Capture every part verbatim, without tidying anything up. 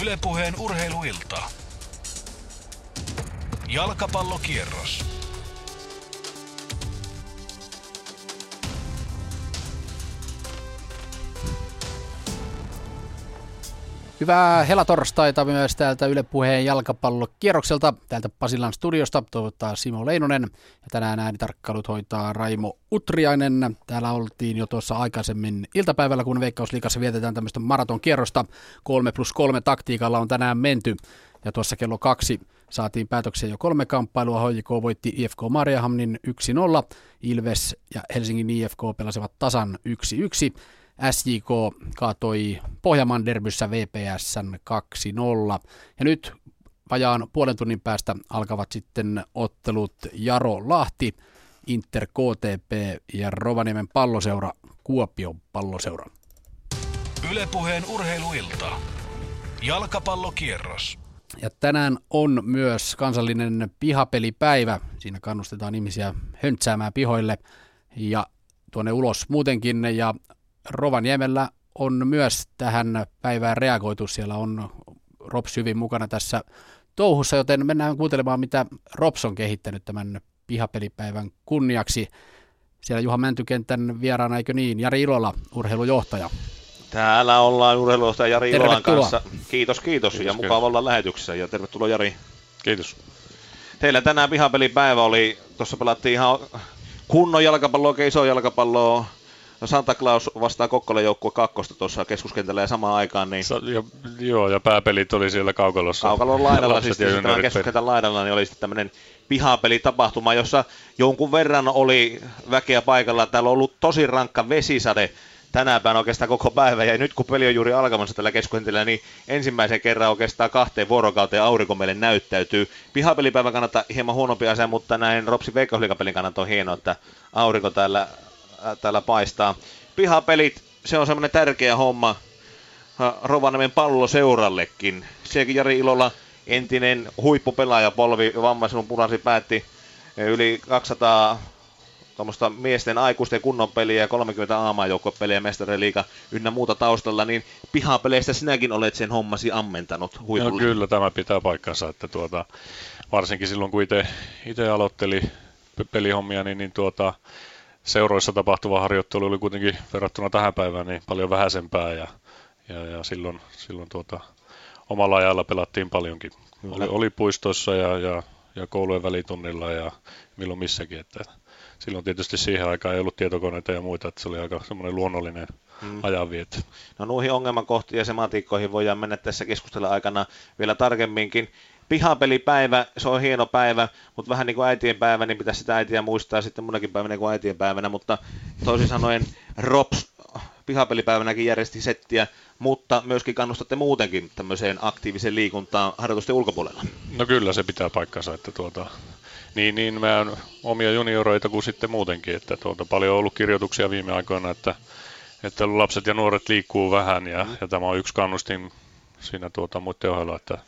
Yle Puheen urheiluilta. Jalkapallokierros. Hyvää helatorstaita myös täältä Yle Puheen jalkapallokierrokselta. Täältä Pasilan studiosta toivottaa Simo Leinonen. Ja tänään äänitarkkailut hoitaa Raimo Utriainen. Täällä oltiin jo tuossa aikaisemmin iltapäivällä, kun Veikkausliigassa vietetään tämmöistä maratonkierrosta. kolme plus kolme taktiikalla on tänään menty. Ja tuossa kello kaksi saatiin päätöksiä jo kolme kamppailua. H J K voitti I F K Mariehamnin yksi nolla. Ilves ja Helsingin I F K pelasivat tasan yksi yksi. S J K kaatoi Pohjanmaan derbyssä V P S:n kaksi nolla. Ja nyt vajaan puolen tunnin päästä alkavat sitten ottelut Jaro Lahti, Inter K T P ja Rovaniemen palloseura, Kuopion palloseura. Yle Puheen urheiluilta. Jalkapallokierros. Ja tänään on myös kansallinen pihapelipäivä. Siinä kannustetaan ihmisiä höntsäämään pihoille ja tuonne ulos muutenkin. Ja Rovaniemellä on myös tähän päivään reagoitu. Siellä on Rops hyvin mukana tässä touhussa, joten mennään kuuntelemaan, mitä Rops on kehittänyt tämän pihapelipäivän kunniaksi. Siellä Juha Mäntykentän vieraana, eikö niin? Jari Ilola, urheilujohtaja. Täällä ollaan urheilujohtaja Jari tervetuloa. Ilolan kanssa. Kiitos, kiitos. kiitos ja mukava kiitos. Olla lähetyksessä ja tervetuloa Jari. Kiitos. Teillä tänään pihapelipäivä oli, tuossa pelattiin ihan kunnon jalkapalloa, oikein iso jalkapalloa. No Santa Claus vastaa Kokkolan joukkue kakkosta tuossa keskuskentällä ja samaan aikaan. Niin Sa- jo, joo, ja pääpelit oli siellä Kaukalossa. Kaukalon laidalla, siis tämän keskuskentän laidalla, niin oli sitten tämmöinen pihapelitapahtuma, jossa jonkun verran oli väkeä paikalla. Täällä on ollut tosi rankka vesisade tänä päivänä oikeastaan koko päivä. Ja nyt kun peli on juuri alkamassa tällä keskuskentällä, niin ensimmäisen kerran oikeastaan kahteen vuorokauteen aurinko meille näyttäytyy. Pihapelipäivän kannalta hieman huonompi asia, mutta näin Ropsin Veikkausliigapelin kannalta on hienoa, että aurinko täällä... täällä paistaa. Pihapelit, se on semmoinen tärkeä homma Rovaniemen palloseurallekin. Sielläkin Jari Ilola, entinen huippupelaajapolvi, vammaisilun puransi, päätti yli kaksisataa tuommoista miesten aikuisten kunnon peliä ja kolmekymmentä aamajoukkuepeliä, mestariliiga ynnä muuta taustalla, niin pihapeleistä sinäkin olet sen hommasi ammentanut huipulle. No kyllä, tämä pitää paikkansa, että tuota, varsinkin silloin kun itse aloitteli pelihommia, niin, niin tuota seuroissa tapahtuva harjoittelu oli kuitenkin verrattuna tähän päivään niin paljon vähäisempää ja, ja, ja silloin, silloin tuota, omalla ajalla pelattiin paljonkin. Oli, oli puistoissa ja, ja, ja koulujen välitunnilla ja milloin missäkin. Että silloin tietysti siihen aikaan ei ollut tietokoneita ja muita, että se oli aika semmoinen luonnollinen mm. ajanviettä. No noihin ongelmakohtiin ja semantiikkoihin voidaan mennä tässä keskustella aikana vielä tarkemminkin. Pihapelipäivä, se on hieno päivä, mutta vähän niin kuin äitien päivä, niin pitäisi sitä äitiä muistaa sitten munakin päivänä kuin äitien päivänä, mutta toisin sanoen Rops pihapelipäivänäkin järjesti settiä, mutta myöskin kannustatte muutenkin tämmöiseen aktiiviseen liikuntaan harjoitusten ulkopuolella. No kyllä se pitää paikkansa, että tuota, niin, niin mä oon omia junioreita kuin sitten muutenkin, että tuota, paljon on ollut kirjoituksia viime aikoina, että, että lapset ja nuoret liikkuu vähän ja, mm. ja tämä on yksi kannustin siinä tuota, muiden ohella, että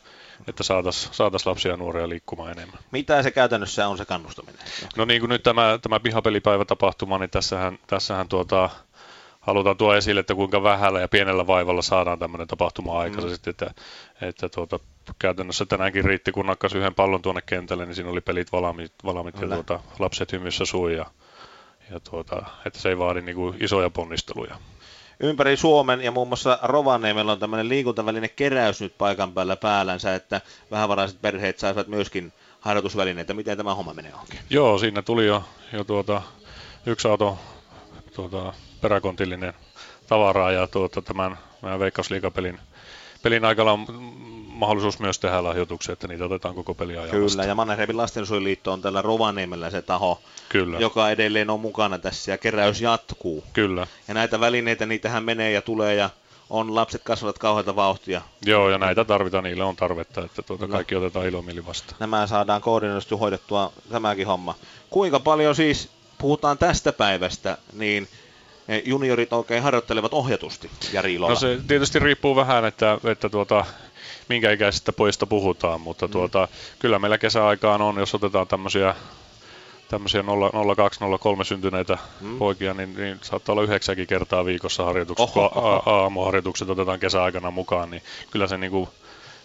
että saataisiin saatais lapsia ja nuoria liikkumaan enemmän. Mitä se käytännössä on se kannustaminen? No niin kuin nyt tämä, tämä pihapelipäivä tapahtuma, niin tässähän, tässähän tuota, halutaan tuoda esille, että kuinka vähällä ja pienellä vaivalla saadaan tämmöinen tapahtuma aikaisesti. Mm. Että, että tuota, käytännössä tänäänkin riitti, kun nakkasi yhden pallon tuonne kentälle, niin siinä oli pelit valamit, valamit ja tuota, lapset hymyssä sui. Ja, ja tuota, että se ei vaadi niin kuin isoja ponnisteluja. Ympäri Suomen ja muun muassa Rovaniemellä on tämmöinen liikuntavälinen keräys nyt paikan päällä päällänsä, että vähävaraiset perheet saisivat myöskin harjoitusvälineitä. Miten tämä homma menee oikein? Joo, siinä tuli jo, jo tuota, yksi auto tuota, peräkontillinen tavaraa ja tuota, tämän, tämän Veikkausliigapelin pelin aikana on mahdollisuus myös tehdä lahjoituksia, että niitä otetaan koko peliä ajan. Kyllä, ja Mannerheimin lastensuojeluliitto on tällä Rovaniemellä se taho, kyllä, joka edelleen on mukana tässä, ja keräys jatkuu. Kyllä. Ja näitä välineitä, niitähän menee ja tulee, ja on lapset kasvavat kauheita vauhtia. Joo, ja näitä tarvitaan, niille on tarvetta, että tuota kaikki no. otetaan ilomieli vastaan. Nämä saadaan koordinoidusti hoidettua tämäkin homma. Kuinka paljon siis puhutaan tästä päivästä, niin juniorit oikein harjoittelevat ohjatusti, Jari Ilola? No se tietysti riippuu vähän, että, että tuota, minkä ikäisistä pojista puhutaan, mutta tuota, mm. kyllä meillä kesäaikaan on, jos otetaan tämmöisiä tämmöisiä nolla kaksi nolla kolme syntyneitä mm. poikia, niin, niin saattaa olla yhdeksänkin kertaa viikossa harjoitukset, oho, kun oho. A- aamuharjoitukset otetaan kesäaikana mukaan, niin kyllä se niinku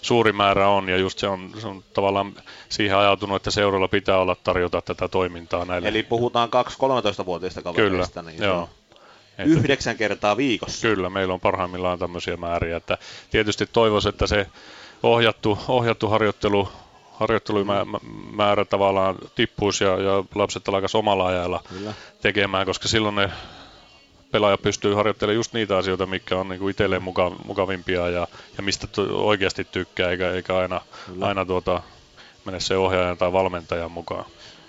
suuri määrä on, ja just se on, se on tavallaan siihen ajautunut, että seuralla pitää olla tarjota tätä toimintaa näille. Eli puhutaan kaksi kolmetoista-vuotiaista kavereista, niin joo. Yhdeksän kertaa viikossa. Kyllä, meillä on parhaimmillaan tämmöisiä määriä, että tietysti toivoisi, että se ohjattu, ohjattu harjoittelu, harjoittelumäärä tavallaan tippuisi ja, ja lapset alkaisi omalla ajalla kyllä. tekemään, koska silloin ne pelaaja pystyy harjoittelemaan just niitä asioita, mitkä on niinku itselleen muka, mukavimpia ja, ja mistä oikeasti tykkää, eikä, eikä aina, aina tuota, mene se ohjaajan tai valmentajan mukaan.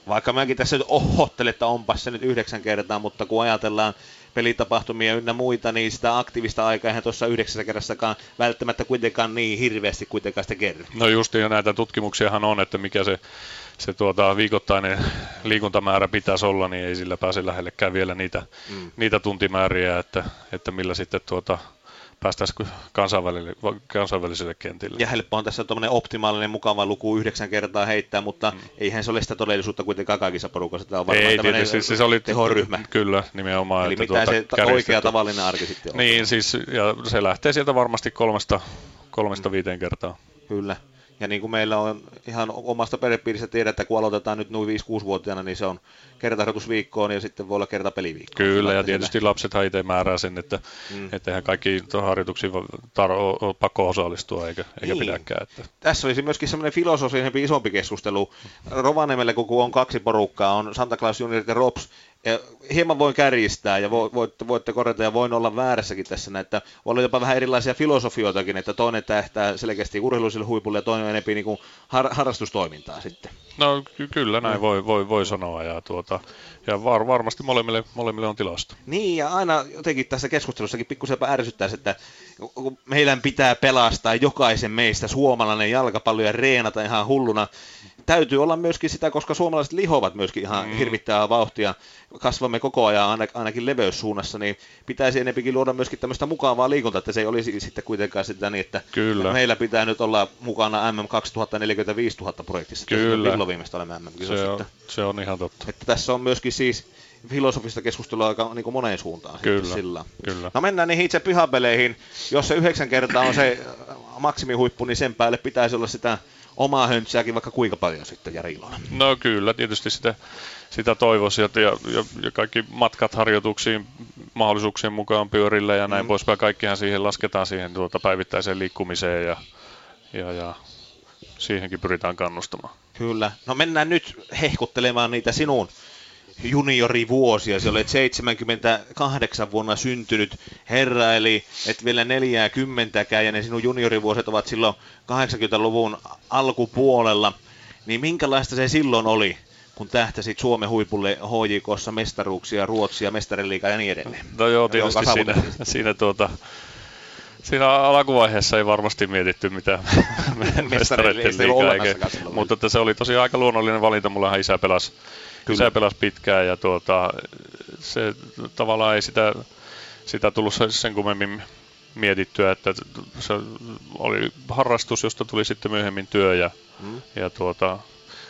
Vaikka mäkin tässä nyt ohottelen, että onpas se nyt yhdeksän kertaa, mutta kun ajatellaan pelitapahtumia ynnä muita, niin sitä aktiivista aikaa eihän tuossa yhdeksässä kerrassakaan välttämättä kuitenkaan niin hirveästi kuitenkaan sitä kerry. No just ja näitä tutkimuksiahan on, että mikä se, se tuota, viikoittainen liikuntamäärä pitäisi olla, niin ei sillä pääse lähellekään vielä niitä, mm. niitä tuntimääriä, että, että millä sitten tuota, päästäisiin kansainväliselle, kansainväliselle kentille. Ja helppo on tässä tuommoinen optimaalinen mukava luku yhdeksän kertaa heittää, mutta mm. eihän se ole sitä todellisuutta kuitenkaan kaikissa porukassa. Tämä on varmaan ei, tietysti, siis oli tehoryhmä. Kyllä, nimenomaan. Eli mitä tuota se kärjistetty oikea tavallinen arki sitten on. Niin, siis, ja se lähtee sieltä varmasti kolmesta, kolmesta mm. viiteen kertaa. Kyllä. Ja niin kuin meillä on ihan omasta perhepiiristä tiedä, että kun aloitetaan nyt noin viisi kuusi-vuotiaana, niin se on kertaharjoitusviikkoon ja sitten voi olla kertapeliviikkoon. Kyllä, ja tietysti sitä lapsethan itse määrää sen, että mm. eihän kaikki harjoituksiin tar- ole pakko osallistua eikä, eikä niin pidäkään. Että tässä olisi myöskin semmoinen filosofisempi isompi keskustelu. Rovaniemellä, kun on kaksi porukkaa, on Santa Claus Juniorit ja Rops. Ja hieman voin kärjistää ja voitte, voitte korjata ja voin olla väärässäkin tässä, että oli jopa vähän erilaisia filosofioitakin, että toinen tähtää selkeästi urheiluiselle huipulle ja toinen enemmän niin kuin har- harrastustoimintaa sitten. No ky- kyllä näin mm. voi, voi, voi sanoa ja, tuota, ja var- varmasti molemmille, molemmille on tilasta. Niin ja aina jotenkin tässä keskustelussakin pikkusen jopa ärsyttäisi, että meidän pitää pelastaa jokaisen meistä suomalainen jalkapallo ja reenata ihan hulluna. Täytyy olla myöskin sitä, koska suomalaiset lihovat myöskin ihan mm. hirvittää vauhtia. Kasvamme koko ajan ainakin leveyssuunnassa, niin pitäisi enempikin luoda myöskin tämmöistä mukavaa liikuntaa, että se ei olisi sitten kuitenkaan sitä niin, että kyllä meillä pitää nyt olla mukana M M kaksituhattaneljäkymmentäviisituhatta projektissa. Kyllä. Milloin viimeistä olemme M M-kisossa. Se, se on ihan totta. Että tässä on myöskin siis filosofista keskustelua aika niin kuin moneen suuntaan. Kyllä, sillä. Kyllä. No mennään niihin itse pihapeleihin. Jos se yhdeksän kertaa on se maksimihuippu, niin sen päälle pitäisi olla sitä omaa höntsääkin vaikka kuinka paljon sitten, Jari Ilola. No kyllä, tietysti sitä, sitä toivoisi, ja, ja, ja kaikki matkat harjoituksiin, mahdollisuuksien mukaan pyörillä ja näin mm. poispäin. Kaikkihan siihen lasketaan siihen tuota päivittäiseen liikkumiseen ja, ja, ja siihenkin pyritään kannustamaan. Kyllä. No mennään nyt hehkuttelemaan niitä sinun juniorivuosia. Sä olet seitsemänkymmentäkahdeksan vuonna syntynyt herra, eli et vielä neljäkymmentäkään, ja ne sinun juniorivuoset ovat silloin kahdeksankymmentäluvun alkupuolella. Niin minkälaista se silloin oli, kun tähtäsit Suomen huipulle H J K:ssa mestaruuksia, Ruotsia, mestariliigaa ja niin edelleen? No joo, tietysti siinä, siinä tuota... Siinä alkuvaiheessa ei varmasti mietitty mitään mestareiden liigaa, mutta että se oli tosiaan aika luonnollinen valinta. Mullahan isä pelasi, isä pelasi pitkään ja tuota, se tavallaan ei sitä, sitä tullut sen kummemmin mietittyä, että se oli harrastus, josta tuli sitten myöhemmin työ ja, mm. ja tuota,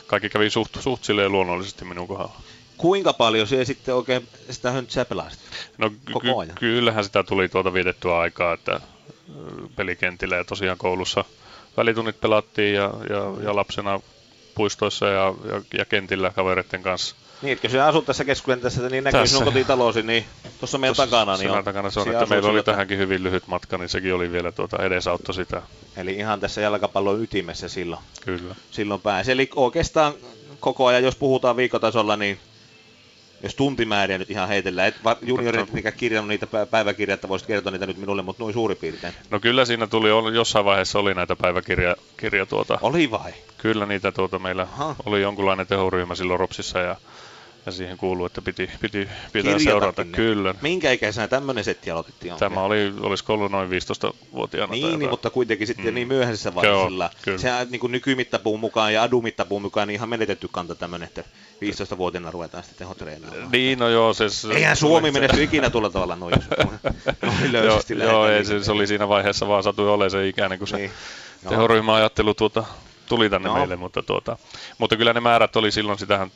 kaikki kävi suht, suht silleen luonnollisesti minun kohdalla. Kuinka paljon se sitten oikein sitä höntsää pelasit? No ky- kyllähän sitä tuli tuota vietettyä aikaa, että pelikentillä ja tosiaan koulussa välitunnit pelattiin ja, ja, ja lapsena puistoissa ja, ja, ja kentillä kavereiden kanssa. Niin, että jos sinä asut tässä keskukentässä, niin näkyy tässä sinun kotitalosi, niin tuossa meidän tuossa, takana. Niin on, takana se on, että meillä oli tähänkin hyvin lyhyt matka, niin sekin oli vielä tuota edesauttoi sitä. Eli ihan tässä jalkapallon ytimessä silloin. Kyllä. Silloin pääsi. Eli oikeastaan koko ajan, jos puhutaan viikotasolla, niin jos tuntimääriä nyt ihan heitellään, et juniorit niinkään kirjannut niitä päiväkirjaa, että voisit kertoa niitä nyt minulle, mutta noin suurin piirtein. No kyllä siinä tuli, jossain vaiheessa oli näitä päiväkirja kirja tuota. Oli vai? Kyllä niitä tuota meillä aha oli jonkunlainen tehoryhmä silloin Ropsissa ja, ja siihen kuului, että piti, piti pitää seurata. Ne. Kyllä. Minkä ikäisenä tämmöinen setti aloitettiin? Tämä oli, olisiko ollut noin viisitoistavuotiaana. Niin, niin mutta kuitenkin sitten mm. niin myöhäisessä vaiheessa. Sehän niin kuin nykymittapuun mukaan ja adumittapuun mukaan niin ihan menetetty kanta tämmöinen, että viisitoistavuotiaana ruvetaan sitten tehotreenaamaan. Niin, no joo. Siis eihän Suomi menesty ikinä tulla tavallaan noin, noin löysästi. Joo, joo ei, se, se oli siinä vaiheessa vaan satui olemaan se ikäinen, kun niin se tehoryhmäajattelu tuota, tuli tänne no meille. Mutta, tuota, mutta kyllä ne määrät oli silloin, sitähän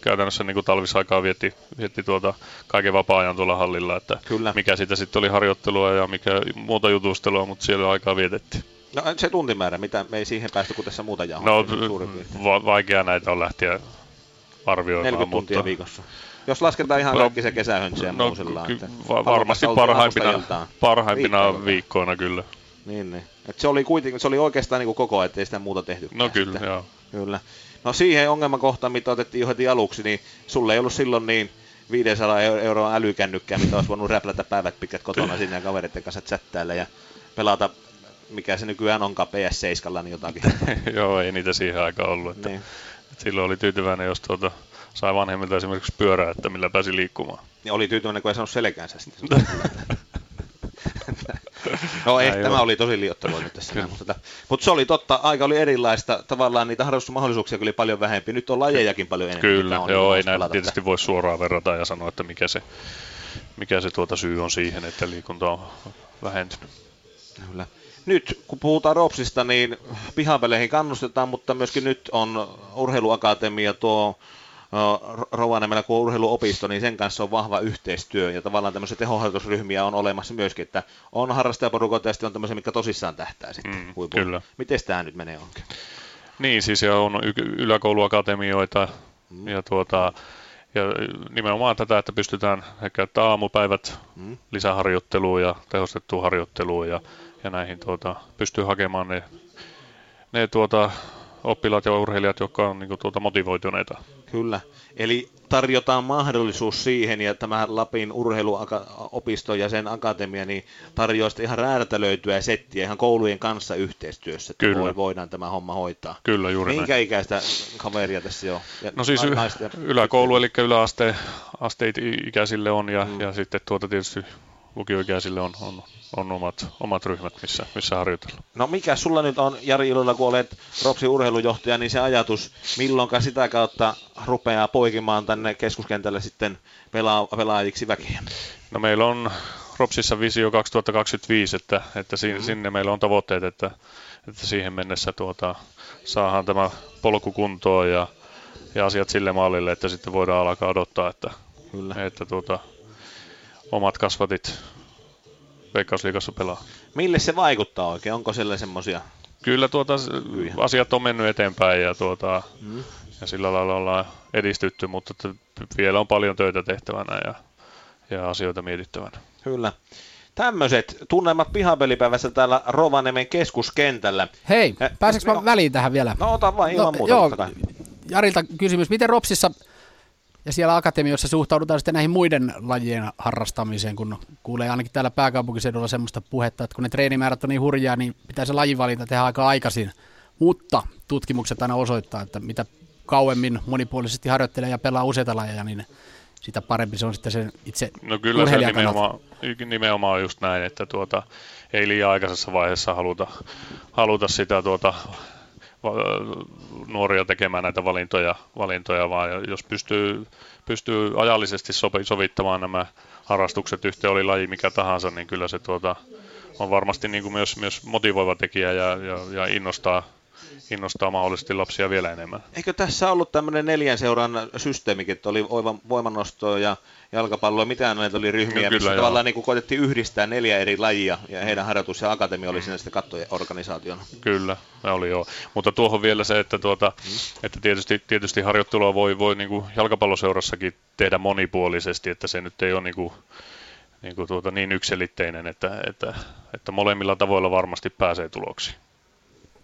käytännössä niin kuin talvisaikaa vietti, vietti tuota kaiken vapaa-ajan tuolla hallilla, että kyllä, mikä siitä sitten oli harjoittelua ja mikä muuta jutustelua, mutta siellä aikaa vietettiin. No se tuntimäärä, mitä me ei siihen päästy, kun tässä muuta jauhaa. No va- vaikea näitä on lähteä arvioimaan. neljäkymmentä tuntia mutta... viikossa. Jos lasketaan ihan no, kaikki se kesähönsiä no, muusillaan. Ky- va- varmasti parhaimpina, parhaimpina viikkoina kyllä. Niin, niin. Et se oli kuitenkin, se oli oikeastaan niinku koko, ettei sitä muuta tehtykään. No kyllä, sitä. Joo. Kyllä. No siihen ongelmakohtaan, mitä otettiin jo heti aluksi, niin sulle ei ollut silloin niin viisisataa euroa älykännykkää, mitä olisi voinut räplätä päivät pitkät kotona sinne ja kavereiden kanssa chattailla ja pelata, mikä se nykyään onkaan P S seitsemän niin jotakin. Joo, ei niitä siihen aikaan ollut. Että, niin. Että silloin oli tyytyväinen, jos tuota, sai vanhemmilta esimerkiksi pyörää, että millä pääsi liikkumaan. Ja oli tyytyväinen, kun ei saanut selkäänsä sitten. No ei, tämä oli tosi liioittelua nyt tässä. Mutta, mutta se oli totta, aika oli erilaista, tavallaan niitä harrastusmahdollisuuksia kyllä paljon vähempi, nyt on lajejakin paljon enemmän. Kyllä, on, joo, ei näitä tietysti voi suoraan verrata ja sanoa, että mikä se, mikä se tuota syy on siihen, että liikunta on vähentynyt. Kyllä. Nyt kun puhutaan Ropsista, niin pihapeleihin kannustetaan, mutta myöskin nyt on urheiluakatemia tuo Rovaniemellä, kun on urheiluopisto, niin sen kanssa on vahva yhteistyö ja tavallaan tämmöisiä tehoharjoitusryhmiä on olemassa myöskin, että on harrastajaporukoita ja sitten on tämmöisiä, mitkä tosissaan tähtää sitten. Mm, kyllä. Mites tää nyt menee onkin? Niin, siis on yläkouluakatemioita mm. ja, tuota, ja nimenomaan tätä, että pystytään käyttämään aamupäivät mm. lisäharjoitteluun ja tehostettuun harjoitteluun ja, ja näihin tuota, pystyy hakemaan ne, ne tuota... oppilaat ja urheilijat, jotka on niin tuota motivoituneita. Kyllä. Eli tarjotaan mahdollisuus siihen, ja tämä Lapin urheiluopisto ja sen akatemia niin tarjoaa ihan räätälöityä settiä ihan koulujen kanssa yhteistyössä, että kyllä, voidaan tämä homma hoitaa. Kyllä, juuri minkä näin. Ikäistä kaveria tässä on? Ja no siis naista ja... yläkoulu, eli yläaste asteet ikäisille on, ja, mm. ja sitten tuota tietysti lukioikäisille on, on, on omat, omat ryhmät, missä, missä harjoitellaan. No mikä sulla nyt on, Jari Ilola, kun olet Ropsin urheilujohtaja, niin se ajatus, milloinka sitä kautta rupeaa poikimaan tänne keskuskentälle sitten pela- pelaajiksi väkeä? No meillä on Ropsissa visio kaksituhattakaksikymmentäviisi, että, että sinne, mm-hmm. sinne meillä on tavoitteet, että, että siihen mennessä tuota, saadaan tämä polku kuntoon ja, ja asiat sille mallille, että sitten voidaan alkaa odottaa, että, että tuota... omat kasvatit Veikkausliigassa pelaa. Mille se vaikuttaa oikein? Onko siellä semmoisia? Kyllä tuota, asiat on mennyt eteenpäin ja, tuota, mm. ja sillä lailla ollaan edistytty, mutta vielä on paljon töitä tehtävänä ja, ja asioita mietittävänä. Kyllä. Tämmöiset tunnelmat pihapelipäivässä täällä Rovaniemen keskuskentällä. Hei, eh, pääseekö no, mä väliin tähän vielä? No ota vaan ilman no, muuta. Joo, Jarilta kysymys, miten Ropsissa... ja siellä akatemioissa suhtaudutaan sitten näihin muiden lajien harrastamiseen, kun kuulee ainakin täällä pääkaupunkiseudulla semmoista puhetta, että kun ne treenimäärät on niin hurjaa, niin pitää se lajivalinta tehdä aika aikaisin. Mutta tutkimukset aina osoittaa, että mitä kauemmin monipuolisesti harjoittelee ja pelaa useita lajeja, niin sitä parempi se on sitten sen itse urheilijan. No kyllä se nimenomaan, nimenomaan on just näin, että tuota, ei liian aikaisessa vaiheessa haluta, haluta sitä... Tuota, nuoria tekemään näitä valintoja, valintoja vaan jos pystyy, pystyy ajallisesti sovittamaan nämä harrastukset yhteen, oli laji mikä tahansa, niin kyllä se tuota, on varmasti niin kuin myös, myös motivoiva tekijä ja, ja, ja innostaa, innostaa mahdollisesti lapsia vielä enemmän. Eikö tässä ollut tämmöinen neljän seuran systeemikin, että oli voimannostoa ja jalkapalloa, mitään näitä oli ryhmiä, no, missä joo. tavallaan niin koitettiin yhdistää neljä eri lajia, ja heidän harjoitus ja akatemia oli siinä sitten kattoorganisaationa. Kyllä, ne oli joo. Mutta tuohon vielä se, että, tuota, hmm. että tietysti, tietysti harjoittelua voi, voi niin kuin jalkapalloseurassakin tehdä monipuolisesti, että se nyt ei ole niin, kuin, niin, kuin tuota, niin yksiselitteinen, että, että, että molemmilla tavoilla varmasti pääsee tuloksiin.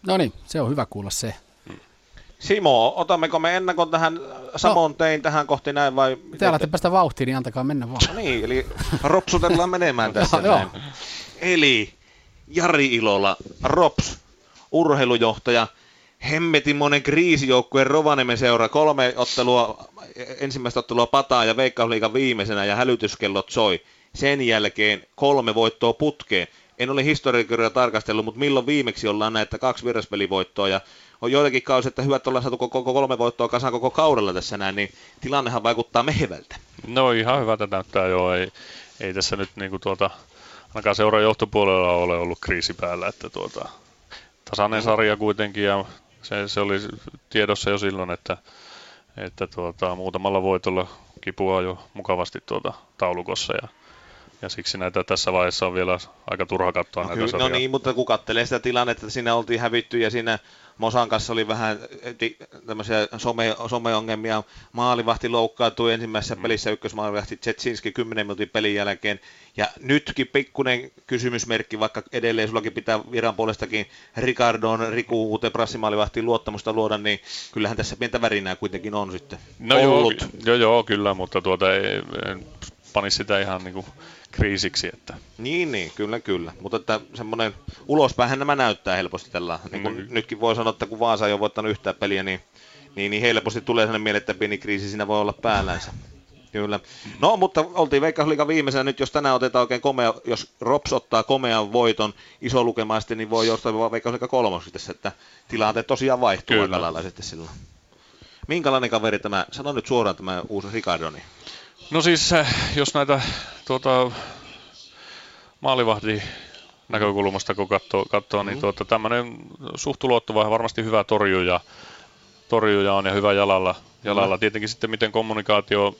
No niin, se on hyvä kuulla se. Simo, otammeko me ennakon tähän samoin no. tein tähän kohti näin vai... Te alatte päästä vauhtiin, niin antakaa mennä vaan. No niin, eli ropsutellaan menemään tässä no, näin. Joo. Eli Jari Ilola, Rops, urheilujohtaja, hemmetimoinen kriisijoukkueen Rovaniemen seura, kolme ottelua, ensimmäistä ottelua pataa ja Veikkausliigan viimeisenä ja hälytyskellot soi. Sen jälkeen kolme voittoa putkeen. En ole historiakirjoja tarkastellut, mutta milloin viimeksi ollaan näitä kaksi vieraspelivoittoa ja on joitakin kausia, että hyvät ollaan saatu koko kolme voittoa kasaan koko kaudella tässä näin, niin tilannehan vaikuttaa mehevältä. No ihan hyvältä näyttää joo, ei, ei tässä nyt niinku tuota, ainakaan seuran johtopuolella ole ollut kriisi päällä, että tuota, tasainen sarja kuitenkin ja se, se oli tiedossa jo silloin, että, että tuota, muutamalla voitolla kipua jo mukavasti tuota taulukossa ja, ja siksi näitä tässä vaiheessa on vielä aika turha katsoa no, näitä kyllä, sarjoja. No niin, mutta kun katselee sitä tilannetta, että siinä oltiin hävitty ja siinä Mosan kanssa oli vähän tämmöisiä some, someongelmia. Maalivahti loukkaantui ensimmäisessä pelissä, ykkösmaalivahti Czetsinski kymmenen minuutin pelin jälkeen. Ja nytkin pikkuinen kysymysmerkki, vaikka edelleen sullakin pitää viran puolestakin Ricardoon, Riku, uuteen prassimaalivahtiin luottamusta luoda, niin kyllähän tässä pientä värinää kuitenkin on sitten no ollut. Joo, joo, joo, kyllä, mutta tuota ei, en pani sitä ihan niin kuin kriisiksi, että... Niin, niin, kyllä, kyllä. Mutta että semmoinen ulospäinhän nämä näyttää helposti tällä. Niin kuin mm. nytkin voi sanoa, että kun Vaasa ei ole voittanut yhtään peliä, niin, niin, niin helposti tulee sellainen mieleen, että pieni kriisi siinä voi olla päällänsä. Kyllä. No, mutta oltiin Veikkausliigan viimeisenä nyt, jos tänään otetaan oikein komea, jos Rops ottaa komean voiton iso lukemaisesti, niin voi joustaa Veikkausliigan kolmoksi tässä, että tilanteet tosiaan vaihtuu aika lailla sitten silloin. Minkälainen kaveri tämä, sano nyt suoraan tämä uusi Ricardoni. No siis, jos näitä tuota, maalivahdin näkökulmasta kun katsoo, katsoo mm. niin tuota, tämmöinen suht luottava, varmasti hyvä torjuja, torjuja on ja hyvä jalalla. jalalla. Mm. Tietenkin sitten miten kommunikaatio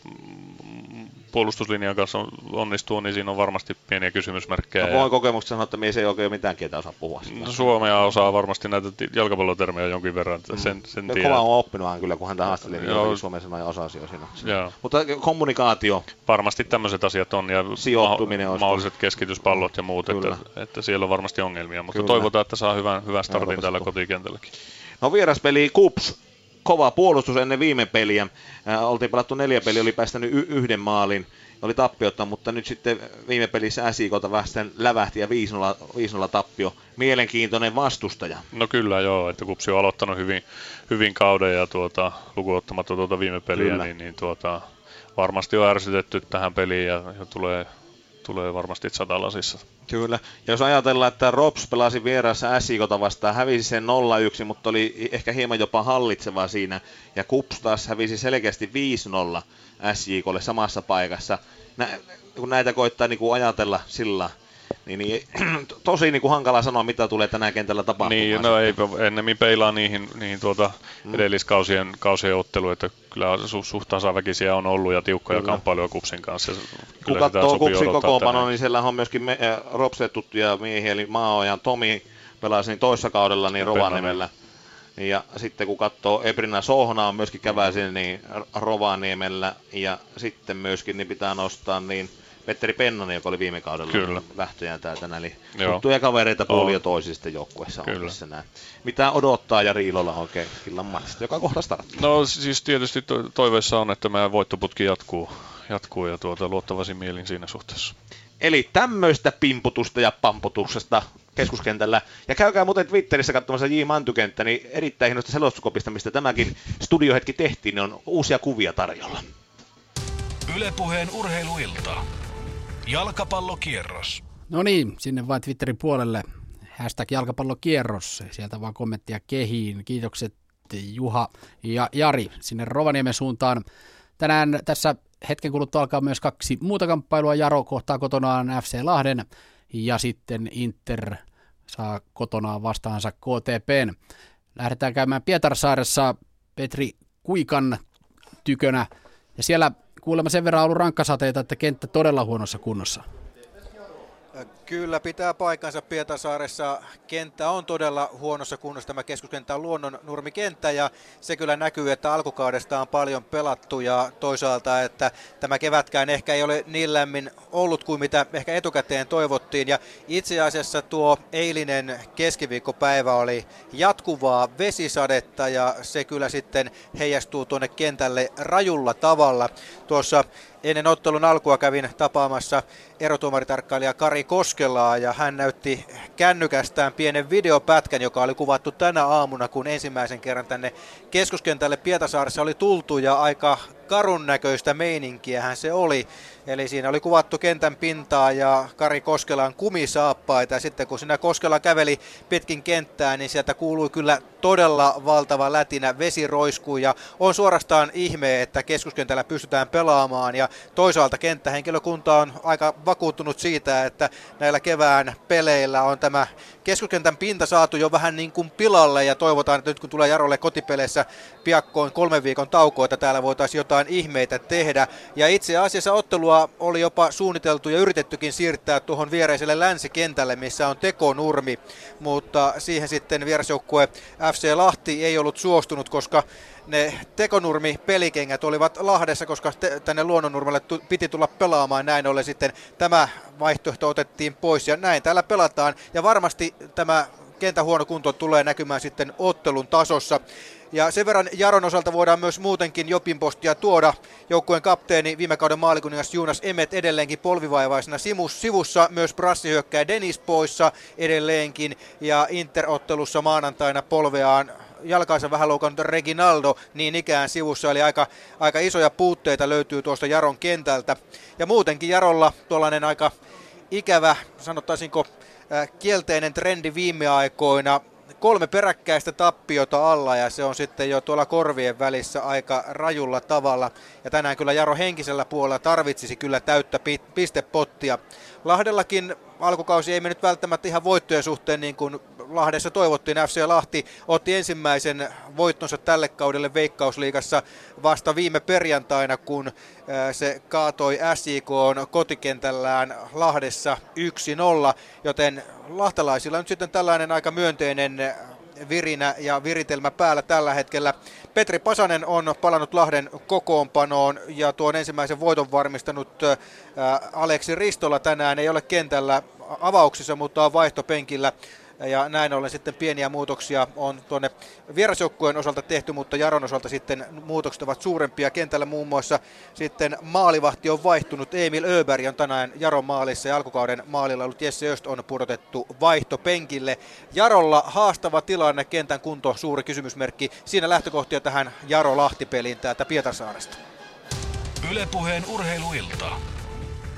puolustuslinjan kanssa onnistuu, niin siinä on varmasti pieniä kysymysmerkkejä. No voin kokemuksesta sanoa, että mies ei oikein mitään ketä osaa puhua. No, Suomea osaa varmasti näitä jalkapallotermejä jonkin verran. Sen, sen kova on oppinut aina kyllä, kun häntä haasteli, niin joo. Suomen sanoja osasi jo siinä. Mutta kommunikaatio. Varmasti tämmöiset asiat on ja ma- mahdolliset keskityspallot ja muut, että, että siellä on varmasti ongelmia. Mutta kyllä. Toivotaan, että saa hyvän, hyvän startin Euroopan täällä kotikentälläkin. No vieraspeli KuPS. Kova puolustus ennen viime peliä. Ää, oltiin pelattu neljä peliä, oli päästänyt y- yhden maalin, oli tappiota, mutta nyt sitten viime pelissä S J K:ta vähän lävähti ja viisi nolla tappio. Mielenkiintoinen vastustaja. No kyllä joo, että KuPS on aloittanut hyvin, hyvin kauden ja tuota, lukuottamatta tuota viime peliä, niin, niin tuota, varmasti on ärsytetty tähän peliin ja, ja tulee... Tulee varmasti satalasissa. Kyllä. Ja jos ajatellaan, että Rops pelasi vieraassa S J K:ta vastaan, hävisi sen nolla yksi, mutta oli ehkä hieman jopa hallitseva siinä. Ja KuPS taas hävisi selkeästi viisi nolla S J K:lle samassa paikassa. Nä, kun näitä koittaa niin kuin ajatella sillä, niin, niin tosi niin kuin hankala sanoa, mitä tulee tänään kentällä tapahtumaan. Niin, no ei, ennemmin peilaa niihin, niihin tuota mm. edelliskausien kausien otteluun, että kyllä su- suht tasaväkisiä on ollut ja tiukkoja kyllä. Kamppailuja KuPSin kanssa. Kun katsoo KuPSin kokoonpano, niin siellä on myöskin me, äh, Ropsille tuttuja miehiä, eli Maojan Tomi pelasi niin toissa kaudella niin Rovaniemellä. Ja sitten kun katsoo Ebrina Sohna on myöskin käväisin niin Rovaniemellä ja sitten myöskin niin pitää nostaa niin Petteri Pennanen, joka oli viime kaudella kyllä. Lähtöjään täältä, eli joo. Tuttuja kavereita puoli ja toisista joukkueissa on tässä näin. Mitä odottaa Jari Ilola oikein illan matsista, joka kohta starttaa? No siis tietysti to- toiveissa on, että meidän voittoputki jatkuu, jatkuu ja tuota, luottavaisin mielin siinä suhteessa. Eli tämmöistä pimputusta ja pamputuksesta keskuskentällä. Ja käykää muuten Twitterissä katsomassa J. Mäntykenttä, niin erittäin hienosta selostukopista, mistä tämäkin studiohetki tehtiin, niin on uusia kuvia tarjolla. Yle Puheen urheiluilta. Jalkapallokierros. No niin, sinne vaan Twitterin puolelle. Hashtag jalkapallokierros. Sieltä vaan kommenttia kehiin. Kiitokset Juha ja Jari sinne Rovaniemen suuntaan. Tänään tässä hetken kuluttua alkaa myös kaksi muuta kamppailua. Jaro kohtaa kotonaan F C Lahden ja sitten Inter saa kotonaan vastaansa K T P:n. Lähdetään käymään Pietarsaaressa Petri Kuikan tykönä ja siellä kuulemma sen verran on ollut rankkasateita, että kenttä todella huonossa kunnossa. Kyllä pitää paikkansa Pietarsaaressa. Kenttä on todella huonossa kunnossa. Tämä keskuskenttä on luonnon nurmikenttä ja se kyllä näkyy, että alkukaudesta on paljon pelattu ja toisaalta, että tämä kevätkään ehkä ei ole niin lämmin ollut kuin mitä ehkä etukäteen toivottiin. Ja itse asiassa tuo eilinen keskiviikkopäivä oli jatkuvaa vesisadetta ja se kyllä sitten heijastuu tuonne kentälle rajulla tavalla. Tuossa ennen ottelun alkua kävin tapaamassa erotuomaritarkkailija Kari Koskelaa ja hän näytti kännykästään pienen videopätkän, joka oli kuvattu tänä aamuna, kun ensimmäisen kerran tänne keskuskentälle Pietarsaaressa oli tultu ja aika karun näköistä meininkiähän se oli. Eli siinä oli kuvattu kentän pintaa ja Kari Koskelan kumisaappaita ja sitten kun siinä Koskela käveli pitkin kenttää, niin sieltä kuului kyllä todella valtava lätinä, vesi roiskuu ja on suorastaan ihme, että keskuskentällä pystytään pelaamaan ja toisaalta kenttähenkilökunta on aika vakuuttunut siitä, että näillä kevään peleillä on tämä keskuskentän pinta saatu jo vähän niin kuin pilalle ja toivotaan, että nyt kun tulee Jarolle kotipeleissä piakkoon kolmen viikon taukoa, että täällä voitaisiin jotain ihmeitä tehdä ja itse asiassa ottelua oli jopa suunniteltu ja yritettykin siirtää tuohon viereiselle länsikentälle, missä on tekonurmi, mutta siihen sitten vierasjoukkue F C Lahti ei ollut suostunut, koska ne tekonurmi-pelikengät olivat Lahdessa, koska te- tänne Luonnonnurmelle tu- piti tulla pelaamaan. Näin ollen sitten tämä vaihtoehto otettiin pois ja näin täällä pelataan. Ja varmasti tämä kentän huono kunto tulee näkymään sitten ottelun tasossa. Ja sen verran Jaron osalta voidaan myös muutenkin jopinpostia tuoda. Joukkueen kapteeni, viime kauden maalikuningas Jonas Emmet edelleenkin polvivaivaisena Simus sivussa. Myös brassihyökkääjä Dennis poissa edelleenkin. Ja Inter-ottelussa maanantaina polveaan jalkaansa vähän loukannut Reginaldo niin ikään sivussa, eli aika, aika isoja puutteita löytyy tuosta Jaron kentältä. Ja muutenkin Jarolla tuollainen aika ikävä, sanottaisinko kielteinen trendi viime aikoina. Kolme peräkkäistä tappiota alla ja se on sitten jo tuolla korvien välissä aika rajulla tavalla. Ja tänään kyllä Jaro henkisellä puolella tarvitsisi kyllä täyttä pistepottia. Lahdellakin alkukausi ei mennyt välttämättä ihan voittojen suhteen niin kuin Lahdessa toivottiin. F C Lahti otti ensimmäisen voittonsa tälle kaudelle Veikkausliigassa vasta viime perjantaina, kun se kaatoi S J K:n kotikentällään Lahdessa yksi nolla, joten lahtelaisilla nyt sitten tällainen aika myönteinen virinä ja viritelmä päällä tällä hetkellä. Petri Pasanen on palannut Lahden kokoonpanoon ja tuon ensimmäisen voiton varmistanut Aleksi Ristola tänään ei ole kentällä avauksissa, mutta on vaihtopenkillä. Ja näin ollen sitten pieniä muutoksia on tuonne vierasjoukkueen osalta tehty, mutta Jaron osalta sitten muutokset ovat suurempia. Kentällä muun muassa sitten maalivahti on vaihtunut. Emil Öberg on tänään Jaron maalissa ja alkukauden maalilla ollut Jesse Öst on pudotettu vaihtopenkille. Jarolla haastava tilanne, kentän kunto suuri kysymysmerkki. Siinä lähtökohtia tähän Jaro-Lahti-peliin täältä Pietarsaaresta. Yle Puheen urheiluilta.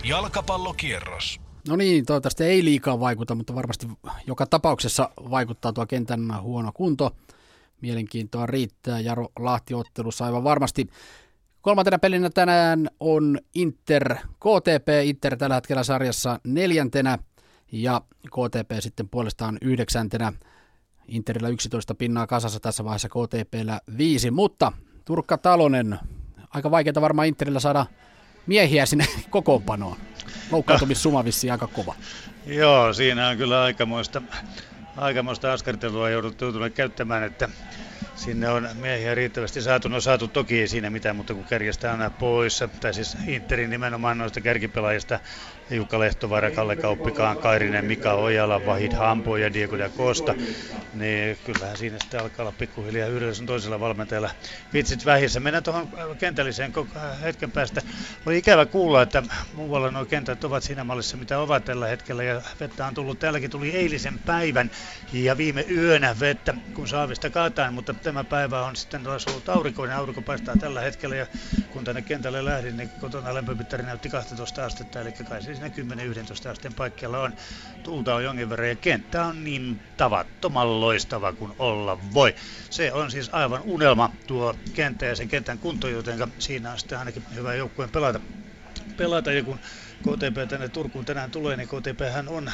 Jalkapallokierros. No niin, toivottavasti ei liikaa vaikuta, mutta varmasti joka tapauksessa vaikuttaa tuo kentän huono kunto. Mielenkiintoa riittää Jaro Lahti-ottelussa aivan varmasti. Kolmantena pelinä tänään on Inter K T P. Inter tällä hetkellä sarjassa neljäntenä ja K T P sitten puolestaan yhdeksäntenä. Interillä yksitoista pinnaa kasassa tässä vaiheessa, K T P:llä viisi, mutta Turkka Talonen. Aika vaikeaa varmaan Interillä saada miehiä sinne kokoonpanoon. Loukkaantumissuma vissiin aika kova. Joo, siinä on kyllä aikamoista, aikamoista askartelua jouduttu käyttämään, että sinne on miehiä riittävästi saatu. No saatu toki ei siinä mitään, mutta kun kärjestä on pois, tai siis Interin nimenomaan noista kärkipelaajista, Jukka Lehtovaara, Kalle Kauppikaan, Kairinen, Mika Ojala, Vahid Hampo ja Diego da Costa, niin kyllähän siinä sitten alkaa olla pikkuhiljaa yhdellä sun toisella valmentajalla vitsit vähissä. Mennään tuohon kentälliseen hetken päästä. Oli ikävä kuulla, että muualla nuo kentät ovat siinä mallissa, mitä ovat tällä hetkellä, ja vettä on tullut. Täälläkin tuli eilisen päivän ja viime yönä vettä, kun saavista kaataan, mutta tämä päivä on sitten ollut aurinkoinen, aurinko paistaa tällä hetkellä, ja kun tänne kentälle lähdin, niin kotona lämpömittari näytti kaksitoista astetta, eli kai se kymmenen yksitoista asteen paikkeilla on. Tuulta on jonkin verran ja kenttä on niin tavattoman loistava kuin olla voi. Se on siis aivan unelma tuo kenttä ja sen kentän kunto, jotenka siinä on sitten ainakin hyvä joukkueen pelata. pelata ja kun K T P tänne Turkuun tänään tulee, niin K T P:hän on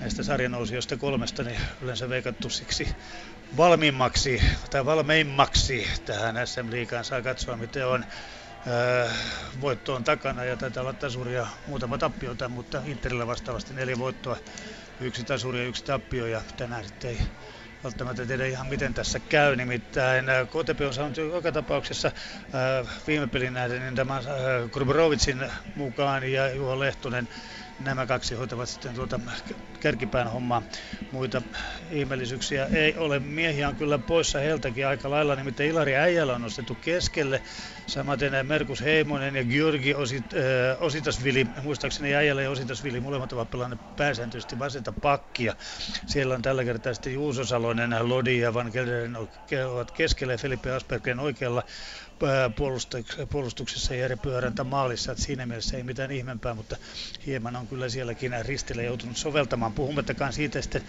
näistä sarjanousijoista kolmesta niin yleensä veikattu siksi valmiimmaksi tai valmeimmaksi tähän S M-liigaan. Saa katsoa, miten on. Öö, voitto on takana ja taitaa olla tasuri ja muutama tappiota, mutta Interillä vastaavasti neljä voittoa, yksi tasuri ja yksi tappio, ja tänään sitten ei välttämättä tiedä ihan miten tässä käy, nimittäin K T P on saanut joka tapauksessa öö, viime pelin nähden niin tämän öö, Grubrovicin mukaan ja Juho Lehtonen. Nämä kaksi hoitavat sitten tuota kärkipään hommaa. Muita ihmeellisyyksiä ei ole. Miehiä on kyllä poissa heiltäkin aika lailla. Nimittäin Ilari Äijälä on nostettu keskelle. Samaten Merkus Heimonen ja Georgi Osit, äh, Ositasvili. Muistaakseni Äijälä ja Ositasvili molemmat ovat pelanneet pääsääntöisesti vasenta pakkia. Siellä on tällä kertaa sitten Juuso Salonen, Lodi ja Van Gelderen ovat keskellä ja Felipe Aspergren oikealla puolustuksessa ja Pyöräntä maalissa, että siinä mielessä ei mitään ihmeempää, mutta hieman on kyllä sielläkin ristillä joutunut soveltamaan, puhumattakaan siitä sitten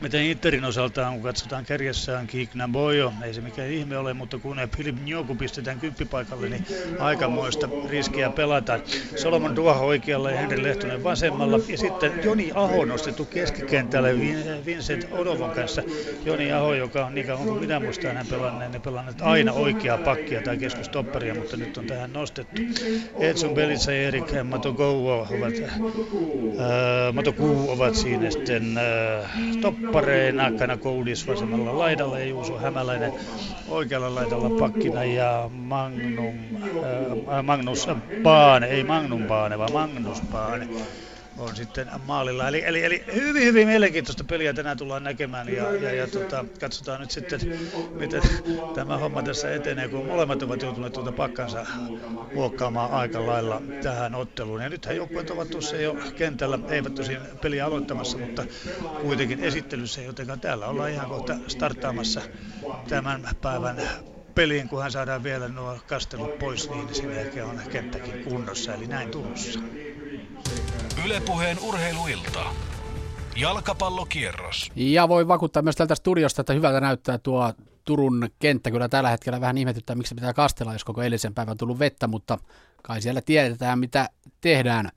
Miten Interin osaltaan, kun katsotaan kärjessään Kikna Boyo, ei se mikään ihme ole, mutta kun Filip Njoku pistetään kymppipaikalle, niin aikamoista riskiä pelataan. Solomon Duaho oikealla ja Henri Lehtonen vasemmalla. Ja sitten Joni Aho nostettu keskikentälle Vincent Odovon kanssa. Joni Aho, joka on niin kauan kuin minä muistan hänen pelanneen, ne pelanneet aina oikeaa pakkia tai keskustopparia, mutta nyt on tähän nostettu. Edson Belitsa ja Erik Matogou ovat, äh, Matogou ovat siinä sitten äh, toppareina. Kana Koudis vasemmalla laidalla ja Juuso Hämäläinen oikealla laidalla pakkina ja Magnum, äh, Magnus Paane, ei Magnum Paane, vaan Magnus Paane on sitten maalilla. Eli, eli, eli hyvin, hyvin mielenkiintoista peliä tänään tullaan näkemään ja, ja, ja tota, katsotaan nyt sitten, miten tämä homma tässä etenee, kun molemmat ovat joutuneet tuota pakkansa huokkaamaan aika lailla tähän otteluun. Ja nythän joukkueet ovat tuossa jo kentällä, eivät tosin peliä aloittamassa, mutta kuitenkin esittelyssä, jotenkin täällä ollaan ihan kohta starttaamassa tämän päivän peliin, kunhan saadaan vielä nuo kastelut pois, niin sen jälkeen on kenttäkin kunnossa, eli näin Turussa. Yle Puheen urheiluilta. Jalkapallokierros. Ja voi vakuuttaa myös tältä studiosta, että hyvältä näyttää tuo Turun kenttä. Kyllä tällä hetkellä vähän ihmetyttää, miksi pitää kastella, jos koko eilisen päivän on tullut vettä, mutta kai siellä tiedetään, mitä tehdään.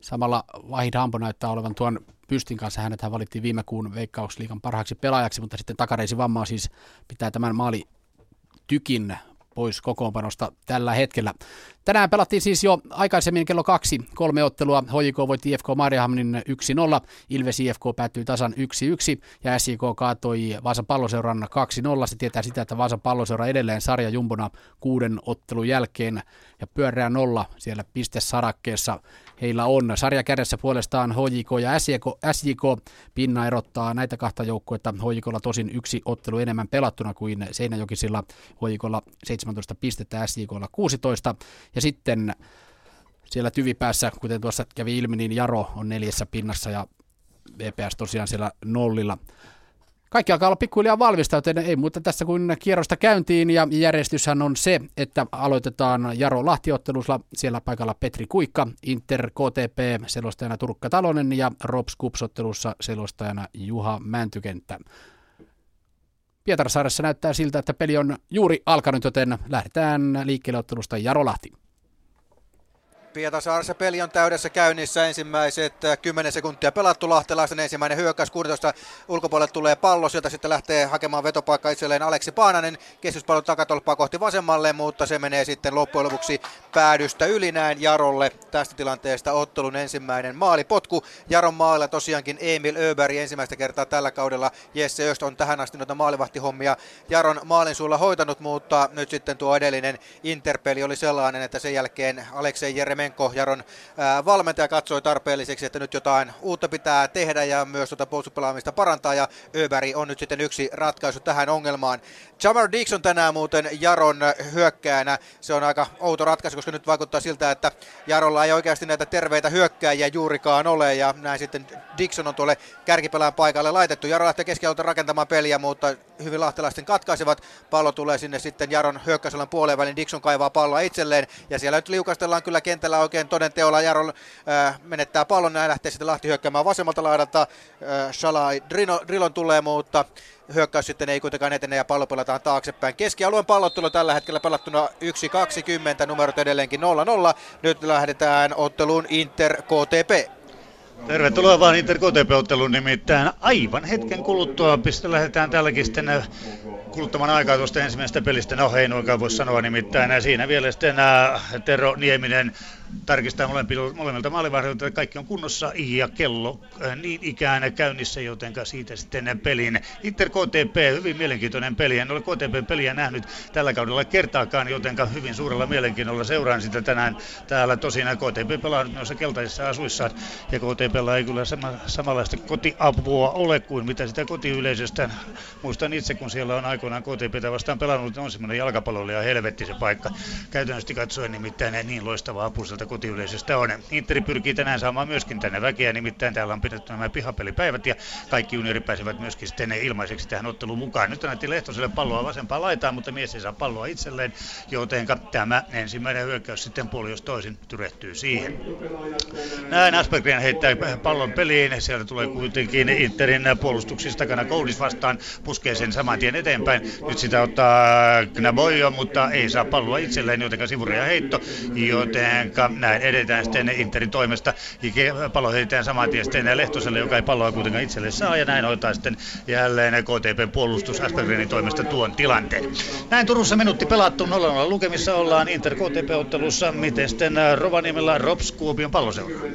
Samalla Vahid Hampo näyttää olevan tuon Pystin kanssa. Hänethän valittiin viime kuun Veikkausliigan parhaaksi pelaajaksi, mutta sitten takareisi vammaa siis pitää tämän maali tykin pois kokoonpanosta tällä hetkellä. Tänään pelattiin siis jo aikaisemmin kello kaksi kolme ottelua. H J K voitti I F K Mariehamnin yksi nolla. Ilves I F K päättyi tasan yksi yksi ja S J K kaatoi Vaasan Palloseuran kaksi nolla. Se tietää sitä, että Vaasan Palloseura edelleen sarja jumbona kuuden ottelun jälkeen ja pyöreä nolla siellä pistesarakkeessa heillä on. Sarjakärjessä puolestaan H J K ja S J K, S J K pinna erottaa näitä kahta joukkuetta. H J K:lla tosin yksi ottelu enemmän pelattuna kuin Seinäjokisilla. H J K:lla seitsemäntoista pistettä, S J K:lla kuusitoista. Ja sitten siellä tyvipäässä, kuten tuossa kävi ilmi, niin Jaro on neljässä pinnassa ja V P S tosiaan siellä nollilla. Kaikki alkaa olla pikkuhiljaa valmista, joten ei muuta tässä kuin kierrosta käyntiin. Ja järjestyshän on se, että aloitetaan Jaro-Lahti-ottelulla. Siellä paikalla Petri Kuikka, Inter K T P selostajana Turkka Talonen ja Rops KuPS-ottelussa selostajana Juha Mäntykenttä. Pietarsaaressa näyttää siltä, että peli on juuri alkanut, joten lähdetään liikkeelle ottelusta Jaro-Lahti. Pietarsaaressa peli on täydessä käynnissä. Ensimmäiset kymmenen sekuntia pelattu. Lahtelaisen ensimmäinen hyökkäys kuusitoista ulkopuolelle tulee pallo. Sieltä sitten lähtee hakemaan vetopaikka itselleen Aleksi Paananen. Keskityspallo takatolppaa kohti vasemmalle, mutta se menee sitten loppujen lopuksi päädystä yli näin Jarolle. Tästä tilanteesta ottelun ensimmäinen maalipotku. Jaron maalilla tosiaankin Emil Öberg ensimmäistä kertaa tällä kaudella. Jesse Öst on tähän asti noita maalivahtihommia Jaron maalin suulla hoitanut, mutta nyt sitten tuo edellinen Interpeli oli sellainen, että sen jälkeen Aleksei Jeremia Jaron valmentaja katsoi tarpeelliseksi, että nyt jotain uutta pitää tehdä ja myös tuota puolustuspelaamista parantaa ja Öberg on nyt sitten yksi ratkaisu tähän ongelmaan. Jammer Dixon tänään muuten Jaron hyökkäänä. Se on aika outo ratkaisu, koska nyt vaikuttaa siltä, että Jarolla ei oikeasti näitä terveitä hyökkääjiä juurikaan ole ja näin sitten Dixon on tuolle kärkipelaan paikalle laitettu. Jaro lähtee keskialueelta rakentamaan peliä, mutta hyvin lahtelaisten katkaisevat. Pallo tulee sinne sitten Jaron hyökkäysalan puoleen välin. Dixon kaivaa palloa itselleen ja siellä nyt liukastellaan kyllä kentällä oikein toden teolla. Jaro äh, menettää pallon, näin lähtee sitten Lahti hyökkäämään vasemmalta laidalta. Äh, Shalai Drilon tulee, mutta hyökkäys sitten ei kuitenkaan etene ja pallo pelataan taaksepäin. Keskialueen pallottelu tällä hetkellä pelattuna yksi kaksikymmentä, numerot edelleenkin nolla nolla. Nyt lähdetään otteluun Inter K T P. Tervetuloa vaan Inter K T P-otteluun nimittäin. Aivan hetken kuluttua piste lähdetään tälläkin sitten kuluttamaan aikaa tuosta ensimmäisestä pelistä. No ei noinkaan voi sanoa nimittäin. Siinä vielä sitten Tero Nieminen tarkistaa molemmilta maalivahdilta, että kaikki on kunnossa ja kello niin ikään käynnissä, jotenka siitä sitten pelin. Inter K T P, hyvin mielenkiintoinen peli. En ole K T P-peliä nähnyt tällä kaudella kertaakaan, jotenka hyvin suurella mielenkiinnolla seuraan sitä tänään täällä. Tosin K T P pelaa noissa keltaisissa asuissaan ja K T P:llä ei kyllä sama, samanlaista kotiapua ole kuin mitä sitä kotiyleisöstä. Muistan itse, kun siellä on aikoinaan K T P:tä vastaan pelannut, on semmoinen jalkapalloilija helvetti se paikka. Käytännössä katsoen nimittäin niin loistava apu sieltä kotiyleisöstä on. Interi pyrkii tänään saamaan myöskin tänne väkeä, nimittäin täällä on pidetty nämä pihapelipäivät ja kaikki juniorit pääsevät myöskin sitten ilmaiseksi tähän otteluun mukaan. Nyt annettiin Lehtoselle palloa vasempaan laitaan, mutta mies ei saa palloa itselleen, jotenka tämä ensimmäinen hyökkäys sitten puoli jos toisin tyrehtyy siihen. Näin Aspergren heittää pallon peliin. Sieltä tulee kuitenkin Interin puolustuksista takana Koulis vastaan. Puskee sen saman tien eteenpäin. Nyt sitä ottaa Knaboyo, mutta ei saa palloa itselleen, jotenka sivureja heitto. Jotenka näin edetään sitten Interin toimesta. Pallo heitetään saman tien sitten Lehtoselle, joka ei palloa kuitenkaan itselleen saa. Ja näin hoitaa sitten jälleen K T P:n puolustus Aspergrenin toimesta tuon tilanteen. Näin Turussa minuutti pelattu. nolla nolla lukemissa ollaan Inter K T P-ottelussa. Miten sitten Rovaniemellä Rops Kuopion palloseura?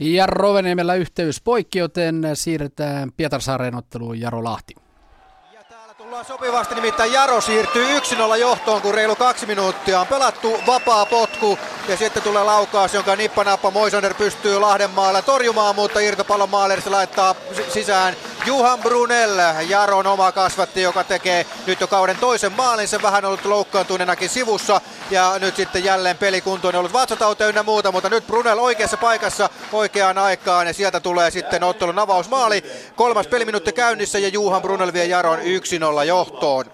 Ja Rovaniemellä yhteys poikki, joten siirretään Pietarsaaren otteluun Jaro Lahti. Ja täällä tullaan sopivasti, nimittäin Jaro siirtyy yksi nolla johtoon, kun reilu kaksi minuuttia on pelattu. Vapaa potku ja sitten tulee laukaus, jonka nippanappa Moisander pystyy Lahden maalla torjumaan, mutta irtopallon maalle se laittaa sisään Juhan Brunel, Jaron oma kasvatti, joka tekee nyt jo kauden toisen maalin. Se vähän ollut loukkaantuneenakin sivussa ja nyt sitten jälleen pelikuntoinen ollut vatsatauteen ynnä muuta, mutta nyt Brunel oikeassa paikassa oikeaan aikaan ja sieltä tulee sitten ottelun avausmaali. Kolmas peliminuutti käynnissä ja Juhan Brunel vie Jaron yksi nolla johtoon.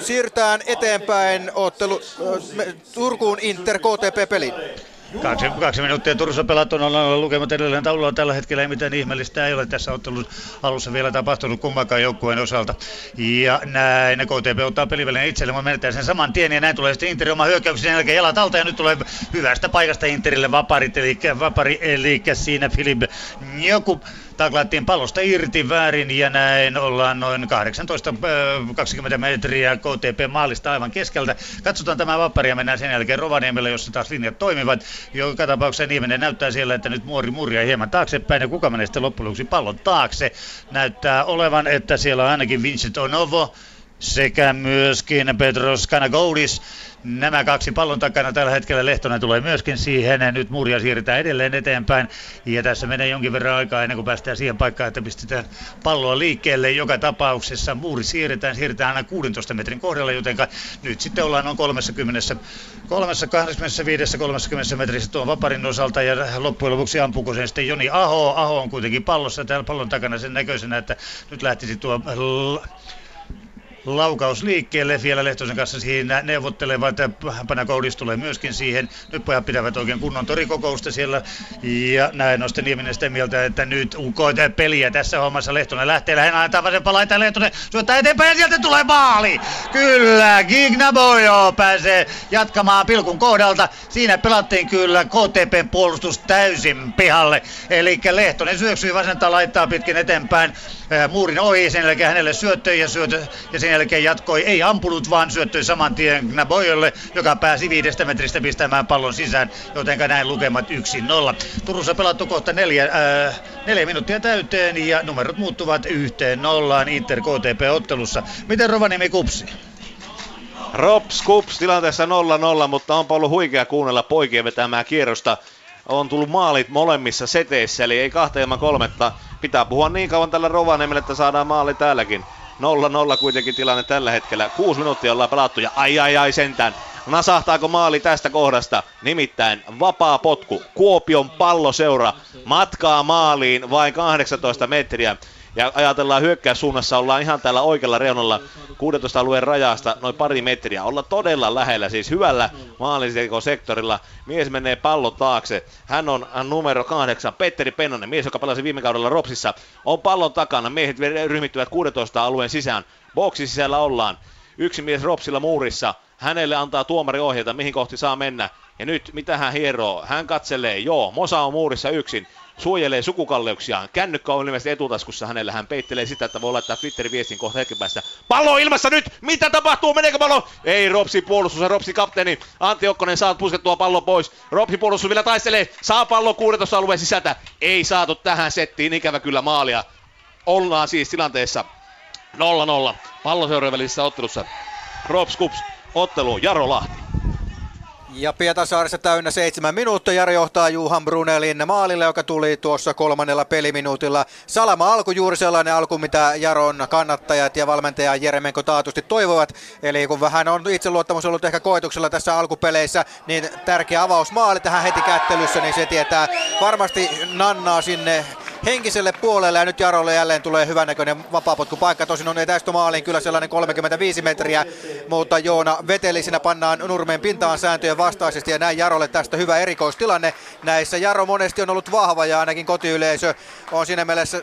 Siirrytään eteenpäin ottelu äh, Turkuun Inter K T P-peliin. Kaksi, kaksi minuuttia Turussa pelattu, ollaan lukemat edelleen taululla tällä hetkellä, ei mitään ihmeellistä ei ole tässä ottelun alussa vielä tapahtunut kummankaan joukkueen osalta. Ja näin K T P ottaa pelivälineen itselleen, mutta menetään sen saman tien ja näin tulee sitten Interi oman hyökkäyksen jälkeen jalat alta ja nyt tulee hyvästä paikasta Interille vaparit, eli, vapari, eli siinä Filip Njoku. Taklaattiin pallosta irti väärin ja näin ollaan noin kahdeksantoista kaksikymmentä metriä K T P-maalista aivan keskeltä. Katsotaan tämä vappari ja mennään sen jälkeen Rovaniemelle, jossa taas linjat toimivat. Joka tapauksessa Nieminen näyttää siellä, että nyt muori murjaa hieman taaksepäin ja kuka menee sitten loppujen lopuksi pallon taakse. Näyttää olevan, että siellä on ainakin Vincent Onovo sekä myöskin Petros Kanagoudis. Nämä kaksi pallon takana tällä hetkellä. Lehtonen tulee myöskin siihen. Nyt Murja siirretään edelleen eteenpäin. Ja tässä menee jonkin verran aikaa ennen kuin päästään siihen paikkaan, että pistetään palloa liikkeelle. Joka tapauksessa muuri siirretään. Siirretään aina kuudentoista metrin kohdalla, joten nyt sitten ollaan noin kolmekymmentä, kaksikymmentäviisi, kolmekymmentä metrissä tuon vaparin osalta. Ja loppujen lopuksi ampuuko sen sitten Joni Aho. Aho on kuitenkin pallossa täällä pallon takana sen näköisenä, että nyt lähtisi tuo... Laukaus liikkeelle, vielä Lehtosen kanssa siinä neuvottelevat, Panakoudis tulee myöskin siihen, nyt pojat pitävät oikein kunnon torikokousta siellä, ja näin on sitten Nieminen sitä mieltä, että nyt ukoitaan peliä tässä hommassa, Lehtonen lähtee lähinnä, antaa vasempaa laitaa, Lehtonen syöttää eteenpäin ja sieltä tulee maali! Kyllä, Gignaboyo pääsee jatkamaan pilkun kohdalta, siinä pelattiin kyllä K T P:n puolustus täysin pihalle, eli Lehtonen syöksyy vasentaa laittaa pitkin eteenpäin, muurin ohi, sen jälkeen hänelle syöttöi ja syötö, ja sen jälkeen jatkoi, ei ampunut, vaan syöttöi saman tien Gnaboyolle, joka pääsi viidestä metristä pistämään pallon sisään, jotenka näin lukemat yksi nolla. Turussa pelattu kohta neljä, äh, neljä minuuttia täyteen ja numerot muuttuvat yhteen nollaan Inter K T P-ottelussa. Miten Rovaniemi KuPS? Rops KuPS tilanteessa nolla nolla, mutta onpa ollut huikea kuunnella poikien vetämää kierrosta. On tullut maalit molemmissa seteissä, eli ei kahta ilman kolmetta. Pitää puhua niin kauan tällä Rovaniemellä, että saadaan maali täälläkin. nolla nolla kuitenkin tilanne tällä hetkellä. kuusi minuuttia ollaan pelattu ja ai ai ai sentään. Nasahtaako maali tästä kohdasta? Nimittäin vapaa potku. Kuopion palloseura matkaa maaliin vain kahdeksantoista metriä. Ja ajatellaan hyökkäyssuunnassa, ollaan ihan täällä oikealla reunalla kuudentoista alueen rajasta noin pari metriä. Olla todella lähellä, siis hyvällä maalintekosektorilla. Mies menee pallo taakse. Hän on numero kahdeksan, Petteri Pennanen, mies joka pelasi viime kaudella Ropsissa. On pallon takana, miehet ryhmittyvät kuudentoista alueen sisään. Boksin sisällä ollaan. Yksi mies Ropsilla muurissa. Hänelle antaa tuomari ohjeita, mihin kohti saa mennä. Ja nyt, mitä hän hieroo? Hän katselee, joo, Mosa on muurissa yksin. Suojelee sukukalleuksiaan. Kännykkä on ilmeisesti etutaskussa hänellä. Hän peittelee sitä, että voi laittaa Twitter-viestin kohta hetken päästä. Pallo ilmassa nyt! Mitä tapahtuu? Meneekö pallo? Ei Ropsin puolustus ja Ropsin kapteeni Antti Okkonen saa puskettua pallon pois. Ropsin puolustus vielä taistelee. Saa pallon kuudentoista alueen sisältä. Ei saatu tähän settiin ikävä kyllä maalia. Ollaan siis tilanteessa nolla nolla. Palloseurien välisessä ottelussa. Rops KuPS ottelu Jaro Lahti. Ja Pietarsaaressa täynnä seitsemän minuuttia. Jari johtaa Juhan Brunelin maalille, joka tuli tuossa kolmannella peliminuutilla. Salama alku, juuri sellainen alku, mitä Jaron kannattajat ja valmentaja Jeremenko taatusti toivovat. Eli kun vähän on itseluottamus ollut ehkä koetuksella tässä alkupeleissä, niin tärkeä avausmaali tähän heti kättelyssä, niin se tietää varmasti nannaa sinne henkiselle puolelle ja nyt Jarolle jälleen tulee hyvännäköinen vapaapotkupaikka. Tosin on etäistömaaliin kyllä sellainen kolmekymmentäviisi metriä, mutta Joona Veteli siinä pannaan nurmeen pintaan sääntöjen vastaisesti ja näin Jarolle tästä hyvä erikoistilanne. Näissä Jaro monesti on ollut vahva ja ainakin kotiyleisö on siinä mielessä,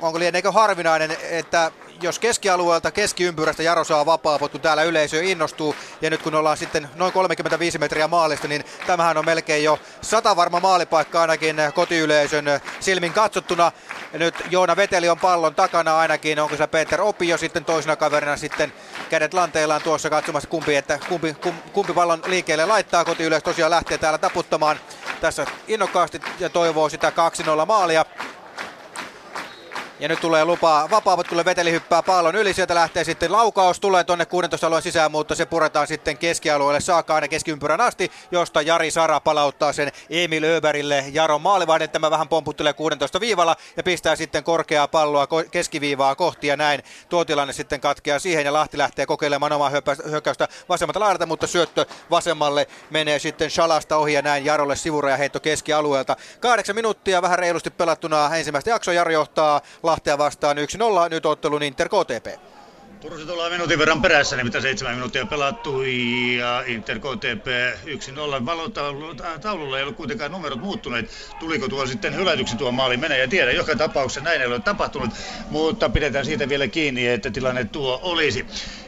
onko lieneekö harvinainen, että jos keskialueelta, keskiympyrästä Jaro saa vapaapotku, täällä yleisö innostuu ja nyt kun ollaan sitten noin kolmekymmentäviisi metriä maalista, niin tämähän on melkein jo sata varma maalipaikka ainakin kotiyleisön silmin katsottuna. Nyt Joona Veteli on pallon takana ainakin, onko se Peter Opio sitten toisena kaverina sitten kädet lanteillaan tuossa katsomassa kumpi, että kumpi, kumpi pallon liikkeelle laittaa. Kotiyleisö tosiaan lähtee täällä taputtamaan tässä innokkaasti ja toivoo sitä kaksi nolla maalia. Ja nyt tulee lupaa vapaapotkulle, Veteli hyppää pallon yli, sieltä lähtee sitten laukaus, tulee tuonne kuudentoista alueen sisään, mutta se puretaan sitten keskialueelle saakka aina keskiympyrän asti, josta Jari Sara palauttaa sen Emil Öbergille, Jaron maalivahdin. Tämä vähän pomputtelee kuudentoista viivalla ja pistää sitten korkeaa palloa keskiviivaa kohti ja näin tuo tilanne sitten katkeaa siihen ja Lahti lähtee kokeilemaan omaa hyökkäystä vasemmalta laidalta, mutta syöttö vasemmalle menee sitten Shalasta ohi ja näin Jarolle sivuraja heitto keskialueelta. Kahdeksan minuuttia vähän reilusti pelattuna ensimmäistä jaksoa, Jari johtaa Lahtea vastaan yksi nolla, nyt ottelun Inter K T P. Turussa ollaan minuutin verran perässä, nimittäin seitsemän minuuttia pelattu ja Inter K T P yksi nolla. Valotaululla ei ollut kuitenkaan numerot muuttuneet. Tuliko tuo sitten hylätyksi tuo maali? Mene ja tiedä. Joka tapauksessa näin ei ole tapahtunut, mutta pidetään siitä vielä kiinni, että tilanne tuo olisi.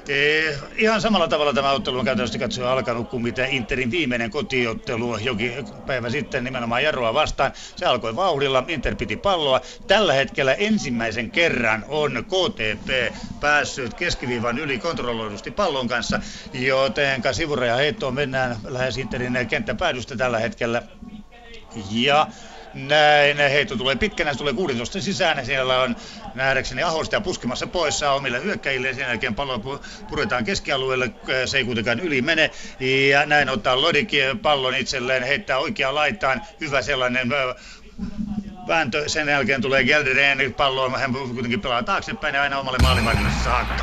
Eh, ihan samalla tavalla tämä ottelu on käytännössä katsoa alkanut kuin mitä Interin viimeinen kotiottelu jokin päivä sitten nimenomaan Jaroa vastaan. Se alkoi vauhdilla, Inter piti palloa. Tällä hetkellä ensimmäisen kerran on K T P päässyt keskiviivan yli kontrolloidusti pallon kanssa, jotenka sivuraja heittoon mennään lähes Interin kenttäpäädystä tällä hetkellä. Ja näin, heitto tulee pitkänä, se tulee kuudentoista sisään, siellä on nähdäkseni Ahosta ja puskemassa pois, saa omille hyökkäjille, sen jälkeen pallo puretaan keskialueelle, se ei kuitenkaan yli mene, ja näin ottaa Lodic pallon itselleen, heittää oikeaan laitaan, hyvä sellainen vääntö, sen jälkeen tulee Geldereen palloon, hän kuitenkin pelaa taaksepäin ja aina omalle maalimarkkinoille saakka.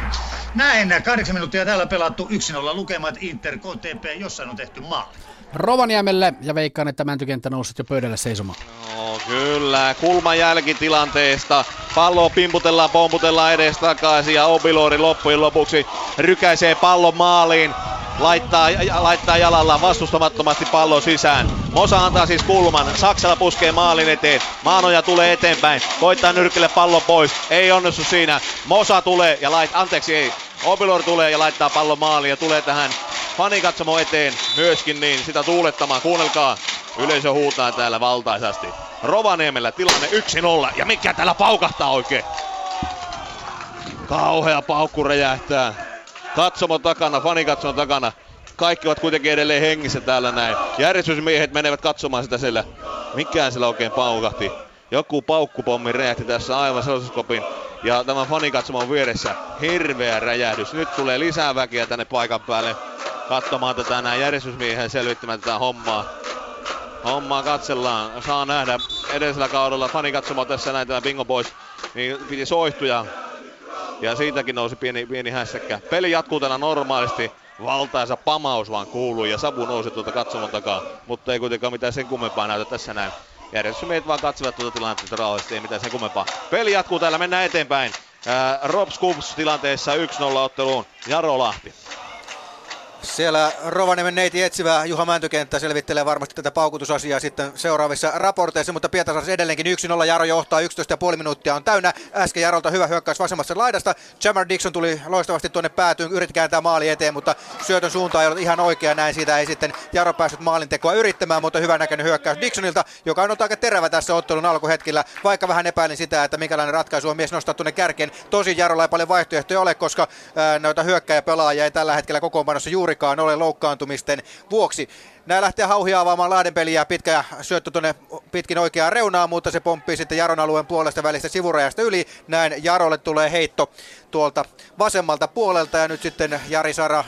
Näin, kahdeksan minuuttia täällä pelattu, yksi nolla lukemat, Inter K T P, jossain on tehty maali. Rovaniemelle ja veikkaan, että Mäntykenttä nousit jo pöydälle seisomaan. No kyllä, kulmajälkitilanteesta. Pallo pimputellaan, pomputellaan edestakaisin ja Obiluori loppujen lopuksi rykäisee pallon maaliin. Laittaa, laittaa jalalla vastustamattomasti pallon sisään. Mosa antaa siis kulman. Saksala puskee maalin eteen. Maanoja tulee eteenpäin. Koittaa nyrkille pallon pois. Ei onnistu siinä. Mosa tulee ja laittaa, anteeksi ei. Obilor tulee ja laittaa pallon maaliin ja tulee tähän fanikatsomo eteen myöskin niin sitä tuulettamaan. Kuunnelkaa, yleisö huutaa täällä valtaisasti. Rovaniemellä tilanne yksi nolla ja mikä täällä paukahtaa oikein? Kauhea paukku räjähtää. Katsomo takana, fanikatsomo takana. Kaikki ovat kuitenkin edelleen hengissä täällä näin. Järjestysmiehet menevät katsomaan sitä siellä. Mikään siellä oikein paukahti. Joku paukkupommi räjähti tässä aivan selostuskopin ja tämän fanikatsomon vieressä hirveä räjähdys. Nyt tulee lisää väkeä tänne paikan päälle katsomaan tätä nää järjestysmiehen selvittämään tätä hommaa. Hommaa katsellaan. Saa nähdä edellisellä kaudella fanikatsomo tässä näin tämä bingo pois. Niin piti soihtuja ja siitäkin nousi pieni, pieni hässäkkä. Peli jatkuu täällä normaalisti. Valtaisa pamaus vaan kuuluu ja savu nousi tuolta katsomon takaa. Mutta ei kuitenkaan mitään sen kummempaa näytä tässä näin. Järjestysmiehet vaan katsovat tuota tilannetta rauhallisesti, ei mitään sen kummempaa. Peli jatkuu täällä, mennään eteenpäin. Ää, Rops KuPS tilanteessa yksi nolla otteluun, Jaro Lahti. Siellä Rovaniemen neiti etsivä Juha Mäntykenttä selvittelee varmasti tätä paukutusasiaa sitten seuraavissa raporteissa, mutta Pietarsaaressa edelleenkin yksi nolla, Jaro johtaa, yksitoista pilkku viisi minuuttia on täynnä. Äsken Jarolta hyvä hyökkäys vasemmasta laidasta, Jammer Dixon tuli loistavasti tuonne päätyyn, yritti kääntää maali eteen, mutta syötön suunta ei ollut ihan oikea, näin siitä ei sitten Jaro päässyt maalintekoa yrittämään, mutta hyvän näköinen hyökkäys Dixonilta, joka on ollut aika terävä tässä ottelun alkuhetkillä, vaikka vähän epäilin sitä, että minkälainen ratkaisu on mies nostaa tuonne kärkeen. Tosin Jarolla ei paljon vaihtoehtoja ole, koska ää, noita hyökkääjäpelaajia ei tällä hetkellä kokoonpanossa juuri Juurikaan ole loukkaantumisten vuoksi. Nää lähtee hauhia avaamaan Lahden peliä, pitkä syöttö tuonne pitkin oikeaan reunaan, mutta se pomppii sitten Jaron alueen puolesta välistä sivurajasta yli. Näin Jarolle tulee heitto tuolta vasemmalta puolelta ja nyt sitten Jari Sara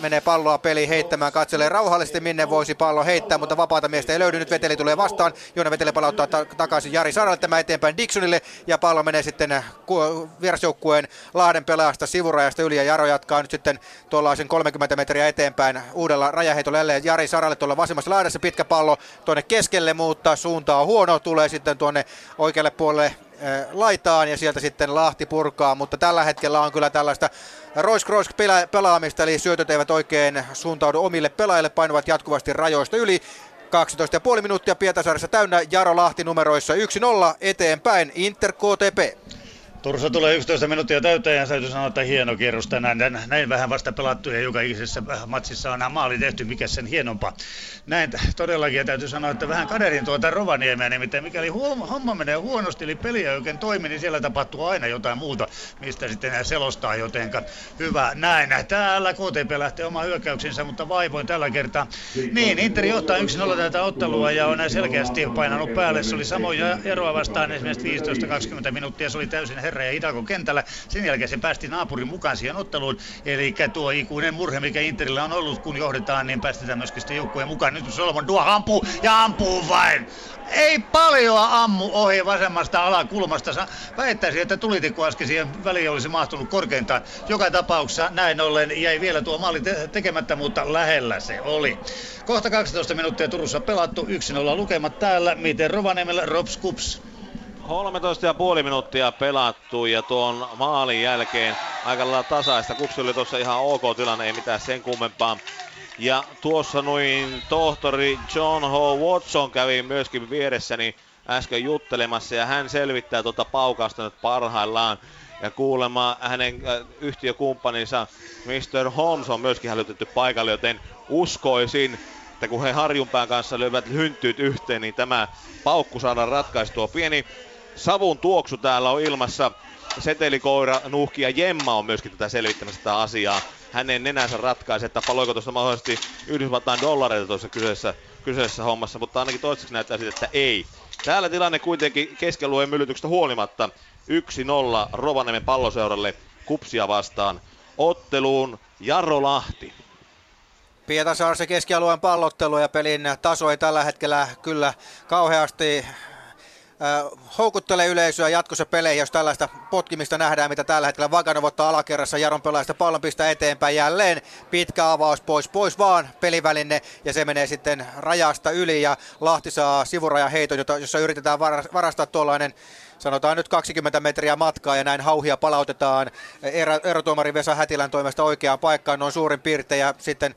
menee palloa peliin heittämään, katselee rauhallisesti minne voisi pallo heittää, mutta vapaata miestä ei löydy. Nyt Veteli tulee vastaan, Joona Veteli palauttaa ta- takaisin Jari Saralle, tämä eteenpäin Dixonille ja pallo menee sitten ku- vierasjoukkueen Lahden pelaajasta sivurajasta yli ja Jaro jatkaa nyt sitten tuollaisen kolmekymmentä metriä eteenpäin uudella rajaheiton jälleen Jari Saralle tuolla vasemmassa laidassa, pitkä pallo tuonne keskelle, mutta suunta on huono, tulee sitten tuonne oikealle puolelle laitaan ja sieltä sitten Lahti purkaa, mutta tällä hetkellä on kyllä tällaista roisk-roisk pelaamista, eli syötöt eivät oikein suuntaudu omille pelaajille, painuvat jatkuvasti rajoista yli. kaksitoista pilkku viisi minuuttia Pietarsaaressa täynnä, Jaro Lahti numeroissa yksi nolla eteenpäin, Inter K T P. Turussa tulee yksitoista minuuttia täyteen ja täytyy sanoa, että hieno kierros tänään. Näin vähän vasta pelattu ja joka ikisessä matsissa on maali tehty, mikä sen hienompaa. Näin todellakin täytyy sanoa, että vähän kaderin tuota Rovaniemeä, nimittäin mikäli homma menee huonosti, eli peli ei oikein toimi, niin siellä tapahtuu aina jotain muuta, mistä sitten selostaa, jotenka hyvä näin. Täällä K T P lähtee oma hyökkäyksensä, mutta vaivoin tällä kertaa. Niin, Inter johtaa yksi nolla tätä ottelua ja on selkeästi painanut päälle. Se oli samoja eroa vastaan esimerkiksi viisitoista kaksikymmentä minuuttia, se oli täysin Herra ja Itako kentällä. Sen jälkeen se päästi naapurin mukaan siihen otteluun. Eli tuo ikuinen murhe, mikä Interillä on ollut, kun johdetaan, niin päästetään myöskin sitä joukkueen mukaan. Nyt Solomon Dua ampuu ja ampuu vain. Ei paljoa ammu ohi vasemmasta alakulmasta. Väittäisin, että tulitikku äsken siihen väliin olisi mahtunut korkeintaan. Joka tapauksessa näin ollen jäi vielä tuo maali te- tekemättä, mutta lähellä se oli. Kohta kaksitoista minuuttia Turussa pelattu. yksi nolla lukemat täällä. Miten Rovaniemellä? Rops KuPS. kolmetoista pilkku viisi minuuttia pelattu ja tuon maalin jälkeen aika lailla tasaista. KuPS oli tuossa ihan ok tilanne, ei mitään sen kummempaa. Ja tuossa noin tohtori John H. Watson kävi myöskin vieressäni äsken juttelemassa ja hän selvittää tuota paukausta nyt parhaillaan. Ja kuulemma hänen yhtiökumppaninsa mister Holmes on myöskin hälytetty paikalle, joten uskoisin, että kun he Harjunpään kanssa löivät hynttyyt yhteen, niin tämä paukku saadaan ratkaistua. Pieni savun tuoksu täällä on ilmassa. Setelikoira, nuuhkija Jemma on myöskin tätä selvittämässä tätä asiaa. Hänen nenänsä ratkaisi, että paloiko tuossa mahdollisesti Yhdysvaltain dollareita tuossa kyseessä, kyseessä hommassa, mutta ainakin toistaiseksi näyttää siltä, että ei. Täällä tilanne kuitenkin keskialueen myllytyksestä huolimatta. yksi nolla Rovaniemen palloseuralle KuPSia vastaan. Otteluun Jaro Lahti. Pietarsaaressa keskialueen pallottelu ja pelin taso ei tällä hetkellä kyllä kauheasti houkuttelee yleisöä jatkossa peleihin, jos tällaista potkimista nähdään, mitä tällä hetkellä Vaganov ottaa alakerrassa. Jaron pelaajista pallon pistää eteenpäin jälleen. Pitkä avaus pois, pois vaan peliväline ja se menee sitten rajasta yli ja Lahti saa sivurajan heiton, jossa yritetään varastaa tuollainen sanotaan nyt kaksikymmentä metriä matkaa ja näin hauhia palautetaan erotuomari Vesa Hätilän toimesta oikeaan paikkaan noin suurin piirtein ja sitten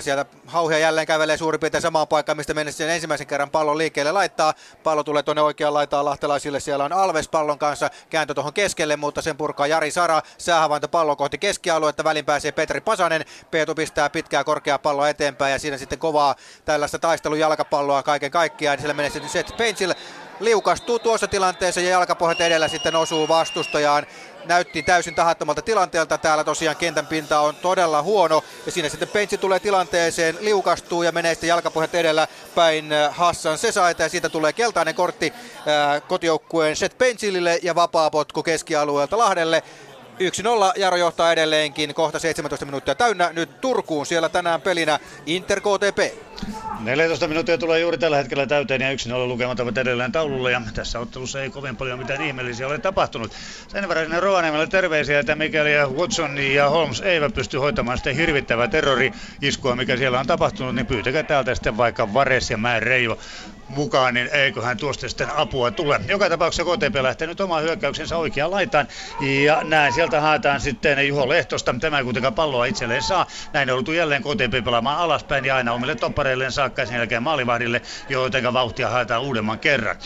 sieltä hauhia jälleen kävelee suurin piirtein samaan paikkaan, mistä mennessä sen ensimmäisen kerran pallon liikkeelle laittaa. Pallo tulee tuonne oikeaan laitaan lahtelaisille. Siellä on Alves pallon kanssa. Kääntö tuohon keskelle, mutta sen purkaa Jari Sara. Säähavainto pallon kohti keskialuetta. Välin pääsee Petri Pasanen. Peetu pistää pitkää korkeaa palloa eteenpäin ja siinä sitten kovaa tällaista taistelujalkapalloa kaiken kaikkiaan. Siellä menee sitten Seth Pencil. Liukastuu tuossa tilanteessa ja jalkapohjat edellä sitten osuu vastustajaan. Näytti täysin tahattomalta tilanteelta. Täällä tosiaan kentän pinta on todella huono. Ja siinä sitten Pentsi tulee tilanteeseen, liukastuu ja menee sitten jalkapohjat edellä päin Hassan Sesaita. Ja siitä tulee keltainen kortti ää, kotijoukkueen Seth Pentsille ja vapaapotku keskialueelta Lahdelle. yksi nolla Jaro johtaa edelleenkin. Kohta seitsemäntoista minuuttia täynnä. Nyt Turkuun siellä tänään pelinä Inter K T P. neljätoista minuuttia tulee juuri tällä hetkellä täyteen ja yksi nolla lukemat ovat edelleen taululla ja tässä ottelussa ei kovin paljon mitään ihmeellisiä ole tapahtunut. Sen verran sinne Rovaniemelle terveisiä, että mikäli Watson ja Holmes eivät pysty hoitamaan sitä hirvittävää terrori-iskua, mikä siellä on tapahtunut, niin pyytäkää täältä sitten vaikka Vares ja Mäenreijo mukaan, niin eiköhän tuosta sitten apua tule. Joka tapauksessa K T P lähtee nyt oman hyökkäyksensä oikeaan laitaan ja näin sieltä haetaan sitten Juho Lehtosta. Tämä ei kuitenkaan palloa itselleen saa. Näin on ollut jälleen K T P pelaamaan alaspäin ja aina omille toppareilleen saakka sen jälkeen maalivahdille, jotenka vauhtia haetaan uudemman kerran.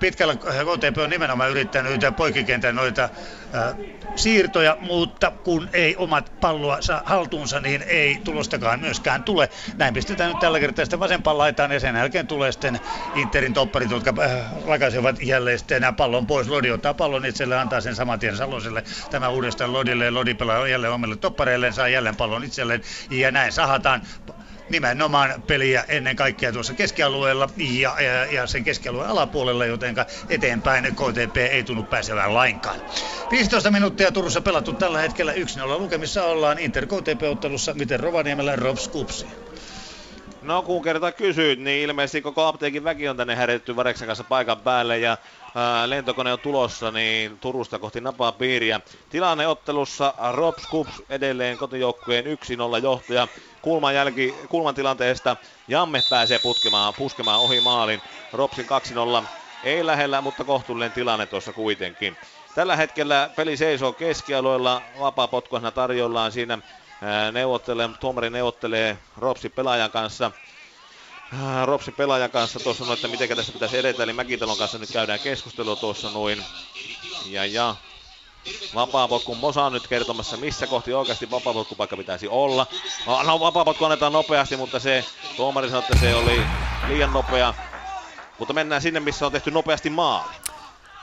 Pitkällä K T P on nimenomaan yrittänyt poikkikentän noita äh, siirtoja, mutta kun ei omat palloa saa haltuunsa, niin ei tulostakaan myöskään tule. Näin pistetään nyt tällä kertaa sitten vasempaan laitaan ja sen jälkeen tulee sitten Interin topparit, jotka äh, lakaisevat jälleen sitten pallon pois. Lodi ottaa pallon itselle, antaa sen saman tien Saloselle. Tämä uudestaan Lodille ja Lodi pelaa jälleen omille toppareilleen, saa jälleen pallon itselleen ja näin sahataan nimenomaan peliä ennen kaikkea tuossa keskialueella ja, ja, ja sen keskialueen alapuolella, jotenka eteenpäin K T P ei tunnu pääsevään lainkaan. viisitoista minuuttia Turussa pelattu tällä hetkellä, yksi nolla lukemissa ollaan Inter K T P-ottelussa, miten Rovaniemellä Rops KuPS. No kun kertaa kysyit, niin ilmeisesti koko apteekin väki on tänne häiritetty Vareksen kanssa paikan päälle ja ää, lentokone on tulossa, niin Turusta kohti napaa piiriä. Tilanne ottelussa Rops KuPS edelleen kotijoukkueen yksi nolla johtaja. Kulman, jälki, kulman tilanteesta Jamme pääsee puskemaan, puskemaan ohi maalin. Ropsin kaksi nolla Ei lähellä, mutta kohtuullinen tilanne tuossa kuitenkin. Tällä hetkellä peli seisoo keskialueella, vapaa potkuhana tarjollaan siinä. Neuvottelee, tuomari neuvottelee Ropsin pelaajan kanssa. Ropsin pelaajan kanssa tuossa noin, että miten tässä pitäisi edetä, eli Mäkitalon kanssa nyt käydään keskustelua tuossa noin. Ja ja. Vapaapotkun Mosa on nyt kertomassa, missä kohti oikeasti vapaapotkupaikka pitäisi olla. No, vapaapotku annetaan nopeasti, mutta se tuomari sanoi, että se oli liian nopea. Mutta mennään sinne, missä on tehty nopeasti maali.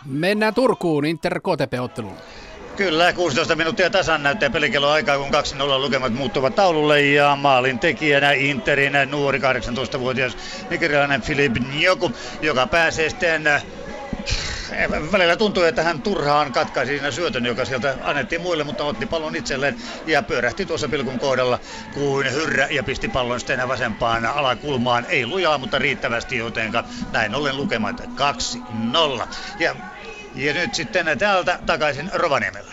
Mennään Turkuun Inter K T P-otteluun. Kyllä, kuusitoista minuuttia tasan näyttää pelikello aikaa, kun kaksi nolla lukemat muuttuvat taululle ja maalin tekijänä Interin nuori kahdeksantoistavuotias nigerialainen Filip Njoku, joka pääsee sitten... Välillä tuntui, että hän turhaan katkaisi siinä syötön, joka sieltä annettiin muille, mutta otti pallon itselleen ja pyörähti tuossa pilkun kohdalla kuin hyrrä ja pisti pallon sitten vasempaan alakulmaan. Ei lujaa, mutta riittävästi, jotenka näin ollen lukemat kaksi nolla. Ja, ja nyt sitten täältä takaisin Rovaniemellä.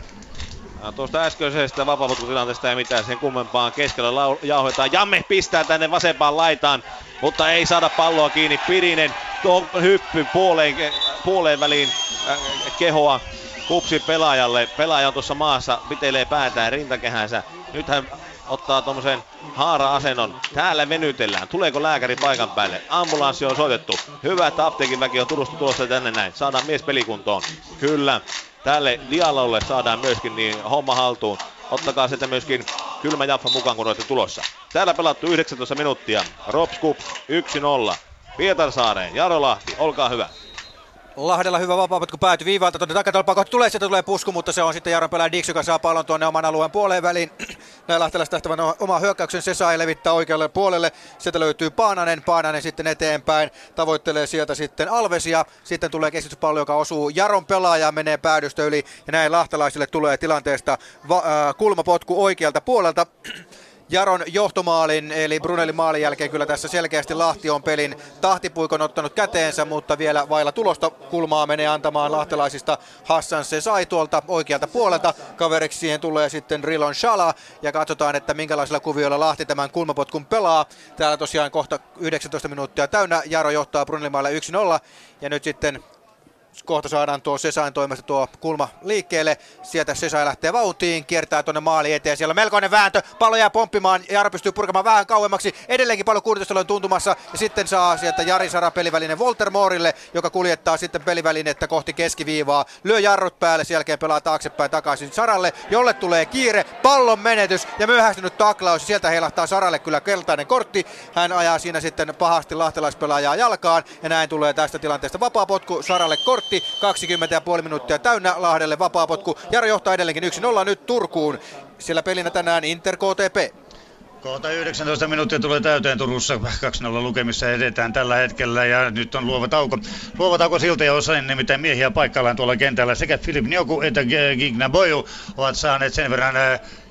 No, tuosta äskeisestä vapaapotku-tilanteesta ei mitään sen kummempaan. Keskellä lau- jauhetaan. Jamme pistää tänne vasempaan laitaan, mutta ei saada palloa kiinni. Pirinen tuohon hyppy puoleen, puoleen väliin äh, kehoa KuPSin pelaajalle. Pelaaja on tuossa maassa, pitelee päätään rintakehänsä. Nyt hän ottaa tuommoisen haara-asennon. Täällä venytellään. Tuleeko lääkäri paikan päälle? Ambulanssi on soitettu. Hyvä, että apteekin väki on Turusta tulossa tänne näin. Saadaan mies pelikuntoon. Kyllä. Tälle Dialolle saadaan myöskin niin homma haltuun. Ottakaa sieltä myöskin kylmä Jaffa mukaan, kun olette tulossa. Täällä pelattu yhdeksäntoista minuuttia. Rops KuPS yksi nolla. Pietarsaareen, Jaro Lahti, olkaa hyvä. Lahdella hyvä vapaapotku pääty viivalta tuonne takatolpaa kohti tulee, sieltä tulee pusku, mutta se on sitten Jaron pelaaja Dixon, joka saa pallon tuonne oman alueen puoleen väliin. Näin Lahtelaista tähtävän oma hyökkäyksen, se saa levittää oikealle puolelle. Sieltä löytyy Paananen, Paananen sitten eteenpäin, tavoittelee sieltä sitten Alvesia. Sitten tulee keskityspallo, joka osuu Jaron pelaajaan, menee päädystä yli ja näin lahtelaisille tulee tilanteesta va- äh, kulmapotku oikealta puolelta. Jaron johtomaalin eli Brunelin maalin jälkeen kyllä tässä selkeästi Lahti on pelin tahtipuikon ottanut käteensä, mutta vielä vailla tulosta kulmaa menee antamaan lahtelaisista. Hassan se sai tuolta oikealta puolelta, kaveriksi siihen tulee sitten Rilon Shala ja katsotaan, että minkälaisilla kuvioilla Lahti tämän kulmapotkun pelaa. Täällä tosiaan kohta yhdeksäntoista minuuttia täynnä, Jaro johtaa Brunelin maalilla yksi nolla ja nyt sitten kohta saadaan tuo Sesain toimesta tuo kulma liikkeelle. Sieltä Sesai lähtee vauhtiin, kiertää tuonne maali eteen. Siellä on melkoinen vääntö, pallo jää pomppimaan. Jaro pystyy purkamaan vähän kauemmaksi. Edelleenkin pallo kuuditoista on tuntumassa. Ja sitten saa sieltä Jari Sara pelivälinen Walter Moorille, joka kuljettaa sitten pelivälinettä kohti keskiviivaa. Lyö jarrut päälle, sen jälkeen pelaa taaksepäin takaisin Saralle, jolle tulee kiire. Pallon menetys ja myöhästynyt taklaus. Sieltä heilahtaa Saralle kyllä keltainen kortti. Hän ajaa siinä sitten pahasti lahtelaispelaajaa jalkaan. Ja näin tulee tästä tilanteesta vapaa potku Saralle kortti. kaksikymmentä pilkku viisi minuuttia täynnä Lahdelle vapaapotku. Jaro johtaa edelleenkin yksi nolla nyt Turkuun. Siellä pelinä tänään Inter K T P. Kohta yhdeksäntoista minuuttia tulee täyteen Turussa, kaksi nolla lukemissa edetään tällä hetkellä ja nyt on luova tauko. Luova tauko siltä ja osain nimittäin miehiä paikallaan tuolla kentällä. Sekä Filip Njoku että Gigna Boyu ovat saaneet sen verran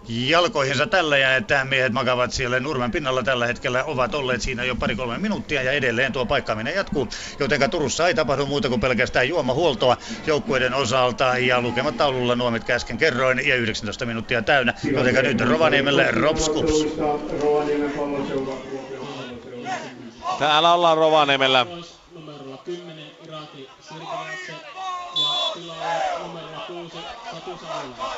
jalkoihinsa tällä ja että miehet makavat siellä nurmen pinnalla tällä hetkellä, ovat olleet siinä jo pari-kolme minuuttia ja edelleen tuo paikkaaminen jatkuu, jotenka Turussa ei tapahdu muuta kuin pelkästään juomahuoltoa joukkueiden osalta ja lukemat taululla nuo, mitkä äsken kerroin ja yhdeksäntoista minuuttia täynnä, jotenka nyt Rovaniemelle Rops KuPS. Täällä ollaan Rovaniemellä.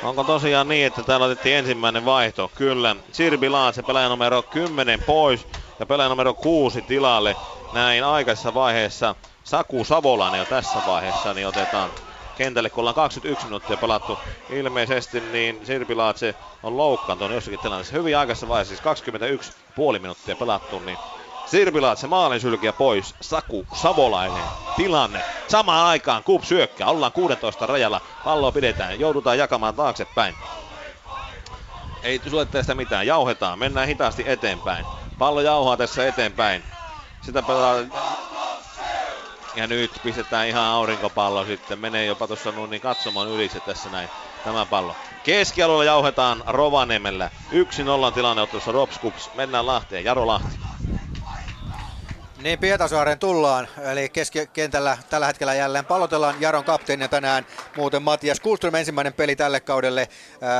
Onko tosiaan niin, että täällä otettiin ensimmäinen vaihto? Kyllä. Sirbi Laase, pelaaja numero kymmenen pois ja pelaaja numero kuusi tilalle. Näin aikaisessa vaiheessa Saku Savolainen jo tässä vaiheessa, niin otetaan kentälle, kun ollaan kaksikymmentäyksi minuuttia pelattu. Ilmeisesti niin Sirbi Laase on loukkaantunut jossakin tilanteessa. Hyvin aikaisessa vaiheessa, siis kaksikymmentäyksi pilkku viisi minuuttia pelattu, niin Sirbi Laase maalin sylkiä pois, Saku Savolainen tilanne. Samaan aikaan KuPS syökkää, ollaan kuusitoista rajalla, palloa pidetään, joudutaan jakamaan taaksepäin. Ei sulettaa sitä mitään, jauhetaan, mennään hitaasti eteenpäin. Pallo jauhaa tässä eteenpäin. Sitä pelaa... Ja nyt pistetään ihan aurinkopallo sitten, menee jopa tuossa niin katsomaan ylitse tässä näin tämä pallo. Keskialueella jauhetaan Rovaniemellä, yksi nolla tilanne ottelussa Rops KuPS, mennään Lahteen, Jaro Lahti. Niin Pietasaaren tullaan, eli keskikentällä tällä hetkellä jälleen pallotellaan Jaron kapteenina tänään muuten Matias Kuhlström, ensimmäinen peli tälle kaudelle.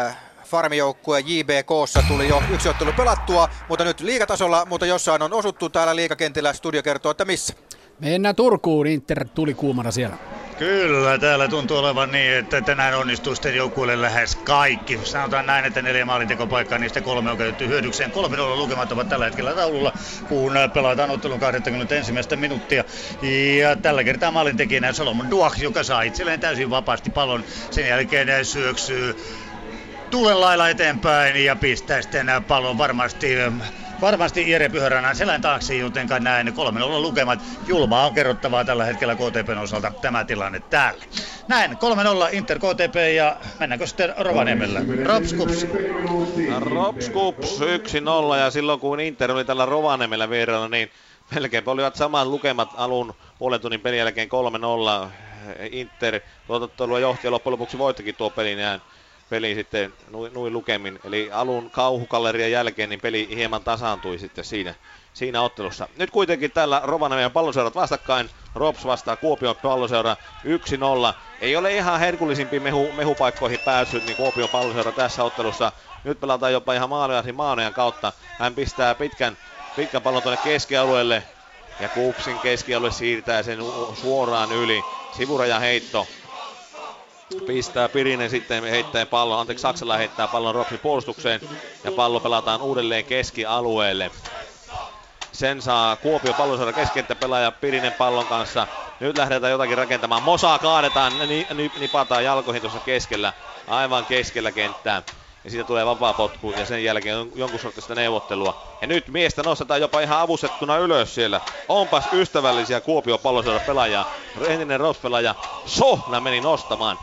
Äh, Farmijoukkue J B K:ssa tuli jo yksi ottelu pelattua, mutta nyt liigatasolla, mutta jossain on osuttu täällä liigakentillä, studio kertoo, että missä. Mennään Turkuun, Inter tuli kuumana siellä. Kyllä, täällä tuntuu olevan niin, että tänään onnistuu sitten joukkueelle lähes kaikki. Sanotaan näin, että neljä maalintekopaikkaa, niistä kolme on käytetty hyödykseen. kolme nolla lukemat ovat tällä hetkellä taululla, kun pelataan ottelun kaksikymmentäyksi minuuttia. Ja tällä kertaa maalintekijänä Solomon Duach, joka saa itselleen täysin vapaasti pallon. Sen jälkeen syöksyy tuulen lailla eteenpäin ja pistää sitten pallon varmasti... Varmasti Jere Pyhärannan selän taakse, jotenkaan näin kolme nolla lukemat. Julmaa on kerrottavaa tällä hetkellä K T P:n osalta tämä tilanne täällä. Näin, kolme nolla Inter K T P ja mennäänkö sitten Rovaniemellä? Rops KuPS. Rops KuPS yksi nolla ja silloin kun Inter oli tällä Rovaniemellä vierellä, niin melkein olivat samat lukemat alun puolen tunnin pelin jälkeen kolme nolla. Inter tuotottelua johti ja loppujen lopuksi voittikin tuo pelin ja peli sitten nuin, nuin lukemin, eli alun kauhukallerian jälkeen niin peli hieman tasaantui sitten siinä, siinä ottelussa. Nyt kuitenkin täällä Rovaniemen palloseurat vastakkain, Rops vastaa Kuopion palloseura yksi nolla. Ei ole ihan herkullisimpiin mehu, mehupaikkoihin päässyt, niin Kuopion palloseura tässä ottelussa. Nyt pelataan jopa ihan maaliasi maanojan kautta. Hän pistää pitkän, pitkän pallon tuonne keskialueelle ja KuPSin keskialue siirtää sen suoraan yli. Sivuraja heitto. Pistää Pirinen sitten heittää pallon, anteeksi Saksalla heittää pallon Ropsin puolustukseen ja pallo pelataan uudelleen keskialueelle. Sen saa Kuopion palloseura keskenttä pelaaja Pirinen pallon kanssa. Nyt lähdetään jotakin rakentamaan. Mosaa kaadetaan, nipataan jalkoihin tuossa keskellä, aivan keskellä kenttää. Ja siitä tulee vapaa potku ja sen jälkeen jonkun sortista neuvottelua. Ja nyt miestä nostetaan jopa ihan avustettuna ylös siellä. Onpas ystävällisiä Kuopion palloseura pelaajaa. Entinen Rops pelaaja Sohna meni nostamaan.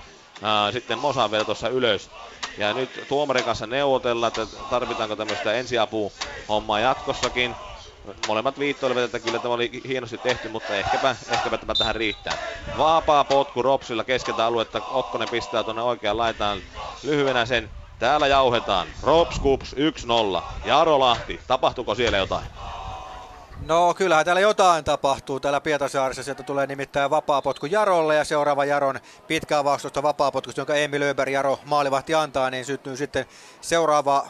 Sitten Mosa vielä tuossa ylös. Ja nyt tuomarin kanssa neuvotellaan, että tarvitaanko tämmöistä ensiapuhommaa jatkossakin. Molemmat viittoilevat, että kyllä tämä oli hienosti tehty, mutta ehkäpä, ehkäpä tämä tähän riittää. Vapaa potku Ropsilla keskeltä aluetta. Okkonen pistää tuonne oikeaan laitaan lyhyenä sen. Täällä jauhetaan. Rops KuPS yksi nolla. Jaro Lahti, tapahtuuko siellä jotain? No kyllähän täällä jotain tapahtuu täällä Pietasaarissa, sieltä tulee nimittäin vapaapotku Jarolle ja seuraava Jaron pitkä avaus tuosta vapaapotkusta, jonka Emil Öberg Jaro maalivahti antaa, niin syntyy sitten seuraava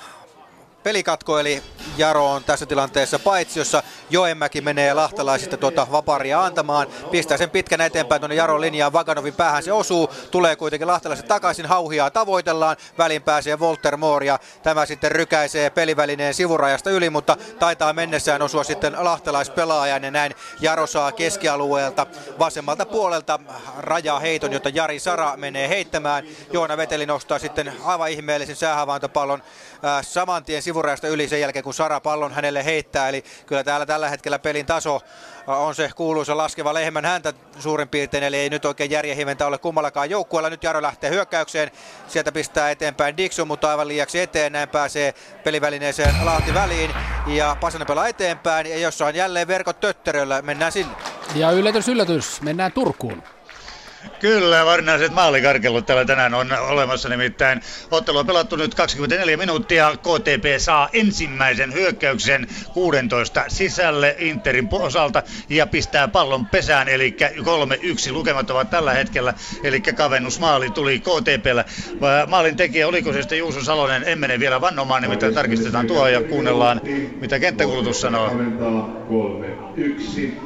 pelikatko, eli Jaro on tässä tilanteessa paitsi, jossa Joenmäki menee lahtalaisista tuota vaparia antamaan, pistää sen pitkän eteenpäin tuonne Jaron linjaan, Vaganovin päähän se osuu, tulee kuitenkin lahtalaiset takaisin, Hauhiaa tavoitellaan, väliin pääsee Walter Moore ja tämä sitten rykäisee pelivälineen sivurajasta yli, mutta taitaa mennessään osua sitten lahtalaispelaajan ja näin Jaro saa keskialueelta vasemmalta puolelta rajaheiton, jota Jari Sara menee heittämään, Joona Veteli nostaa sitten aivan ihmeellisen säähavaintopallon äh, saman tien sivurajasta yli sen jälkeen, kun Sara pallon hänelle heittää. Eli kyllä täällä tällä hetkellä pelin taso on se kuuluisa laskeva lehmän häntä suurin piirtein. Eli ei nyt oikein järjen hiventä ole kummallakaan joukkueella. Nyt Jaro lähtee hyökkäykseen. Sieltä pistää eteenpäin Dixon, mutta aivan liiaksi eteen. Näin pääsee pelivälineeseen Lahti väliin. Ja Pasanen pelaa eteenpäin. Ja jossain jälleen verkot tötteröllä. Mennään sinne. Ja yllätys, yllätys. Mennään Turkuun. Kyllä, varsinaiset maalikarkelut täällä tänään on olemassa, nimittäin ottelu on pelattu nyt kaksikymmentäneljä minuuttia, K T P saa ensimmäisen hyökkäyksen kuusitoista sisälle Interin osalta ja pistää pallon pesään, eli kolme yksi lukemat ovat tällä hetkellä, eli kavennusmaali tuli K T P:llä. Maalin tekijä, oliko se sitten Juuso Salonen, en mene vielä vannomaan, nimittäin tarkistetaan tuo ja kuunnellaan, mitä kenttäkulutus sanoo. kolme yksi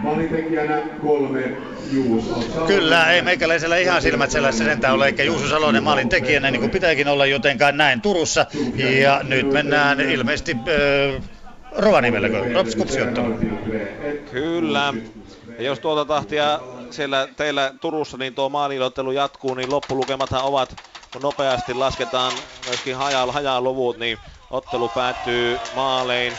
Maalintekijänä kolme Juuso Salonen. Kyllä, ei meikäläisellä ihan silmät selässä sentään ole, eikä Juuso Salonen maalintekijänä niin kuin pitääkin olla jotenkaan näin Turussa. Ja nyt mennään ilmeisesti äh, Rovaniemelläkö, Rops KuPS -ottelu. Kyllä, ja jos tuota tahtia siellä teillä Turussa niin tuo maalilottelu jatkuu, niin loppulukemathan ovat, kun nopeasti lasketaan myöskin haja, hajaluvut, niin ottelu päättyy maalein.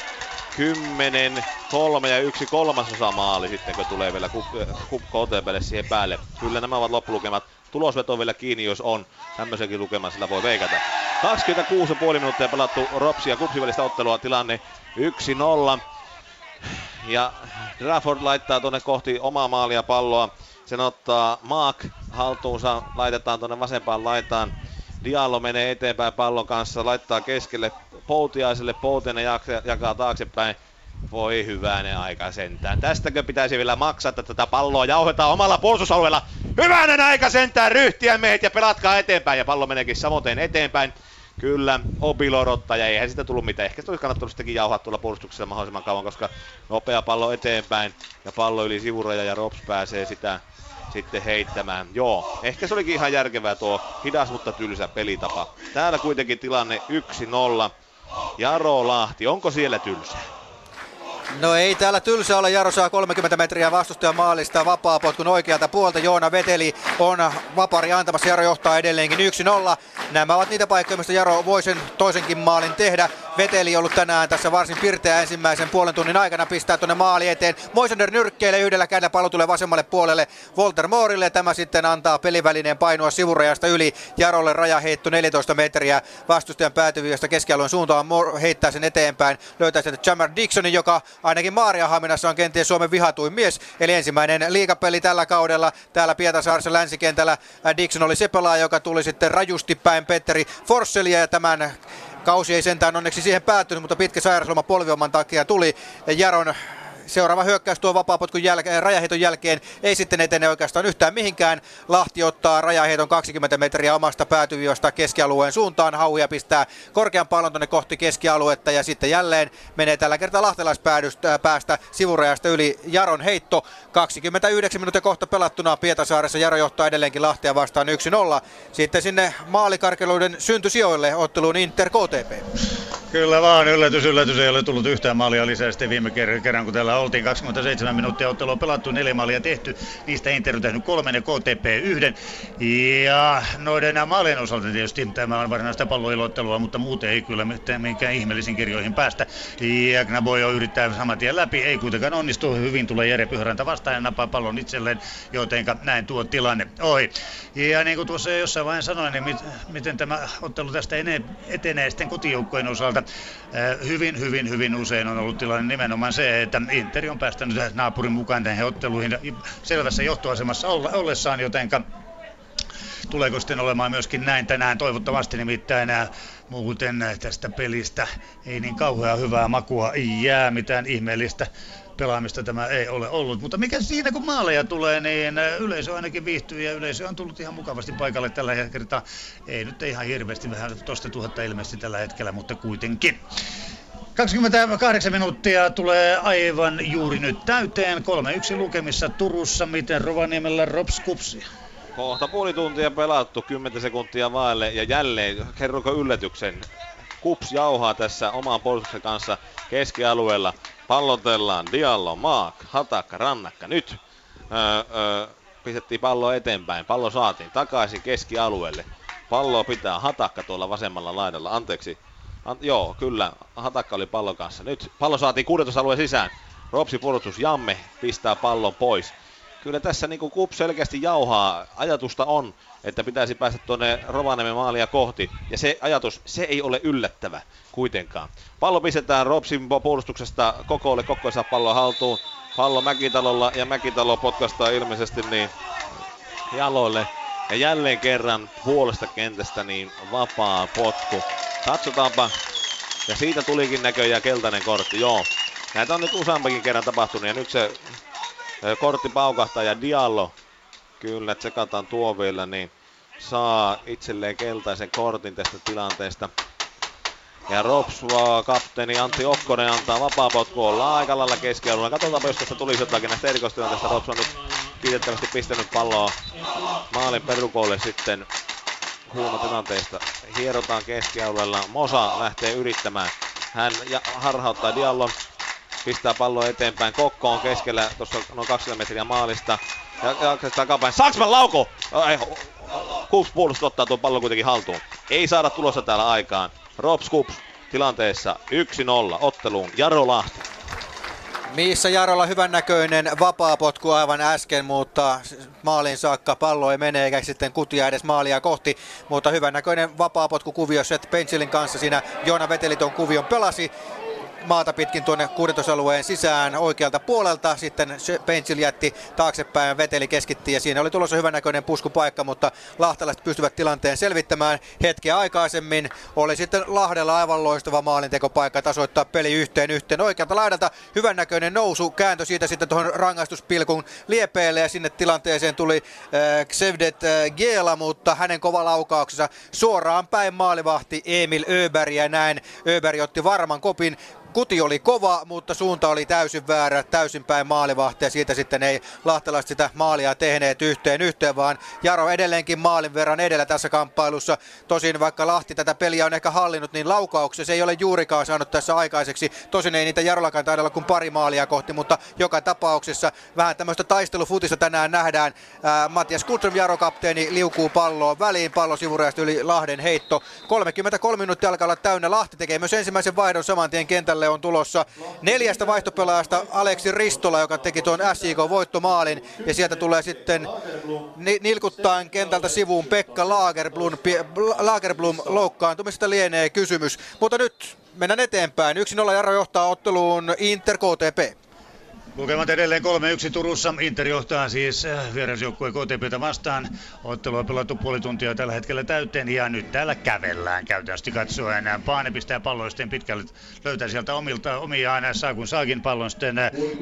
Kymmenen, kolme ja yksi kolmasosa maali sitten, kun tulee vielä K T P:lle siihen päälle. Kyllä nämä ovat loppulukemat. Tulosveto vielä kiinni, jos on. Tämmöisenkin lukeman sillä voi veikata. kaksikymmentäkuusi pilkku viisi minuuttia pelattu Ropsi ja KuPSin välistä ottelua, tilanne yksi nolla. Ja Rafford laittaa tuonne kohti omaa maalia palloa. Sen ottaa Maak haltuunsa, laitetaan tuonne vasempaan laitaan. Diallo menee eteenpäin pallon kanssa, laittaa keskelle Poutiaiselle, Poutinen jakaa taaksepäin. Voi hyvänen aika sentään. Tästäkö pitäisi vielä maksaa, että tätä palloa jauhetaan omalla puolustusalueella. Hyvänen aika sentään, ryhtiä miehet ja pelatkaa eteenpäin. Ja pallo meneekin samoin eteenpäin. Kyllä, Opilo odottaa ja eihän sitä tullut mitään. Ehkä sitä olisi kannattanut sitäkin jauhaa tuolla puolustuksessa mahdollisimman kauan, koska nopea pallo eteenpäin ja pallo yli sivuraja ja Rops pääsee sitä sitten heittämään. Joo, ehkä se olikin ihan järkevää tuo hidas, mutta tylsä pelitapa. Täällä kuitenkin tilanne yksi nolla. Jaro Lahti, onko siellä tylsä? No ei täällä tylsä ole, Jaro saa kolmekymmentä metriä vastustajan maalista, vapaa potkun oikealta puolta, Joona Veteli on vapari antamassa, Jaro johtaa edelleenkin yksi nolla. Nämä ovat niitä paikkoja, mistä Jaro voi sen toisenkin maalin tehdä. Veteli on ollut tänään tässä varsin pirteä ensimmäisen puolen tunnin aikana, pistää tuonne maali eteen. Moisander nyrkkeilee yhdellä kädellä, pallo tulee vasemmalle puolelle Walter Moorelle. Tämä sitten antaa pelivälineen painua sivurajasta yli Jarolle, rajaheitto neljätoista metriä vastustajan päätyvyydestä keskialueen suuntaan. Moore heittää sen eteenpäin, löytää sitten Jammer Dixonin, joka ainakin Maarianhaminassa on kenties Suomen vihatuin mies. Eli ensimmäinen liigapeli tällä kaudella täällä Pietasaarissa länsikentällä. Dixon oli se pelaaja, joka tuli sitten rajusti päin Petteri Forsselia ja tämän kausi ei sentään onneksi siihen päättynyt, mutta pitkä sairausloma polvioman takia tuli. Jaron seuraava hyökkäys tuo vapaapotkun jäl- rajaheiton jälkeen ei sitten etene oikeastaan yhtään mihinkään. Lahti ottaa rajaheiton kaksikymmentä metriä omasta päätyviosta keskialueen suuntaan. Hauja pistää korkean pallon tuonne kohti keskialuetta ja sitten jälleen menee tällä kertaa lahtelaispäästä päästä sivurajasta yli Jaron heitto. kaksikymmentäyhdeksän minuuttia kohta pelattuna Pietasaaressa. Jaro johtaa edelleenkin Lahtia vastaan yksi nolla. Sitten sinne maalikarkeluiden syntysijoille otteluun Inter K T P. Kyllä vaan, yllätys, yllätys. Ei ole tullut yhtään maalia lisää sitten viime kerran, kun täällä oltiin. kaksikymmentäseitsemän minuuttia ottelua pelattu, neljä maalia tehty. Niistä Inter on tehnyt kolmen ja K T P yhden. Ja noiden maalien osalta tietysti tämä on varmasti palloilottelua, mutta muuten ei kyllä minkään ihmeellisiin kirjoihin päästä. Ja Gnaboyo yrittää saman tien läpi, ei kuitenkaan onnistu. Hyvin tulee Jere Pyhäräntä vastaan ja napaa pallon itselleen, jotenka näin tuo tilanne ohi. Ja niin kuin tuossa jossain vaiheessa sanoin, niin mit, miten tämä ottelu tästä etenee sitten kotijoukkojen osalta. Hyvin, hyvin, hyvin usein on ollut tilanne nimenomaan se, että Inter on päästänyt naapurin mukaan näihin otteluihin selvässä johtoasemassa ollessaan, jotenka tuleeko sitten olemaan myöskin näin tänään, toivottavasti nimittäin nämä. Muuten tästä pelistä ei niin kauhean hyvää makua jää, mitään ihmeellistä pelaamista tämä ei ole ollut. Mutta mikä siinä kun maaleja tulee, niin yleisö ainakin viihtyy ja yleisö on tullut ihan mukavasti paikalle tällä kertaa. Ei nyt ihan hirveästi, vähän toista tuhatta ilmeisesti tällä hetkellä, mutta kuitenkin. kaksikymmentäkahdeksan minuuttia tulee aivan juuri nyt täyteen. kolme yksi lukemissa Turussa, miten Rovaniemellä Rops KuPS. Kohta puoli tuntia pelattu, kymmenen sekuntia vaille ja jälleen, kerronko yllätyksen, KuPS jauhaa tässä omaan puolustuksen kanssa keskialueella. Pallotellaan, Diallo, Maak, Hatakka, Rannakka, nyt öö, öö, pistettiin pallo eteenpäin, pallo saatiin takaisin keskialueelle. Palloa pitää Hatakka tuolla vasemmalla laidalla, anteeksi, An- joo kyllä, Hatakka oli pallon kanssa. Nyt pallo saatiin kuudentoista alueen sisään, Ropsi puolustus, Jamme pistää pallon pois. Kyllä tässä niin kuin KuPS selkeästi jauhaa. Ajatusta on, että pitäisi päästä tuonne Rovaniemen maalia kohti. Ja se ajatus, se ei ole yllättävä kuitenkaan. Pallo pistetään Ropsin puolustuksesta Kokolle. Kokko saa pallon haltuun. Pallo Mäkitalolla ja Mäkitalo potkastaa ilmeisesti niin jaloille. Ja jälleen kerran puolesta kentästä niin vapaa potku. Katsotaanpa. Ja siitä tulikin näköjään keltainen kortti. Joo. Näitä on nyt useampikin kerran tapahtunut ja nyt se kortti paukahtaa ja Diallo, kyllä tsekataan tuo vielä, niin saa itselleen keltaisen kortin tästä tilanteesta. Ja Rops, kapteeni Antti Okkonen antaa vapaapotku, ollaan aika lailla keskialueella. Katsotaanpa, jos tuosta tulisi jotakin näistä erikoistilanteista. Rops on nyt kiitettävästi pistänyt palloa maalin perukolle sitten huonotilanteesta. Hierotaan keskialueella, Mosa lähtee yrittämään. Hän harhauttaa Diallon. Pistää palloa eteenpäin. Kokko on keskellä tuossa noin kaksikymmentä metriä maalista. Ja jaksetaan takapäin. Saksman lauko! KuPS puolustus ottaa tuon pallon kuitenkin haltuun. Ei saada tulossa täällä aikaan. Rops KuPS tilanteessa yksi nolla otteluun. Jaro Lahti. Missä Jarolla hyvännäköinen vapaapotku aivan äsken, mutta maalin saakka pallo ei mene eikä sitten kutia edes maalia kohti. Mutta hyvännäköinen vapaapotku kuvio Seth Pencilin kanssa siinä Joona Veteli tuon kuvion pelasi. maata pitkin tuonne kuudentoista alueen sisään oikealta puolelta. Sitten Pencil jätti taaksepäin, Veteli keskitti ja siinä oli tulossa hyvänäköinen puskupaikka, mutta lahtelaiset pystyvät tilanteen selvittämään. Hetkeä aikaisemmin oli sitten Lahdella aivan loistava maalintekopaikka tasoittaa peli yhteen yhteen oikealta laidalta. Hyvännäköinen nousu, kääntö siitä sitten tuohon rangaistuspilkun liepeelle ja sinne tilanteeseen tuli äh, Xevdet äh, Giela, mutta hänen kova laukauksensa suoraan päin maalivahti Emil Öberg ja näin Öberg otti varman kopin. Kuti oli kova, mutta suunta oli täysin väärä, täysin päin maalivahtia. Siitä sitten ei lahtelaiset sitä maalia tehneet yhteen yhteen, vaan Jaro edelleenkin maalin verran edellä tässä kamppailussa. Tosin vaikka Lahti tätä peliä on ehkä hallinnut, niin laukauksia se ei ole juurikaan saanut tässä aikaiseksi. Tosin ei niitä Jarollakaan taida olla kuin pari maalia kohti, mutta joka tapauksessa vähän tämmöistä taistelufutista tänään nähdään. Ää, Matias Kutrum, Jaro-kapteeni, liukuu palloon väliin, pallo sivurajasta yli Lahden heitto. kolmekymmentäkolme minuuttia alkaa olla täynnä. Lahti tekee myös ensimmäisen vaihdon saman tien kentälle. On tulossa neljästä vaihtopelaajasta Aleksi Ristola, joka teki tuon S J K-voittomaalin. Ja sieltä tulee sitten nilkuttaen kentältä sivuun Pekka Lagerblom, Lagerblom loukkaantumista lienee kysymys. Mutta nyt mennään eteenpäin. yksi nolla Jaro johtaa otteluun Inter K T P. Lukemat edelleen kolme yksi Turussa. Inter johtaa siis vierasjoukkueen K T P:tä vastaan. Ottelu on pelattu puoli tuntia tällä hetkellä täyteen ja nyt täällä kävellään käytännössä katsoen. Paane pistää palloa sitten pitkälle, löytää sieltä omilta omiaan, saa kun saakin pallon sitten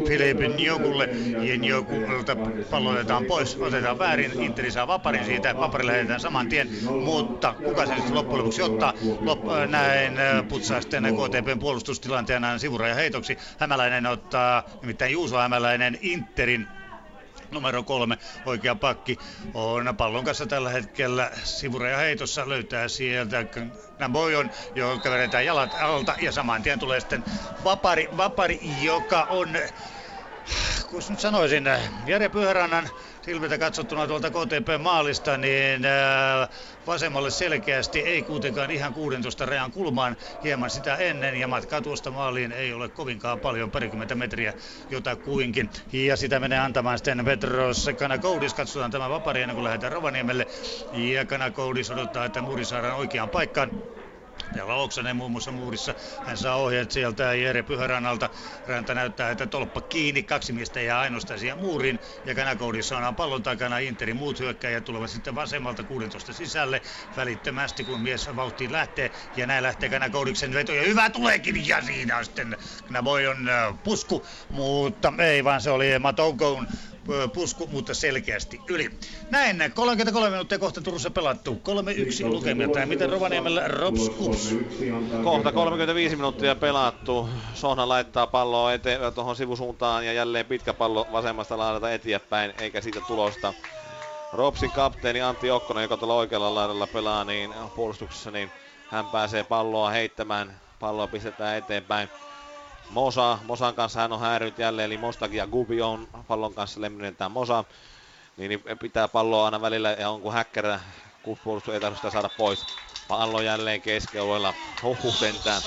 Philippe Njokulle. Ja Njokulta pallo otetaan pois, otetaan väärin, Interi saa vaparin siitä, vapari lähetetään saman tien, mutta kuka sen sitten loppujen lopuksi ottaa? Lop- näin putsaa sitten K T P:n puolustustilanteena sivuraja heitoksi. Hämäläinen ottaa nimittäin Juuso Hämäläinen, Interin numero kolme, oikea pakki, on pallon kanssa tällä hetkellä sivuraja heitossa, löytää sieltä Nabojon, joka vedetään jalat alta ja saman tien tulee sitten vapari, vapari joka on, kun nyt sanoisin, Jere Pyörärannan silmiltä katsottuna tuolta K T P-maalista, niin vasemmalle selkeästi, ei kuitenkaan ihan kuudentoista rajan kulmaan, hieman sitä ennen, ja matkaa tuosta maaliin ei ole kovinkaan paljon, parikymmentä metriä jotakuinkin. Ja sitä menee antamaan sitten Petros Kanakoudis, katsotaan tämä vapari ennen kuin lähdetään Rovaniemelle, ja Kanakoudis odottaa, että muuri saadaan oikeaan paikkaan. Täällä Oksanen muun muassa muurissa. Hän saa ohjeet sieltä Jere Pyhärannalta. Ranta näyttää, että tolppa kiinni. Kaksi miestä jää ainoastaan siihen muuriin. Ja Kanakoudissa on pallon takana. Interin muut hyökkäjät tulevat sitten vasemmalta kuudentoista sisälle. Välittömästi, kun mies vauhtiin lähtee. Ja näin lähtee Kanakoudiksen veto. Ja hyvä tuleekin. Ja siinä on sitten Knabojon pusku. Mutta ei vaan, se oli Matoukon pusku, mutta selkeästi yli. Näin, kolmekymmentäkolme minuuttia kohta Turussa pelattu. kolme yksi lukemilta. Ja miten Rovaniemellä Rops KuPS? Kohta kolmekymmentäviisi minuuttia pelattu. Sohna laittaa palloa eteen tuohon sivusuuntaan ja jälleen pitkä pallo vasemmasta laidalta eteenpäin, eikä siitä tulosta. Ropsin kapteeni Antti Okkonen, joka tuolla oikealla laidalla pelaa niin puolustuksessa, niin hän pääsee palloa heittämään. Palloa pistetään eteenpäin. Mosa, Mosan kanssa hän on häirinyt jälleen, eli Mostaki ja Gubi on pallon kanssa lemminetään Mosa. Niin pitää palloa aina välillä, ja on kuin häkkärä, kuuspuolustus ei tarvitse sitä saada pois. Pallo jälleen keskialueella, huhhuh sentään.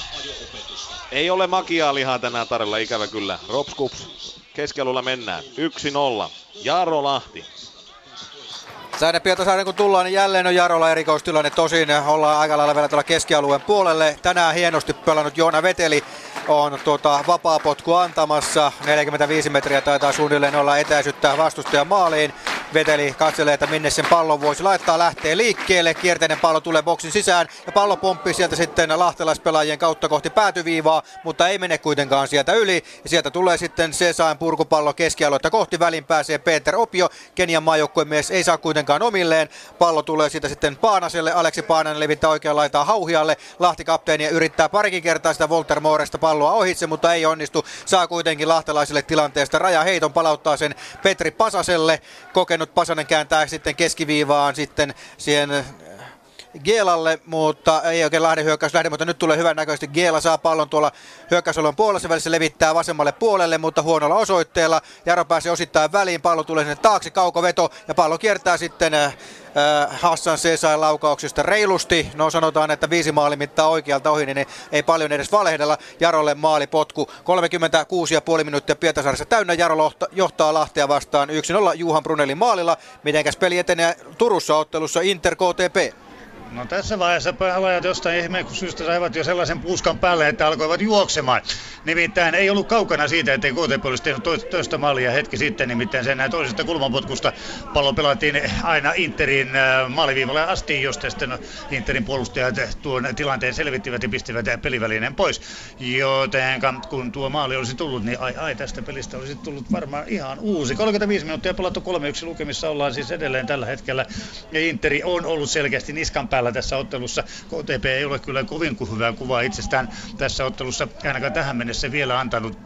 Ei ole makiaa lihaa tänään tarjolla, ikävä kyllä. Rops KuPS, keskialueella mennään, yksi nolla, Jaro Lahti. Säinen Pietasainen kun tullaan, niin jälleen on Jarolla erikoistilanne, tosin ollaan aika lailla vielä tuolla keskialueen puolelle. Tänään hienosti pelannut Joona Veteli on tuota vapaapotku antamassa, neljäkymmentäviisi metriä taitaa suunnilleen olla etäisyyttä vastustajan maaliin. Veteli katselee, että minne sen pallon voisi laittaa, lähtee liikkeelle, kierteinen pallo tulee boksin sisään ja pallo pomppii sieltä sitten lahtelaispelaajien kautta kohti päätyviivaa, mutta ei mene kuitenkaan sieltä yli. Ja sieltä tulee sitten Cesain purkupallo keskialueelta kohti, välin pääsee Peter Opio, Kenian maajoukkueen mies ei saa kuitenkaan omilleen, pallo tulee siitä sitten Paanaselle, Aleksi Paananen levittää oikeaan laitaan Hauhialle, Lahti kapteeni yrittää parikin kertaa sitä Walter Mooresta palloa ohitse, mutta ei onnistu, saa kuitenkin lahtelaiselle tilanteesta rajaheiton, palauttaa sen Petri Pasaselle, kokenut Pasanen kääntää sitten keskiviivaan sitten siihen Gielalle, mutta ei oikein Lahden hyökkäys lähde, mutta nyt tulee hyvän näköisesti. Giela saa pallon tuolla hyökkäysalon puolessa välissä, levittää vasemmalle puolelle, mutta huonolla osoitteella. Jaro pääsee osittain väliin, pallo tulee sinne taakse, kaukoveto ja pallo kiertää sitten äh, Hassan Cesain laukauksesta reilusti. No sanotaan, että viisi maalimittaa oikealta ohi, niin ei paljon edes valehdella. Jarolle maalipotku, kolmekymmentäkuusi pilkku viisi minuuttia Pietarsaaressa täynnä. Jaro johtaa Lahtea vastaan yksi nolla Juhan Brunelin maalilla. Mitenkäs peli etenee Turussa ottelussa Inter K T P? No tässä vaiheessa pelaajat jostain ihmeen syystä saivat jo sellaisen puuskan päälle, että alkoivat juoksemaan. Nimittäin ei ollut kaukana siitä, ettei K T P olisi tehnyt toista maalia hetki sitten. Nimittäin sen toisesta kulmanpotkusta pallo pelattiin aina Interin maaliviivalle asti, josta sitten Interin puolustajat tuon tilanteen selvittivät ja pistivät pelivälineen pois. Joten kun tuo maali olisi tullut, niin ai ai tästä pelistä olisi tullut varmaan ihan uusi. kolmekymmentäviisi minuuttia pelattu kolme yksi lukemissa ollaan siis edelleen tällä hetkellä. Ja Interi on ollut selkeästi niskan päällä tässä ottelussa. K T P ei ole kyllä kovin hyvää kuvaa itsestään tässä ottelussa ainakaan tähän mennessä vielä antanut.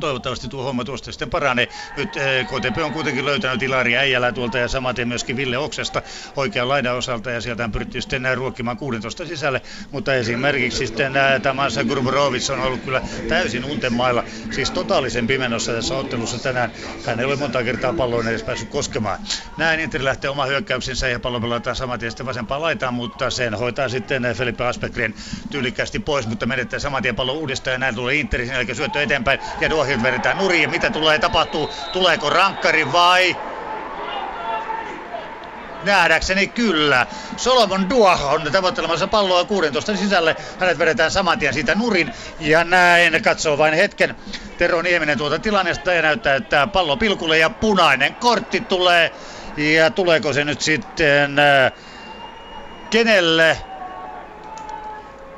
Toivottavasti tuo homma tuosta sitten paranee. Nyt K T P on kuitenkin löytänyt Ilari Äijälää tuolta ja samaten myöskin Ville Oksesta oikean laidan osalta ja sieltä on pyritty sitten ruokkimaan kuusitoista sisälle, mutta esimerkiksi sitten Tamasa Gruborovic on ollut kyllä täysin unten mailla, siis totaalisen pimenossa tässä ottelussa tänään. Hän ei ole monta kertaa palloon edes päässyt koskemaan. Näin Inter lähtee oma hyökkäyksensä ja pallo pelataan samaten sitten vasempaan laitaan, mutta sen hoitaa sitten Felipe Aspegren tyylikkäästi pois, mutta menettää samantien pallo uudestaan ja näin tulee Interi sen jälkeen syöttö eteenpäin ja ohjelma vedetään nurin. Mitä tulee tapahtuu? Tuleeko rankkari vai? Nähdäkseni kyllä. Solomon Duah on tavoittelemassa palloa kuusitoista sisälle. Hänet vedetään saman tien siitä nurin. Ja näin katsoo vain hetken Tero Nieminen tuota tilannesta ja näyttää, että pallo pilkulle ja punainen kortti tulee. Ja tuleeko se nyt sitten äh, kenelle?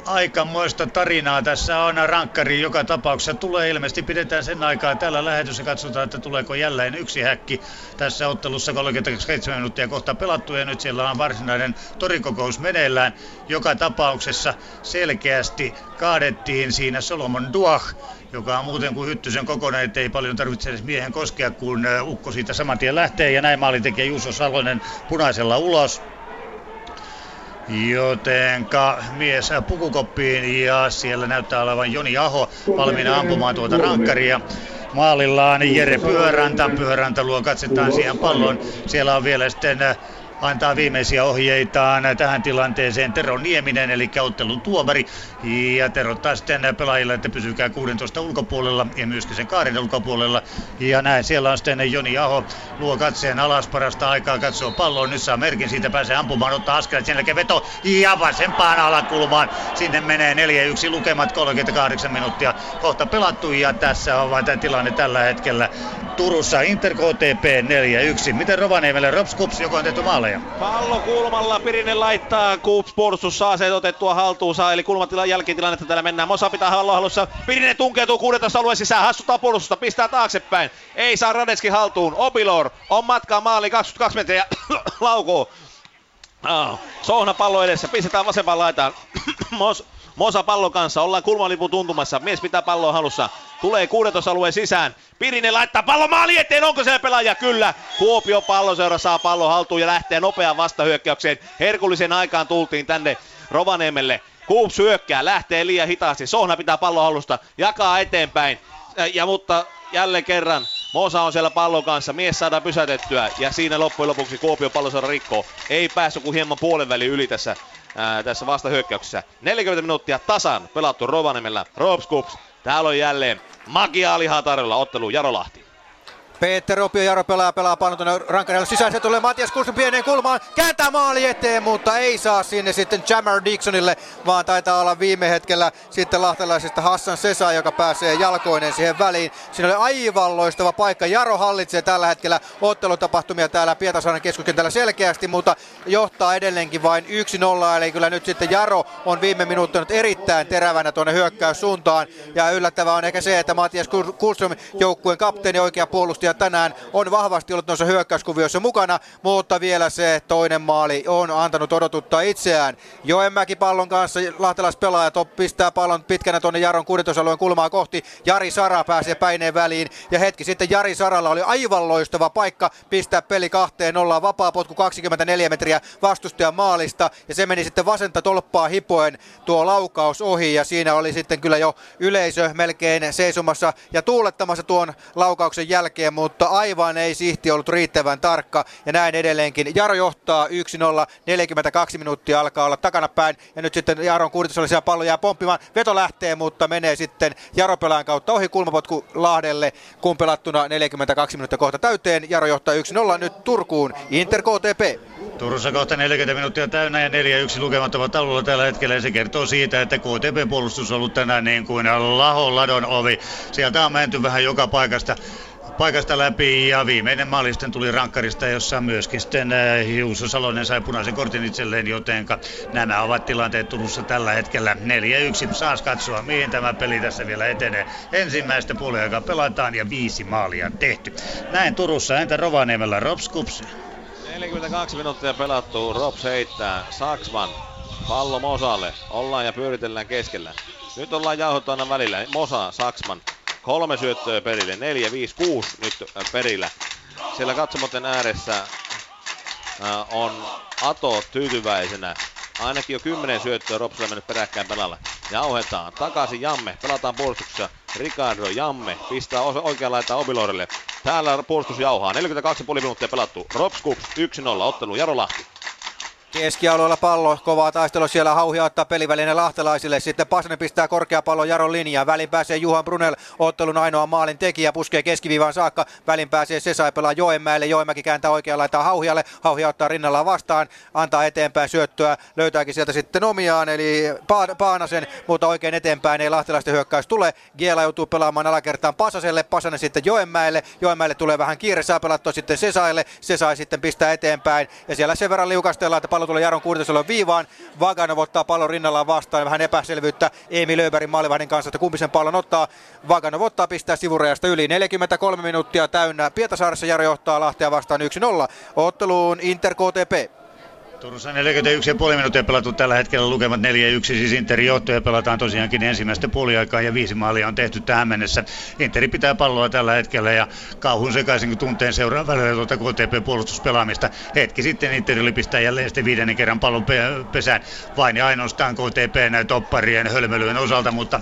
Aikamoista tarinaa tässä on, rankkari joka tapauksessa tulee, ilmeisesti pidetään sen aikaa täällä lähetyssä, katsotaan, että tuleeko jälleen yksi häkki tässä ottelussa, kolmekymmentäseitsemän minuuttia kohta pelattu ja nyt siellä on varsinainen torikokous meneillään, joka tapauksessa selkeästi kaadettiin siinä Solomon Duah, joka on muuten kuin hyttysen kokoinen, ettei paljon tarvitse edes miehen koskea, kun ukko siitä saman tien lähtee ja näin maalintekijä Juuso Salonen punaisella ulos. Jotenka mies pukukoppiin ja siellä näyttää olevan Joni Aho valmiina ampumaan tuota rankkaria. Maalillaan Jere Pyöräntä, Pyöräntä luo katsetaan siihen pallon. Siellä on vielä sitten antaa viimeisiä ohjeitaan tähän tilanteeseen Tero Nieminen, eli ottelun tuomari. Ja terottaa sitten pelaajille, että pysykää kuusitoista ulkopuolella ja myöskin sen kaaren ulkopuolella. Ja näin, siellä on sitten Joni Aho, luo katseen alas parasta aikaa, katsoo palloon. Nyt saa merkin, siitä pääsee ampumaan, ottaa askelet, sen jälkeen veto ja vasempaan alakulmaan. Sinne menee neljä yksi lukemat, kolmekymmentäkahdeksan minuuttia kohta pelattu. Ja tässä on vain tämä tilanne tällä hetkellä Turussa, Inter K T P neljä yksi. Miten Rovaniemelle Rops KuPS, joko on tehty maaleja? Pallo kulmalla, Pirinen laittaa, KuPS puolustus saa se otettua haltuunsa, eli kulmatilan jälkitilannetta täällä mennään. Mosa pitää halloa halussa, Pirinen tunkeutuu kuusitoista alueen sisään, hassuttaa puolustusta, pistää taaksepäin, ei saa Radetski haltuun, Obilor on matkaa maali kaksikymmentäkaksi metriä, laukoo. Oh. Sohna pallo edessä, pistetään vasempaan laitaan, Mos- Mosa pallon kanssa, ollaan kulmalipun tuntumassa, mies pitää palloa halussa, tulee kuusitoista alueen sisään. Pirinen laittaa pallon maali eteen, onko se pelaaja? Kyllä. Kuopion palloseura saa pallon haltuun ja lähtee nopeaan vastahyökkäykseen. Herkullisen aikaan tultiin tänne Rovaniemelle. KuPS hyökkää, lähtee liian hitaasti. Sohna pitää pallon halusta, jakaa eteenpäin. Ja mutta jälleen kerran Mosa on siellä pallon kanssa. Mies saadaan pysäytettyä ja siinä loppujen lopuksi Kuopion palloseura rikkoo. Ei päässyt kuin hieman puolen väliin yli tässä, ää, tässä vastahyökkäyksessä. neljäkymmentä minuuttia tasan pelattu Rovaniemellä. Rops KuPS. Täällä on jälleen magiaa lihaa tarjolla otteluun Jaro Lahti. Peter Opio, Jaro pelaa, pelaa pannut tuonne rankkarille sisään. Se tulee Matias Kuusen pieneen kulmaan, kääntää maali eteen, mutta ei saa sinne sitten Jammer Dixonille, vaan taitaa olla viime hetkellä sitten lahtelaisesta Hassan Sesa, joka pääsee jalkoinen siihen väliin. Siinä oli aivan loistava paikka. Jaro hallitsee tällä hetkellä ottelutapahtumia täällä Pietarsaaren keskuskentällä selkeästi, mutta johtaa edelleenkin vain yksi nolla, eli kyllä nyt sitten Jaro on viime minuuttina erittäin terävänä tuonne hyökkäyssuuntaan, ja yllättävää on ehkä se, että Matias Kuusen joukkueen kapteeni, oikea puolustaja tänään, on vahvasti ollut noissa hyökkäyskuvioissa mukana, mutta vielä se toinen maali on antanut odotuttaa itseään. Joenmäki pallon kanssa, lahtelaispelaajat pistää pallon pitkänä tuonne Jaron kuusitoista-alueen kulmaa kohti. Jari Sara pääsee päineen väliin ja hetki sitten Jari Saralla oli aivan loistava paikka pistää peli kahteen nollaan. Vapaa potku kaksikymmentäneljä metriä vastustajan maalista ja se meni sitten vasenta tolppaa hipoen tuo laukaus ohi ja siinä oli sitten kyllä jo yleisö melkein seisomassa ja tuulettamassa tuon laukauksen jälkeen, mutta aivan ei sihti ollut riittävän tarkka ja näin edelleenkin Jaro johtaa yksi nolla, neljäkymmentäkaksi minuuttia alkaa olla takana päin ja nyt sitten Jaron kuusitoista pallo jää pomppimaan, veto lähtee mutta menee sitten Jaro pelaajan kautta ohi, kulmapotku Lahdelle, kun pelattuna neljäkymmentäkaksi minuuttia kohta täyteen, Jaro johtaa yksi nolla nyt Turkuun Inter K T P. Turussa kohta neljäkymmentä minuuttia täynnä ja neljä yksi lukemat ovat taululla tällä hetkellä, ja se kertoo siitä, että K T P-puolustus on ollut tänään niin kuin laho ladon ovi. Sieltä on menty vähän joka paikasta. paikasta läpi ja viimeinen maali sitten tuli rankkarista, jossa myöskin sitten Juuso Salonen sai punaisen kortin itselleen, jotenka nämä ovat tilanteet Turussa tällä hetkellä neljä yksi. Saas katsoa, mihin tämä peli tässä vielä etenee. Ensimmäistä puoliaikaa pelataan ja viisi maalia tehty. Näin Turussa, entä Rovaniemellä Rops KuPS? neljäkymmentäkaksi minuuttia pelattu, Rops heittää Saksman pallo Mosalle. Ollaan ja pyöritellään keskellä. Nyt ollaan jauhottana välillä, Mosa, Saksman. Kolme syöttöä perille, neljä, viisi, kuusi nyt perillä. Siellä katsomoten ääressä ää, on Ato tyytyväisenä. Ainakin jo kymmenen syöttöä Ropsilla mennyt peräkkäin pelalla. Jauhetaan takaisin Jamme, pelataan puolustuksessa. Ricardo Jamme pistää osa, oikean laitaan Obilorelle. Täällä puolustus jauhaa, neljäkymmentäkaksi pilkku viisi minuuttia pelattu. Rops KuPS yksi nolla, ottelu Jarolahti. Keskialueella pallo, kovaa taistelua siellä, Hauhi ottaa pelivälineen lahtelaisille, sitten Pasanen pistää korkea pallo Jaron linjaan, välin pääsee Juhan Brunel, ottelun ainoa maalin tekijä, puskee keskiviivaan saakka, välin pääsee Sesai, pelaa Joenmäelle, Joenmäki kääntää oikean laitaan Hauhialle, Hauhi ottaa rinnalla vastaan, antaa eteenpäin syöttöä, löytääkin sieltä sitten omiaan, eli pa- Paanasen, mutta oikein eteenpäin ei lahtelaisten hyökkäys tule, Giela joutuu pelaamaan alakertaan Pasaselle, Pasanen sitten Joenmäelle, Joenmäelle tulee vähän kiire, saa pelattua sitten Sesaille, Sesai sitten pistää eteenpäin, ja siellä sen verran liukastellaan, että pallo tulee Jaron kuudentoista viivaan. Vaganov ottaa pallon rinnallaan vastaan. Vähän epäselvyyttä Emil Öbergin maalivahdin kanssa, että kumpi sen pallon ottaa. Vaganov ottaa, pistää sivurajasta yli. neljäkymmentäkolme minuuttia täynnä. Pietasaaressa Jaro johtaa Lahtea vastaan yksi nolla. Otteluun Inter K T P. Turussa neljäkymmentäyksi pilkku viisi minuuttia pelattu tällä hetkellä, lukemat neljä yksi, siis Interin johtoja pelataan tosiaankin ensimmäistä puoliaikaa ja viisi maalia on tehty tähän mennessä. Interi pitää palloa tällä hetkellä ja kauhun sekaisin tunteen seuraan välillä tuota K T P-puolustuspelaamista. Hetki sitten Interille pistää jälleen sitten viidennen kerran pallon pe- pesään vain ja ainoastaan K T P-topparien hölmölyön osalta, mutta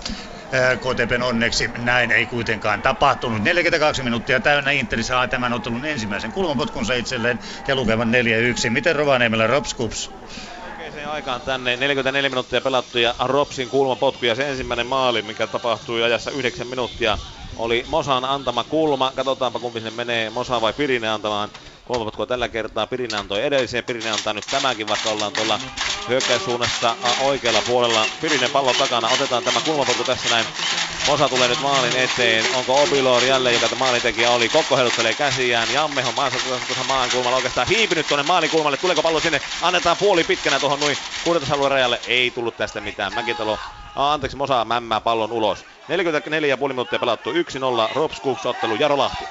K T P:n onneksi näin ei kuitenkaan tapahtunut. neljäkymmentäkaksi minuuttia täynnä, Interi saa tämän ottelun ensimmäisen kulmapotkunsa itselleen ja lukevan neljä yksi. Miten Rovaniemellä Rops KuPS? Oikeeseen aikaan tänne neljäkymmentäneljä minuuttia pelattu ja Ropsin kulmapotku ja se ensimmäinen maali, mikä tapahtui ajassa yhdeksän minuuttia, oli Mosan antama kulma. Katsotaanpa kumpi sinne menee, Mosa vai Pirinen antamaan kulmapotkua tällä kertaa. Pirinen antoi edelliseen, Pirinen antaa nyt tämänkin, vaikka ollaan tuolla hyökkäyssuunnassa oikealla puolella. Pirinen pallo takana, otetaan tämä kulmapotku tässä näin. Mosa tulee nyt maalin eteen, onko Obilor jälleen, joka maalintekijä oli. Kokko heiluttelee käsiään, Jamme on maassa tuossa maalinkulmalla oikeastaan hiipinyt tuonne maalikulmalle. Tuleeko pallo sinne, annetaan puoli pitkänä tuohon noin kuudentoista alueen rajalle, ei tullut tästä mitään. Mäkitalo, ah, anteeksi Mosa mämmää pallon ulos. neljäkymmentäneljä pilkku viisi minuuttia pelattu, yksi nolla Rops KuPS ottelu Jarolahti.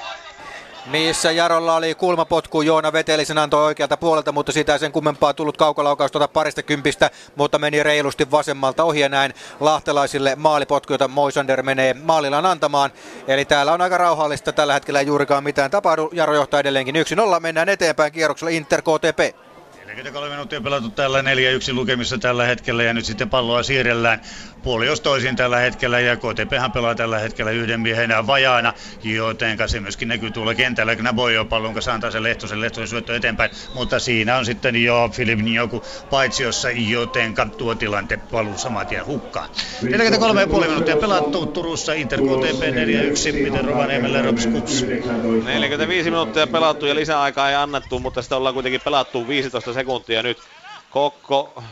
Niissä Jarolla oli kulmapotku, Joona Veteli sen antoi oikealta puolelta, mutta sitä ei sen kummempaa tullut kaukolaukaus tuota parista kympistä, mutta meni reilusti vasemmalta ohi ja näin lahtelaisille maalipotku, jota Moisander menee maalillaan antamaan. Eli täällä on aika rauhallista, tällä hetkellä ei juurikaan mitään tapahdu, Jaro johtaa edelleenkin yksi nolla, mennään eteenpäin kierroksella Inter K T P. neljäkymmentäkolme minuuttia pelattu tällä neljä yksi lukemissa tällä hetkellä ja nyt sitten palloa siirrellään puoli jos toisin tällä hetkellä ja K T P:hän pelaa tällä hetkellä yhden miehenä vajaana, jotenka se myöskin näkyy tuolla kentällä. Knaboyo pallon kanssa antaa sen Lehtosen, Lehtosen syöttö eteenpäin, mutta siinä on sitten jo Filip Njoku paitsiossa, jotenka tuo tilante valuu saman tien hukkaan. neljäkymmentäkolme pilkku viisi minuuttia pelattu Turussa, Inter K T P neljä yksi, miten Rovaniemellä Rops KuPS? neljäkymmentäviisi minuuttia pelattu ja lisäaikaa ei annettu, mutta sitä ollaan kuitenkin pelattu viisitoista sekuntia nyt. Kokko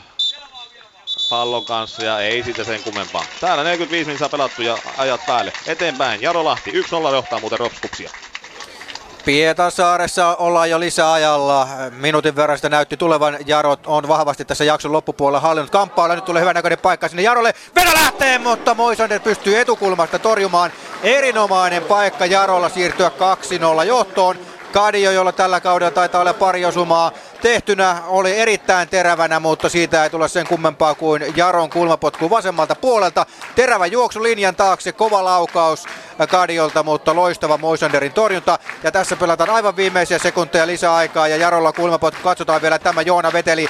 pallon kanssa ja ei siitä sen kummempaa. Täällä neljäkymmentäviisi minuuttia saa pelattu ja ajat päälle. Eteenpäin Jarolahti, yksi nolla johtaa muuten Rops KuPSia. Pietarsaaressa ollaan jo lisäajalla. Minuutin verran sitä näytti tulevan. Jaro on vahvasti tässä jakson loppupuolella hallinnut kamppailla. Nyt tulee hyvän näköinen paikka sinne Jarolle. Vedä lähtee, mutta Moisander pystyy etukulmasta torjumaan. Erinomainen paikka Jarolla siirtyä kaksi nolla johtoon. Kadio, jolla tällä kaudella taitaa olla pari osumaa tehtynä, oli erittäin terävänä, mutta siitä ei tule sen kummempaa kuin Jaron kulmapotku vasemmalta puolelta. Terävä juoksu linjan taakse, kova laukaus Kadiolta, mutta loistava Moisanderin torjunta. Ja tässä pelataan aivan viimeisiä sekunteja lisäaikaa ja Jarolla kulmapotku. Katsotaan vielä tämä Joona Veteli.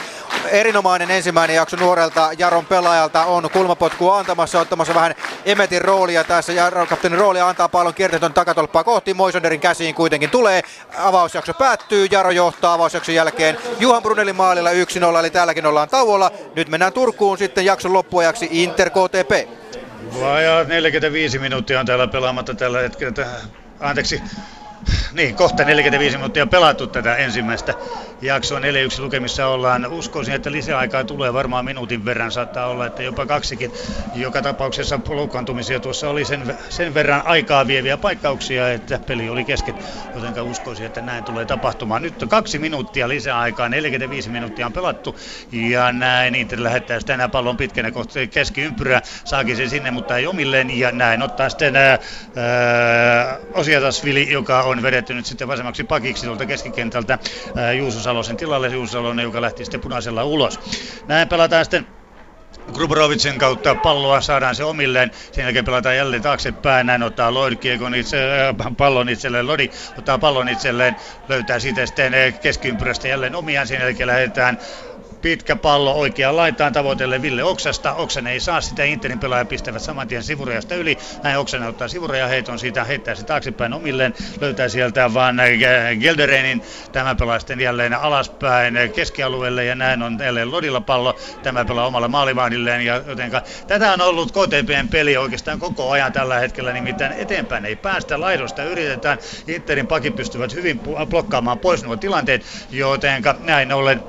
Erinomainen ensimmäinen jakso nuorelta Jaron pelaajalta, on kulmapotkua antamassa, ottamassa vähän emetin roolia tässä. Jaron kapteenin roolia, antaa pallon kiertetön takatolppaa kohti. Moisanderin käsiin kuitenkin tulee. Avausjakso päättyy, Jaro johtaa avausjakson jälkeen Juhan Brunelin maalilla yksi nolla, eli täälläkin ollaan tauolla. Nyt mennään Turkuun sitten jakson loppuajaksi Inter K T P. Vajaat neljäkymmentäviisi minuuttia on täällä pelaamatta tällä hetkellä. Anteeksi. Niin, kohta neljäkymmentäviisi minuuttia pelattu tätä ensimmäistä Jaksoon neljä yksi lukemissa ollaan. Uskoisin, että lisäaikaa tulee varmaan minuutin verran. Saattaa olla, että jopa kaksikin. Joka tapauksessa loukkaantumisia tuossa oli sen, sen verran aikaa vieviä paikkauksia, että peli oli kesken. Jotenka uskoisin, että näin tulee tapahtumaan. Nyt on kaksi minuuttia lisäaikaa. neljäkymmentäviisi minuuttia on pelattu. Ja näin Inter lähettää sitä enää pallon pitkänä kohti keskiympyrää. Saakin sen sinne, mutta ei omilleen. Ja näin ottaa sitten ää, Osiatasvili, joka on vedetty nyt sitten vasemmaksi pakiksi tuolta keskikentältä ää, Juuso Salosen tilalle, Juuso Salonen, joka lähti sitten punaisella ulos. Näin pelataan sitten Grubrovicin kautta palloa, saadaan se omilleen. Sen jälkeen pelataan jälleen taaksepäin. Näin ottaa Lloyd Kiekon itse, äh, pallon itselleen. Lodi ottaa pallon itselleen. Löytää siitä sitten keskiympyrästä jälleen omiaan. Sen jälkeen lähdetään pitkä pallo oikeaan laitaan tavoitellen Ville Oksasta. Oksanen ei saa sitä. Interin pelaajat pistävät saman tien sivurajasta yli. Näin Oksanen ottaa sivuraja heiton siitä, heittää se taaksepäin omilleen. Löytää sieltä vaan Gelderenin. Tämä pelaa sitten jälleen alaspäin keskialueelle ja näin on jälleen Lodilla pallo. Tämä pelaa omalla maalivahdilleen. Ja jotenka tätä on ollut K T P:n peli oikeastaan koko ajan tällä hetkellä. Nimittäin eteenpäin ei päästä. Laidosta yritetään. Interin pakit pystyvät hyvin blokkaamaan pois nuo tilanteet, jotenka näin ollen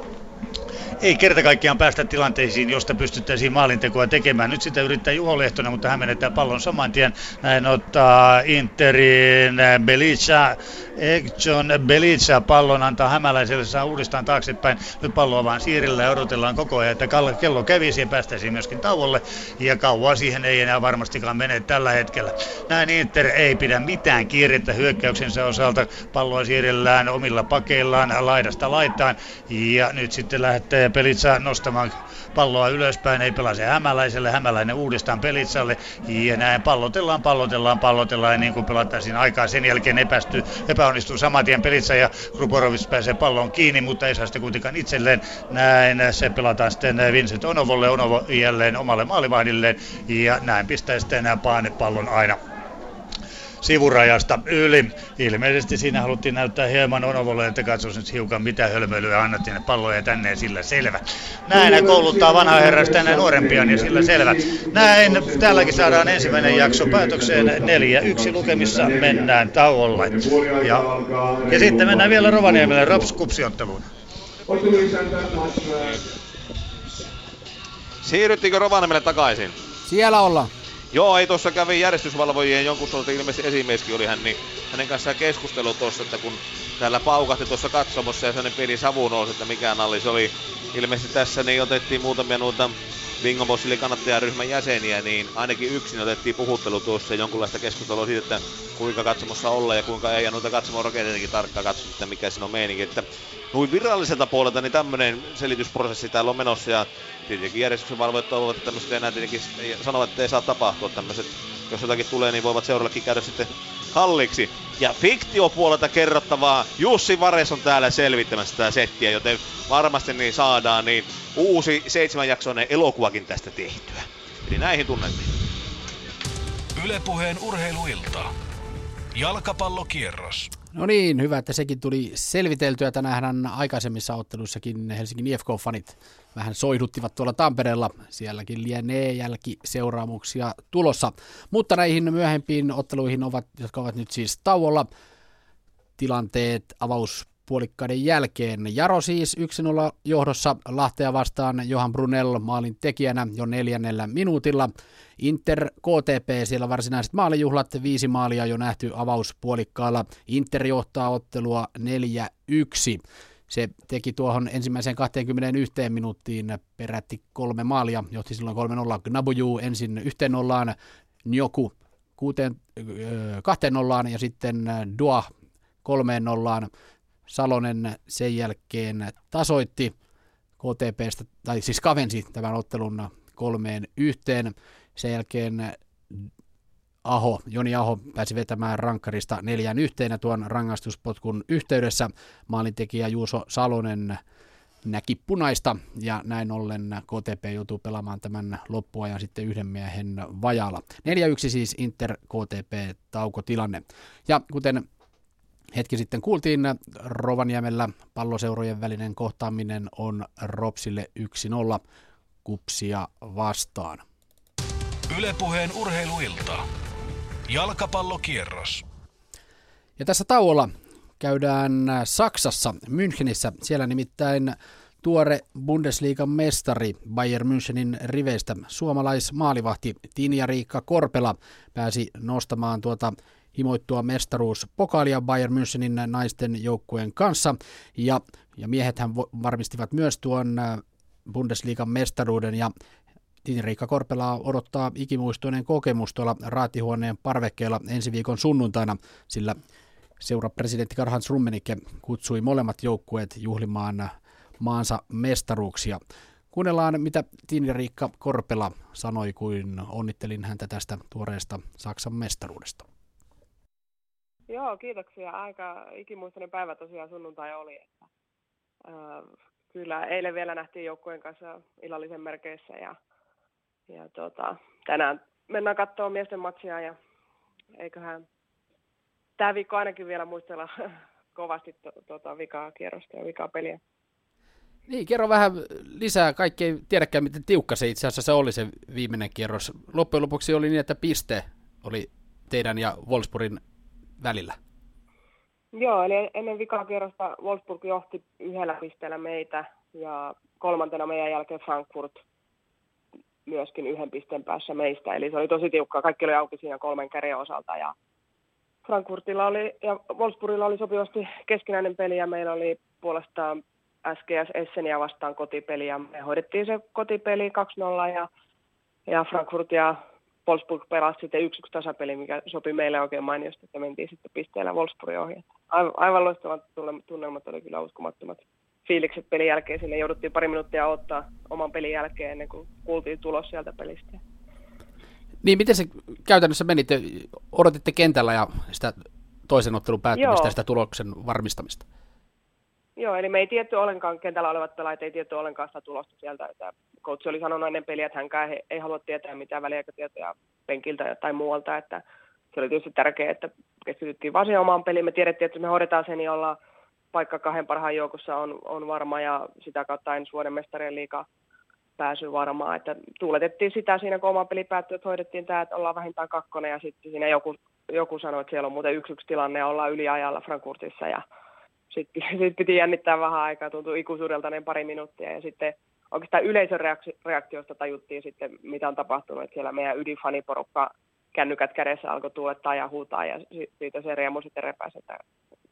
ei kerta kaikkiaan päästä tilanteisiin, josta pystyttäisiin maalintekoa tekemään. Nyt sitä yrittää Juho Lehtonen, mutta hän menettää pallon saman tien. Näin ottaa Interin Belica, Ekjon Belica pallon, antaa Hämäläiselle, saa uudestaan taaksepäin. Nyt palloa vaan siirillä ja odotellaan koko ajan, että kello kävisi ja päästäisiin myöskin tauolle. Ja kauan siihen ei enää varmastikaan mene tällä hetkellä. Näin Inter ei pidä mitään kiirettä hyökkäyksensä osalta. Palloa siirrellään omilla pakeillaan laidasta laitaan ja nyt sitten lähtee Pelitsa nostamaan palloa ylöspäin, ei pelaa se Hämäläiselle, Hämäläinen uudestaan Pelitsalle ja näin pallotellaan, pallotellaan, pallotellaan ja niin kuin pelattaisiin aikaa, sen jälkeen epästyy, epäonnistuu saman tien Pelitsa ja Gruborovic pääsee pallon kiinni, mutta ei saa sitä kuitenkaan itselleen, näin se pelataan sitten Vincent Onovolle, Onovo jälleen omalle maalivahdilleen ja näin pistää sitten enää Paane pallon aina sivurajasta yli. Ilmeisesti siinä haluttiin näyttää hieman Onovolle, että katsos nyt hiukan mitä hölmöilyä annettiin ne palloja tänne, sillä selvä. Näin kouluttaa vanha herra tänne nuorempia, niin sillä selvä. Näin täälläkin saadaan ensimmäinen jakso päätökseen. neljä yksi lukemissa mennään tauolla. Ja, ja sitten mennään vielä Rovaniemelle Rops KuPS-otteluun. Siirryttiinkö Rovaniemelle takaisin? Siellä ollaan. Joo, ei tuossa kävi järjestysvalvojien jonkun suolta, ilmeisesti esimieskin oli hän, niin hänen kanssaan keskustelu tuossa, että kun täällä paukahti tuossa katsomossa ja sellainen pieni savu nousi, että mikä nalli se oli. Ilmeisesti tässä niin otettiin muutamia noita Vingomosille kannattajaryhmän jäseniä, niin ainakin yksin otettiin puhuttelu tuossa ja jonkunlaista keskustelua siitä, että kuinka katsomossa olla ja kuinka ei, ja noita katsomon rakenteenkin tarkkaan katsottu, että mikä siinä on meininki. Että noin viralliselta puolelta niin tämmönen selitysprosessi täällä on menossa ja tietenkin järjestyksenvalvojat toivovat, että tämmöset enää tietenkin sanovat, että ei saa tapahtua tämmöset. Jos jotakin tulee, niin voivat seurallakin käydä sitten halliksi. Ja fiktiopuolelta kerrottavaa, Jussi Vares on täällä selvittämässä tätä settiä, joten varmasti niin saadaan niin uusi seitsemänjaksoinen elokuvakin tästä tehtyä. Eli näihin tunnelmiin. Yle Puheen urheiluilta. Jalkapallokierros. No niin, hyvä, että sekin tuli selviteltyä. Tänään aikaisemmissa otteluissakin Helsingin I F K-fanit vähän soihduttivat tuolla Tampereella. Sielläkin lienee jälkiseuraamuksia tulossa. Mutta näihin myöhempiin otteluihin, ovat, jotka ovat nyt siis tauolla, tilanteet avauspuolikkaiden jälkeen. Jaro siis yksi nolla johdossa Lahtea vastaan, Johan Brunell maalin tekijänä jo neljännellä minuutilla. Inter K T P, siellä varsinaiset maalijuhlat, viisi maalia jo nähty avauspuolikkaalla. Inter johtaa ottelua neljä yksi. Se teki tuohon ensimmäiseen kaksikymmentäyksi minuuttiin peräti kolme maalia, johti silloin kolme nolla. Gnabuju ensin yhteen nollaan, Njoku kuuteen, kahteen nollaan ja sitten Dua kolmeen nollaan. Salonen sen jälkeen tasoitti K T P:stä, tai siis kavensi tämän ottelun kolmeen yhteen. Sen jälkeen Aho, Joni Aho pääsi vetämään rankkarista neljään yhteenä tuon rangaistuspotkun yhteydessä. Maalintekijä Juuso Salonen näki punaista ja näin ollen K T P joutuu pelaamaan tämän loppuajan sitten yhden miehen vajaalla. neljä yksi siis Inter K T P taukotilanne. Ja kuten hetki sitten kuultiin, Rovaniemellä palloseurojen välinen kohtaaminen on Ropsille yksi nolla KuPSia vastaan. Yle Puheen urheiluilta. Jalkapallokierros. Ja tässä tauolla käydään Saksassa, Münchenissä. Siellä nimittäin tuore Bundesliigan mestari Bayern Münchenin riveistä suomalaismaalivahti Tinja-Riikka Korpela pääsi nostamaan tuota himoittua mestaruuspokaalia Bayern Münchenin naisten joukkueen kanssa. Ja, ja miehethän varmistivat myös tuon Bundesliigan mestaruuden ja Tinja-Riikka Korpelaa odottaa ikimuistoinen kokemus tuolla Raatihuoneen parvekkeella ensi viikon sunnuntaina, sillä seurapresidentti Karl-Heinz Rummenigge kutsui molemmat joukkueet juhlimaan maansa mestaruuksia. Kuunnellaan, mitä Tinja-Riikka Korpela sanoi, kun onnittelin häntä tästä tuoreesta Saksan mestaruudesta. Joo, kiitoksia. Aika ikimuistainen päivä tosiaan sunnuntai oli. Että, äh, kyllä eilen vielä nähtiin joukkueen kanssa illallisen merkeissä ja, ja tota, tänään mennään katsomaan miesten matsia ja eiköhän tämä viikko ainakin vielä muistella kovasti to, tota, vikaa kierrosta ja vikaa peliä. Niin, kerro vähän lisää. Kaikki ei tiedäkään, miten tiukka se itse asiassa se oli se viimeinen kierros. Loppujen lopuksi oli niin, että piste oli teidän ja Wolfsburgin välillä. Joo, eli ennen vikaa kierrosta Wolfsburg johti yhdellä pisteellä meitä ja kolmantena meidän jälkeen Frankfurt myöskin yhden pisteen päässä meistä. Eli se oli tosi tiukkaa. Kaikki oli auki siinä kolmen kärjen osalta ja Frankfurtilla oli ja Wolfsburgilla oli sopivasti keskinäinen peli ja meillä oli puolestaan S G S Esseniä vastaan kotipeli ja me hoidettiin se kotipeli kaksi nolla ja, ja Frankfurt ja Wolfsburg pelasi sitten yksi yksi tasapeli, mikä sopi meille oikein mainiosti, että mentiin sitten pisteellä Wolfsburgin ohi. Aivan loistavat tunnelmat oli kyllä uskomattomat fiilikset pelin jälkeen. Sinne jouduttiin pari minuuttia odottaa oman pelin jälkeen ennen kuin kuultiin tulos sieltä pelistä. Niin, miten se käytännössä meni? Te odotitte kentällä ja sitä toisen ottelun päättymistä ja sitä tuloksen varmistamista? Joo, eli me ei tietty ollenkaan, kentällä olevat pelaajat ei tietty ollenkaan sitä tulosta sieltä. Koutsi oli sanonut ennen peliä, että hänkään ei halua tietää mitään väliaikatietoja penkiltä tai muualta. Että se oli tietysti tärkeää, että keskityttiin vaan siihen omaan peliin. Me tiedettiin, että me hoidetaan sen, jolla paikka kahden parhaan joukossa on, on varma ja sitä kautta ensi vuoden mestarien liiga pääsy varmaan. Että tuuletettiin sitä siinä, kun oma peli päättyi, että hoidettiin tämä, että ollaan vähintään kakkonen ja sitten siinä joku, joku sanoi, että siellä on muuten yksi yksi tilanne ja ollaan yliajalla Frankfurtissa ja Sitten, sitten piti jännittää vähän aikaa, tuntui ikuisuudelta ne pari minuuttia ja sitten oikeastaan yleisön reaktiosta tajuttiin sitten, mitä on tapahtunut. Että siellä meidän ydinfaniporukka kännykät kädessä alkoi tuulettaa ja huutaa ja siitä se riemu sitten repäsi, että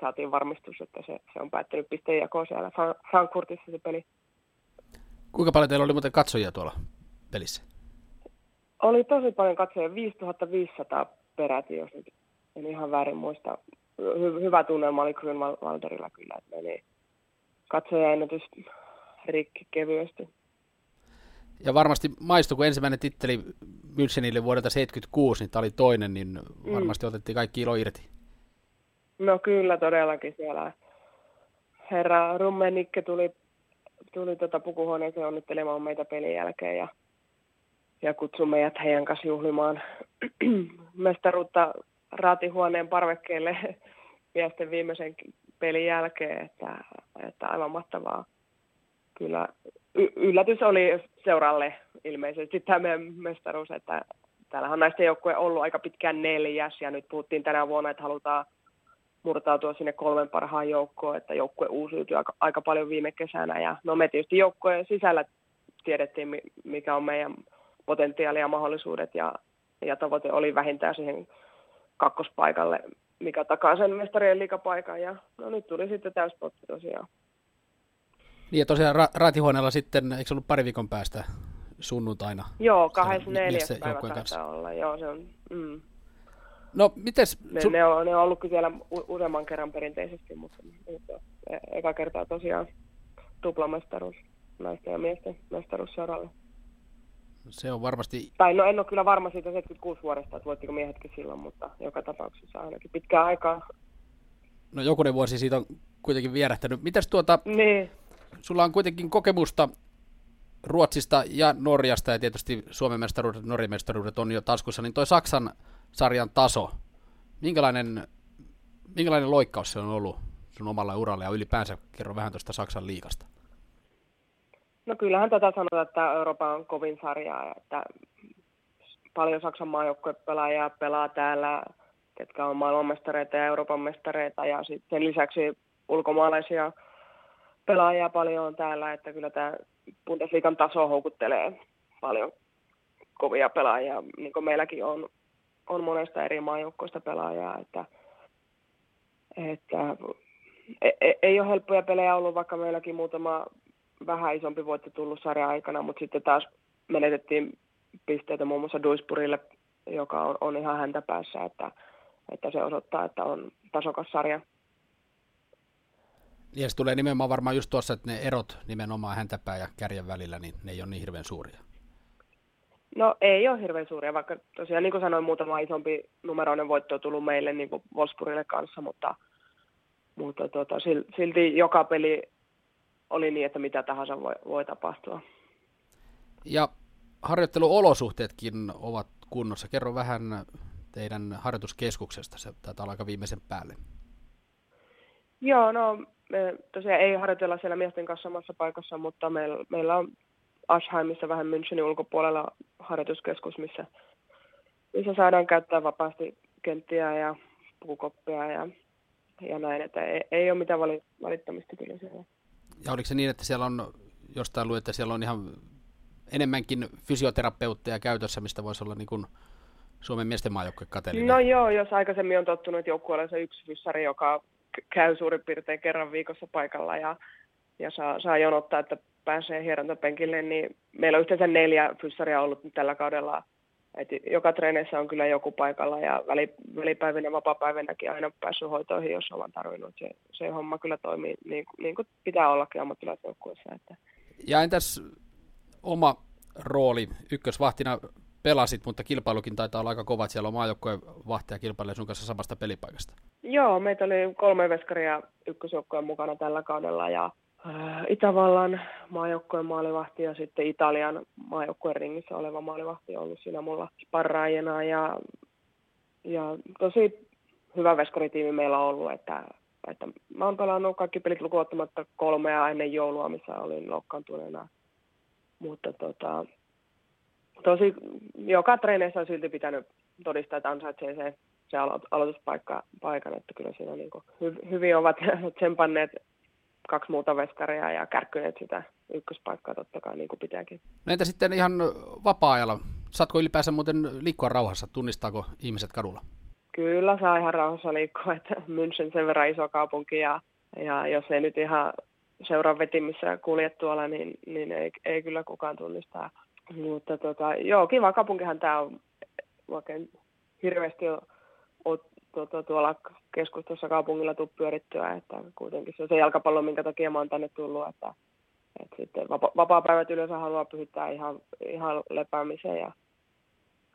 saatiin varmistus, että se, se on päättynyt pisteenjakoon siellä Frankfurtissa se peli. Kuinka paljon teillä oli muuten katsojia tuolla pelissä? Oli tosi paljon katsojia, viisituhatta viisisataa peräti, jos nyt en ihan väärin muista. Hyvä tunnelma oli Grünwalderilla kyllä, että meni katsojaennätys rikki kevyesti. Ja varmasti maistui, kun ensimmäinen titteli Münchenille vuodelta seitsemänkymmentäkuusi, niin tämä oli toinen, niin varmasti mm. otettiin kaikki ilo irti. No kyllä, todellakin siellä. Herra Rummenigge tuli, tuli tuota pukuhuoneeseen onnittelemaan meitä pelin jälkeen ja, ja kutsui meidät heidän kanssa juhlimaan mestaruutta Raatihuoneen parvekkeelle miesten viimeisen pelin jälkeen, että, että aivan mahtavaa. Kyllä y- yllätys oli seuralle ilmeisesti tämä meidän mestaruus, että täällähän on naisten joukkue ollut aika pitkään neljäs ja nyt puhuttiin tänä vuonna, että halutaan murtautua sinne kolmen parhaan joukkoon, että joukkue uusiutui aika, aika paljon viime kesänä ja no me tietysti joukkueen sisällä tiedettiin, mikä on meidän potentiaali ja mahdollisuudet ja, ja tavoite oli vähintään siihen kakkospaikalle, mikä takaa sen mestarien liigapaikan, ja no nyt tuli sitten täyspotti tosiaan. Niin, ja tosiaan ra- raatihuoneella sitten, eikö se ollut pari viikon päästä sunnuntaina? Joo, kahdeskymmenesneljäs päivä taitaa olla, joo, se on, mm. No, mites? Ne, sun... ne, on, ne on ollutkin siellä u- useamman kerran perinteisesti, mutta e- eka kertaa tosiaan tuplamestaruus, naisten ja miesten mestaruus seuralle. Se on varmasti... Tai no en ole kyllä varma siitä seitsemänkymmentäkuusi vuodesta, että voittiko miehetkin silloin, mutta joka tapauksessa ainakin pitkää aikaa. No jokunen vuosi siitä on kuitenkin vierähtänyt. Mitäs tuota, niin. Sulla on kuitenkin kokemusta Ruotsista ja Norjasta ja tietysti Suomen mestaruudet ja Norjan mestaruudet on jo taskussa, niin toi Saksan sarjan taso, minkälainen, minkälainen loikkaus se on ollut sun omalla uralla ja ylipäänsä kerro vähän tuosta Saksan liigasta? No kyllähän tätä sanotaan, että Euroopan on kovin sarjaa, että paljon Saksan maajoukkuepelaajia pelaa täällä ketkä on maailmanmestareita ja Euroopan mestareita, ja sitten lisäksi ulkomaalaisia pelaajia paljon on täällä, että kyllä tämä Bundesliigan taso houkuttelee paljon kovia pelaajia, niin kuin meilläkin on, on monesta eri maajoukkoista pelaajaa, että, että ei, ei ole helppoja pelejä ollut, vaikka meilläkin muutama vähän isompi voitto tullut sarjan aikana, mutta sitten taas menetettiin pisteitä muun muassa Duisburgille, joka on, on ihan häntä päässä, että, että se osoittaa, että on tasokas sarja. Ja se tulee nimenomaan varmaan just tuossa, että ne erot nimenomaan häntäpää ja kärjen välillä, niin ne ei ole niin hirveän suuria. No ei ole hirveän suuria, vaikka tosiaan niin kuin sanoin, muutama isompi numeroinen voitto on tullut meille niin kuin Wolfsburgille kanssa, mutta, mutta tuota, silti joka peli oli niin, että mitä tahansa voi, voi tapahtua. Ja harjoitteluolosuhteetkin ovat kunnossa. Kerro vähän teidän harjoituskeskuksesta, se taitaa olla aika viimeisen päälle. Joo, no me tosiaan ei harjoitella siellä miesten kanssa samassa paikassa, mutta meillä, meillä on Aschheimissa vähän Münchenin ulkopuolella harjoituskeskus, missä, missä saadaan käyttää vapaasti kenttiä ja puukoppia ja, ja näin, että ei, ei ole mitään valittamista kyllä siellä. Ja oliko se niin, että siellä on jostain luin, että siellä on ihan enemmänkin fysioterapeutteja käytössä, mistä voisi olla niin kuin Suomen miesten maajoukkue kateellinen? No joo, jos aikaisemmin on tottunut, että joukkueella on se yksi fyssari, joka käy suurin piirtein kerran viikossa paikalla ja, ja saa, saa jonottaa, että pääsee hierontapenkille, niin meillä on yhteensä neljä fyssaria ollut tällä kaudella. Et joka treenissä on kyllä joku paikalla ja välipäivinä, vapaapäivinäkin aina päässyt hoitoihin, jos on tarvinnut. Se, se homma kyllä toimii niin, niin kuin pitää ollakin ammattilaisjoukkueessa. Että. Ja entäs oma rooli? Ykkösvahtina pelasit, mutta kilpailukin taitaa olla aika kova. Siellä on maajoukkueen vahtia kilpailee sun kanssa samasta pelipaikasta. Joo, meitä oli kolme veskaria ykkösjoukkueen mukana tällä kaudella ja Itävallan maajoukkueen maalivahti ja sitten Italian maajoukkueen ringissä oleva maalivahti on ollut siinä mulla sparraajana ja, ja tosi hyvä veskaritiimi meillä on ollut, että, että mä oon pelannut kaikki pelit lukuun ottamatta kolmea ennen joulua, missä olin loukkaantuneena, mutta tota, tosi joka treenissä on silti pitänyt todistaa, että ansaitsee se, se alo- aloituspaikan, että kyllä siinä niinku hy- hyvin ovat tsempanneet kaksi muuta veskaria ja kärkkyneet sitä ykköspaikkaa totta kai niin kuin pitääkin. No entä sitten ihan vapaa-ajalla? Saatko ylipäänsä muuten liikkua rauhassa? Tunnistaako ihmiset kadulla? Kyllä saa ihan rauhassa liikkua, että München sen verran iso kaupunki ja, ja jos ei nyt ihan seuraa vetimissä kuljet tuolla, niin, niin ei, ei kyllä kukaan tunnistaa. Mutta tota, joo, kiva kaupunkihan tämä on oikein hirveästi on. Tuota, tuolla keskustassa kaupungilla tuu pyörittyä, että kuitenkin se on se jalkapallo, minkä takia mä oon tänne tullut, että, että sitten vapaa-päivät yleensä haluaa pyhittää ihan, ihan lepäämiseen ja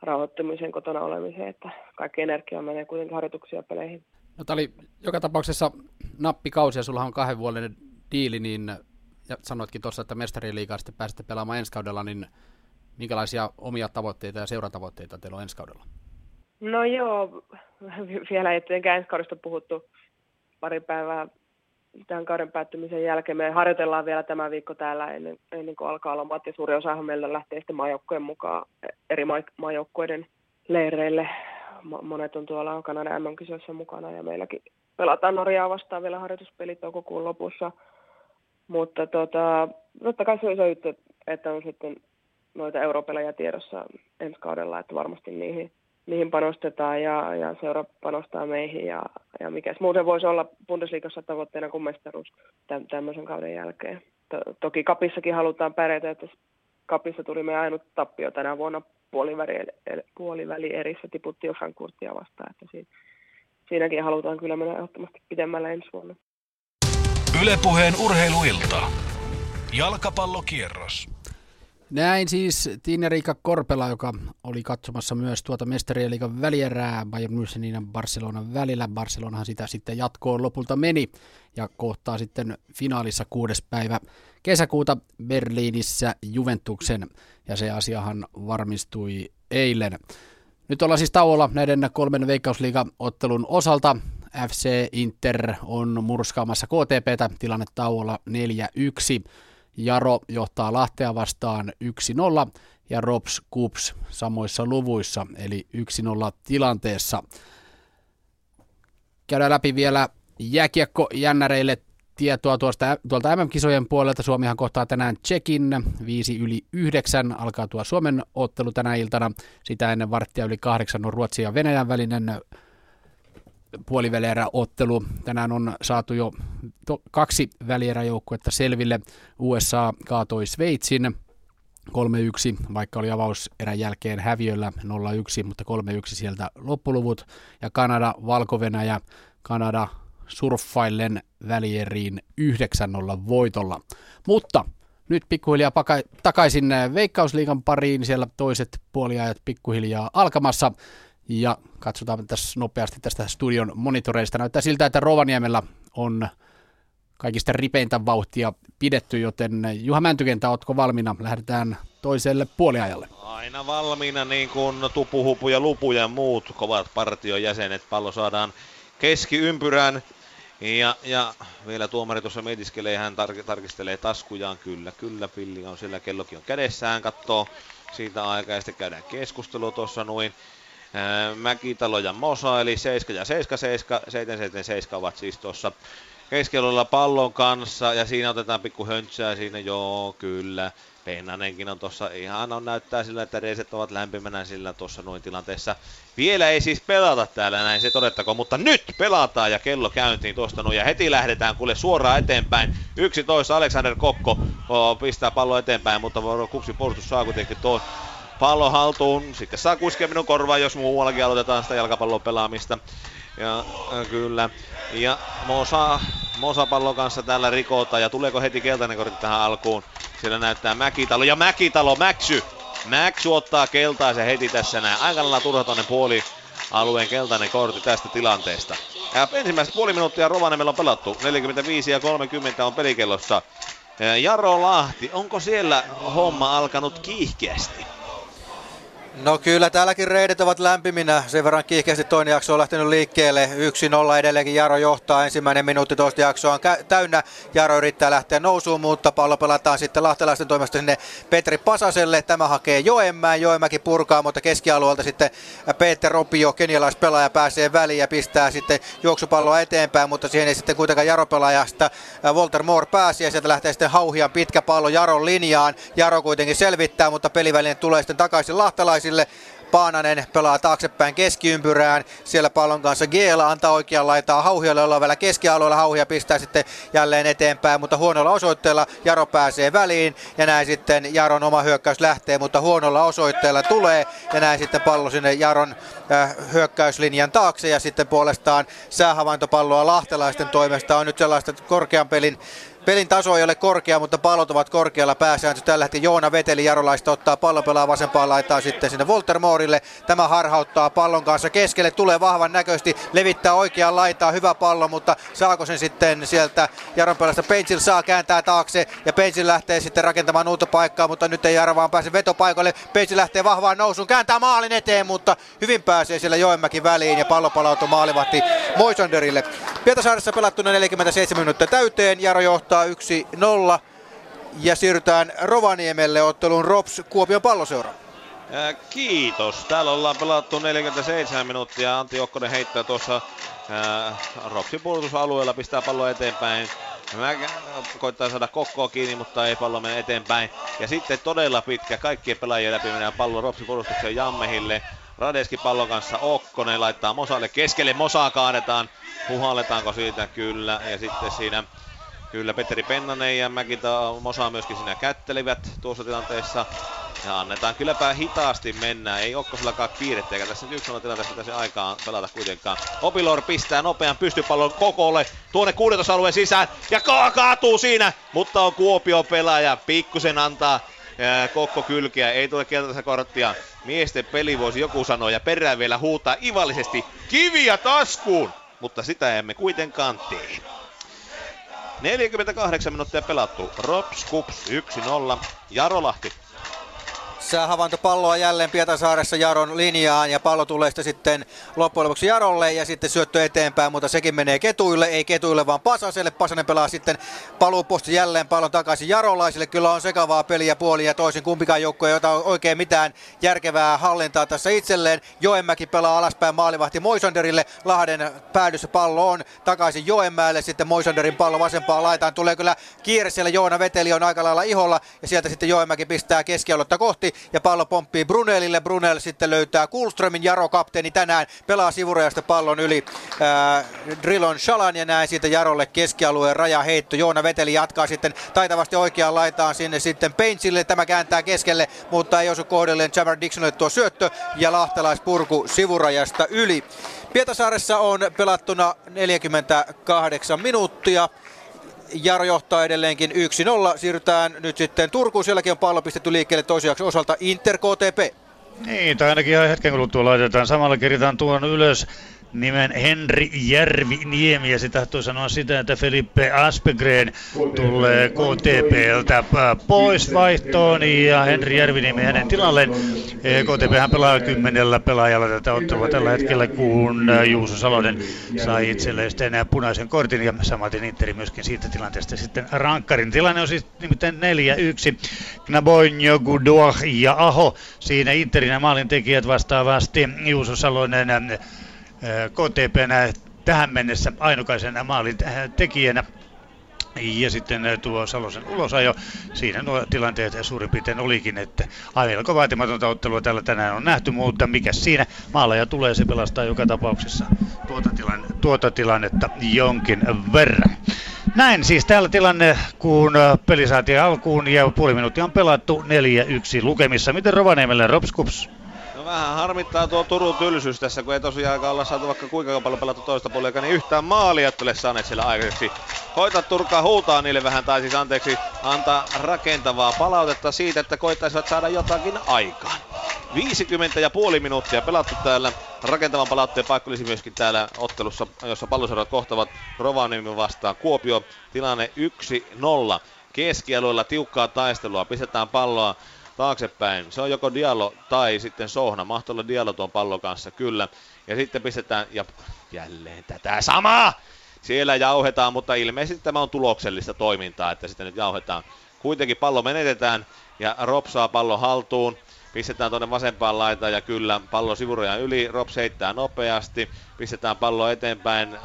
rauhoittumiseen, kotona olemiseen, että kaikki energia menee kuitenkin harjoituksia ja peleihin. No tää oli joka tapauksessa nappikausi ja sulla on kahden vuoden diili, niin ja sanoitkin tuossa, että mestariliigaa sitten pääsette pelaamaan ensi kaudella, niin minkälaisia omia tavoitteita ja seuratavoitteita teillä on ensi kaudella? No joo, vielä ei tietenkään ensi kaudesta puhuttu pari päivää tämän kauden päättymisen jälkeen. Me harjoitellaan vielä tämä viikko täällä ennen, ennen kuin alkaa lomat ja suuri osahan meillä lähtee sitten maajoukkojen mukaan eri maajoukkoiden leireille. Monet on tuolla Kanadan M M-kisoissa mukana ja meilläkin pelataan Norjaa vastaan vielä harjoituspeli toukokuun lopussa. Mutta tota, totta kai se on iso juttu, että on sitten noita europelejä tiedossa ensi kaudella, että varmasti niihin. Niihin panostetaan ja, ja seura panostaa meihin ja, ja mikäs muuten voisi olla Bundesliigassa tavoitteena kuin mestaruus täm, tämmöisen kauden jälkeen. To, toki Kapissakin halutaan pärjätä, että Kapissa tuli meidän ainut tappio tänä vuonna puoliväli erissä, tiputtiin jo Frankfurtia vastaan, että siinä, siinäkin halutaan kyllä mennä ehdottomasti pidemmällä ensi vuonna. Yle Puheen urheiluilta. Jalkapallokierros. Näin siis Tiina-Riikka Korpela, joka oli katsomassa myös tuota mestariliigan välierää Bayern Münchenin ja Barcelonan välillä. Barcelonahan sitä sitten jatkoon lopulta meni ja kohtaa sitten finaalissa kuudes päivä kesäkuuta Berliinissä Juventuksen. Ja se asiahan varmistui eilen. Nyt ollaan siis tauolla näiden kolmen Veikkausliiga-ottelun osalta. F C Inter on murskaamassa K T P:tä, tilanne tauolla neljä yksi. Jaro johtaa Lahtea vastaan yksi nolla ja Rops KuPS samoissa luvuissa, eli yksi nolla tilanteessa. Käydään läpi vielä jääkiekkojännäreille tietoa tuosta, tuolta M M-kisojen puolelta. Suomihan kohtaa tänään Tšekin, viisi yli yhdeksän alkaa tuo Suomen ottelu tänä iltana. Sitä ennen varttia yli kahdeksan on Ruotsin ja Venäjän välinen puolivälierä ottelu. Tänään on saatu jo to- kaksi välieräjoukkuetta selville. U S A kaatoi Sveitsin kolme yksi, vaikka oli avauserän jälkeen häviöllä nolla yksi, mutta kolme yksi sieltä loppuluvut. Ja Kanada, Valko-Venäjä, Kanada surffaillen välieriin yhdeksän nolla voitolla. Mutta nyt pikkuhiljaa paka- takaisin Veikkausliigan pariin. Siellä toiset puoliajat pikkuhiljaa alkamassa. Ja katsotaan tässä nopeasti tästä studion monitoreista. Näyttää siltä, että Rovaniemellä on kaikista ripeintä vauhtia pidetty, joten Juha Mäntykentä, ootko valmiina? Lähdetään toiselle puoliajalle. Aina valmiina, niin kuin Tupuhupu ja Lupu ja muut kovat partion jäsenet. Pallo saadaan keskiympyrään. Ja, ja vielä tuomari tuossa mietiskelee, hän tar- tarkistelee taskujaan. Kyllä, kyllä, pilli on sillä, kellokin on kädessään, katsoo siitä aikaa ja sitten käydään keskustelua tuossa noin. Mäkitalo ja Mosa, eli seitsemän ja seitsemän seitsemän seitsemän ovat siis tuossa keskellä pallon kanssa, ja siinä otetaan pikku höntsää siinä, joo, kyllä. Pennanenkin on tuossa, ihan on, näyttää sillä, että reiset ovat lämpimänä sillä tuossa noin tilanteessa. Vielä ei siis pelata täällä, näin se todettakoon, mutta nyt pelataan ja kello käyntiin tuosta noin, ja heti lähdetään kuule suoraan eteenpäin. yksitoista Alexander Kokko oh, pistää pallo eteenpäin, mutta KuPSin puolustus saa kuitenkin tuon pallo haltuun, sitten saa kuskea minun korvaan, jos muuallakin aloitetaan sitä jalkapallon pelaamista. Ja äh, kyllä, ja Mosa, Mosa pallon kanssa täällä rikotaan, ja tuleeko heti keltainen kortti tähän alkuun? Siellä näyttää Mäkitalo, ja Mäkitalo, Mäksy! Mäksy ottaa keltaisen heti tässä näin, aika lailla turha tuonne puolialueen keltainen kortti tästä tilanteesta. Ja ensimmäistä puoli minuuttia Rovaniemellä on pelattu, neljäkymmentäviisi ja kolmekymmentä on pelikellossa. Jaro Lahti, onko siellä homma alkanut kiihkeästi? No kyllä, täälläkin reidet ovat lämpiminä. Sen verran kiihkeästi toinen jakso on lähtenyt liikkeelle. yksi nolla edelleenkin Jaro johtaa. Ensimmäinen minuutti toista jaksoa on kä- täynnä. Jaro yrittää lähteä nousuun, mutta pallo pelataan sitten lahtelaisten toimesta sinne Petri Pasaselle. Tämä hakee Joenmäen. Joenmäki purkaa, mutta keskialueelta sitten Peter Opio, kenialaispelaaja, pääsee väliin ja pistää sitten juoksupalloa eteenpäin, mutta siihen ei sitten kuitenkaan Jaro-pelaajasta Walter Moore pääsi, ja sieltä lähtee sitten hauhian pitkä pallo Jaron linjaan. Jaro kuitenkin selvittää, mutta peliväline tulee sitten takaisin lahtelaisille. Sille Paananen pelaa taaksepäin keskiympyrään, siellä pallon kanssa Giela antaa oikean laitaa Hauhialle, ollaan vielä keskialueella, Hauhia pistää sitten jälleen eteenpäin, mutta huonolla osoitteella Jaro pääsee väliin, ja näin sitten Jaron oma hyökkäys lähtee, mutta huonolla osoitteella tulee, ja näin sitten pallo sinne Jaron äh, hyökkäyslinjan taakse, ja sitten puolestaan säähavaintopalloa lahtelaisten toimesta on nyt sellaista korkean pelin Pelin taso ei ole korkea, mutta pallot ovat korkealla pääsääntö. Tällä hetkellä Joona Veteli Jarolaista ottaa pallon, pelaa vasempaan laitaan sitten sinne Walter Moorille. Tämä harhauttaa pallon kanssa keskelle, tulee vahvan näköisesti, levittää oikeaan laitaan, hyvä pallo, mutta saako sen sitten sieltä Jaron pelasta? Pensil saa, kääntää taakse ja Pensil lähtee sitten rakentamaan uutta paikkaa, mutta nyt ei Jaro vaan pääse vetopaikalle. Pensil lähtee vahvaan nousuun, kääntää maalin eteen, mutta hyvin pääsee siellä Joenmäki väliin ja pallo palautuu maalivahti Moisanderille. Pietasaaressa pelattuna neljäkymmentäseitsemän minuuttia täyteen, Jaro johtaa yksi nolla ja siirrytään Rovaniemelle otteluun Rops Kuopion palloseura. Ää, kiitos. Täällä ollaan pelattu neljäkymmentäseitsemän minuuttia. Antti Okkonen heittää tuossa ää, Ropsin puolustusalueella, pistää pallo eteenpäin. Mä koittaa saada Kokkoa kiinni, mutta ei pallo mene eteenpäin. Ja sitten todella pitkä. Kaikkien pelaajien läpi menee pallo Ropsin puolustukseen Jammehille. Radeski pallon kanssa Okkonen laittaa Mosalle keskelle. Mosaa kaadetaan. Puhalletaanko siitä? Kyllä. Ja sitten siinä... Kyllä Petteri Pennanen ja Mäkita Mosa myöskin siinä kättelivät tuossa tilanteessa. Ja annetaan kylläpä hitaasti mennä. Ei Okkosellakaan kiirettä, eikä tässä nyt yksi on tilanteessa pitäisi aikaan pelata kuitenkaan. Opilor pistää nopean pystypallon Kokolle tuonne kuudentoista alueen sisään. Ja kaatuu siinä, mutta on Kuopio pelaaja. Pikkusen antaa ää, Kokko kylkeä. Ei tule keltaista korttia. Miesten peli voisi joku sanoa, ja perään vielä huutaa ivallisesti kiviä taskuun. Mutta sitä emme kuitenkaan tee. neljäkymmentäkahdeksan minuuttia pelattu. Rops, KuPS, yksi nolla. Jaro Lahti. Havaintopalloa jälleen Pietasaaressa Jaron linjaan ja pallo tulee sitten loppujen lopuksi Jarolle ja sitten syöttö eteenpäin, mutta sekin menee Ketuille, ei Ketuille vaan Pasaselle. Pasanen pelaa sitten paluuposti jälleen pallon takaisin jarolaisille. Kyllä on sekavaa peliä puoli ja toisin, kumpikaan joukko ei ota oikein mitään järkevää hallintaa tässä itselleen. Joenmäki pelaa alaspäin maalivahti Moisanderille, Lahden päädyssä pallo on takaisin Joenmäelle, sitten Moisanderin pallo vasempaan laitaan. Tulee kyllä kierre siellä, Joona Veteli on aika lailla iholla ja sieltä sitten Joenmäki pistää keskialuetta kohti ja pallo pomppii Brunelille. Brunel sitten löytää Kuhlströmin, Jaro kapteeni tänään, pelaa sivurajasta pallon yli äh, Drilon Shalan ja näin siitä Jarolle keskialueen rajaheitto. Joona Veteli jatkaa sitten taitavasti oikeaan laitaan sinne sitten Paintsille, tämä kääntää keskelle, mutta ei osu kohdelleen Jammer Dixonille tuo syöttö ja lahtelaispurku sivurajasta yli. Pietasaaressa on pelattuna neljäkymmentäkahdeksan minuuttia. Jaro johtaa edelleenkin yksi nolla. Siirrytään nyt sitten Turkuun. Sielläkin on pallo pistetty liikkeelle toisiaksi osalta Inter K T P. Niin, tai ainakin ihan hetken kuluttua laitetaan. Samalla kirjataan tuon ylös nimen Henri Järviniemi ja se tahtoo sanoa sitä, että Felipe Aspegren tulee K T P:ltä pois vaihtoon ja Henri Järviniemi hänen tilalleen. K T P pelaa kymmenellä pelaajalla tätä ottelua tällä hetkellä, kun Juuso Salonen sai itselleen enää punaisen kortin ja samaten Interi myöskin siitä tilanteesta sitten rankkarin. Tilanne on siis nimittäin neljä yksi. Knaboinjo, Gudoh ja Aho siinä Interinä, maalintekijät vastaavasti Juuso Salonen K T P:nä tähän mennessä ainokaisena maalin tekijänä. Ja sitten tuo Salosen ulosajo. Siinä nuo tilanteet suurin piirtein olikin, että aika vaatimatonta ottelua täällä tänään on nähty, mutta mikä siinä, maaleja tulee, se pelastaa joka tapauksessa tuota, tilanne, tuota tilannetta jonkin verran. Näin siis täällä tilanne, kun peli saatiin alkuun ja puoli minuuttia on pelattu, neljä yksi lukemissa. Miten Rovaniemellä Rops, KuPS? Vähän harmittaa tuo Turun tylsyys tässä, kun ei tosiaankaan olla saatu vaikka kuinka paljon pelattu toista puolella, niin yhtään maalia tulee saaneet sillä aikaiseksi. Koita Turkaa huutaa niille vähän, tai siis anteeksi, antaa rakentavaa palautetta siitä, että koittaisivat saada jotakin aikaan. viisikymmentä ja puoli minuuttia pelattu täällä. Rakentavan palautteen paikka olisi myöskin täällä ottelussa, jossa palloseurat kohtavat Rovaniemen vastaan Kuopio. Tilanne yksi nolla. Keskialueella tiukkaa taistelua, pistetään palloa taaksepäin. Se on joko Diallo tai sitten Sohna. Mahto olla Diallo tuon pallon kanssa, kyllä. Ja sitten pistetään, ja jälleen tätä samaa! Siellä jauhetaan, mutta ilmeisesti tämä on tuloksellista toimintaa, että sitä nyt jauhetaan. Kuitenkin pallo menetetään, ja Rops saa pallon haltuun. Pistetään tuonne vasempaan laitaan, ja kyllä, pallo sivurajan yli. Rops heittää nopeasti. Pistetään pallo eteenpäin.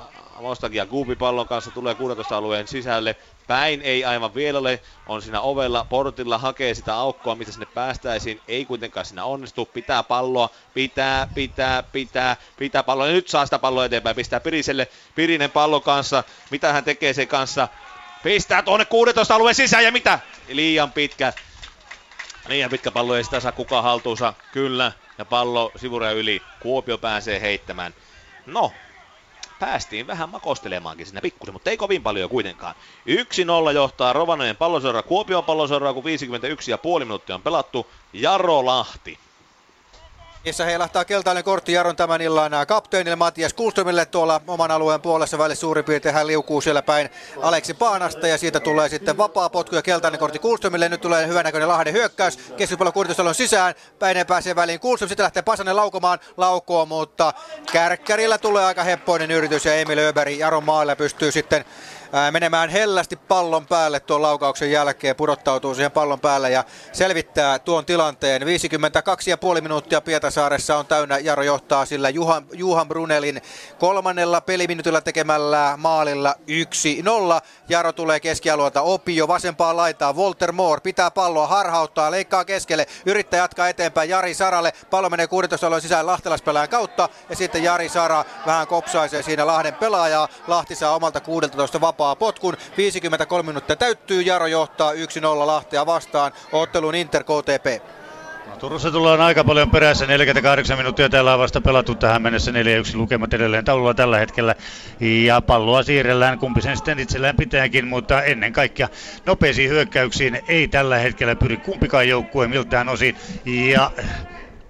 Mostakia Guubi pallon kanssa tulee kuudentoista alueen sisälle. Päin ei aivan vielä ole, on siinä ovella, portilla, hakee sitä aukkoa, mistä sinne päästäisiin, ei kuitenkaan siinä onnistu, pitää palloa, pitää, pitää, pitää, pitää palloa, ja nyt saa sitä palloa eteenpäin, pistää Piriselle, Pirinen pallon kanssa, mitä hän tekee sen kanssa, pistää tuonne kuudentoista alueen sisään, ja mitä? Liian pitkä, liian pitkä pallo, ei sitä saa kukaan haltuunsa, kyllä, ja pallo sivurajan yli, Kuopio pääsee heittämään, no. Päästiin vähän makostelemaankin siinä pikkusen, mutta ei kovin paljon kuitenkaan. yksi nolla johtaa Rovaniemen palloseura Kuopion palloseura, kun viisikymmentäyksi ja puoli minuuttia on pelattu. Jaro Lahti. Niissä heilahtaa keltainen kortti Jaron tämän illan kapteenille Matias Kuhlströmille tuolla oman alueen puolessa välissä suurin piirtein. Hän liukuu siellä päin Aleksi Paanasta ja siitä tulee sitten vapaa potku ja keltainen kortti Kuhlströmille. Nyt tulee hyvänäköinen Lahden hyökkäys. Keskipallo kuudentoista alueen sisään. Päinen pääsee väliin Kuhlström. Sitten lähtee Pasanen laukomaan laukoa, mutta kärkkärillä tulee aika heppoinen yritys ja Emil Öberg Jaron maalla pystyy sitten menemään hellästi pallon päälle tuon laukauksen jälkeen, pudottautuu siihen pallon päälle ja selvittää tuon tilanteen. viisikymmentäkaksi ja puoli minuuttia Pietasaaressa on täynnä, Jaro johtaa sillä Juhan, Juhan Brunelin kolmannella peliminuutilla tekemällä maalilla yksi nolla. Jaro tulee keskialueelta, Opio vasempaan laitaan, Walter Moore pitää palloa, harhauttaa, leikkaa keskelle, yrittää jatkaa eteenpäin Jari Saralle, pallo menee kuudentoista alueen sisään lahtelaispelaajan kautta ja sitten Jari Sara vähän kopsaisee siinä Lahden pelaajaa, Lahti saa omalta kuudeltatoista vapaa potkun. viisikymmentäkolme minuuttia täyttyy. Jaro johtaa yksi nolla Lahtea vastaan. Ottelun Inter K T P. No, Turussa tullaan aika paljon perässä. neljäkymmentäkahdeksan minuuttia täällä on vasta pelattu tähän mennessä. neljä yksi lukemat edelleen taululla tällä hetkellä. Ja palloa siirrellään, kumpi sen sitten itsellään pitääkin, mutta ennen kaikkea nopeisiin hyökkäyksiin ei tällä hetkellä pyri kumpikaan joukkue miltään osin. Ja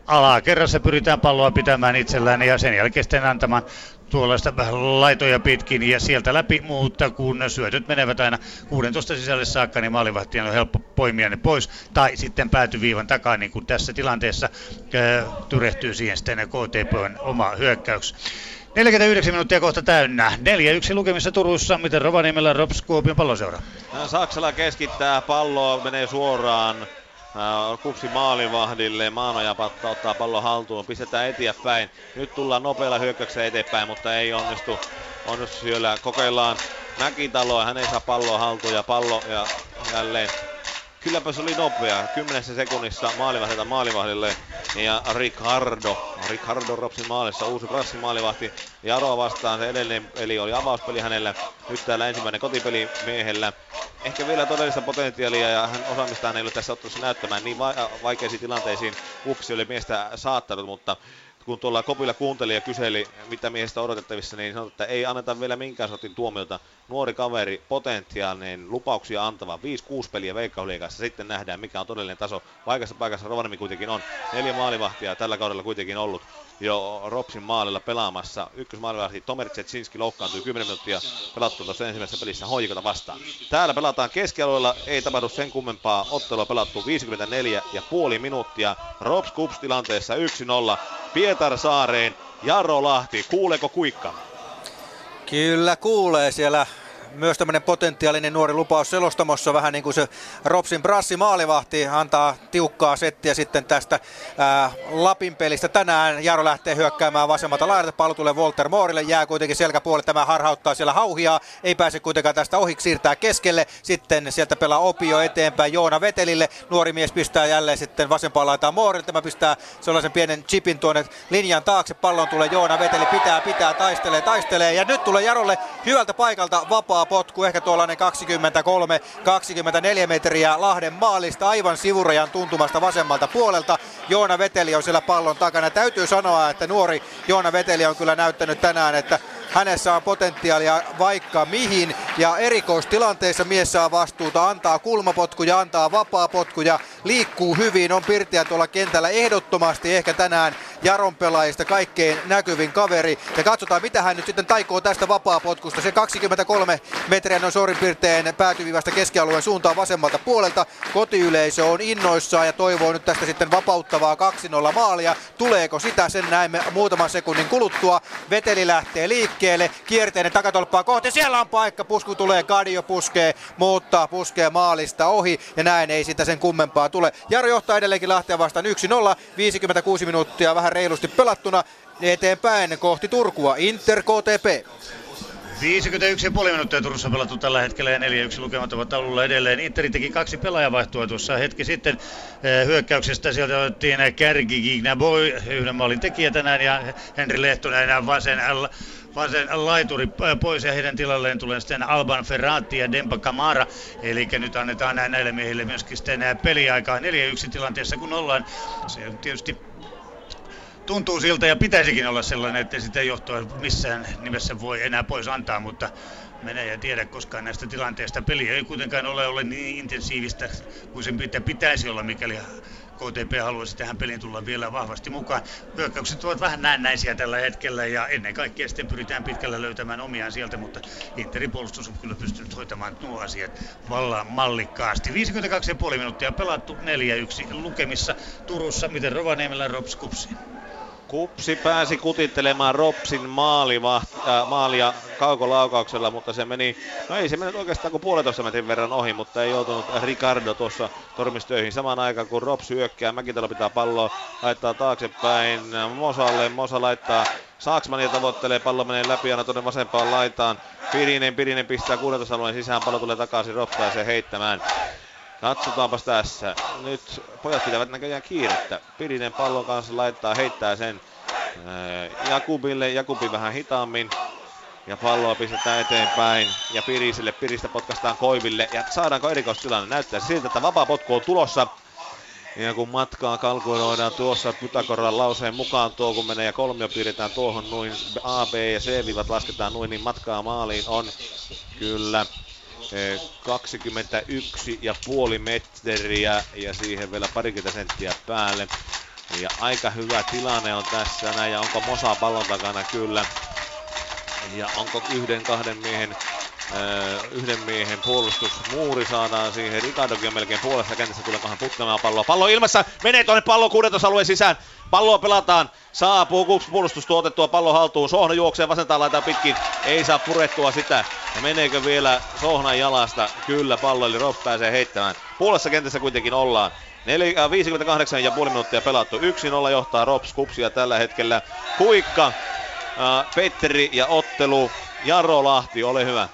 alakerrassa pyritään palloa pitämään itsellään ja sen jälkeen sitten antamaan tuollaista laitoja pitkin ja sieltä läpi, mutta kun syötöt menevät aina kuusitoista sisälle saakka, niin maalivahtien on helppo poimia ne pois tai sitten päätyviivan takaa, niin kuin tässä tilanteessa äh, tyrehtyy siihen sitten K T P:n oma hyökkäys. neljäkymmentäyhdeksän minuuttia kohta täynnä. neljä yksi lukemissa Turussa, miten Rovaniemellä Rops Kuopion palloseura. Saksala keskittää palloa, menee suoraan KuPSin maalivahdille. Maanoja pattaa, ottaa pallon haltuun, pistetään eteenpäin. Nyt tullaan nopealla hyökkäyksellä eteenpäin, mutta ei onnistu. Onnistu siellä, kokeillaan Mäkitaloa, hän ei saa palloa haltuun ja pallo ja jälleen. Kylläpä se oli nopea, kymmenessä sekunnissa maalivahdilta maalivahdille ja Ricardo, Ricardo Ropsin maalissa, uusi Brassin maalivahti Jaroa vastaan, se edellinen peli oli avauspeli hänellä, nyt täällä ensimmäinen kotipeli miehellä. Ehkä vielä todellista potentiaalia ja hän osaamistaan ei ole tässä ottanut näyttämään niin va- vaikeisiin tilanteisiin, U F S oli miestä saattanut, mutta kun tuolla Kopilla kuunteli ja kyseli, mitä miehestä odotettavissa, niin sanoi, että ei anneta vielä minkään sotin tuomiota. Nuori kaveri, potentiaalinen, lupauksia antava. viisi kuusi peliä Veikkausliigassa. Sitten nähdään, mikä on todellinen taso. Vaikassa paikassa Rovaniemi kuitenkin on. Neljä maalivahtia tällä kaudella kuitenkin ollut jo Ropsin maalilla pelaamassa. Ykkösmaalivahti Tomer Czecinski loukkaantui kymmenen minuuttia pelattu tuossa ensimmäisessä pelissä H J K:ta vastaan. Täällä pelataan keskialueella, ei tapahdu sen kummempaa. Ottelua pelattu viisikymmentäneljä pilkku viisi minuuttia. Rops KuPS tilanteessa yksi nolla. Pietarsaareen, Jaro Lahti, kuuleeko Kuikka? Kyllä kuulee siellä. Myös tämmöinen potentiaalinen nuori lupaus selostamossa, vähän niin kuin se Ropsin Brassi maalivahti antaa tiukkaa settiä sitten tästä ää, Lapin pelistä. Tänään Jaro lähtee hyökkäämään vasemmalta laidalta, pallo tulee Walter Moorelle, jää kuitenkin selkäpuolelle, tämä harhauttaa siellä Hauhiaa, ei pääse kuitenkaan tästä ohi, siirtää keskelle, sitten sieltä pelaa Opio eteenpäin Joona Vetelille, nuori mies pistää jälleen sitten vasempaan laitaan Moorelle, tämä pistää sellaisen pienen chipin tuonne linjan taakse, pallon tulee Joona Veteli, pitää, pitää, taistelee, taistelee ja nyt tulee Jarolle hyvältä paikalta vapaa potku, ehkä tuollainen kaksikymmentäkolme kaksikymmentäneljä metriä Lahden maalista aivan sivurajan tuntumasta vasemmalta puolelta. Joona Veteli on siellä pallon takana. Täytyy sanoa, että nuori Joona Veteli on kyllä näyttänyt tänään, että hänessä on potentiaalia vaikka mihin ja erikoistilanteissa mies saa vastuuta, antaa kulmapotkuja, antaa vapaapotkuja, liikkuu hyvin, on pirtiä tuolla kentällä ehdottomasti ehkä tänään Jaron pelaajista kaikkein näkyvin kaveri ja katsotaan mitä hän nyt sitten taikoo tästä vapaapotkusta. Se kaksikymmentäkolme metriä on suurin piirtein päätyvivästä keskialueen suuntaan vasemmalta puolelta. Kotiyleisö on innoissaan ja toivoo nyt tästä sitten vapauttavaa kaksi nolla maalia. Tuleeko sitä? Sen näemme muutaman sekunnin kuluttua. Veteli lähtee liikkeelle. Kierteinen takatolppaa kohti. Siellä on paikka. Pusku tulee. Kadio puskee. Muuttaa. Puskee maalista ohi. Ja näin ei sitä sen kummempaa tule. Jaro johtaa edelleenkin Lahtea vastaan yksi nolla. viisikymmentäkuusi minuuttia vähän reilusti pelattuna. Eteenpäin kohti Turkua. Inter K T P. viisikymmentäyksi pilkku viisi minuuttia Turussa pelattu tällä hetkellä ja neljä yksi lukemat ovat taululla edelleen. Interi teki kaksi pelaajavaihtoa tuossa hetki sitten hyökkäyksestä. Sieltä otettiin Kärki Gignaboi, yhden maalin tekijä tänään, ja Henri Lehtonen vasen alla. Vasen laituri pois ja heidän tilalleen tulee sitten Alban Ferrati ja Demba Kamara. Eli nyt annetaan näille miehille myöskin sitten peliaikaa neljä yksi tilanteessa kun ollaan. Se tietysti tuntuu siltä ja pitäisikin olla sellainen, että sitä johtoa missään nimessä voi enää pois antaa, mutta mene ja tiedä koskaan näistä tilanteista. Peli ei kuitenkaan ole, ole niin intensiivistä kuin sen pitäisi olla, mikäli K T P haluaisi tähän peliin tulla vielä vahvasti mukaan. Hyökkäykset ovat vähän näennäisiä tällä hetkellä ja ennen kaikkea sitten pyritään pitkällä löytämään omiaan sieltä, mutta Interin puolustus on kyllä pystynyt hoitamaan nuo asiat vallan mallikkaasti. viisikymmentäkaksi pilkku viisi minuuttia pelattu, neljä yksi lukemissa Turussa, miten Rovaniemellä Rops KuPS. KuPS pääsi kutittelemaan Ropsin maaliva- äh, maalia kaukolaukauksella, mutta se meni, no ei se mennyt oikeastaan kuin puolentoista metrin verran ohi, mutta ei joutunut Ricardo tuossa tormistöihin. Samaan aikaan kun Rops hyökkää, Mäkitalo pitää palloa, laittaa taaksepäin Mosalle, Mosa laittaa Saksmania tavoittelee, pallo menee läpi aina tuonne vasempaan laitaan. Pirinen, Pirinen pistää kuudentoista alueen sisään, pallo tulee takaisin, Rops pääsee heittämään. Katsotaanpas tässä. Nyt pojat pitävät näköjään kiirettä. Pirinen pallon kanssa laittaa, heittää sen Jakubille. Jakubi vähän hitaammin. Ja palloa pistetään eteenpäin. Ja Piriselle. Piristä potkastaan Koiville. Ja saadaanko erikoistilanne? Näyttää siltä, että vapaa potku on tulossa. Ja kun matkaa kalkuloidaan tuossa Pythagoran lauseen mukaan tuo, kun menee ja kolmio piirretään tuohon noin. A, B ja C-viivat lasketaan noin, niin matkaa maaliin on kyllä kaksikymmentäyksi pilkku viisi metriä ja siihen vielä parikymmentä senttiä päälle. Ja aika hyvä tilanne on tässä näin, ja onko Mosa pallon takana? Kyllä. Ja onko yhden, kahden miehen, öö, yhden miehen puolustusmuuri saadaan siihen. Ricardokin on melkein puolesta kentässä, tuleekohan putkemaan palloa. Pallo ilmassa, menee tuonne pallon kuudentoista alueen sisään. Palloa pelataan, saapuu KuPS puolustustuotettua pallon haltuun. Sohna juoksee vasentaan laitaan pitkin, ei saa purettua sitä. Ja meneekö vielä Sohnan jalasta? Kyllä, pallo eli Rops pääsee heittämään. Puolessa kentässä kuitenkin ollaan. viisikymmentäkahdeksan pilkku viisi minuuttia pelattu. yksi nolla johtaa Rops KuPSia tällä hetkellä. Kuikka, ää, Petteri ja ottelu. Jaro Lahti, ole hyvä.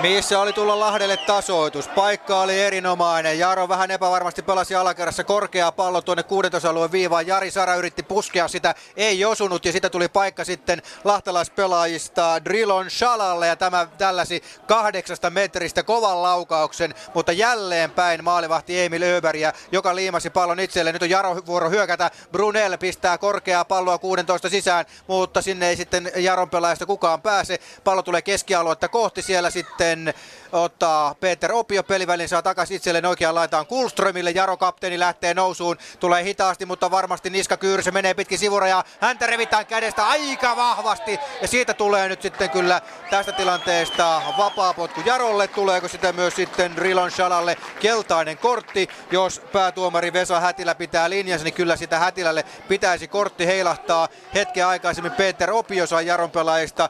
Missä oli tulla Lahdelle tasoitus. Paikka oli erinomainen. Jaro vähän epävarmasti pelasi alakerrassa korkeaa pallo tuonne kuudentoista alueen viivaan. Jari Sara yritti puskea sitä. Ei osunut ja sitä tuli paikka sitten lahtalaispelaajista Drilon Shalalle. Ja tämä tälläsi kahdeksasta metristä kovan laukauksen. Mutta jälleen päin maalivahti Emil Öbergia, joka liimasi pallon itselleen. Nyt on Jaron vuoro hyökätä. Brunel pistää korkeaa palloa kuudentoista sisään. Mutta sinne ei sitten Jaron pelaajista kukaan pääse. Pallo tulee keskialuetta kohti. Siellä sitten Sitten ottaa Peter Opio pelivälin, saa takaisin itselleen oikeaan laitaan Kullströmille. Jaro kapteeni lähtee nousuun, tulee hitaasti, mutta varmasti niskakyyry, se menee pitkin sivurajaa. Häntä revitään kädestä aika vahvasti ja siitä tulee nyt sitten kyllä tästä tilanteesta vapaapotku Jarolle. Tuleeko sitä myös sitten Rilon Shalalle keltainen kortti? Jos päätuomari Vesa Hätilä pitää linjansa, niin kyllä sitä Hätilälle pitäisi kortti heilahtaa. Hetken aikaisemmin Peter Opio sai Jaron pelaajista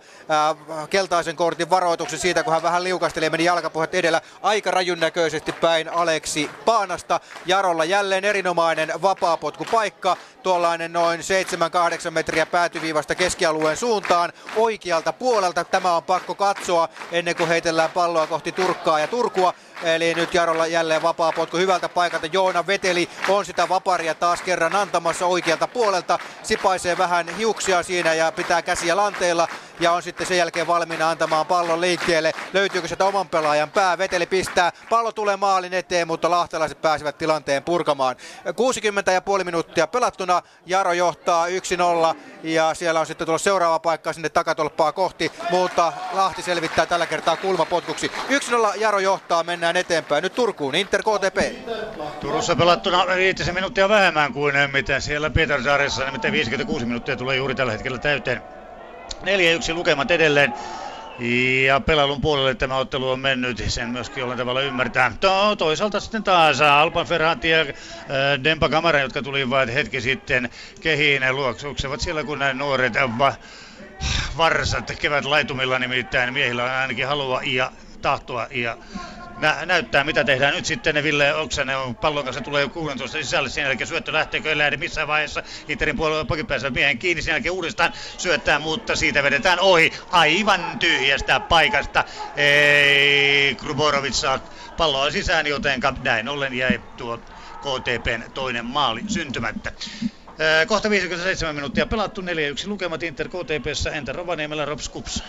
äh, keltaisen kortin varoituksen siitä, kun hän vähän liukasteli ja meni jalkapohjat edellä aika rajun näköisesti päin Aleksi Paanasta. Jarolla jälleen erinomainen vapaapotkupaikka. Tuollainen noin seitsemän kahdeksan metriä päätyviivasta keskialueen suuntaan oikealta puolelta. Tämä on pakko katsoa ennen kuin heitellään palloa kohti Turkkaa ja Turkua. Eli nyt Jarolla jälleen vapaapotku hyvältä paikalta. Joona Veteli on sitä vaparia taas kerran antamassa oikealta puolelta. Sipaisee vähän hiuksia siinä ja pitää käsiä lanteilla. Ja on sitten sen jälkeen valmiina antamaan pallon liikkeelle. Löytyykö sitä oman pelaajan pää? Veteli pistää. Pallo tulee maalin eteen, mutta lahtelaiset pääsivät tilanteen purkamaan. kuusikymmentä pilkku viisi minuuttia pelattuna. Jaro johtaa yksi nolla. Ja siellä on sitten tulossa seuraava paikka sinne takatolppaa kohti. Mutta Lahti selvittää tällä kertaa kulmapotkuksi. yksi nolla Jaro johtaa. Mennään eteenpäin. Nyt Turkuun, Inter K T P. Turussa pelattuna viitisen minuuttia vähemmän kuin mitä siellä Pietarsaaressa, nimittäin viisikymmentäkuusi minuuttia tulee juuri tällä hetkellä täyteen. neljä yksi lukemat edelleen. Ja pelailun puolelle tämä ottelu on mennyt, sen myöskin jollain tavalla ymmärtää. To- toisaalta sitten taas Alpan Ferhanti ja Dempa Kamara, jotka tulivat hetki sitten kehiin, luoksuksevat siellä kun nämä nuoret va- varsat kevät laitumilla, nimittäin miehillä on ainakin halua ja tahtoa ja Nä, näyttää mitä tehdään nyt sitten. Ville Oksanen on pallon kanssa, tulee kuudentoista sisälle, sen jälkeen syöttö lähteekö, ei lähde missään vaiheessa. Interin puolella pakin päässä miehen kiinni, sen jälkeen uudestaan syöttää, mutta siitä vedetään ohi aivan tyhjästä paikasta. Ei Gruborovic saa palloa sisään, jotenka näin ollen jäi tuo K T P:n toinen maali syntymättä. Kohta viisikymmentäseitsemän minuuttia pelattu, neljä yksi lukemat Inter K T P:ssä, entä Rovaniemellä Rops KuPS?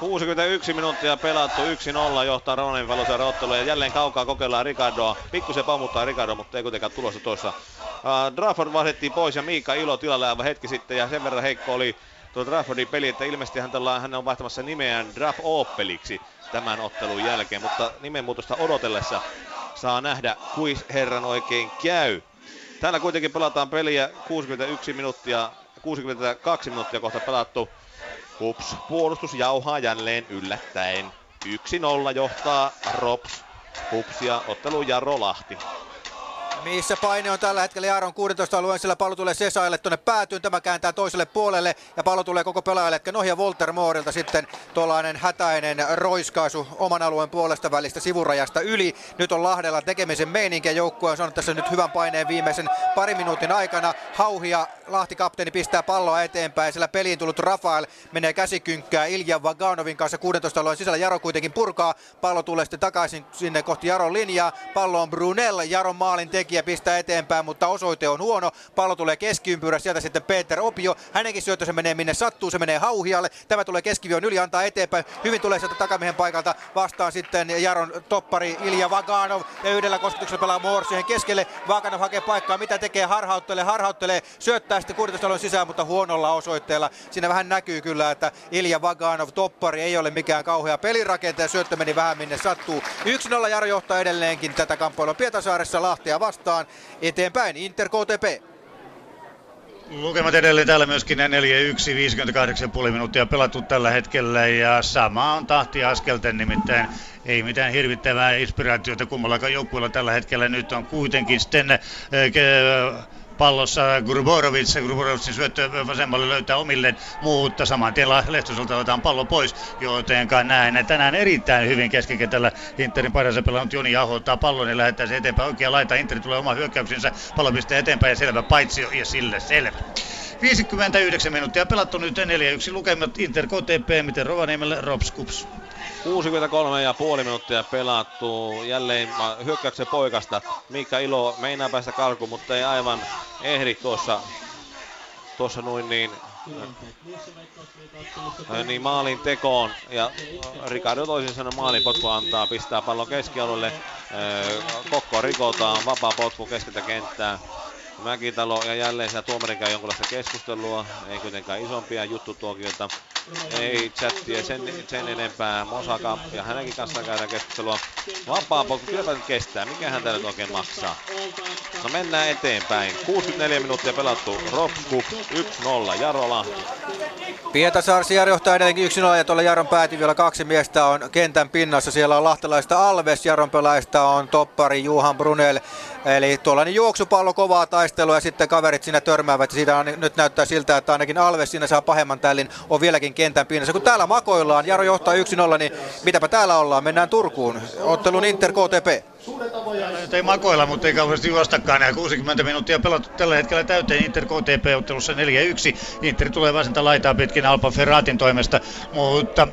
kuusikymmentäyksi minuuttia pelattu, yksi nolla johtaa Rovaniemen palloseura ottelua ja jälleen kaukaa kokeillaan Ricardoa. Pikkusen pamuttaa Ricardo, mutta ei kuitenkaan tulossa tuossa. Uh, Drafford vaihdettiin pois ja Miika Ilo tilalle aivan hetki sitten ja sen verran heikko oli tuo Draffordin peli, että ilmeisesti hän, tällä, hän on vaihtamassa nimeään Draft Opeliksi tämän ottelun jälkeen, mutta nimenmuutosta odotellessa saa nähdä, kui herran oikein käy. Täällä kuitenkin pelataan peliä kuusikymmentäyksi minuuttia, kuusikymmentäkaksi minuuttia kohta pelattu. KuPS puolustus jauhaa jälleen yllättäen. yksi nolla johtaa Rops KuPS ja ottelu Jaro Lahti. Missä paine on tällä hetkellä Jaron kuudentoista alueen, sillä pallo tulee Sesaille tuonne päätyyn, tämä kääntää toiselle puolelle ja pallo tulee koko pelaajalle, etkä nohja Walter Moorilta sitten tuollainen hätäinen roiskaisu oman alueen puolesta välistä sivurajasta yli. Nyt on Lahdella tekemisen meininki ja joukkue on saanut tässä nyt hyvän paineen viimeisen parin minuutin aikana. Hauhia Lahti-kapteeni pistää palloa eteenpäin, sillä peliin tullut Rafael menee käsikynkkää Ilja Vaganovin kanssa kuudentoista alueen sisällä, Jaro kuitenkin purkaa, pallo tulee sitten takaisin sinne kohti Jaron linjaa, pallo on Brunel, Jaron maalin tekijä ja pistää eteenpäin, mutta osoite on huono. Pallo tulee keskiympyrä, sieltä sitten Peter Opio. Hänenkin syöttö, se menee minne sattuu, se menee Hauhialle. Tämä tulee keskivion yli, antaa eteenpäin. Hyvin tulee sieltä takamiehen paikalta vastaan sitten Jaron toppari Ilja Vaganov. Ja yhdellä kosketuksella pelaa Moore siihen keskelle. Vaganov hakee paikkaa, mitä tekee, harhauttelee, harhauttelee. Syöttää sitten kuudentoista alueen sisään, mutta huonolla osoitteella. Siinä vähän näkyy kyllä, että Ilja Vaganov toppari ei ole mikään kauhea pelirakentaja. Syöttö meni vähän minne sattuu. yksi nolla Jaro johtaa edelleenkin tätä kamppailua Pietarsaaressa Lahtea vastaan. Eteenpäin Inter K T P. Lukemat edelleen täällä myöskin neljä yksi, viisikymmentäkahdeksan pilkku viisi minuuttia pelattu tällä hetkellä ja sama on tahti askelten, nimittäin ei mitään hirvittävää inspiraatiota kummallakaan joukkueella tällä hetkellä. Nyt on kuitenkin sitten pallossa Gruborovic, Gruborovicin syöttö vasemmalle löytää omilleen, mutta saman tien Lehtoselta otetaan pallo pois, jotenka näin tänään erittäin hyvin keskikentällä Interin paidassa pelannut Joni Aho ottaa pallon ja lähettää se eteenpäin oikea laita, Interi tulee oma hyökkäyksensä, pallo pistää eteenpäin ja selvä paitsio ja sille selvä. viisikymmentäyhdeksän minuuttia pelattu nyt neljä yksi lukemat Inter K T P, miten Rovaniemelle Rops KuPS. kuusikymmentäkolme pilkku viisi minuuttia pelattu, jälleen hyökkäyksen poikasta. Miikka Ilo meinaa päästä karkuun, mutta ei aivan ehdi tuossa, tuossa noin niin, niin maalin tekoon. Ja Ricardo toisin sanoen maalin potku antaa, pistää pallon keskialueelle. Kokko rikotaan, vapaa potku keskeltä kenttää. Mäkitalo ja jälleen siellä tuomarin käy jonkinlaista keskustelua, ei kuitenkaan isompia juttutuokioita, ei chattia sen, sen enempää, Mosaka ja hänenkin kanssaan käydään keskustelua. Vapaa potku, kyllä tämä kestää, mikähän tämä nyt oikein maksaa. No mennään eteenpäin, kuusikymmentäneljä minuuttia pelattu, Ropsku yksi nolla, Jaro Lahti. Pietarsaari johtaa edelleenkin yksi nolla ja tuolla Jaron päätyvillä kaksi miestä on kentän pinnassa, siellä on lahtelaista Alves, Jaron pelaajista on toppari Juhan Brunel, eli tuollainen juoksupallo kovaa taistelua ja sitten kaverit siinä törmäävät ja siitä on, nyt näyttää siltä, että ainakin Alves siinä saa pahemman tällin, on vieläkin kentän pinnassa. Kun täällä makoillaan, Jaro johtaa yksi nolla, niin mitäpä täällä ollaan, mennään Turkuun, ottelun Inter K T P. Nyt ei makoilla, mutta ei kauheasti juostakaan. Ja kuusikymmentä minuuttia pelattu tällä hetkellä täyteen Inter K T P-ottelussa neljä yksi. Inter tulee vasenta laitaa pitkin Alpa Ferratin toimesta, mutta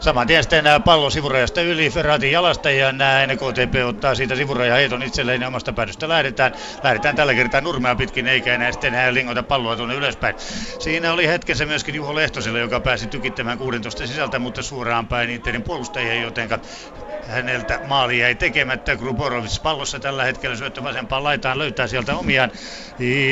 saman tien sitten pallo sivurajasta yli Ferratin jalasta ja näin K T P ottaa siitä sivuraja heiton itselleen ja omasta päädystä lähdetään. Lähdetään tällä kertaa nurmea pitkin eikä enää sitten lingota palloa tuonne ylöspäin. Siinä oli hetkensä myöskin Juho Lehtoselle, joka pääsi tykittämään kuusitoista sisältä, mutta suoraan päin Interin puolustajia, jotenka häneltä maali jäi tekemättä. Borovic pallossa tällä hetkellä syöttö vasempaan laitaan, löytää sieltä omiaan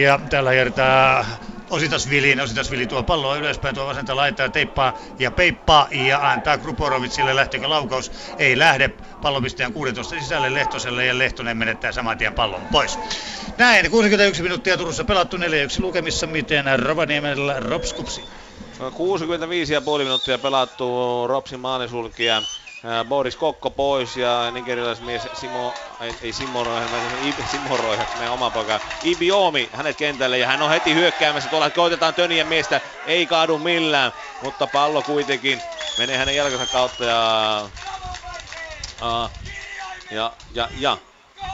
ja tällä kertaa Ositasviliin, Ositasvili tuo palloa ylöspäin, tuo vasenta laitaa, teippaa ja peippaa ja antaa Gruborovicille, lähtökö laukaus, ei lähde, pallopistajan kuusitoista sisälle Lehtoselle ja Lehtonen menettää saman tien pallon pois. Näin, kuusikymmentäyksi minuuttia Turussa pelattu, neljä yksi lukemissa, miten Rovaniemellä Rops KuPS. kuusikymmentäviisi pilkku viisi minuuttia pelattu, Ropsin maalisulkija Boris Kokko pois ja nigerilaismies Simo, ei, ei Simo Roihaksi, meidän oma poika Ibiomi hänet kentälle ja hän on heti hyökkäämässä, tuolla koitetaan Tönien miestä, ei kaadu millään, mutta pallo kuitenkin menee hänen jalkansa kautta ja, uh, ja, ja, ja.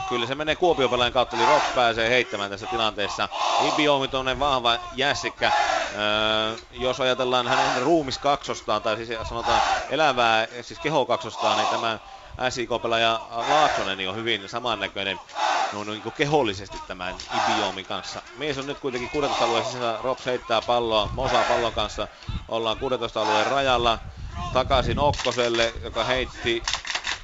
Kyllä se menee Kuopion pelaajan kautta, eli Rops pääsee heittämään tässä tilanteessa. Ibiomi tuonne vahva jässikkä. Öö, jos ajatellaan hänen ruumiskaksostaan, tai siis sanotaan elävää, siis kehokaksostaan, niin tämä S J K-pelaaja Laaksonen on hyvin samannäköinen no, niin kuin kehollisesti tämän Ibiomin kanssa. Mies on nyt kuitenkin kuusitoista-alueen sisällä, Rops heittää palloa, Mosa pallon kanssa. Ollaan kuusitoista-alueen rajalla, takaisin Okkoselle, joka heitti.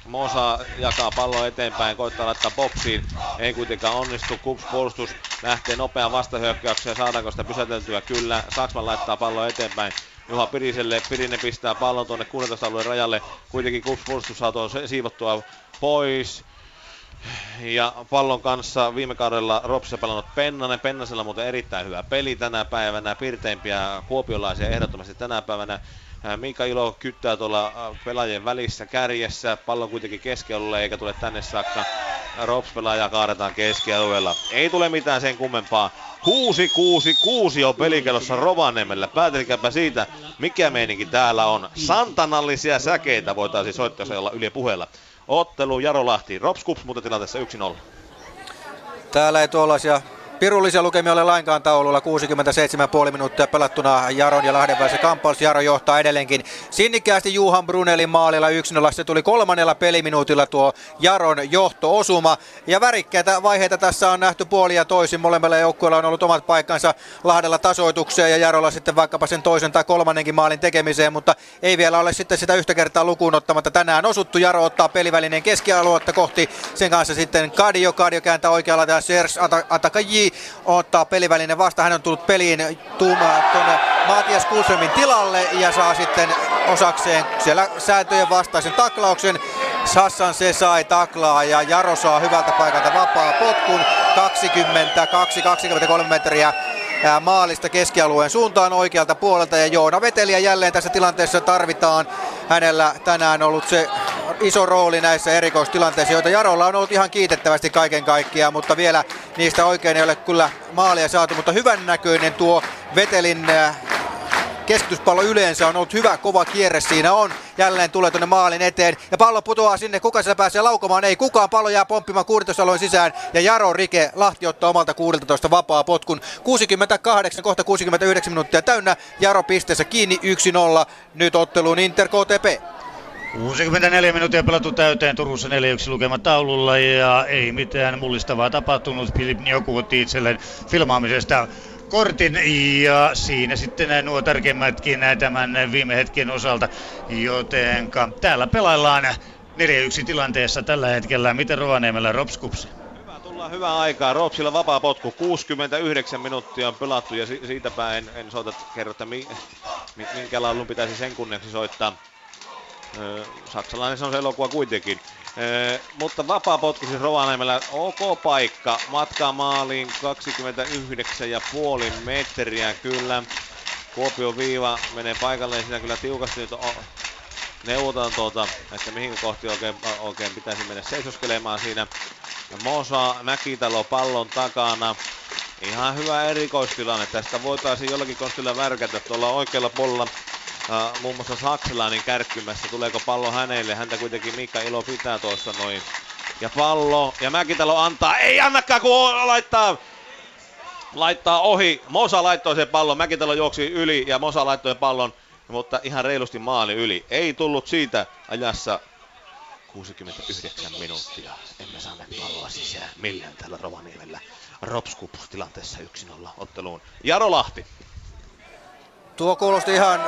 Mosa jakaa palloa eteenpäin, koittaa laittaa boksiin, ei kuitenkaan onnistu, KuPS puolustus lähtee nopeaan vastahyökkäykseen, saadaanko sitä pysäyteltyä, kyllä, Saksman laittaa palloa eteenpäin, Juha Piriselle, Pirinen pistää pallon tuonne kuusitoista-alueen rajalle, kuitenkin KuPS puolustus saa tuon siivottua pois, ja pallon kanssa viime kaudella Ropsissa pelannut Pennanen, Pennasella muuten erittäin hyvä peli tänä päivänä, pirteimpiä kuopiolaisia ehdottomasti tänä päivänä, Miika Ilo kyttää tuolla pelaajien välissä kärjessä, pallo kuitenkin keskialueelle eikä tule tänne saakka. Rops-pelaaja kaadetaan keskialueella. Ei tule mitään sen kummempaa. kuusi kuusi kuusi on pelikellossa Rovaniemellä. Päätelkääpä siitä, mikä meininki täällä on. Santanallisia säkeitä voitaisiin soittaa, jos ei olla yli puheella. Ottelu Jaro Lahti. Rops KuPS muuten tilanteessa yksi nolla. Täällä ei tuollaisia pirullisia lukemia ole lainkaan taululla, kuusikymmentäseitsemän pilkku viisi minuuttia pelattuna Jaron ja Lahden välissä kamppailus. Jaro johtaa edelleenkin sinnikkäästi Juhan Brunelin maalilla yksi nolla. Se tuli kolmannella peliminuutilla tuo Jaron johto-osuma. Ja värikkäitä vaiheita tässä on nähty puolin ja toisin. Molemmilla joukkueilla on ollut omat paikkansa Lahdella tasoitukseen ja Jarolla sitten vaikkapa sen toisen tai kolmannenkin maalin tekemiseen. Mutta ei vielä ole sitten sitä yhtä kertaa lukuun ottamatta tänään osuttu. Jaro ottaa pelivälineen keskialuetta kohti. Sen kanssa sitten Kadio. Kadio kääntää oikealla tämä Serge Atakaji. Ottaa pelivälinen vasta, hän on tullut peliin tuumaan tuonne Matias Kulsömin tilalle ja saa sitten osakseen siellä sääntöjen vastaisen taklauksen. Sassan se sai taklaa ja Jaro saa hyvältä paikalta vapaa potkun kaksikymmentäkaksi kaksikymmentäkolme metriä maalista keskialueen suuntaan oikealta puolelta. Ja Joona Veteliä jälleen tässä tilanteessa tarvitaan. Hänellä tänään ollut se iso rooli näissä erikoistilanteissa, joita Jarolla on ollut ihan kiitettävästi kaiken kaikkiaan, mutta vielä niistä oikein ei ole kyllä maalia saatu. Mutta hyvän näköinen tuo Vetelin keskityspallo yleensä on ollut hyvä, kova kierre siinä on. Jälleen tulee tuonne maalin eteen ja pallo putoaa sinne. Kuka siellä pääsee laukomaan? Ei kukaan. Pallo jää pomppimaan kuusitoista alueen sisään ja Jaro Rike Lahti ottaa omalta kuusitoista vapaa potkun. kuusikymmentäkahdeksan, kohta kuusikymmentäyhdeksän minuuttia täynnä. Jaro pisteessä kiinni yksi nolla. Nyt otteluun Inter K T P. kuusikymmentäneljä minuuttia pelattu täyteen Turussa neljä yksi lukema taululla ja ei mitään mullistavaa tapahtunut. Filip joku otti itselleen filmaamisesta kortin ja siinä sitten nuo tärkeimmätkin tämän viime hetken osalta, jotenka täällä pelaillaan neljä yksi tilanteessa tällä hetkellä. Miten Rovaniemellä Rops KuPS? Hyvää aikaa. Ropsilla vapaa potku. kuusikymmentäyhdeksän minuuttia on pelattu ja si- siitäpä en, en soita kerro, että mi- minkä laulun pitäisi sen kunniaksi soittaa. Öö, saksalainen se on se elokuva kuitenkin. Öö, mutta vapaa potku siis Rovaniemellä. OK paikka. Matkaa maaliin kaksikymmentäyhdeksän pilkku viisi metriä kyllä. Kuopion viiva menee paikalleen. Siinä kyllä tiukasti nyt on. Neuvotaan tuota, että mihin kohti oikein, oikein pitäisi mennä seisoskelemaan siinä. Mosa Mäkitalo pallon takana. Ihan hyvä erikoistilanne. Tästä voitaisiin jollakin konstilla värkätä tuolla oikealla puolella. Uh, muun muassa saksalainen kärkkymässä. Tuleeko pallo hänelle? Häntä kuitenkin Mika Ilo pitää tuossa noin. Ja pallo. Ja Mäkitalo antaa. Ei annakaan kun laittaa. Laittaa ohi. Mosa laittoi sen pallon. Mäkitalo juoksi yli ja Mosa laittoi pallon. Mutta ihan reilusti maali yli. Ei tullut siitä ajassa kuusikymmentäyhdeksän minuuttia. Emme saaneet palloa sisään millään täällä Rovaniemellä. Rops KuPS tilanteessa yksi nolla otteluun. Jaro Lahti. Tuo kuulosti ihan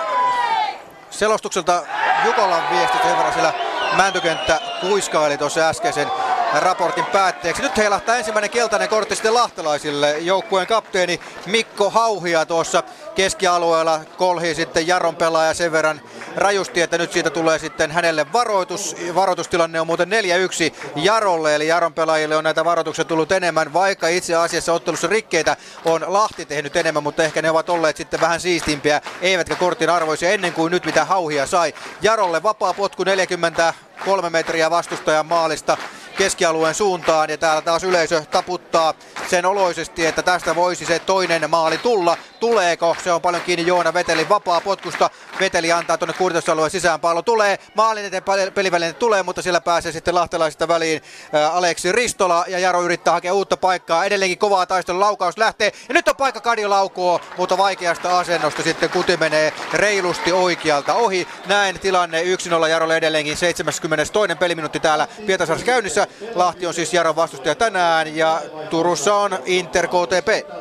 selostukselta Jukolan viesti, sen verran siellä Mäntökenttä kuiskaili tuossa äskeisen raportin päätteeksi. Nyt heilahtaa ensimmäinen keltainen kortti sitten lahtelaisille. Joukkueen kapteeni Mikko Hauhia tuossa keskialueella kolhii sitten Jaron pelaaja sen verran rajusti, että nyt siitä tulee sitten hänelle varoitus. Varoitustilanne on muuten neljä yksi Jarolle, eli Jaron pelaajille on näitä varoituksia tullut enemmän, vaikka itse asiassa ottelussa rikkeitä on Lahti tehnyt enemmän, mutta ehkä ne ovat olleet sitten vähän siistimpiä, eivätkä kortin arvoisia ennen kuin nyt mitä Hauhia sai. Jarolle vapaa potku neljäkymmentäkolme metriä vastustajan maalista keskialueen suuntaan ja täällä taas yleisö taputtaa sen oloisesti, että tästä voisi se toinen maali tulla. Tuleeko? Se on paljon kiinni Joona Vetelin vapaa potkusta. Veteli antaa tuonne kuusitoista alueen sisään. Pallo tulee. Maalin eteen peliväline tulee, mutta siellä pääsee sitten lahtelaisista väliin ää, Aleksi Ristola ja Jaro yrittää hakea uutta paikkaa. Edelleenkin kovaa taistelun laukaus lähtee. Ja nyt on paikka Kadjo laukoo, mutta vaikeasta asennosta sitten kuti menee reilusti oikealta ohi. Näin tilanne yksi nolla Jarolle edelleenkin. seitsemänkymmentätoinen peliminuutti täällä Pietarsaaressa käynnissä. Lahti on siis Jaron vastustaja tänään ja Turussa on Inter K T P.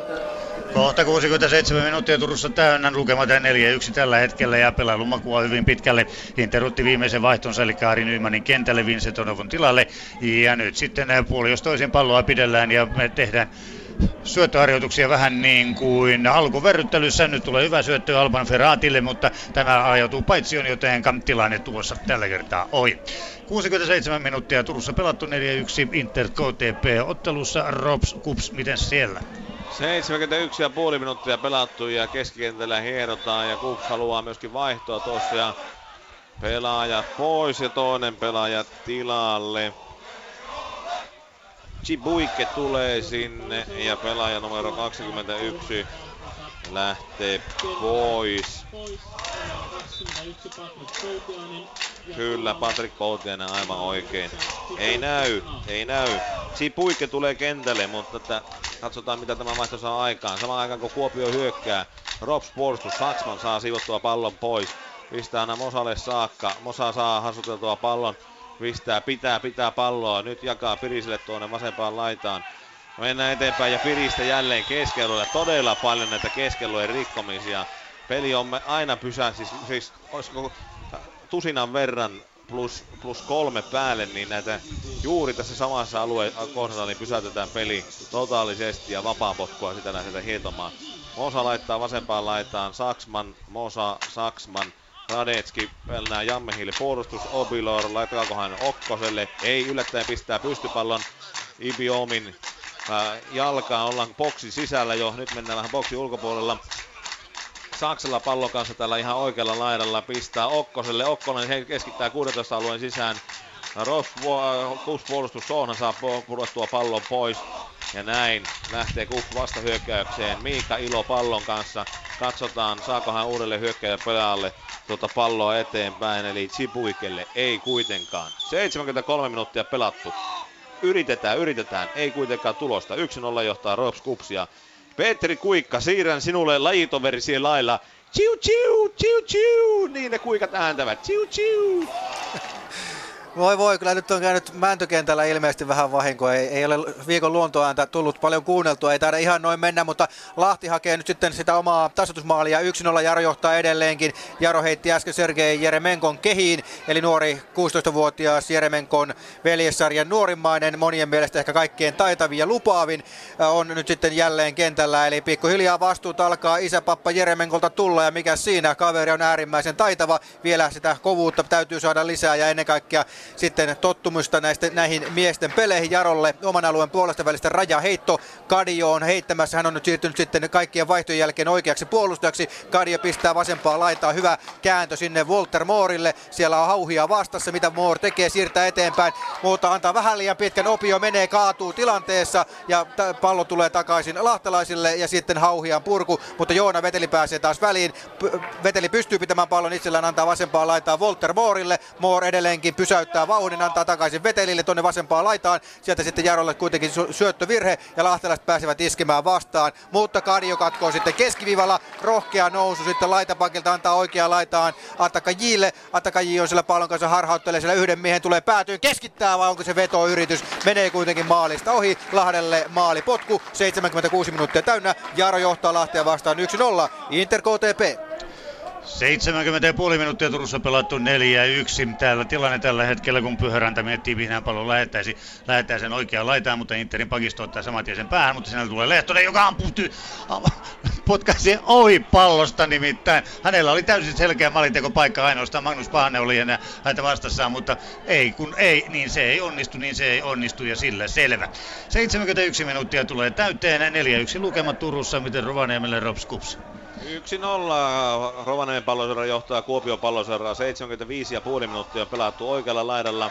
Kohta kuusikymmentäseitsemän minuuttia Turussa täynnä, lukemat neljä yksi tällä hetkellä ja pelailun makua hyvin pitkälle. Inter otti viimeisen vaihtonsa eli Kaari Nymanin kentälle Vincent Onovon tilalle ja nyt sitten puoli jos toisin palloa pidellään ja me tehdään syöttöharjoituksia vähän niin kuin alkuverryttelyssä. Nyt tulee hyvä syöttö Alban Ferratille, mutta tämä ajautuu paitsioon, joten tilanne tuossa tällä kertaa ohi. kuusikymmentäseitsemän minuuttia Turussa pelattu neljä yksi Inter K T P ottelussa. Rops KuPS, miten siellä? seitsemänkymmentäyksi pilkku viisi minuuttia pelattu ja keskikentällä hierotaan ja KuPS haluaa myöskin vaihtoa tuossa ja pelaaja pois ja toinen pelaaja tilalle. Chibuike tulee sinne ja pelaaja numero kaksikymmentäyksi lähtee pois. Kyllä, Patrik Poutiainen aivan oikein. Ei näy, ei näy. Chibuike tulee kentälle, mutta että katsotaan mitä tämä vaihto saa aikaan. Samaan aikaan kun Kuopio hyökkää, Rops puolustus, Saksman saa siivottua pallon pois. Pistää aina Mosalle saakka, Mosa saa hasuteltua pallon. Pistää, pitää, pitää palloa. Nyt jakaa Piriselle tuonne vasempaan laitaan. Mennään eteenpäin ja Piristä jälleen keskellä. Todella paljon näitä keskelujen rikkomisia. Peli on aina pysää, siis, siis olisiko tusinan verran plus, plus kolme päälle, niin näitä juuri tässä samassa alueessa kohdassa niin pysäytetään peli totaalisesti ja vapaapotkua sitä lähdetään hietomaan. Mosa laittaa vasempaan laitaan. Saksman, Mosa, Saksman. Radetski pelnää Jammehille puolustus, Obilor, laitakaako hän Okkoselle, ei yllättäen pistää pystypallon Ibiomin jalkaa, ollaan boksi sisällä jo, nyt mennään vähän boksi ulkopuolella. Saksalla pallon kanssa täällä ihan oikealla laidalla pistää Okkoselle, Okkonen he keskittää kuudentoista alueen sisään. Rops Kups puolustussoona saa pudottua pallon pois ja näin lähtee Kups vastahyökkäykseen. Miika Ilo pallon kanssa, katsotaan saako hän uudelleen hyökkäjän pelaajalle tuota palloa eteenpäin, eli Chipuikelle ei kuitenkaan. seitsemänkymmentäkolme minuuttia pelattu. Yritetään, yritetään, ei kuitenkaan tulosta. yksi nolla johtaa Rops Kupsia. Petri Kuikka, siirrän sinulle lajitoverisi lailla. Chiu chiu, chiu chiu, niin ne kuikat ääntävät. Chiu chiu. Voi voi, kyllä nyt on käynyt Mäntykentällä ilmeisesti vähän vahinkoa. Ei, ei ole viikon luontoääntä tullut paljon kuunneltua, ei taida ihan noin mennä, mutta Lahti hakee nyt sitten sitä omaa tasoitusmaalia. yksi nolla Jaro johtaa edelleenkin. Jaro heitti äsken Sergei Jeremenkon kehiin, eli nuori kuusitoistavuotias Jeremenkon veljessarjan nuorimmainen, monien mielestä ehkä kaikkein taitavin ja lupaavin, on nyt sitten jälleen kentällä. Eli pikkuhiljaa vastuut alkaa isäpappa Jeremenkolta tulla, ja mikä siinä, kaveri on äärimmäisen taitava. Vielä sitä kovuutta täytyy saada lisää ja ennen kaikkea sitten tottumusta näistä, näihin miesten peleihin. Jarolle oman alueen puolesta välistä rajaheitto. Kadio on heittämässä. Hän on nyt siirtynyt sitten kaikkien vaihtojen jälkeen oikeaksi puolustajaksi. Kadio pistää vasempaa laitaa. Hyvä kääntö sinne Walter Moorille. Siellä on hauhia vastassa. Mitä Moore tekee? Siirtää eteenpäin. Muuta antaa vähän liian pitkän. Opio menee, kaatuu tilanteessa ja t- pallo tulee takaisin lahtelaisille ja sitten hauhian purku. Mutta Joona Veteli pääsee taas väliin. P- Veteli pystyy pitämään pallon itsellään. Antaa vasempaa laitaa Walter Moorille. Moore edelleenkin pysäyttää vauhdin, antaa takaisin Vetelille tuonne vasempaan laitaan. Sieltä sitten Jarolle kuitenkin syöttövirhe ja lahtelaiset pääsevät iskemään vastaan. Mutta Kadio katkoo sitten keskiviivalla. Rohkea nousu sitten laitapakilta, antaa oikeaan laitaan Atakajille. Atakaji on siellä pallon kanssa, harhauttelee siellä yhden miehen, tulee päätyyn, keskittää vai onko se vetoyritys? Menee kuitenkin maalista ohi. Lahdelle maalipotku. seitsemänkymmentäkuusi minuuttia täynnä. Jaro johtaa Lahtea vastaan yksi nolla. Inter K T P. seitsemänkymmentä pilkku viisi minuuttia Turussa pelattu neljä yksi. Täällä tilanne tällä hetkellä, kun Pyhäräntä miettii vihdään pallon, lähettäisi, lähettää sen oikeaan laitaan, mutta Interin pakisto ottaa saman tien sen päähän, mutta sinällä tulee Lehtonen, joka ampuhtyy, potkaisi ohi pallosta nimittäin. Hänellä oli täysin selkeä maalintekopaikka, ainoastaan Magnus Pahanen oli enää häntä vastassaan, mutta ei kun ei, niin se ei onnistu, niin se ei onnistu ja sillä selvä. seitsemänkymmentäyksi minuuttia tulee täyteen, neljä yksi lukema Turussa, miten Rovaniemelle Rops Kups. yksi nolla Rovaniemen palloseura johtaa Kuopion palloseura, seitsemänkymmentäviisi pilkku viisi minuuttia pelattu oikealla laidalla.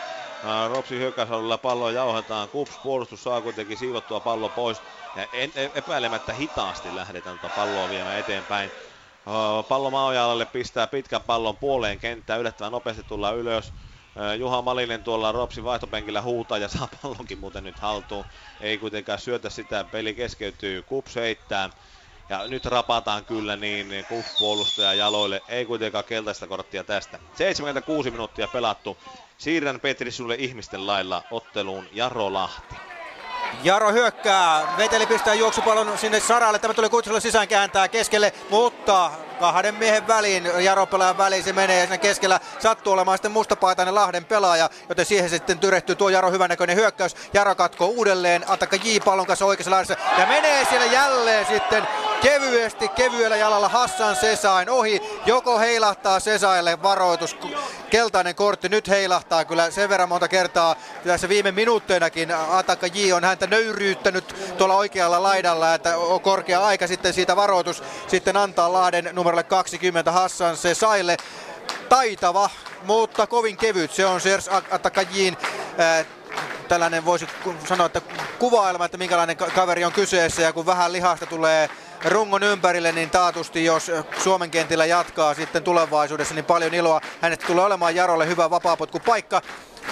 Ropsin hyökkäysalueella palloa jauhetaan, Kups puolustus saa kuitenkin siivottua pallo pois ja epäilemättä hitaasti lähdetään tuota palloa viemään eteenpäin. Pallo maaojalalle pistää pitkän pallon puoleen kenttään, yllättävän nopeasti tullaan ylös. Juha Malinen tuolla Ropsin vaihtopenkillä huutaa ja saa pallonkin muuten nyt haltuun. Ei kuitenkaan syötä sitä, peli keskeytyy, Kups heittää. Ja nyt rapataan kyllä niin Kups-puolustaja jaloille. Ei kuitenkaan keltaista korttia tästä. seitsemänkymmentäkuusi minuuttia pelattu. Siirrän Petri sulle ihmisten lailla otteluun Jaro Lahti. Jaro hyökkää. Veteli pistää juoksupallon sinne Saralle. Tämä tuli kutsella sisään, kääntää keskelle, mutta kahden miehen väliin, Jaro pelaajan väliin se menee ja siinä keskellä sattuu olemaan sitten mustapaitainen Lahden pelaaja, joten siihen sitten tyrehtyy tuo Jaro hyvänäköinen hyökkäys. Jaro katkoo uudelleen, Atakka J pallon kanssa oikeassa laidassa ja menee siellä jälleen sitten kevyesti, kevyellä jalalla Hassan Sesain ohi. Joko heilahtaa Sesaille varoitus, keltainen kortti, nyt heilahtaa kyllä sen verran monta kertaa tässä viime minuutteinakin. Atakka J on häntä nöyryyttänyt tuolla oikealla laidalla, että on korkea aika sitten siitä varoitus sitten antaa Lahden numerolle kaksikymmentä Hassan Sesaille. Taitava, mutta kovin kevyt. Se on Serge Atakajin äh, tällainen, voisi sanoa, että kuvailma, että minkälainen kaveri on kyseessä. Ja kun vähän lihasta tulee rungon ympärille, niin taatusti jos Suomen kentillä jatkaa sitten tulevaisuudessa, niin paljon iloa. Hänestä tulee olemaan Jarolle hyvä vapaapotkupaikka.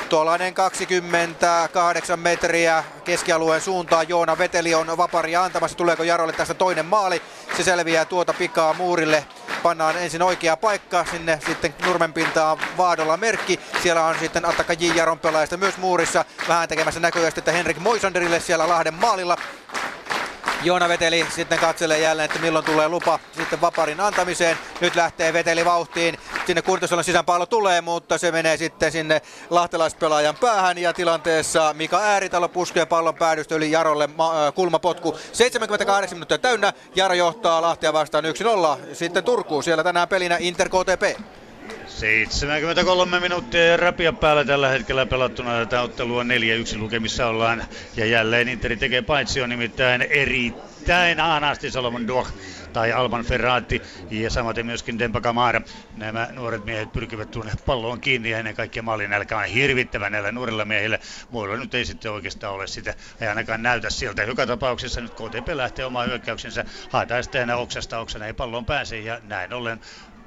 Tuollainen kaksikymmentäkahdeksan metriä keskialueen suuntaan. Joona Veteli on vaparia antamassa. Tuleeko Jarolle tästä toinen maali? Se selviää tuota pikaa muurille. Pannaan ensin oikea paikka. Sinne sitten nurmenpintaan vaadolla merkki. Siellä on sitten Atakka J. Jaron pelaajista myös muurissa. Vähän tekemässä näköjästä, että Henrik Moisanderille siellä Lahden maalilla. Joona Veteli sitten katselee jälleen, että milloin tulee lupa sitten vaparin antamiseen. Nyt lähtee Veteli vauhtiin. Sinne Kurtosalon sisäänpallo tulee, mutta se menee sitten sinne lahtelaispelaajan päähän. Ja tilanteessa Mika Ääritalo puskee pallon päädystä yli Jarolle ma- kulmapotku. seitsemänkymmentäkahdeksan minuuttia täynnä. Jaro johtaa Lahtea vastaan yksi nolla. Sitten Turkuun, siellä tänään pelinä Inter K T P. seitsemänkymmentäkolme minuuttia räpiä päällä tällä hetkellä pelattuna tätä ottelua. neljä yksi lukemissa ollaan. Ja jälleen Interi tekee paitsio, nimittäin erittäin ahnaasti Salomon Duoh tai Alman Ferrati ja samaten myöskin Demba Kamara. Nämä nuoret miehet pyrkivät tuonne palloon kiinni ja ennen kaikkea maalinälkä on hirvittävän näillä nuorilla miehillä. Muilla nyt ei sitten oikeastaan ole sitä, ei ainakaan näytä siltä. Joka tapauksessa nyt K T P lähtee omaan hyökkäyksensä, haetaan sitä enää oksasta oksana, ei palloon pääse ja näin ollen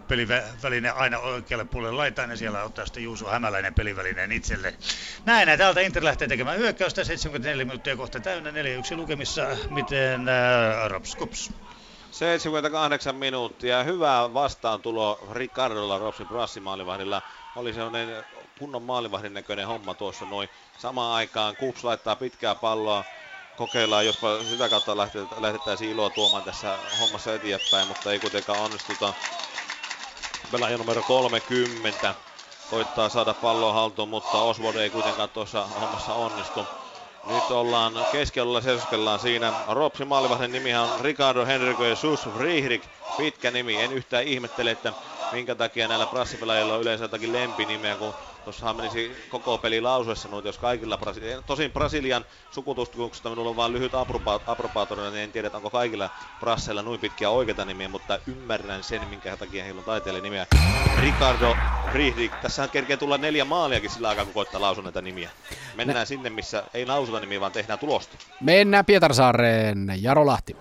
peliväline aina oikealle puolelle laitaan ja siellä ottaa sitten Juuso Hämäläinen pelivälineen itselleen. Näin, ja täältä Inter lähtee tekemään hyökkäystä, seitsemänkymmentäneljä minuuttia kohta täynnä, neljä yksi lukemissa, miten äh, Rops Kups? seitsemänkymmentäkahdeksan minuuttia, hyvä vastaantulo Ricardolla Ropsin brassimaalivahdilla, oli sellainen kunnon maalivahdin näköinen homma tuossa noin. Samaan aikaan Kups laittaa pitkää palloa, kokeillaan, jospa sitä kautta lähdettäisiin iloa tuomaan tässä hommassa eteenpäin, mutta ei kuitenkaan onnistuta. Pelaaja numero kolmekymmentä koittaa saada pallon haltuun, mutta Oswald ei kuitenkaan tuossa hommassa onnistu. Nyt ollaan keskellä, seisoskellaan siinä. Ropsin maalivahden nimihän on Ricardo Henrico Jesus Friedrich. Pitkä nimi, en yhtään ihmettele, että minkä takia näillä brassipelaajilla on yleensä jotakin lempinimeä, kun tuossahan menisi koko peli lausuessa noita, jos kaikilla Brasilian... Tosin Brasilian sukututkimuksesta minulla on vain lyhyt approbaattorina, niin en tiedä, onko kaikilla brasseilla noin pitkiä oikeita nimiä, mutta ymmärrän sen, minkä takia heillä on taiteilijan nimeä. Ricardo Friedrich. Tässähän kerkee tulla neljä maaliakin sillä aikaa, kun koittaa lausua näitä nimiä. Mennään Me... sinne, missä ei lausuta nimiä, vaan tehdään tulosta. Mennään Pietarsaareen. Jaro Lahti.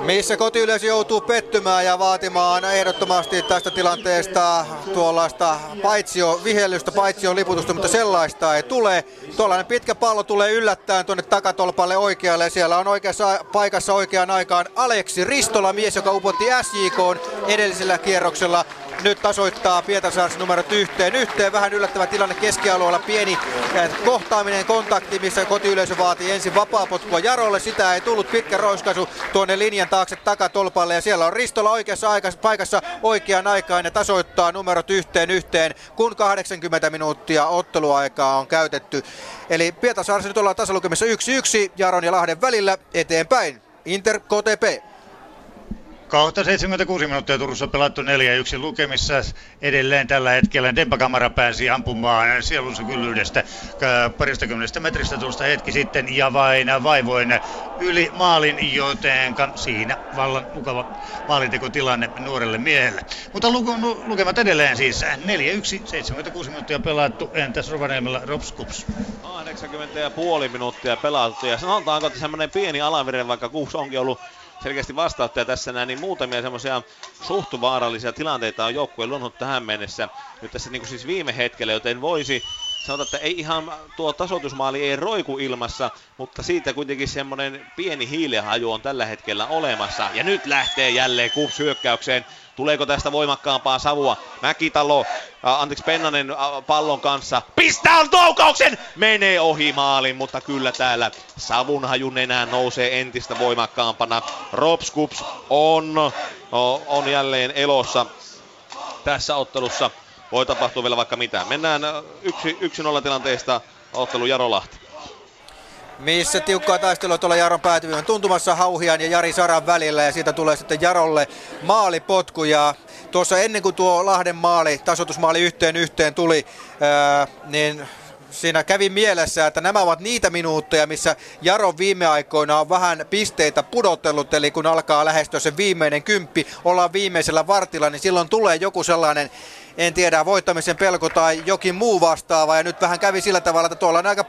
Missä kotiyleisö joutuu pettymään ja vaatimaan ehdottomasti tästä tilanteesta tuollaista paitsio-vihelystä, paitsio-liputusta, mutta sellaista ei tule. Tuollainen pitkä pallo tulee yllättäen tuonne takatolpalle oikealle. Siellä on oikeassa paikassa oikeaan aikaan Aleksi Ristola, mies, joka upotti S J K:n edellisellä kierroksella. Nyt tasoittaa Pietarsaaressa numerot yhteen. Yhteen vähän yllättävä tilanne keskialueella. Pieni kohtaaminen, kontakti, missä kotiyleisö vaatii ensin vapaapotkua Jarolle. Sitä ei tullut, pitkä roiskaisu tuonne linjan taakse takatolpalle. Ja siellä on Ristola oikeassa aikassa, paikassa oikeaan aikaan ja tasoittaa numerot yhteen yhteen, kun kahdeksankymmentä minuuttia otteluaikaa on käytetty. Eli Pietarsaaressa nyt ollaan tasalukemissa yksi yksi Jaron ja Lahden välillä. Eteenpäin Inter K T P. Kohta seitsemänkymmentäkuusi minuuttia Turussa pelattu, neljä yksi lukemissa. Edelleen tällä hetkellä Demba Kamara pääsi ampumaan sielunsa kyllyydestä parikymmentä metristä tuosta hetki sitten ja vain vaivoin yli maalin, jotenka siinä vallan mukava maalintekotilanne nuorelle miehelle. Mutta luku, lu, lukemat edelleen siis neljä yksi, seitsemänkymmentäkuusi minuuttia pelattu, entäs Rovaniemellä Rops Kups? kahdeksankymmentä pilkku viisi minuuttia pelattu ja sanotaanko, että semmoinen pieni alavire, vaikka Kups onkin ollut selkeästi vastauttaja tässä näin, niin muutamia semmoisia suht vaarallisia tilanteita on joukkue luonut tähän mennessä. Nyt tässä niin kuin siis viime hetkellä, joten voisi sanotaan, että ei ihan tuo tasoitusmaali ei roiku ilmassa, mutta siitä kuitenkin semmoinen pieni hiilehaju on tällä hetkellä olemassa. Ja nyt lähtee jälleen KuPS hyökkäykseen. Tuleeko tästä voimakkaampaa savua? Mäkitalo, ää, anteeksi Pennanen ää, pallon kanssa. Pistää toukauksen! Menee ohi maalin, mutta kyllä täällä savunhaju nenään nousee entistä voimakkaampana. Rops KuPS on, o, on jälleen elossa tässä ottelussa. Voi tapahtua vielä vaikka mitään. Mennään yksi nolla tilanteesta ottelu Jaro Lahti. Missä tiukkaa taistelua tuolla Jaron päätyvien tuntumassa Hauhian ja Jari Saran välillä ja siitä tulee sitten Jarolle maalipotku ja tuossa ennen kuin tuo Lahden maali, tasoitusmaali yhteen yhteen tuli, ää, niin siinä kävi mielessä, että nämä ovat niitä minuutteja, missä Jaro viime aikoina on vähän pisteitä pudotellut, eli kun alkaa lähestyä se viimeinen kymppi, ollaan viimeisellä vartilla, niin silloin tulee joku sellainen, en tiedä, voittamisen pelko tai jokin muu vastaava, ja nyt vähän kävi sillä tavalla, että tuolla on aika,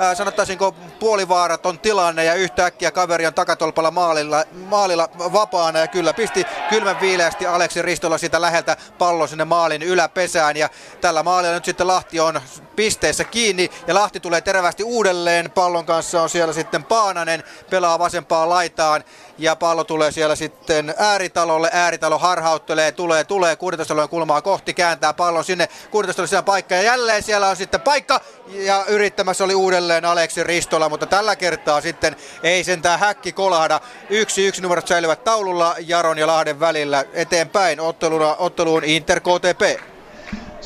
äh, sanottaisinko, puolivaaraton tilanne, ja yhtäkkiä kaveri on takatolpalla maalilla, maalilla vapaana, ja kyllä pisti kylmän viileästi Aleksi Ristola siitä läheltä pallon sinne maalin yläpesään, ja tällä maalilla nyt sitten Lahti on pisteessä kiinni, ja Lahti tulee terävästi uudelleen, pallon kanssa on siellä sitten Paananen, pelaa vasempaan laitaan, ja pallo tulee siellä sitten Ääritalolle, Ääritalo harhauttelee, tulee, tulee, kuudentoista-alueen kulmaa kohti, kääntää pallon sinne, kuudentoista-alueen paikka, ja jälleen siellä on sitten paikka, ja yrittämässä oli uudelleen Aleksi Ristola, mutta tällä kertaa sitten ei sentään häkki kolahda, yksi yksi numerot säilyvät taululla Jaron ja Lahden välillä, eteenpäin otteluna, otteluun Inter K T P.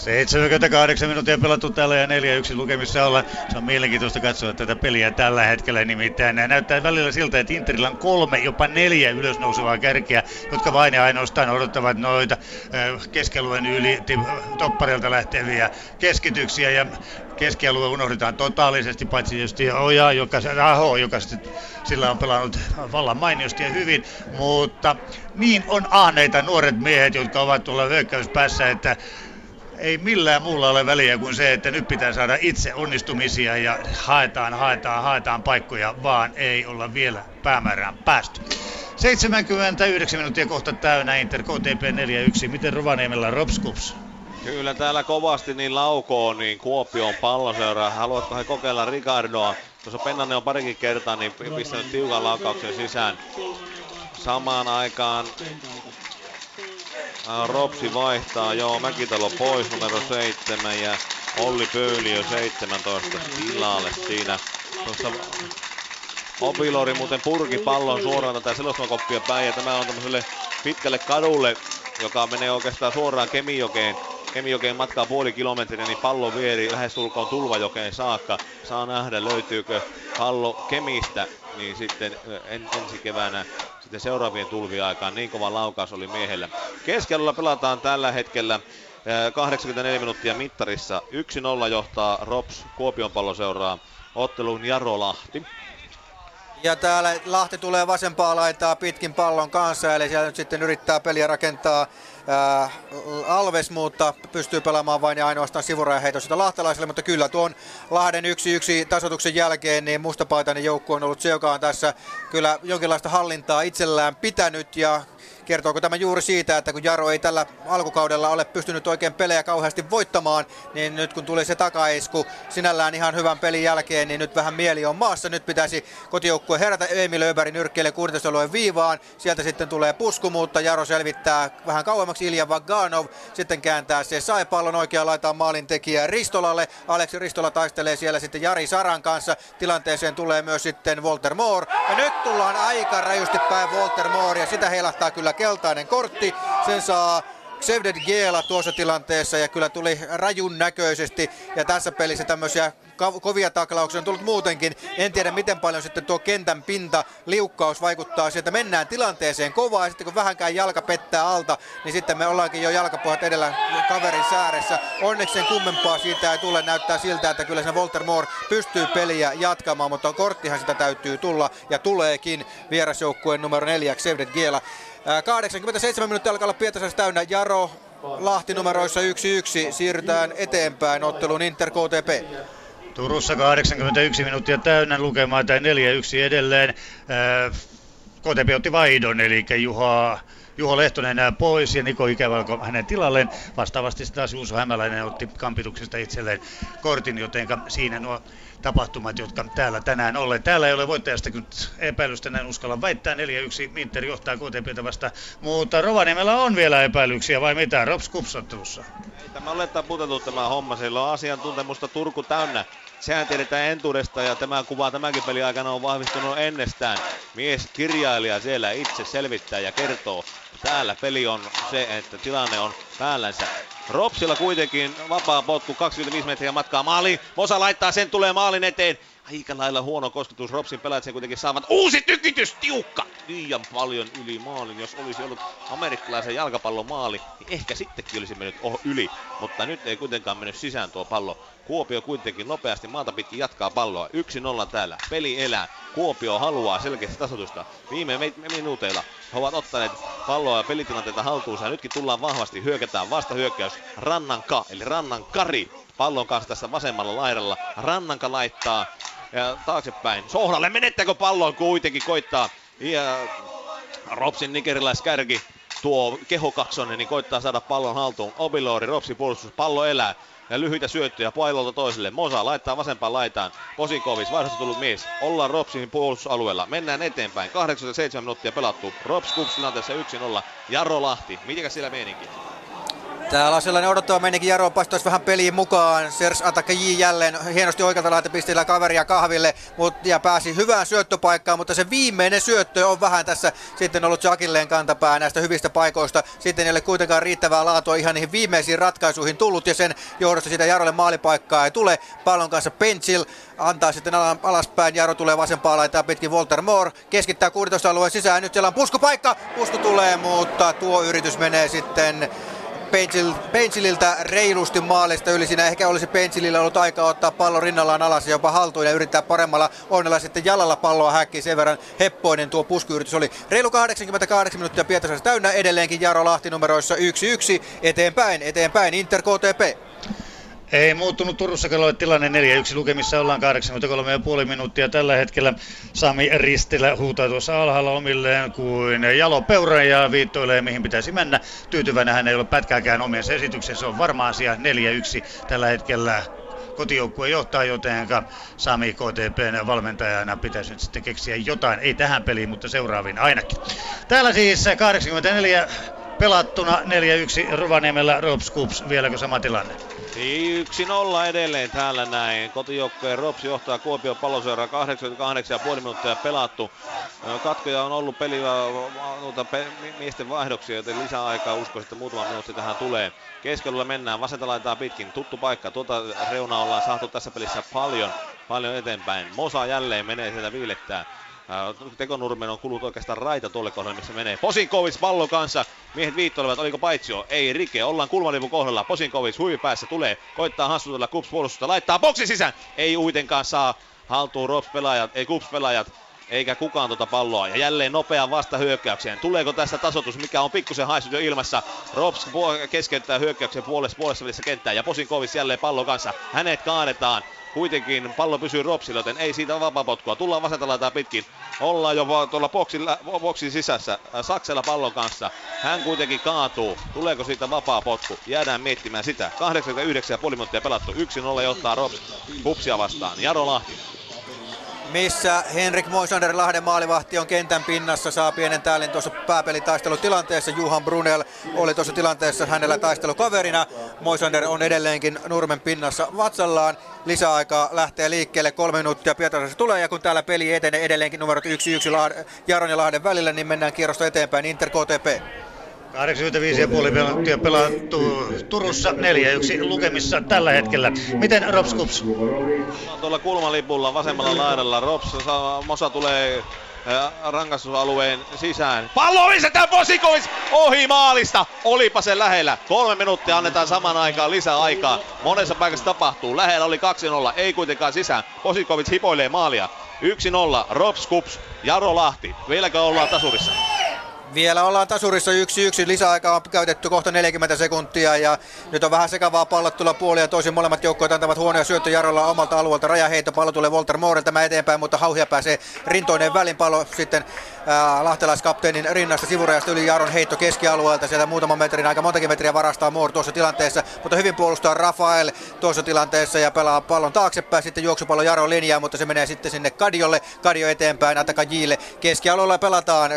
seitsemänkymmentäkahdeksan minuuttia pelattu täällä ja neljä yksi lukemissa ollaan. Se on mielenkiintoista katsoa tätä peliä tällä hetkellä, nimittäin näyttää välillä siltä, että Interillä on kolme, jopa neljä ylösnousevaa kärkeä, jotka vain ja ainoastaan odottavat noita keskialueen yli topparilta lähteviä keskityksiä ja keskialue unohdetaan totaalisesti, paitsi tietysti Oja, joka, Aho, joka sitten, sillä on pelannut vallan mainiosti ja hyvin, mutta niin on ahneita nuoret miehet, jotka ovat tuolla hyökkäyspäässä, että ei millään muulla ole väliä kuin se, että nyt pitää saada itse onnistumisia ja haetaan, haetaan, haetaan paikkoja, vaan ei olla vielä päämäärään päästy. seitsemänkymmentäyhdeksän minuuttia kohta täynnä, Inter K T P neljä yksi. Miten Rovaniemellä Rops KuPS? Kyllä täällä kovasti niin laukoo, niin Kuopion palloseura. Haluatko he kokeilla Ricardoa? Tuossa Pennanen on parikin kertaa niin pistänyt tiukan laukauksen sisään. Samaan aikaan Ropsi vaihtaa, joo, Mäkitalo pois numero seitsemän ja Olli Pöyliö seitsemäntoista tilalle siinä. Tuossa Opilori muuten purki pallon suoraan tätä selosmakoppia päin ja tämä on tämmöiselle pitkälle kadulle, joka menee oikeastaan suoraan Kemijokeen. Kemijokeen matkaa puoli kilometriä, niin pallo vieri lähestulkoon Tulvajokeen saakka. Saa nähdä, löytyykö pallo Kemistä, niin sitten en, ensi keväänä sitten seuraavien tulvien aikaan. Niin kova laukaus oli miehellä. Keskellä pelataan tällä hetkellä kahdeksankymmentäneljä minuuttia mittarissa. yksi nolla johtaa Rops Kuopion palloseuraa ottelun Jaro Lahti. Ja täällä Lahti tulee vasempaa laitaa pitkin pallon kanssa, eli siellä nyt sitten yrittää peliä rakentaa ää, Alves, mutta pystyy pelaamaan vain ja ainoastaan sivurajan heitos sitä lahtelaiselle, mutta kyllä tuon Lahden yksi yksi tasoituksen jälkeen niin mustapaitainen joukko on ollut se, joka on tässä kyllä jonkinlaista hallintaa itsellään pitänyt ja kertooko tämä juuri siitä, että kun Jaro ei tällä alkukaudella ole pystynyt oikein pelejä kauheasti voittamaan, niin nyt kun tuli se takaisku sinällään ihan hyvän pelin jälkeen, niin nyt vähän mieli on maassa. Nyt pitäisi kotijoukkue herätä Emil Öberg nyrkkeelle kuudentoista alueen viivaan. Sieltä sitten tulee pusku, mutta Jaro selvittää vähän kauemmaksi Ilja Vaganov. Sitten kääntää se sai pallon oikeaan laitaan maalintekijä Ristolalle. Aleksi Ristola taistelee siellä sitten Jari Saran kanssa. Tilanteeseen tulee myös sitten Walter Moore. Ja nyt tullaan aika rajusti päin Walter Moore ja sitä heilahtaa kyllä keltainen kortti, sen saa Xevdet Giela tuossa tilanteessa ja kyllä tuli rajun näköisesti ja tässä pelissä tämmöisiä kovia taklauksia on tullut muutenkin. En tiedä miten paljon sitten tuo kentän pinta liukkaus vaikuttaa sieltä. Mennään tilanteeseen kovaa ja sitten kun vähänkään jalka pettää alta, niin sitten me ollaankin jo jalkapohjat edellä kaverin sääressä. Onneksi sen kummempaa siitä ei tule. Näyttää siltä, että kyllä se Walter Moore pystyy peliä jatkamaan, mutta korttihan sitä täytyy tulla ja tuleekin vierasjoukkueen numero neljä Xevdet Giela. kahdeksankymmentäseitsemän minuuttia alkaa olla Pietarsaaressa täynnä. Jaro Lahti numeroissa yksi yksi. Siirrytään eteenpäin otteluun Inter K T P. Turussa kahdeksankymmentäyksi minuuttia täynnä lukemaan tai neljä yksi edelleen. K T P otti vaihdon, eli Juha, Juho Lehtonen enää pois ja Niko Ikävalko hänen tilalleen. Vastaavasti taas Juuso Hämäläinen otti kampituksesta itselleen kortin, jotenka siinä nuo tapahtumat, jotka täällä tänään olleet. Täällä ei ole voittajasta kun epäilystä, näin uskalla väittää. neljä yksi Inter johtaa K T P:tä vastaan, mutta Rovaniemellä on vielä epäilyksiä vai mitä? Rops KuPS ottelussa. Ei tämä ole taputettu tämä homma, sillä on asiantuntemusta Turku täynnä. Sehän tiedetään entuudesta ja tämä kuva tämänkin pelin aikana on vahvistunut ennestään. Mies kirjailija siellä itse selvittää ja kertoo. Täällä peli on se, että tilanne on päällänsä. Ropsilla kuitenkin vapaa potku, kaksikymmentäviisi metriä matkaa maaliin. Mosa laittaa sen, tulee maalin eteen. Aika lailla huono kosketus, Ropsin pelaajat sen kuitenkin saavat. Uusi tykitys, tiukka! Liian paljon yli maalin, jos olisi ollut amerikkalaisen jalkapallon maali, niin ehkä sittenkin olisi mennyt oh yli. Mutta nyt ei kuitenkaan mennyt sisään tuo pallo. Kuopio kuitenkin nopeasti maata pitkin jatkaa palloa. yksi nolla täällä. Peli elää. Kuopio haluaa selkeästi tasoitusta. Viime minuuteilla he ovat ottaneet palloa ja pelitilanteita haltuunsa. Nytkin tullaan vahvasti. Hyökätään vastahyökkäys. Rannanka, eli Rannankari. Pallon kanssa tässä vasemmalla laidalla. Rannanka laittaa ja taaksepäin. Sohdalle menettääkö pallon? Kuitenkin koittaa. Ja Ropsin nigeriläiskärki tuo kehokaksonen, niin koittaa saada pallon haltuun. Obiloori, Ropsin puolustus. Pallo elää. Ja lyhyitä syöttöjä pailolta toiselle. Mosa laittaa vasempaan laitaan. Posikovic, vaihdosta tullut mies. Ollaan Ropsin puolustusalueella. Mennään eteenpäin. kahdeksankymmentäseitsemän minuuttia pelattu. Rops KuPS tilanteessa yksi nolla. Jaro Lahti. Mitenkä siellä meininki? Täällä on sellainen odottava meininki, Jaro paistaisi vähän peliin mukaan. Sers Atakji jälleen hienosti oikealta laitapisteellä kaveria kahville mutta, ja pääsi hyvään syöttöpaikkaan, mutta se viimeinen syöttö on vähän tässä sitten ollut Jakilleen kantapää näistä hyvistä paikoista. Sitten ei ole kuitenkaan riittävää laatua ihan niihin viimeisiin ratkaisuihin tullut ja sen johdosta sitä Jarolle maalipaikkaa ei tule. Pallon kanssa Pensil antaa sitten alaspäin, Jaro tulee vasempaa laitaa pitkin Walter Moore, keskittää kuusitoista alueen sisään, nyt siellä on puskupaikka, pusku tulee, mutta tuo yritys menee sitten Pensililtä reilusti maalista yli. Siinä ehkä olisi Pensilillä ollut aikaa ottaa pallo rinnallaan alas ja jopa haltuun ja yrittää paremmalla onnella sitten jalalla palloa häkkiin. Sen verran heppoinen tuo puskuyritys oli. Reilu kahdeksankymmentäkahdeksan minuuttia Pietarsaaressa täynnä, edelleenkin Jaro Lahti numeroissa yksi yksi. Eteenpäin, eteenpäin, Inter K T P. Ei muuttunut Turussa kello tilanne neljä yksi lukemissa, ollaan kahdeksankymmentäkolme pilkku viisi minuuttia tällä hetkellä. Sami Ristilä huutaa tuossa alhaalla omilleen kuin Jalo Peura ja viittoilee mihin pitäisi mennä. Tyytyväinen hän ei ole pätkääkään omiensa esityksessä, se on varma asia. neljä yksi tällä hetkellä kotijoukkue johtaa, jotenka Sami K T P:n valmentajana pitäisi nyt sitten keksiä jotain. Ei tähän peliin, mutta seuraaviin ainakin. Täällä siis kahdeksankymmentäneljä pelattuna, neljä yksi Rovaniemellä Rops KuPS, vieläkö sama tilanne? yksi nolla edelleen täällä näin. Kotijoukkueen Rops johtaa Kuopion Palloseura, kahdeksankymmentäkahdeksan pilkku viisi minuuttia pelattu. Katkoja on ollut pelillä miesten vaihdoksia, joten lisäaikaa uskoisin, että muutama minuutti tähän tulee. Keskellä mennään, vasenta laitaa pitkin, tuttu paikka. Tuota reunaa ollaan saatu tässä pelissä paljon, paljon eteenpäin. Mosa jälleen menee sieltä viilettää. Tekonurmen on kulut oikeastaan raita tuolle kohdalle, missä menee. Posinkovic pallon kanssa. Miehet viittoilevat, oliko paitsio? Ei rike, ollaan kulmalivun kohdalla. Posinkovic huivipäässä tulee, koittaa hassutella KuPS puolustusta, laittaa boksi sisään. Ei uitenkaan saa haltuun Rops pelaajat, ei KuPS pelaajat, eikä kukaan tuota palloa. Ja jälleen nopeaan vastahyökkäykseen. Tuleeko tästä tasoitus, mikä on pikkusen haissut jo ilmassa? Rops keskeyttää hyökkäyksen puolessa, puolessa välissä kenttää. Ja Posinkovic jälleen pallon kanssa. Hänet kaadetaan. Kuitenkin pallo pysyy Ropsilla, joten ei siitä vapaapotkua. Tullaan vasenta laitaa pitkin. Ollaan jo tuolla boksilla, boksin sisässä. Saksella pallon kanssa. Hän kuitenkin kaatuu. Tuleeko siitä vapaapotku? Jäädään miettimään sitä. kahdeksankymmentäyhdeksän pilkku viisi minuuttia pelattu. yksi nolla johtaa Rops KuPSia vastaan. Jaro Lahti. Missä Henrik Moisander, Lahden maalivahti, on kentän pinnassa, saa pienen täälin tuossa pääpelitaistelutilanteessa. Juhan Brunel oli tuossa tilanteessa hänellä taistelukaverina. Moisander on edelleenkin nurmen pinnassa vatsallaan. Lisäaika lähtee liikkeelle, kolme minuuttia Pietarsaaressa tulee, ja kun täällä peli etenee edelleenkin numerot yksi yksi Jaron ja Lahden välillä, niin mennään kierrosta eteenpäin. Inter K T P. kahdeksankymmentäviisi pilkku viisi minuuttia pelattu Turussa, neljä yksi lukemissa tällä hetkellä. Miten Rops KuPS? Tuolla kulmalipulla vasemmalla laidalla Rops, Mosa tulee rangaistusalueen sisään. Pallo lisätään, Posikovic ohi maalista. Olipa se lähellä. Kolme minuuttia annetaan saman aikaan lisää aikaa. Monessa paikassa tapahtuu. Lähellä oli kaksi nolla, ei kuitenkaan sisään. Posikovic hipoilee maalia. yksi nolla, Rops KuPS, Jaro Lahti. Vieläkö ollaan tasurissa? Vielä ollaan tasurissa yksi yksi, lisäaikaa on käytetty kohta neljäkymmentä sekuntia ja nyt on vähän sekavaa pallot tulla puoli ja toisin, molemmat joukkueet antavat huonoja syöttö Jarolla omalta alueelta, rajaheitto, pallo tulee Walter Moorelta tämä eteenpäin, mutta Hauhia pääsee rintoineen välin, pallo sitten äh, lahtelaiskapteenin rinnasta sivurajasta yli, Jaron heitto keskialueelta, sieltä muutaman metrin, aika montakin metriä varastaa Moore tuossa tilanteessa, mutta hyvin puolustaa Rafael tuossa tilanteessa ja pelaa pallon taaksepäin, sitten juoksupallo Jaron linjaa, mutta se menee sitten sinne Kadiolle, Kadio eteenpäin, Atakajille, keskialueella pelataan,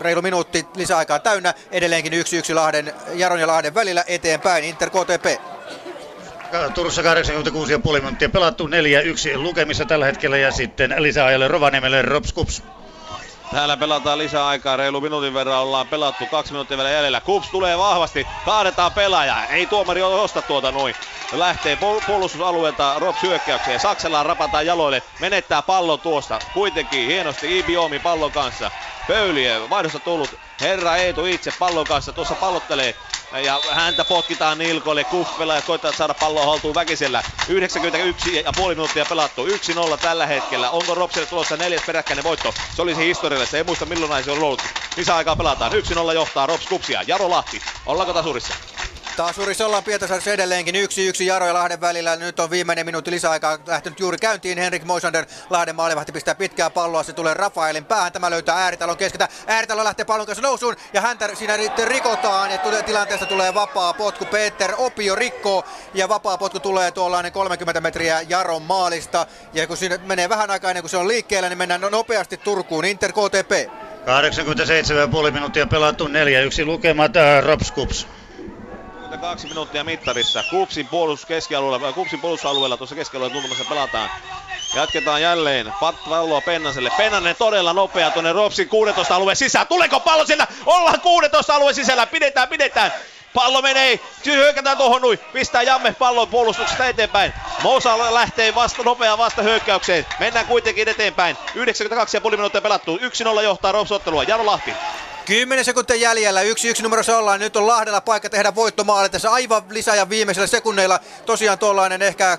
reilu minuutti lisäaikaa täynnä, edelleenkin yksi yksi Lahden, Jaron ja Lahden välillä, eteenpäin Inter K T P. Turussa kahdeksankymmentäkuusi pilkku viisi minuuttia pelattu, neljä yksi lukemissa tällä hetkellä ja sitten lisäajalle Rovaniemelle Rops KuPS. Täällä pelataan lisäaikaa, reilu minuutin verran ollaan pelattu, kaksi minuuttia vielä jäljellä. KuPS tulee vahvasti, kaadetaan pelaajaa, ei tuomari osta tuota noin. Lähtee puolustusalueelta Rops hyökkäykseen, Saksellaan rapataan jaloille, menettää pallon tuosta. Kuitenkin hienosti Ibiomi pallon kanssa. Pöyliö, vaihdosta tullut herra Eetu itse pallon kanssa, tuossa pallottelee ja häntä potkitaan nilkoille, kuffella ja koittaa saada palloa haltuun väkisellä. yhdeksänkymmentäyksi pilkku viisi minuuttia pelattu, yksi nolla tällä hetkellä. Onko Ropsille tulossa neljäs peräkkäinen voitto? Se olisi historiallista, ei muista milloin se on ollut. Lisäaikaa pelataan, yksi nolla johtaa Rops KuPSia, Jaro Lahti. Ollaanko tasurissa? Tasurissa ollaan Pietarsaaressa edelleenkin yksi yksi Jaro ja Lahden välillä. Nyt on viimeinen minuutti lisäaikaa lähtenyt juuri käyntiin. Henrik Moisander, Lahden maalivahti, pistää pitkää palloa. Se tulee Rafaelin päähän. Tämä löytää ääritalon keskeltä. Ääritalo lähtee pallon kanssa nousuun ja häntä siinä rikotaan. Ja tilanteesta tulee vapaa potku. Peter Opio rikkoo ja vapaa potku tulee tuollainen kolmekymmentä metriä Jaron maalista. Ja kun siinä menee vähän aikaa ennen kuin se on liikkeellä, niin mennään nopeasti Turkuun. Inter K T P. kahdeksankymmentäseitsemän pilkku viisi minuuttia pelattu, neljä yksi lukemat Rops KuPS. kaksi minuuttia mittarissa. KuPSin puolustus keskialueella, KuPSin puolustusalueella tuossa keskialueella tuntumassa pelataan. Jatketaan jälleen. Palloa Pennaselle. Pennanen todella nopea tuonne Ropsin kuusitoista alueen sisään. Tuleeko pallo siellä? Ollaan kuusitoista alueen sisällä. Pidetään, pidetään. Pallo menee, hyökätään tuohon nui, pistää Jamme pallon puolustuksesta eteenpäin. Mosa lähtee vasta, nopeaan vasta hyökkäykseen. Mennään kuitenkin eteenpäin. yhdeksänkymmentäkaksi pilkku viisi minuuttia pelattu. yksi nolla johtaa Rops-ottelua. Jaro Lahti. kymmenen sekuntia jäljellä, yksi yksi numerossa ollaan. Nyt on Lahdella paikka tehdä voittomaali tässä aivan lisäajan viimeisellä sekunneilla. Tosiaan tuollainen ehkä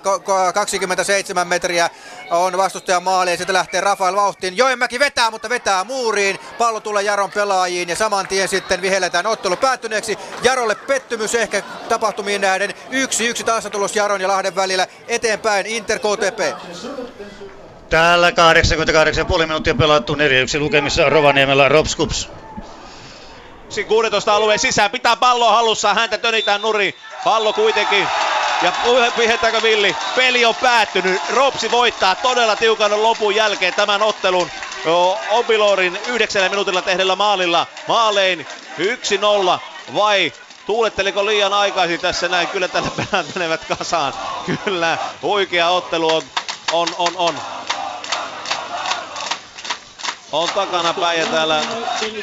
kaksikymmentäseitsemän metriä on vastustajan maali ja sitten lähtee Rafael vauhtiin. Joenmäki vetää, mutta vetää muuriin. Pallo tulee Jaron pelaajiin ja saman tien sitten vihelletään ottelu päättyneeksi. Jarolle pettymys ehkä tapahtumiin nähden. yksi yksi tasatulos Jaron ja Lahden välillä. Eteenpäin Inter K T P. Täällä kahdeksankymmentäkahdeksan pilkku viisi minuuttia pelattu, neljä yksi lukemissa Rovaniemellä Rops KuPS. kuusitoista alueen sisään, pitää palloa hallussa, häntä tönitään nurin, pallo kuitenkin, ja vihetääkö villi, peli on päättynyt, Ropsi voittaa todella tiukan lopun jälkeen tämän ottelun, Obilorin yhdeksällä minuutilla tehdellä maalilla, maalein yksi nolla, vai tuuletteliko liian aikaisin tässä näin, kyllä tällä pelät menevät kasaan, kyllä, huikea ottelu on, on, on, on. On takanapäin ja täällä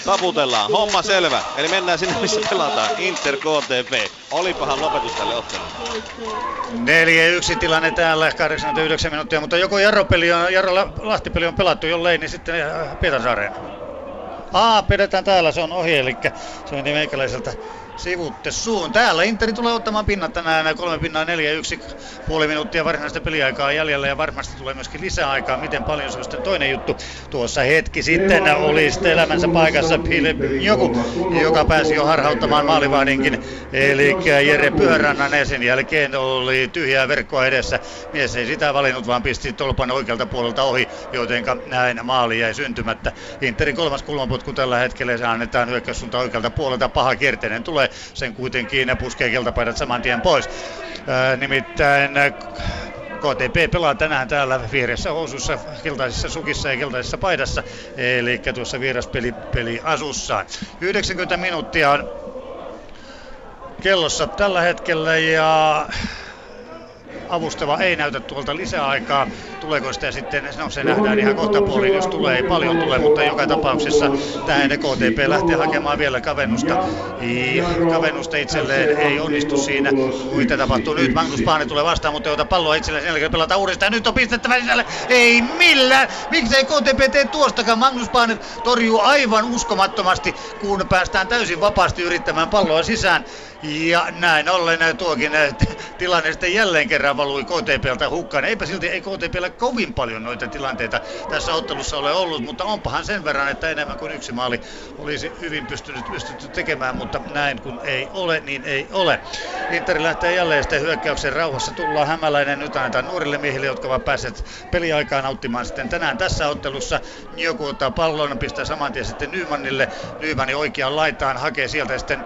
taputellaan. Homma selvä. Eli mennään sinne, missä pelataan. Inter K T P. Olipahan lopetus tälle ottelulle. neljä yksi tilanne täällä. kahdeksankymmentäyhdeksän minuuttia. Mutta joku Jaro-peli on, Jaro-Lahtipeli on pelattu. Jollei, niin sitten Pietarsaareen. Aa, pidetään täällä. Se on ohi. Eli se meni meikäläiseltä sivutte suun. Täällä Interi tulee ottamaan pinnat tänään. Kolme pinnaa, neljä yksi. Puoli minuuttia varsinaista peliaikaa jäljellä ja varmasti tulee myöskin lisäaikaa. Miten paljon se on sitten toinen juttu. Tuossa hetki sitten oli sitten elämänsä paikassa joku, joka pääsi jo harhauttamaan maalivahdinkin. Eli Jere Pyörännän ja sen jälkeen oli tyhjää verkkoa edessä. Mies ei sitä valinnut, vaan pisti tolpan oikealta puolelta ohi, jotenka näin maali jäi syntymättä. Interin kolmas kulmaputku tällä hetkellä. Se annetaan hyökkäyssuunta oikealta puolelta. Paha kierteinen tulee. Sen kuitenkin ne puskee keltapaidat saman tien pois. Ää, nimittäin K T P pelaa tänään täällä vihreissä housuissa, keltaisissa sukissa ja keltaisessa paidassa. Eli tuossa vieraspeli peli asussaan. yhdeksänkymmentä minuuttia on kellossa tällä hetkellä ja avustava ei näytä tuolta lisäaikaa. Tuleeko sitä sitten, no se nähdään ihan kohta puoliin, jos tulee, ei paljon tule, mutta joka tapauksessa tähän K T P lähtee hakemaan vielä kavennusta. I, kavennusta itselleen ei onnistu siinä, mitä tapahtuu nyt. Magnus Paane tulee vastaan, mutta ei ota palloa itselleen, sen jälkeen pelataan uudestaan. Nyt on pistettävä sisälle, ei millään! Miksei K T P tee tuostakaan? Magnus Paane torjuu aivan uskomattomasti, kun päästään täysin vapaasti yrittämään palloa sisään. Ja näin ollen tuokin tilanne sitten jälleen kerran valui K T P:ltä hukkaan. Eipä silti ei K T P:llä kovin paljon noita tilanteita tässä ottelussa ole ollut, mutta onpahan sen verran, että enemmän kuin yksi maali olisi hyvin pystynyt, pystytty tekemään, mutta näin kun ei ole, niin ei ole. Interi lähtee jälleen sitten hyökkäyksen rauhassa. Tullaan Hämäläinen, nyt annetaan nuorille miehille, jotka ovat päässeet peliaikaan nauttimaan sitten tänään tässä ottelussa. Joku ottaa pallon, pistää saman tien sitten Nymanille. Nymani oikeaan laitaan, hakee sieltä sitten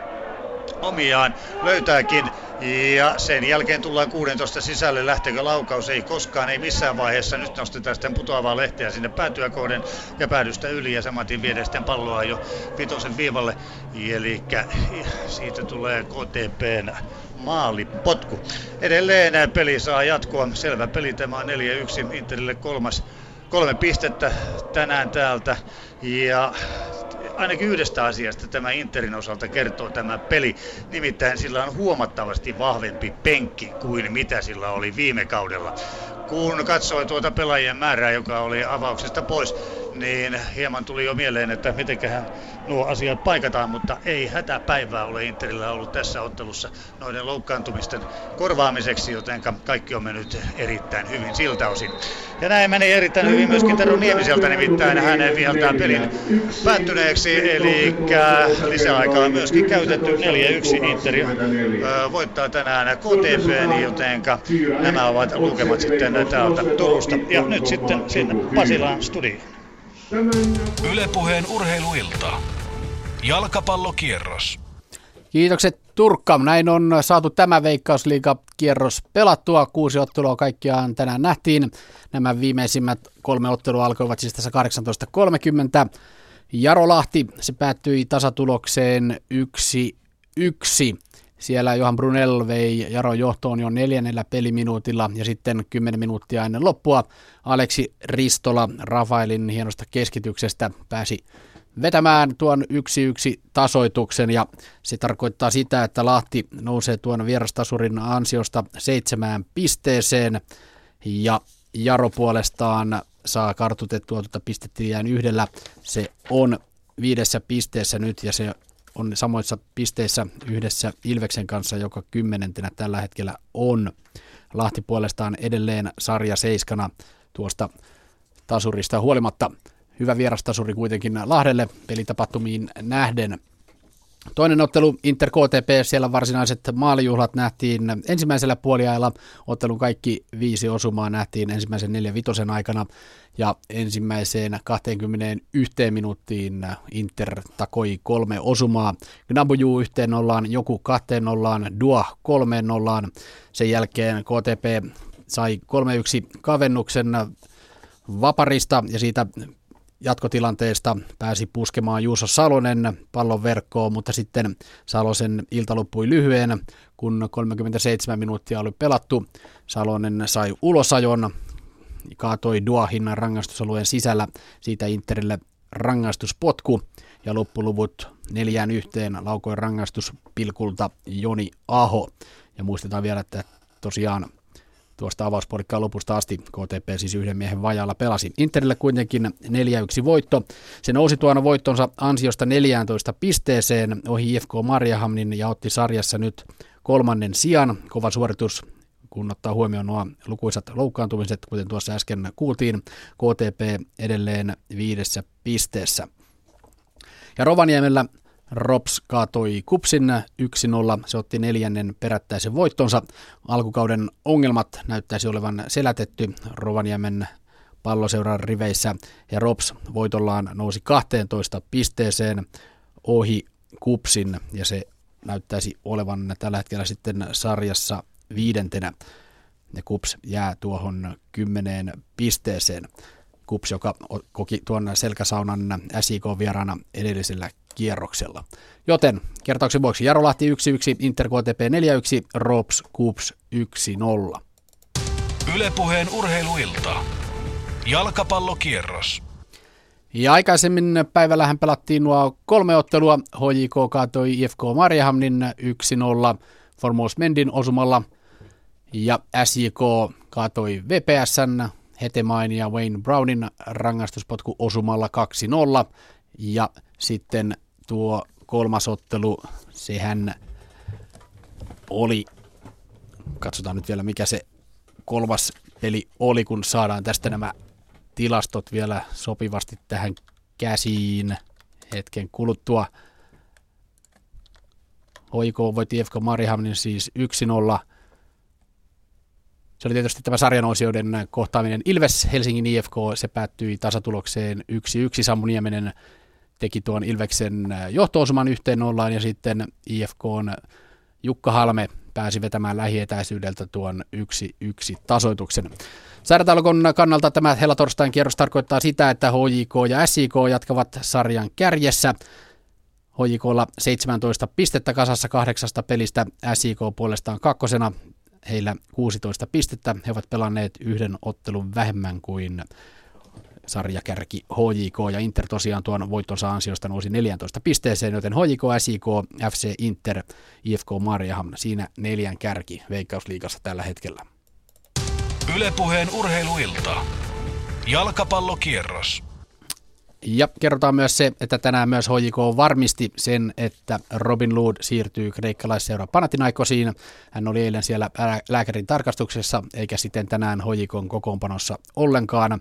omiaan löytääkin ja sen jälkeen tullaan kuusitoista sisälle, lähteekö laukaus, ei koskaan, ei missään vaiheessa, nyt nostetaan sitten putoavaa lehteä sinne päätyä kohden ja päädystä yli ja samatin viedään sitten palloa jo vitosen viivalle, eli siitä tulee K T P:n maalipotku. Edelleen peli saa jatkoa, selvä peli, tämä on neljä yksi Interille kolmas, kolme pistettä tänään täältä ja ainakin yhdestä asiasta tämä Interin osalta kertoo tämä peli. Nimittäin sillä on huomattavasti vahvempi penkki kuin mitä sillä oli viime kaudella. Kun katsoi tuota pelaajien määrää, joka oli avauksesta pois, niin hieman tuli jo mieleen, että mitenköhän nuo asiat paikataan, mutta ei hätäpäivää ole Interillä ollut tässä ottelussa noiden loukkaantumisten korvaamiseksi, joten kaikki on mennyt erittäin hyvin siltä osin. Ja näin meni erittäin hyvin myöskin Taru Niemiseltä, nimittäin hänen viheltään pelin päättyneeksi, eli lisäaikaa on myöskin käytetty. neljä yksi Interi voittaa tänään K T P:n, joten nämä ovat lukemat sitten täältä Turusta. Ja nyt sitten sinne Pasilaan studioon. Yle Puheen urheiluilta. Jalkapallokierros. Kiitokset Turkka. Näin on saatu tämä Veikkausliiga-kierros pelattua. Kuusi ottelua kaikkiaan tänään nähtiin. Nämä viimeisimmät kolme ottelua alkoivat siis tässä kahdeksantoista kolmekymmentä. Jaro Lahti, se päättyi tasatulokseen yksi yksi. Siellä Johan Brunel vei Jaro johtoon jo neljännellä peliminuutilla ja sitten kymmenen minuuttia ennen loppua Aleksi Ristola Rafaelin hienosta keskityksestä pääsi vetämään tuon yksi yksi tasoituksen ja se tarkoittaa sitä, että Lahti nousee tuon vierastasurin ansiosta seitsemään pisteeseen ja Jaro puolestaan saa kartutettua tuota pistetiliään yhdellä. Se on viidessä pisteessä nyt ja se on samoissa pisteissä yhdessä Ilveksen kanssa, joka kymmenentenä tällä hetkellä on. Lahti puolestaan edelleen sarja seiskana tuosta tasurista huolimatta. Hyvä vierastasuri kuitenkin Lahdelle pelitapahtumiin nähden. Toinen ottelu Inter K T P, siellä varsinaiset maalijuhlat nähtiin ensimmäisellä puoliajalla. Ottelun kaikki viisi osumaa nähtiin ensimmäisen neljävitosen aikana ja ensimmäiseen kaksikymmentäyksi minuuttiin Inter takoi kolme osumaa. Gnabuju yhteen nollaan, Joku kahteen nollaan, Dua kolmeen nollaan. Sen jälkeen K T P sai kolme yksi kavennuksen vaparista ja siitä jatkotilanteesta pääsi puskemaan Juuso Salonen pallon verkkoon, mutta sitten Salosen ilta loppui lyhyen, kun kolmekymmentäseitsemän minuuttia oli pelattu. Salonen sai ulosajon, kaatoi Duahin rangaistusalueen sisällä, siitä Interille rangaistuspotku ja loppuluvut neljään yhteen laukoi rangaistuspilkulta Joni Aho. Ja muistetaan vielä, että tosiaan tuosta avauspuolikkaan lopusta asti K T P siis yhden miehen vajaalla pelasi. Interille kuitenkin neljä yksi voitto. Se nousi tuona voittonsa ansiosta neljätoista pisteeseen ohi I F K Mariehamnin ja otti sarjassa nyt kolmannen sijan. Kova suoritus, kun ottaa huomioon nuo lukuisat loukkaantumiset, kuten tuossa äsken kuultiin. K T P edelleen viidessä pisteessä. Ja Rovaniemellä Rops kaatoi KuPSin yksi nolla, se otti neljännen perättäisen voittonsa. Alkukauden ongelmat näyttäisi olevan selätetty Rovaniemen palloseuran riveissä ja Rops voitollaan nousi kahteentoista pisteeseen ohi KuPSin ja se näyttäisi olevan tällä hetkellä sitten sarjassa viidentenä ja KuPS jää tuohon kymmeneen pisteeseen. KuPS, joka koki tuon selkäsaunan S J K-vieraana edellisellä kierroksella. Joten kertauksen vuoksi Jaro Lahti yksi yksi, Inter K T P neljä yksi, Rops KuPS yksi nolla. Yle Puheen urheiluilta. Jalkapallokierros. Ja aikaisemmin päivällähän pelattiin nuo kolme ottelua. H J K kaatoi I F K Mariehamnin yksi nolla Formos Mendin osumalla ja S J K kaatoi V P S:n Hetemain ja Wayne Brownin rangaistuspotku osumalla kaksi nolla ja sitten tuo kolmas ottelu, sehän oli, katsotaan nyt vielä mikä se kolmas peli oli, kun saadaan tästä nämä tilastot vielä sopivasti tähän käsiin hetken kuluttua. H J K voitti I F K Mariehamnin siis yksi nolla. Se oli tietysti tämä sarjanousijoiden kohtaaminen Ilves Helsingin I F K, se päättyi tasatulokseen yksi yksi. Sammu Nieminen teki tuon Ilveksen johto-osuman yhteen nollaan ja sitten I F K:n Jukka Halme pääsi vetämään lähietäisyydeltä tuon yksi yksi tasoituksen. Sarjataulukon kannalta tämä hellatorstain kierros tarkoittaa sitä, että H J K ja S J K jatkavat sarjan kärjessä. H J K:lla seitsemäntoista pistettä kasassa kahdeksasta pelistä, S J K puolestaan kakkosena. Heillä kuusitoista pistettä. He ovat pelanneet yhden ottelun vähemmän kuin sarjakärki H J K ja Inter tosiaan tuon voittonsa ansiosta nousi neljätoista pisteeseen, joten H J K, S J K, F C Inter, I F K Mariehamn siinä neljän kärki Veikkausliigassa tällä hetkellä. Yle Puheen urheiluilta. Jalkapallokierros. Ja kerrotaan myös se, että tänään myös H J K varmisti sen, että Robin Luud siirtyy kreikkalaisseura Panathinaikosiin. Hän oli eilen siellä lääkärin tarkastuksessa, eikä sitten tänään H J K:n kokoonpanossa ollenkaan.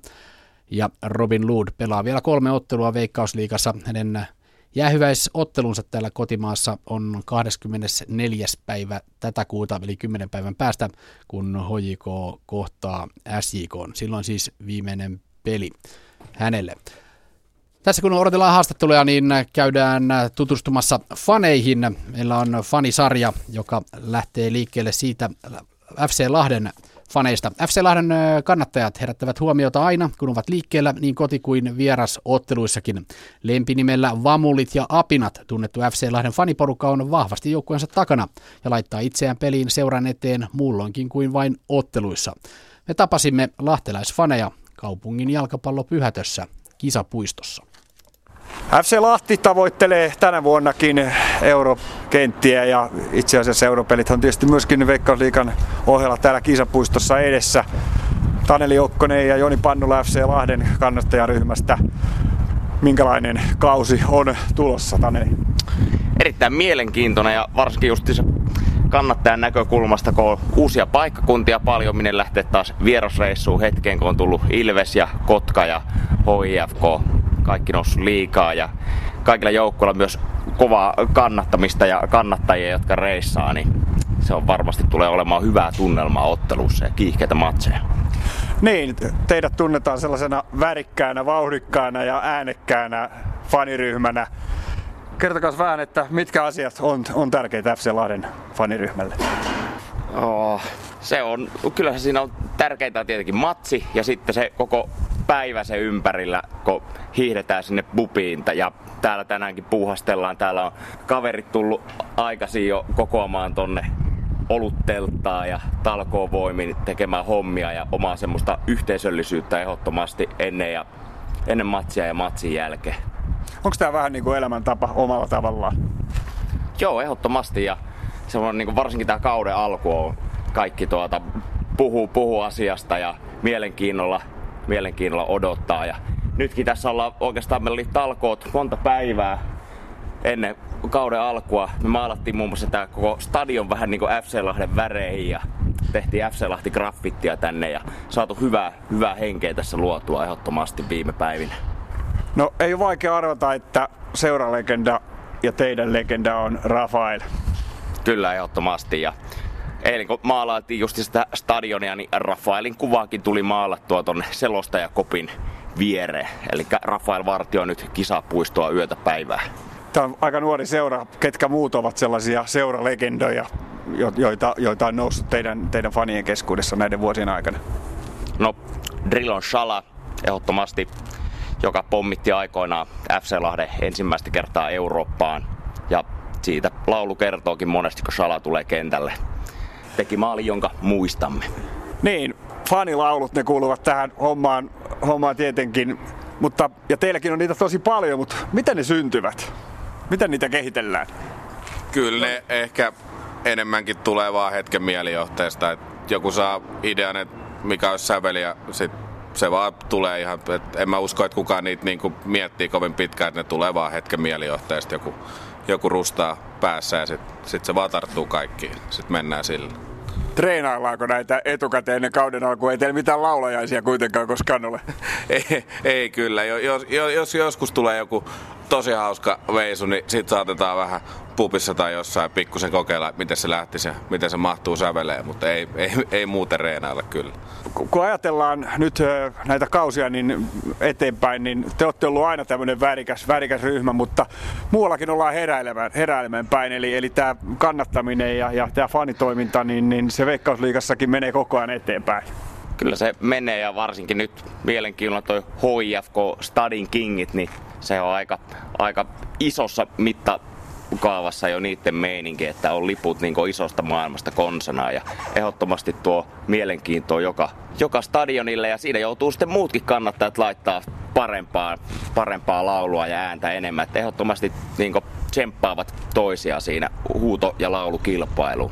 Ja Robin Luud pelaa vielä kolme ottelua Veikkausliigassa. Hänen jäähyväisottelunsa täällä kotimaassa on kahdeskymmenesneljäs päivä tätä kuuta, eli kymmenen päivän päästä, kun H J K kohtaa S J K:n. Silloin siis viimeinen peli hänelle. Tässä kun odotellaan haastatteluja, niin käydään tutustumassa faneihin. Meillä on fanisarja, joka lähtee liikkeelle siitä F C Lahden faneista. F C Lahden kannattajat herättävät huomiota aina, kun ovat liikkeellä niin koti- kuin vierasotteluissakin. Lempinimellä Vamulit ja Apinat tunnettu F C Lahden faniporukka on vahvasti joukkueensa takana ja laittaa itseään peliin seuran eteen muulloinkin kuin vain otteluissa. Me tapasimme lahtelaisfaneja kaupungin jalkapallopyhätössä kisapuistossa. F C Lahti tavoittelee tänä vuonnakin eurokenttiä ja itse asiassa europelit on tietysti myöskin Veikkausliigan ohella täällä kisapuistossa edessä. Taneli Okkonen ja Joni Pannula F C Lahden kannattajaryhmästä. Minkälainen kausi on tulossa, Taneli? Erittäin mielenkiintoinen ja varsinkin just se kannattajan näkökulmasta, kun on uusia paikkakuntia paljon, minne lähtee taas vierasreissuun hetkeen, kun on tullut Ilves ja Kotka ja H I F K. Kaikki noussut liikaa ja kaikilla joukkueilla myös kovaa kannattamista ja kannattajia, jotka reissaa, niin se on varmasti tulee olemaan hyvää tunnelmaa ottelussa ja kiihkeitä matseja. Niin, teidät tunnetaan sellaisena värikkäänä, vauhdikkaana ja äänekkäänä faniryhmänä. Kertokaa vähän, että mitkä asiat on, on tärkeitä F C Lahden faniryhmälle? Oh, se on, kyllähän siinä on tärkeitä tietenkin matsi ja sitten se koko päivä se ympärillä, kun hiihdetään sinne pubiin ja täällä tänäänkin puuhastellaan. Täällä on kaverit tullut aikaisin jo kokoamaan tonne oluttelttaa ja talkoovoimin tekemään hommia ja omaa semmoista yhteisöllisyyttä ehdottomasti ennen, ja, ennen matsia ja matsin jälkeen. Onko tää vähän niinku elämäntapa omalla tavallaan? Joo, ehdottomasti, ja semmoinen niinku varsinkin tää kauden alku on kaikki tuota puhuu, puhuu asiasta ja mielenkiinnolla mielenkiinnolla odottaa, ja nytkin tässä ollaan oikeastaan, meillä oli talkoot monta päivää ennen kauden alkua. Me maalattiin muun muassa tää koko stadion vähän niinku F C Lahden väreihin ja tehtiin F C Lahti graffittia tänne ja saatu hyvää, hyvää henkeä tässä luotua ehdottomasti viime päivinä. No ei ole vaikea arvata, että seuralegenda ja teidän legenda on Rafael. Kyllä ehdottomasti, ja eilen kun maalaatiin just sitä stadionia, niin Rafaelin kuvaakin tuli maalattua tonne selostajakopin viereen. Eli Rafael vartioi nyt kisapuistoa yötä päivää. Tämä on aika nuori seura. Ketkä muut ovat sellaisia seuralegendoja, joita, joita on noussut teidän, teidän fanien keskuudessa näiden vuosien aikana? No, Drilon Shala ehdottomasti, joka pommitti aikoinaan F C Lahden ensimmäistä kertaa Eurooppaan. Ja siitä laulu kertookin monesti, kun Shala tulee kentälle. Teki maali, jonka muistamme. Niin, fanilaulut, ne kuuluvat tähän hommaan, hommaan tietenkin. Mutta, ja teilläkin on niitä tosi paljon, mutta miten ne syntyvät? Miten niitä kehitellään? Kyllä ne ehkä enemmänkin tulee vaan hetken mielijohteesta. Et joku saa idean, että mikä olisi säveli, ja sit se vaan tulee ihan. Et en mä usko, että kukaan niitä niinku miettii kovin pitkään, että ne tulee vaan hetken mielijohteesta. Joku, joku rustaa päässä ja sitten sit se vaan tarttuu kaikkiin. Sitten mennään sillä. Treenaillaanko näitä etukäteen ennen kauden alkuun? Ei teillä mitään laulajaisia kuitenkaan koskaan ole. ei, ei kyllä. Jos, jos, jos joskus tulee joku tosi hauska veisu, niin sit saatetaan vähän pubissa tai jossain pikkusen kokeilla, miten se lähtisi ja miten se mahtuu säveleen, mutta ei, ei, ei muuten treenailla kyllä. Kun ajatellaan nyt näitä kausia niin eteenpäin, niin te olette ollut aina tämmöinen värikäs, värikäs ryhmä, mutta muuallakin ollaan heräilemään, heräilemään päin, eli, eli tämä kannattaminen ja, ja tämä fanitoiminta, niin, niin se Veikkausliigassakin menee koko ajan eteenpäin. Kyllä se menee, ja varsinkin nyt mielenkiinnolla toi H I F K Stadin Kingit, niin se on aika, aika isossa mittakaavassa jo niiden meininki, että on liput niin kuin isosta maailmasta konsanaa, ja ehdottomasti tuo mielenkiintoa joka, joka stadionille, ja siinä joutuu sitten muutkin kannattajat laittaa parempaa, parempaa laulua ja ääntä enemmän, että ehdottomasti niin kuin tsemppaavat toisia siinä huuto- ja laulukilpailuun.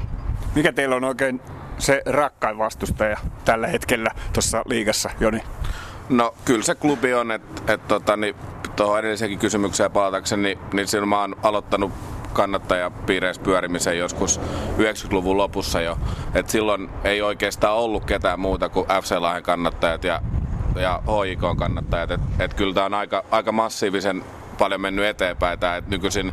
Mikä teillä on oikein se rakkain vastustaja tällä hetkellä tuossa liigassa, Joni? No kyllä se klubi on, että et, tota, niin, tuohon edelliseenkin kysymykseen palatakseni, niin, niin silloin mä oon aloittanut kannattajapiireissä pyörimisen joskus yhdeksänkymmentäluvun lopussa jo. Et silloin ei oikeastaan ollut ketään muuta kuin F C Lahden kannattajat ja, ja H J K:n kannattajat. Et, et kyllä tää on aika, aika massiivisen paljon mennyt eteenpäin tää, et nykyisin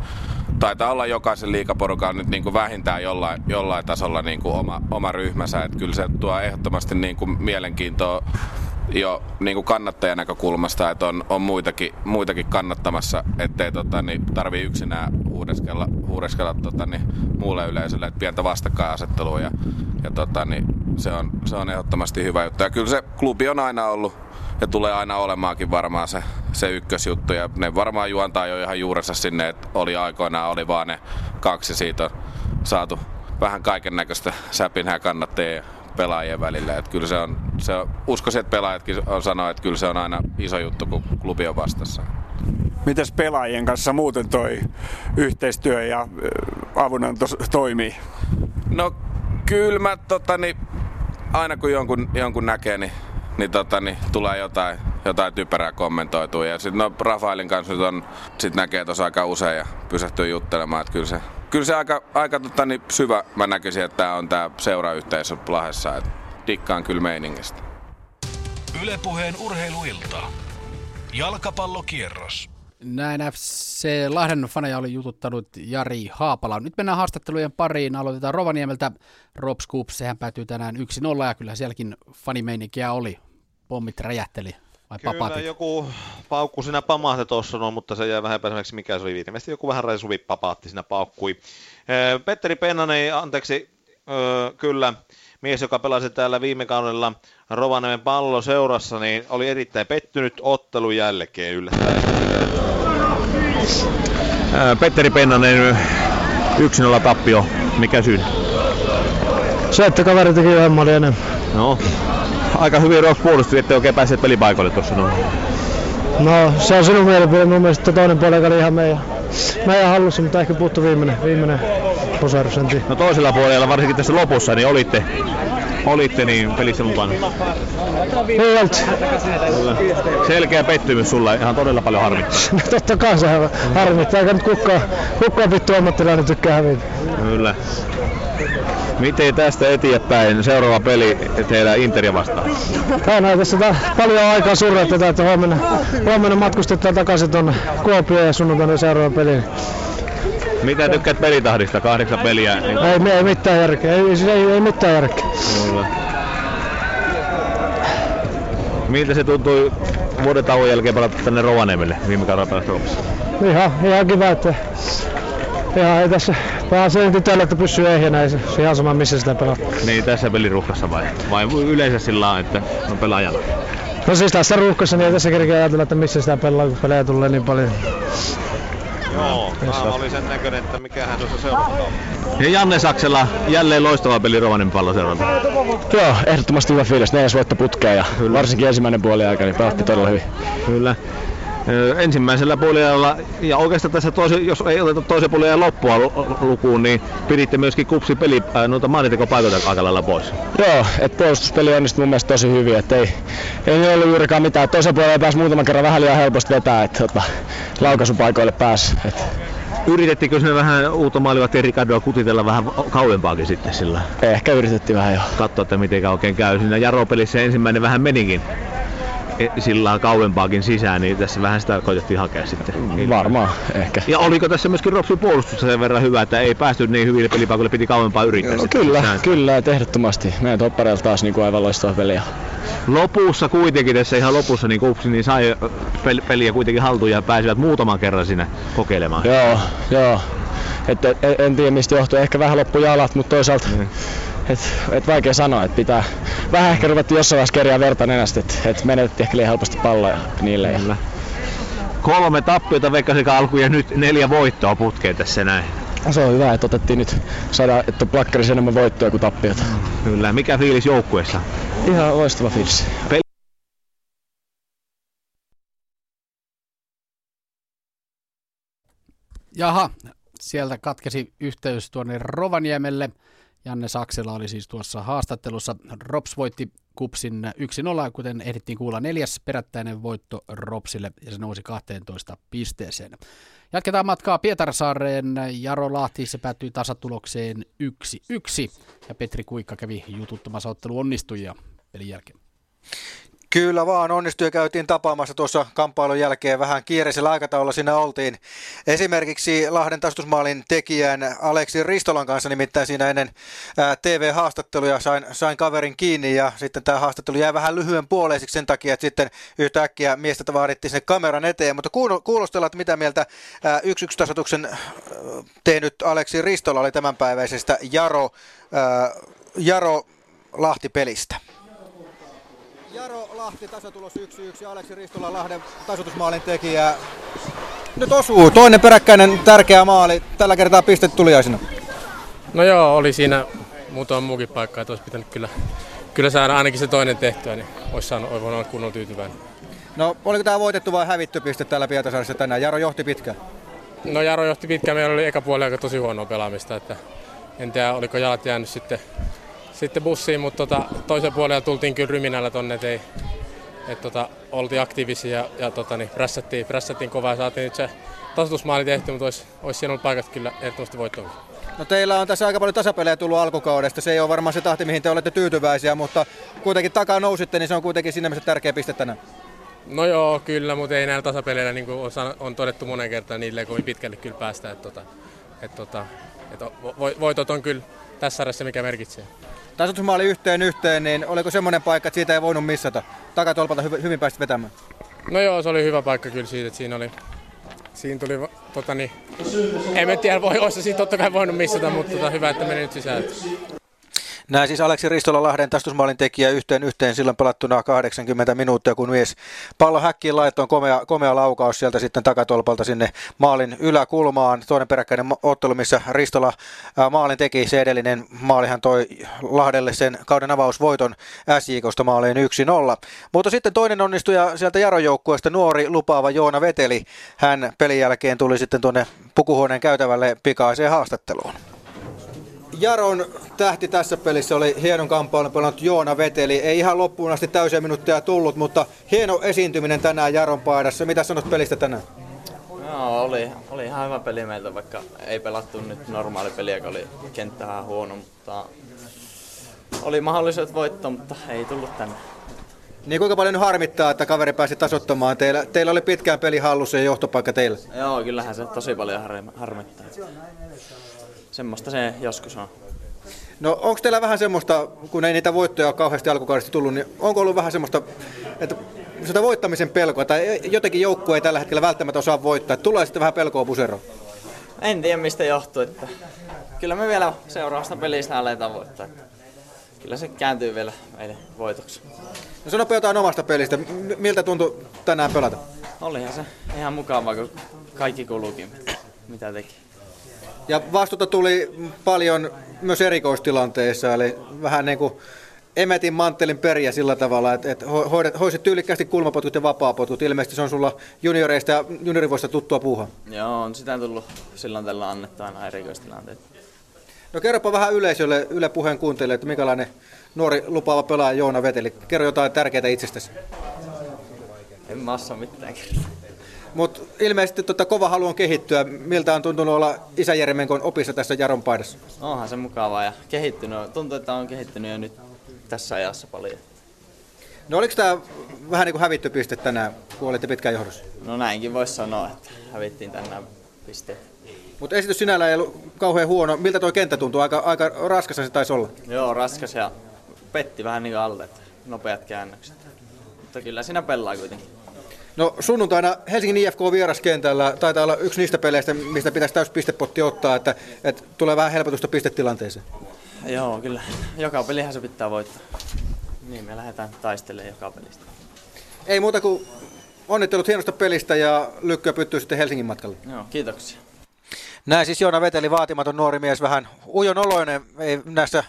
taitaa olla jokaisen liigaporukan nyt niin kuin vähintään jollain, jollain tasolla niin kuin oma, oma ryhmänsä. Et kyllä se tuo ehdottomasti niin kuin mielenkiintoa jo niin kuin kannattajan näkökulmasta, että on, on muitakin, muitakin kannattamassa, ettei tota, niin, tarvii yksinään huudeskella, huudeskella tota, niin, muulle yleisölle, että pientä vastakkainasettelua ja, ja tota, niin, se, on, se on ehdottomasti hyvä juttu. Ja kyllä se klubi on aina ollut ja tulee aina olemaankin varmaan se, se ykkösjuttu ja ne varmaan juontaa jo ihan juurensa sinne, että oli aikoinaan, oli vaan ne kaksi, siitä on saatu vähän kaiken näköistä säpinää kannattajia pelaajien välillä. Että kyllä se on, se on, uskoisin, että pelaajatkin sanoo, että kyllä se on aina iso juttu, kun klubi on vastassa. Mites pelaajien kanssa muuten toi yhteistyö ja avunanto toimii? No kyllä mä totani, aina kun jonkun, jonkun näkee, niin, niin totani, tulee jotain, jotain typerää kommentoitua. Ja sitten no Rafaelin kanssa nyt on, sit näkee tuossa aika usein ja pysähtyy juttelemaan, että kyllä se Kyllä se aika, aika tota, niin syvä, mä näkisin, että tää on tää seurayhteisö Lahdessa, että dikkaan kyllä meiningistä. Yle Puheen urheiluilta. Jalkapallokierros. Näin F C Lahden faneja oli jututtanut Jari Haapala. Nyt mennään haastattelujen pariin. Aloitetaan Rovaniemeltä. Rops KuPS, sehän päätyy tänään yksi nolla ja kyllä sielläkin fanimeininkiä oli. Pommit räjähteli. Vai kyllä papatit? Joku paukku siinä pamahti tuossa, no, mutta se jäi vähän epäisemäksi, mikä se oli viimeisesti. Joku vähän resuvi papaatti siinä paukkui. Ee, Petteri Pennanen, anteeksi, öö, kyllä, mies, joka pelasi täällä viime kaudella Rovaniemen palloseurassa, niin oli erittäin pettynyt ottelun jälkeen yllättäen. Petteri Pennanen, yksi nolla tappio, mikä syy? Se, että kaveri teki vähän maalia enemmän. No. Aika hyvin Rops puolustui, ettei oikein päässeet pelipaikoille tuossa noin. No, se on sinun mielipide. Mun mielestä toinen puoli oli ihan meidän, meidän hallussa, mutta ehkä puuttu viimeinen, viimeinen poserus. No toisella puolella, varsinkin tässä lopussa, niin olitte, olitte niin pelissä mukana. Mieltä. Selkeä pettymys sulla, ihan todella paljon harmittaa. No totta kai se harmittaa, eikä nyt kukaan, kukaan vittu ammattilainen tykkää hävitä. Kyllä. Miten tästä eteenpäin seuraava peli teillä Interia vastaan? Aina tässä paljon aikaa surraa tätä, että huomenna, huomenna matkustetaan takaisin tuonne Kuopioon ja sunnuntaina seuraava peli. Mitä tykkäät pelitahdista? Kahdeksan peliä? Niin... Ei, ei mitään järkeä. Ei, ei, ei mitään järkeä. Kyllä. Miltä se tuntui vuoden tauon jälkeen palata tänne Rovaniemelle viime kaudella päästä Ropsiin? Ihan, ihan kiva, että... Jaa, ei tässä pääsee tytölle, että pysyy ehjänä, ei se ihan sama missä sitä pelaa. Niin tässä peliruuhkassa vai? Vai yleensä sillä on, että on pelaajalla? No siis tässä ruuhkassa niin ei tässä kerkeä ajatella, että missä sitä pelaa, kun pelejä tulee niin paljon. Joo, tämä oli sen näköinen, että mikähän tuossa seuraava on. Ja Janne Saksella jälleen loistava peli Rovaniemen palloseuralla. Joo, ehdottomasti hyvä fiilis, neljäs voitto putkea ja varsinkin ensimmäinen puoliaika niin pelattiin todella hyvin. Kyllä. Ensimmäisellä puolella, ja oikeastaan tässä toisi, jos ei oteta toisen puolella loppua lukuun, niin piditte myöskin KuPSin peli äh, noita maalintekopaikoita aika lailla pois. Joo, että puolustuspeli onnistui mun mielestä tosi hyvin, että ei, ei ollut juurikaan mitään. Toisen puolella pääsi muutaman kerran vähän liian helposti vetää, että ota, laukaisupaikoille pääsi. Et. Yritettiinkö sinne vähän uutta maalivahtia Ricardoa kutitella vähän kauempaakin sitten sillä? Ehkä yritettiin vähän jo. Katsoa, että miten oikein käy. Siinä Jaro-pelissä ensimmäinen vähän menikin. Sillä kauempaakin sisään, niin tässä vähän sitä koitettiin hakea sitten. Varmaan, ehkä. Ja oliko tässä myöskin Ropsin puolustusta sen verran hyvä, että ei päästy niin hyville pelipaikoille, piti kauempaa yrittää? No, kyllä, sisään. Kyllä, että ehdottomasti. Meidän toppareilla taas niin kuin aivan loistava peliä. Lopussa kuitenkin, tässä ihan lopussa, niin KuPS niin sai pel- peliä kuitenkin haltuun ja pääsivät muutaman kerran sinne kokeilemaan. Joo, joo. Et, et, en tiedä mistä johtuu, ehkä vähän loppui jalat, mutta toisaalta... Mm. Et, et vaikea sanoa, että pitää vähän ehkä ruvettiin jossain vaiheessa kerjaa verta nenästä, että et menetettiin ehkä liian helposti palloja niille. Ja... Kolme tappiota Veikkausliigan alkuun ja nyt neljä voittoa putkeen tässä näin. Se on hyvä, että otettiin nyt saada, että on plakkarissa enemmän voittoja kuin tappiota. Kyllä, mikä fiilis joukkueessa? Ihan loistava fiilis. Pel- Jaha, sieltä katkesi yhteys tuonne Rovaniemelle. Janne Saksela oli siis tuossa haastattelussa. Rops voitti KuPSin yksi nolla, kuten ehdittiin kuulla, neljäs perättäinen voitto Ropsille ja se nousi kahteentoista pisteeseen. Jatketaan matkaa Pietarsaareen. Jaro Lahti, se päättyi tasatulokseen yksi yksi ja Petri Kuikka kävi jututtamassa ottelu onnistujia pelin jälkeen. Kyllä vaan, onnistui ja käytiin tapaamassa tuossa kamppailun jälkeen vähän kiireisellä aikataululla siinä oltiin. Esimerkiksi Lahden tasoitusmaalin tekijän Aleksi Ristolan kanssa nimittäin siinä ennen T V-haastatteluja sain, sain kaverin kiinni ja sitten tämä haastattelu jäi vähän lyhyen puoleisiksi sen takia, että sitten yhtäkkiä miestä vaadittiin sinne kameran eteen. Mutta kuulostellaan, että mitä mieltä yksi yksi tasoituksen tehnyt Aleksi Ristola oli tämänpäiväisestä Jaro, Jaro Lahti-pelistä. Jaro Lahti tasatulos yksi yksi ja Aleksi Ristola Lahden tasoitusmaalin tekijä. Nyt osuu toinen peräkkäinen tärkeä maali. Tällä kertaa pistet tuliaisina. No joo, oli siinä muutama muukin paikka, että olisi pitänyt kyllä, kyllä saada ainakin se toinen tehtyä, niin olisi saanut oivon olla kunnolla tyytyväinen. No oliko tämä voitettu vai hävitty piste täällä Pietarsaaressa tänään? Jaro johti pitkään. No Jaro johti pitkään. Meillä oli eka puoli aika tosi huonoa pelaamista. Että en tiedä, oliko jalat jäänyt sitten... Sitten bussiin, mutta tota, toisen puolella tultiin kyllä ryminällä tonne, ettei, et tota, oltiin aktiivisia ja, ja tota, niin, prässättiin, prässättiin kovaa. Saatiin nyt se tasoitusmaali tehty, mutta olisi, olisi siinä ollut paikat kyllä ehdottomasti voittoon. No teillä on tässä aika paljon tasapelejä tullut alkukaudesta. Se ei ole varmaan se tahti, mihin te olette tyytyväisiä, mutta kuitenkin takaa nousitte, niin se on kuitenkin siinä mielessä tärkeä piste tänään. No joo, kyllä, mutta ei näillä tasapeleillä, niin kuin on, on todettu monen kertaan, niille ei kovin pitkälle kyllä päästä. Et, tota, et, tota, et, voitot on kyllä tässä sarjassa, mikä merkitsee. Tasoitusmaali yhteen yhteen, niin oliko semmoinen paikka, että siitä ei voinut missata? Takatolpalta hyvin pääsit vetämään. No joo, se oli hyvä paikka kyllä siitä, että siinä oli... Siinä tuli, tota niin... En tiedä, voi olisi siitä totta kai voinut missata, mutta tota, hyvä, että meni nyt sisään. Näin siis Aleksi Ristola Lahden tasoitusmaalin tekijä yhteen yhteen silloin pelattuna kahdeksankymmentä minuuttia, kun mies pallo häkkiin laittoon komea, komea laukaus sieltä sitten takatolpalta sinne maalin yläkulmaan. Toinen peräkkäinen ottelu, missä Ristola maalin teki, se edellinen maalihan toi Lahdelle sen kauden avausvoiton S J K:sta maaliin yksi nolla. Mutta sitten toinen onnistuja sieltä Jaron joukkueesta, nuori lupaava Joona Veteli. Hän pelin jälkeen tuli sitten tuonne pukuhuoneen käytävälle pikaiseen haastatteluun. Jaron tähti tässä pelissä oli hienon kamppailun pelannut Joona Veteli. Ei ihan loppuun asti täysiä minuutteja tullut, mutta hieno esiintyminen tänään Jaron paidassa. Mitä sanot pelistä tänään? No, oli, oli ihan hyvä peli meiltä, vaikka ei pelattu nyt normaali peli, joka oli kenttään huono. Mutta oli mahdollisuus voittaa, mutta ei tullut tänne. Niin kuinka paljon harmittaa, että kaveri pääsi tasoittamaan? Teillä, teillä oli pitkään peli hallussa ja johtopaikka teillä. Joo, kyllähän se tosi paljon harmittaa. Semmoista se joskus on. No onko teillä vähän semmoista, kun ei niitä voittoja ole kauheasti alkukaudesta tullut, niin onko ollut vähän semmoista, että sitä voittamisen pelkoa tai jotenkin joukkue ei tällä hetkellä välttämättä osaa voittaa? Tulee sitten vähän pelkoa puseroon? En tiedä mistä johtuu. Että kyllä me vielä seuraavasta pelistä aletaan voittaa. Kyllä se kääntyy vielä meille voitoksi. No sanoppa jotain omasta pelistä. Miltä tuntui tänään pelata? Olihan se ihan mukavaa, kun kaikki kulukin, mitä teki. Ja vastuuta tuli paljon myös erikoistilanteissa, eli vähän niin kuin emetin manttelin periä sillä tavalla, että, että hoisit tyylikkästi kulmapotkut ja vapaapotkut. Ilmeisesti se on sulla junioreista ja juniorivuosista tuttua puuhaa. Joo, on sitä tullut silloin tällä annettu aina erikoistilanteet. No kerropa vähän yleisölle, Yle Puheen kuuntelijoille, että minkälainen nuori lupaava pelaaja Joona Veteli. Kerro jotain tärkeää itsestäsi. En mä osaa mitään kertaa. Mutta ilmeisesti tota, kova haluan kehittyä. Miltä on tuntunut olla isä Jeremenkon opissa tässä Jaron paidassa? Onhan se mukavaa ja kehittynyt. Tuntuu, että on kehittynyt jo nyt tässä ajassa paljon. No oliko tämä vähän niin kuin hävitty piste tänään, kun olitte pitkään johdossa? No näinkin voisi sanoa, että hävittiin tänään pisteet. Mutta esitys sinällään ei ollut kauhean huono. Miltä tuo kenttä tuntuu? Aika, aika raskassa se taisi olla. Joo, raskas ja petti vähän niin kuin alle, nopeat käännökset. Mutta kyllä siinä pelaa kuitenkin. No sunnuntaina Helsingin I F K vieraskentällä taitaa olla yksi niistä peleistä, mistä pitäisi täys pistepotti ottaa, että, että tulee vähän helpotusta pistetilanteeseen. Joo, kyllä. Joka pelihän se pitää voittaa. Niin, me lähdetään taistelemaan joka pelistä. Ei muuta kuin onnittelut hienosta pelistä ja lykkyä pyttyy sitten Helsingin matkalle. Joo, kiitoksia. Näin siis Joona Veteli, vaatimaton nuori mies, vähän ujon oloinen, ei näissä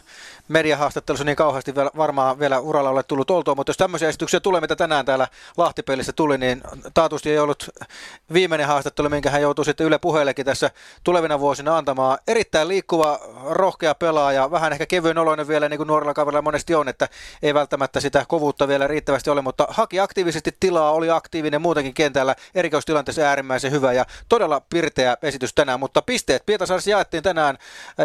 mediahaastattelussa niin kauheasti varmaan vielä uralla ole tullut oltua, mutta jos tämmöisiä esityksiä tulee, mitä tänään täällä Lahtipelissä tuli, niin taatusti ei ollut viimeinen haastattelu, minkä hän joutuu sitten Yle Puheellekin tässä tulevina vuosina antamaan. Erittäin liikkuva, rohkea pelaaja, vähän ehkä kevyen oloinen vielä, niin kuin nuorella kaverilla monesti on, että ei välttämättä sitä kovuutta vielä riittävästi ole, mutta haki aktiivisesti tilaa, oli aktiivinen muutenkin kentällä, erikoistilanteessa äärimmäisen hyvä ja todella pirteä esitys tänään, mutta pisteet Pietarsaaressa jaettiin tänään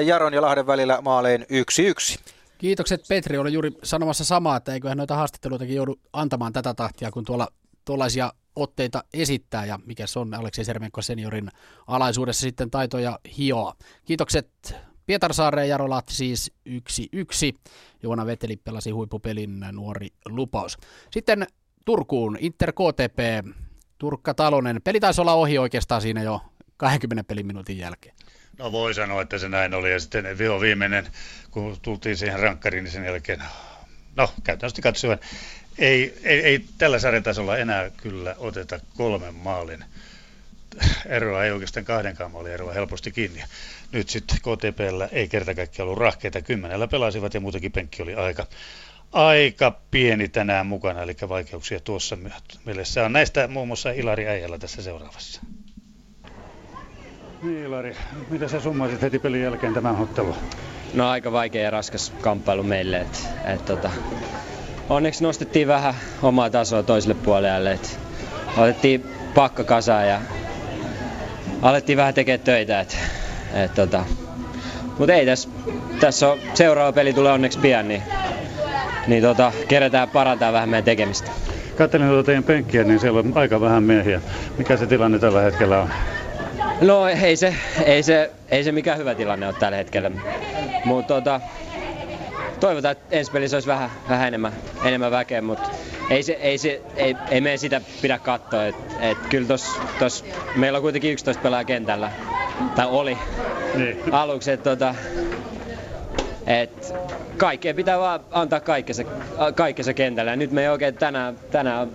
Jaron ja Lahden välillä maalein yksi yksi. Kiitokset Petri, oli juuri sanomassa samaa, että eiköhän noita haastatteluitakin joudu antamaan tätä tahtia, kun tuolla tuollaisia otteita esittää ja mikä se on Aleksi Sermenko seniorin alaisuudessa sitten taitoja hioa. Kiitokset Pietarsaareen, Jaro Lahti siis yksi yksi. Joona Veteli pelasi huippupelin, nuori lupaus. Sitten Turkuun, Inter K T P, Turkka Talonen. Peli taisi olla ohi oikeastaan siinä jo kaksikymmentä peliminuutin jälkeen. No voi sanoa, että se näin oli. Ja sitten viho viimeinen, kun tultiin siihen rankkariin, niin sen jälkeen, no käytännössä katsoen, ei, ei, ei tällä sarjatasolla enää kyllä oteta kolmen maalin eroa, ei oikeastaan kahdenkaan maalin eroa helposti kiinni. Nyt sitten K T P:llä ei kerta kaikkiaan ollut rahkeita, kymmenellä pelasivat ja muutenkin penkki oli aika, aika pieni tänään mukana, eli vaikeuksia tuossa mielessä on. Näistä muun muassa Ilari Äijälä tässä seuraavassa. Niin Ilari, mitä sä summaisit heti pelin jälkeen tämän ottelun? No aika vaikea ja raskas kamppailu meille, että et, tota, onneksi nostettiin vähän omaa tasoa toiselle puolelle, että otettiin pakka kasaan ja alettiin vähän tekemään töitä, että et, tota, mutta ei tässä, tässä on, seuraava peli tulee onneksi pian, niin, niin tota, kerätään parantaa vähän meidän tekemistä. Katselin tuota teidän penkkiä, niin siellä on aika vähän miehiä. Mikä se tilanne tällä hetkellä on? No ei se, ei se, ei se mikään hyvä tilanne ole tällä hetkellä, mutta tota, toivotaan, että ensi pelissä olisi vähän, vähän enemmän, enemmän väkeä, mutta ei, se, ei, se, ei, ei meidän sitä pidä katsoa. Et, et kyllä tos, tos, meillä on kuitenkin yksitoista pelaa kentällä, tai oli niin aluksi, että tota, et kaikkea pitää vaan antaa kaikkensa kentällä. Ja nyt me ei oikein tänään, tänään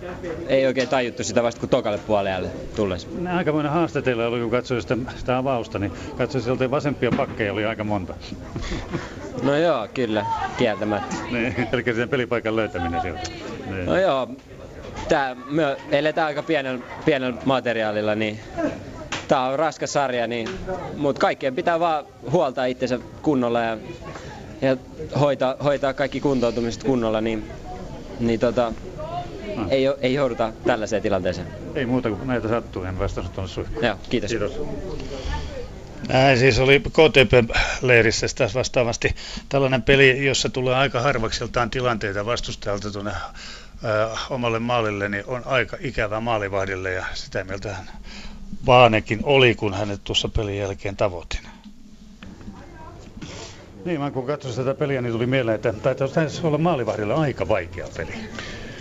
ei oikein tajuttu sitä vasta kuin tokalle puolelle tulleessa. Aikamoinen haaste teillä oli, kun katsoi sitä, sitä avausta, niin katsoi sieltä vasempia pakkeja oli aika monta. No joo, kyllä, kieltämättä. Niin, eli sen pelipaikan löytäminen sieltä. Niin. No joo, tää, me eletään aika pienellä, pienellä materiaalilla, niin tää on raskas sarja, niin, mutta kaikkien pitää vaan huoltaa itsensä kunnolla ja, ja hoitaa, hoitaa kaikki kuntoutumiset kunnolla, niin, niin tota, no. ei, ei jouduta tällaiseen tilanteeseen. Ei muuta kuin näitä sattuu, en vastannut tuonne suihkuun. Joo, kiitos. Kiitos. Näin siis oli K T P-leirissä taas vastaavasti tällainen peli, jossa tulee aika harvakseltaan tilanteita vastustajalta tuonne ö, omalle maalille, niin on aika ikävä maalivahdille ja sitä mieltä hän Vaanekin oli, kun hänet tuossa pelin jälkeen tavoitin. Niin, mä kun katsoin tätä peliä, niin tuli mieleen, että taisi olla maalivahdilla aika vaikea peli.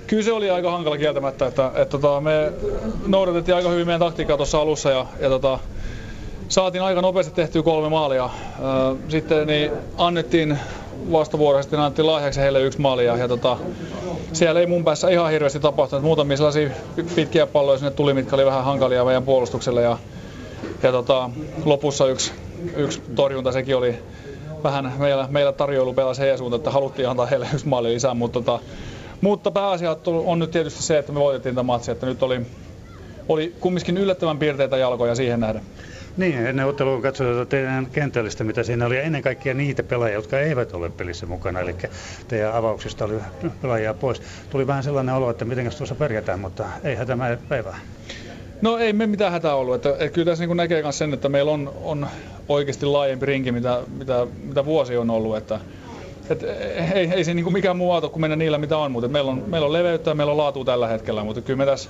Kyllä se oli aika hankala kieltämättä, että, että, että me noudatettiin aika hyvin meidän taktiikkaa tuossa alussa ja, ja tota, saatiin aika nopeasti tehtyä kolme maalia. Sitten niin annettiin vastavuoroisesti, annettiin lahjaksi heille yksi maali ja, ja tota, siellä ei mun päässä ihan hirveästi tapahtunut. Muutamia sellaisia pitkiä palloja sinne tuli, mitkä oli vähän hankalia meidän puolustukselle ja, ja tota, lopussa yksi, yksi torjunta, sekin oli vähän meillä, meillä tarjoilu pelasi heidän suuntaan, että haluttiin antaa heille yksi maali lisää, mutta, tota, mutta pääasia on nyt tietysti se, että me voitettiin tämä matsi, että nyt oli, oli kumminkin yllättävän piirteitä jalkoja siihen nähden. Niin, ennen ottelua katsotaan teidän kentällistä, mitä siinä oli, ja ennen kaikkea niitä pelaajia, jotka eivät ole pelissä mukana, eli teidän avauksista oli pelaajia pois. Tuli vähän sellainen olo, että mitenkäs tuossa pärjätään, mutta eihän tämä päivää. No ei me mitään hätää ollut. Että, että kyllä tässä niin näkee myös sen, että meillä on, on oikeasti laajempi rinki, mitä, mitä, mitä vuosi on ollut. Että, että ei, ei se niin mikään muu auto kuin mennä niillä, mitä on, mutta meillä on, meillä on leveyttä ja meillä on laatua tällä hetkellä, mutta kyllä me tässä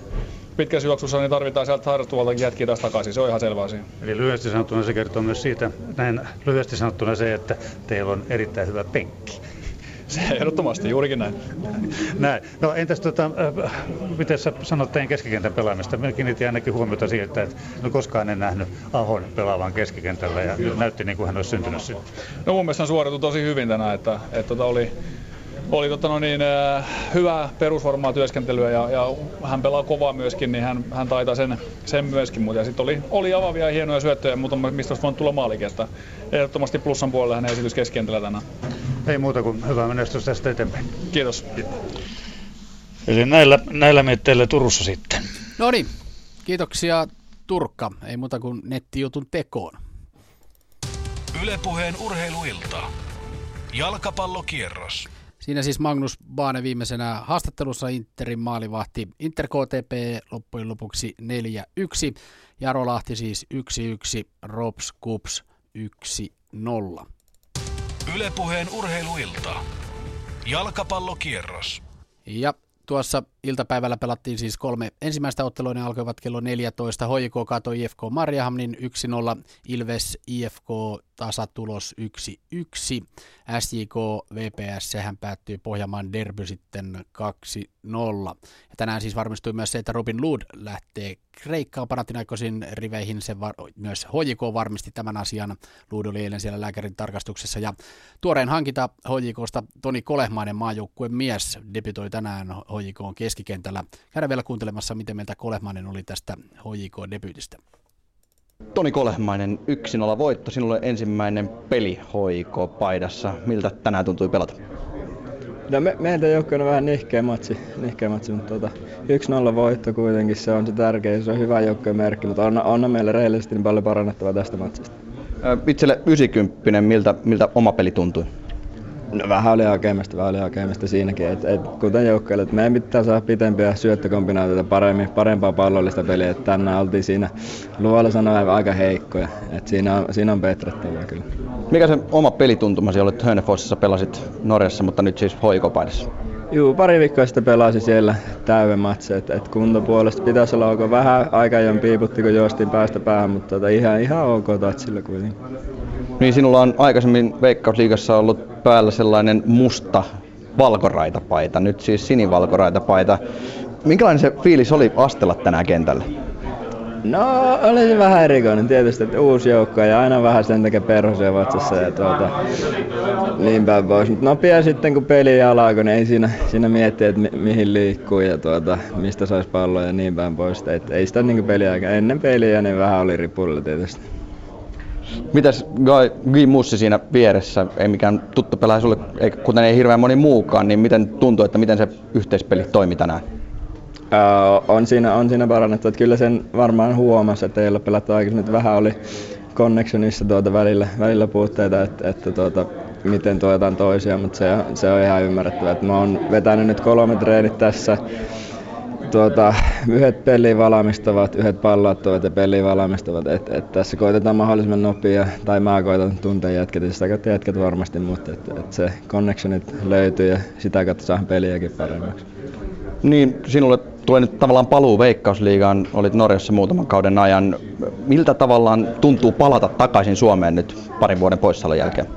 pitkässä juoksussa niin tarvitaan sieltä harrastuvaltakin jätkiä taas takaisin, se on ihan selvä asia. Eli lyhyesti sanottuna se kertoo myös siitä, näin lyhyesti sanottuna se, että teillä on erittäin hyvä penkki. Se ehdottomasti, juurikin näin. Näin. No entäs tota, miten sä sanot teidän keskikentän pelaamista? Minä kiinnitin ainakin huomiota siitä, että no koskaan en nähnyt Ahon pelaavan keskikentällä ja näytti niin kuin hän olisi syntynyt sitten. No mun mielestä hän suoriutui tosi hyvin tänään, että, että oli... Oli totta no niin, äh, hyvää perusvarmaa työskentelyä ja, ja hän pelaa kovaa myöskin, niin hän, hän taitaa sen, sen myöskin. Mutta sitten oli, oli avaavia ja hienoja syöttöjä, mutta mistä olisi voinut tulla maalikesta. Ehdottomasti plussan puolella hänen esitys keskikentällä tänään. Ei muuta kuin hyvää menestystä tästä eteenpäin. Kiitos. Kiitos. Eli näillä, näillä mietteillä Turussa sitten. No niin, kiitoksia Turkka. Ei muuta kuin nettijutun tekoon. Yle Puheen urheiluilta. Jalkapallokierros. Siinä siis Magnus Baane viimeisenä haastattelussa Interin maalivahti. Inter K T P loppujen lopuksi neljä yksi, Jaro Lahti siis yksi yksi, Rops KuPS yksi nolla. Yle Puheen urheiluilta. Jalkapallokierros. Ja tuossa iltapäivällä pelattiin siis kolme ensimmäistä ottelua, ne alkoivat kello neljätoista. H J K kaatoi I F K Mariehamnin yksi nolla, Ilves I F K tasatulos yksi yksi, S J K V P S, sehän päättyi Pohjanmaan derby sitten kaksi nolla. Ja tänään siis varmistui myös se, että Robin Luud lähtee Kreikkaan Panathinaikosin riveihin, se var- myös H J K varmisti tämän asian. Luud oli eilen siellä lääkärin tarkastuksessa ja tuoreen hankinta H J K:sta Toni Kolehmainen, maajoukkueen mies, debytoi tänään H J K:n keskikentällä. Käydään vielä kuuntelemassa, miten meiltä Kolehmainen oli tästä H J K-debyytistä. Toni Kolehmainen, yksi nolla voitto. Sinulle ensimmäinen peli H J K-paidassa. Miltä tänään tuntui pelata? No me, meiltä joukkoina vähän nihkeä matsi, nihkeä matsi mutta tuota, yksi nolla voitto kuitenkin, se on se tärkein, se on hyvä joukkojen merkki, mutta anna, anna meille reilisesti niin paljon parannettavaa tästä matsista. Itselle yhdeksänkymmentä, miltä, miltä oma peli tuntui? No vähän oli hakemista, vähän oli hakemista siinäkin, et, et, kuten joukkoilla, että meidän pitää saada pitempiä syöttökombinaatioita paremmin, parempaa pallollista peliä, että tänään oltiin siinä luolla sanoen aika heikkoja, että siinä on, siinä on petrattavaa kyllä. Mikä se oma pelituntumasi oli, että Hönnefossissa pelasit Norjassa, mutta nyt siis H J K-paidassa? Juu, pari viikkoa sitten pelasi siellä täyden matse, että et kuntopuolesta pitäisi olla ok, vähän aikaa jon piiputti, kun joostiin päästä päähän, mutta tota, ihan, ihan ok tatsilla kuitenkin. Niin, sinulla on aikaisemmin Veikkausliigassa ollut päällä sellainen musta valkoraitapaita, nyt siis sinivalkoraitapaita. Minkälainen se fiilis oli astella tänään kentällä? No, oli se vähän erikoinen tietysti, että uusi joukko ja aina vähän sen takia perhosia vatsassa ja tuota, niin päin pois. Mutta nopea sitten kun peli alkaa, kun ei siinä, siinä miettiä, että mi- mihin liikkuu ja tuota, mistä saisi palloa ja niin päin pois. Et ei sitä niin peliaikaa, ennen peliä niin vähän oli ripulla tietysti. Mitäs Guy Mussi siinä vieressä, ei mikään tuttu pelaaja sulle, eikä kuten ei hirveän moni muukaan, niin miten tuntuu, että miten se yhteispeli toimi tänään? Öö, on, siinä, on siinä parannettu, että kyllä sen varmaan huomasi, että ei ole pelattu aikaisemmin, että vähän oli connectionissa tuota välillä, välillä puutteita, että, että tuota, miten tuetaan toisiaan, mutta se, se on ihan ymmärrettävä. Että mä oon vetänyt nyt kolme treenit tässä. Tuota, yhdet peliin valmistavat, yhdet palloattuvat ja peliin valmistavat. Et, et tässä koitetaan mahdollisimman nopea, tai mä koitan tunteen jätket, sitä kautta jätket varmasti, mutta et, et se connectionit löytyy ja sitä kautta saadaan peliäkin paremmaksi. Niin, sinulle tulee nyt tavallaan paluu Veikkausliigaan, olit Norjassa muutaman kauden ajan. Miltä tavallaan tuntuu palata takaisin Suomeen nyt parin vuoden poissaolon jälkeen?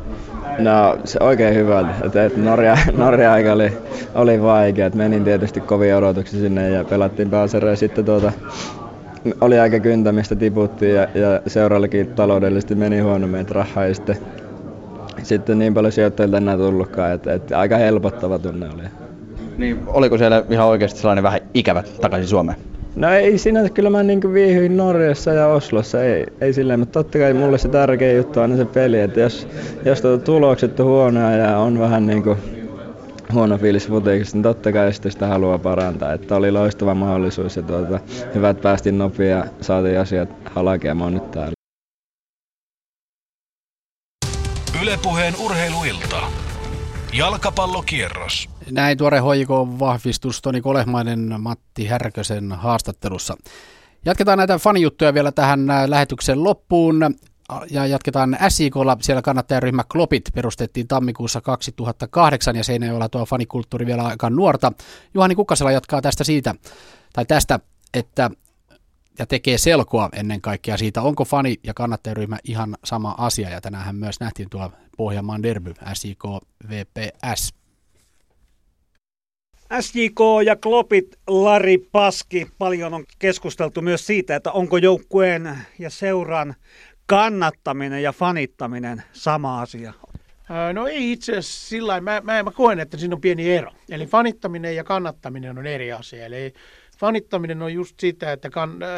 No, se oikein hyvältä. Et, et Norja, Norja aika oli, oli vaikea. Et menin tietysti kovia odotuksia sinne ja pelattiin pääsarjaa. Sitten tuota, oli aika kyntämistä, tiputtiin ja, ja seurallakin taloudellisesti meni huonommin, että rahaa ei sitten, sitten niin paljon sijoittajilta enää tullutkaan. Et, et aika helpottava tunne oli. Niin, oliko siellä ihan oikeasti sellainen vähän ikävä takaisin Suomeen? No ei sinänsä, kyllä mä niin viihdyin Norjassa ja Oslossa, ei, ei silleen, mutta totta kai mulle se tärkein juttu on aina se peli, että jos, jos tuota tulokset on huonoa ja on vähän niin kuin huono fiilis futiikista, niin totta kai sitä, sitä haluaa parantaa, että oli loistava mahdollisuus ja tuota, hyvä, että päästiin nopein ja saatiin asiat halaki ja mä oon nyt täällä. Yle Puheen urheiluilta. Jalkapallokierros. Näin tuore H J K-vahvistus Toni Kolehmainen Matti Härkösen haastattelussa. Jatketaan näitä fanijuttuja vielä tähän lähetyksen loppuun. Ja jatketaan S J K:lla. Siellä kannattajaryhmä Klopit perustettiin tammikuussa kaksituhattakahdeksan ja Seinäjoella tuo fanikulttuuri vielä aika nuorta. Juhani Kukkasela jatkaa tästä siitä, tai tästä, että ja tekee selkoa ennen kaikkea siitä, onko fani ja kannattajaryhmä ihan sama asia. Ja tänäänhän myös nähtiin tuolla Pohjanmaan derby, S J K V P S. S J K ja Klopit, Lari Paski. Paljon on keskusteltu myös siitä, että onko joukkueen ja seuran kannattaminen ja fanittaminen sama asia. No ei itse asiassa sillä mä, mä, mä koen, että siinä on pieni ero. Eli fanittaminen ja kannattaminen on eri asia. Eli fanittaminen on just sitä, että kan, äh,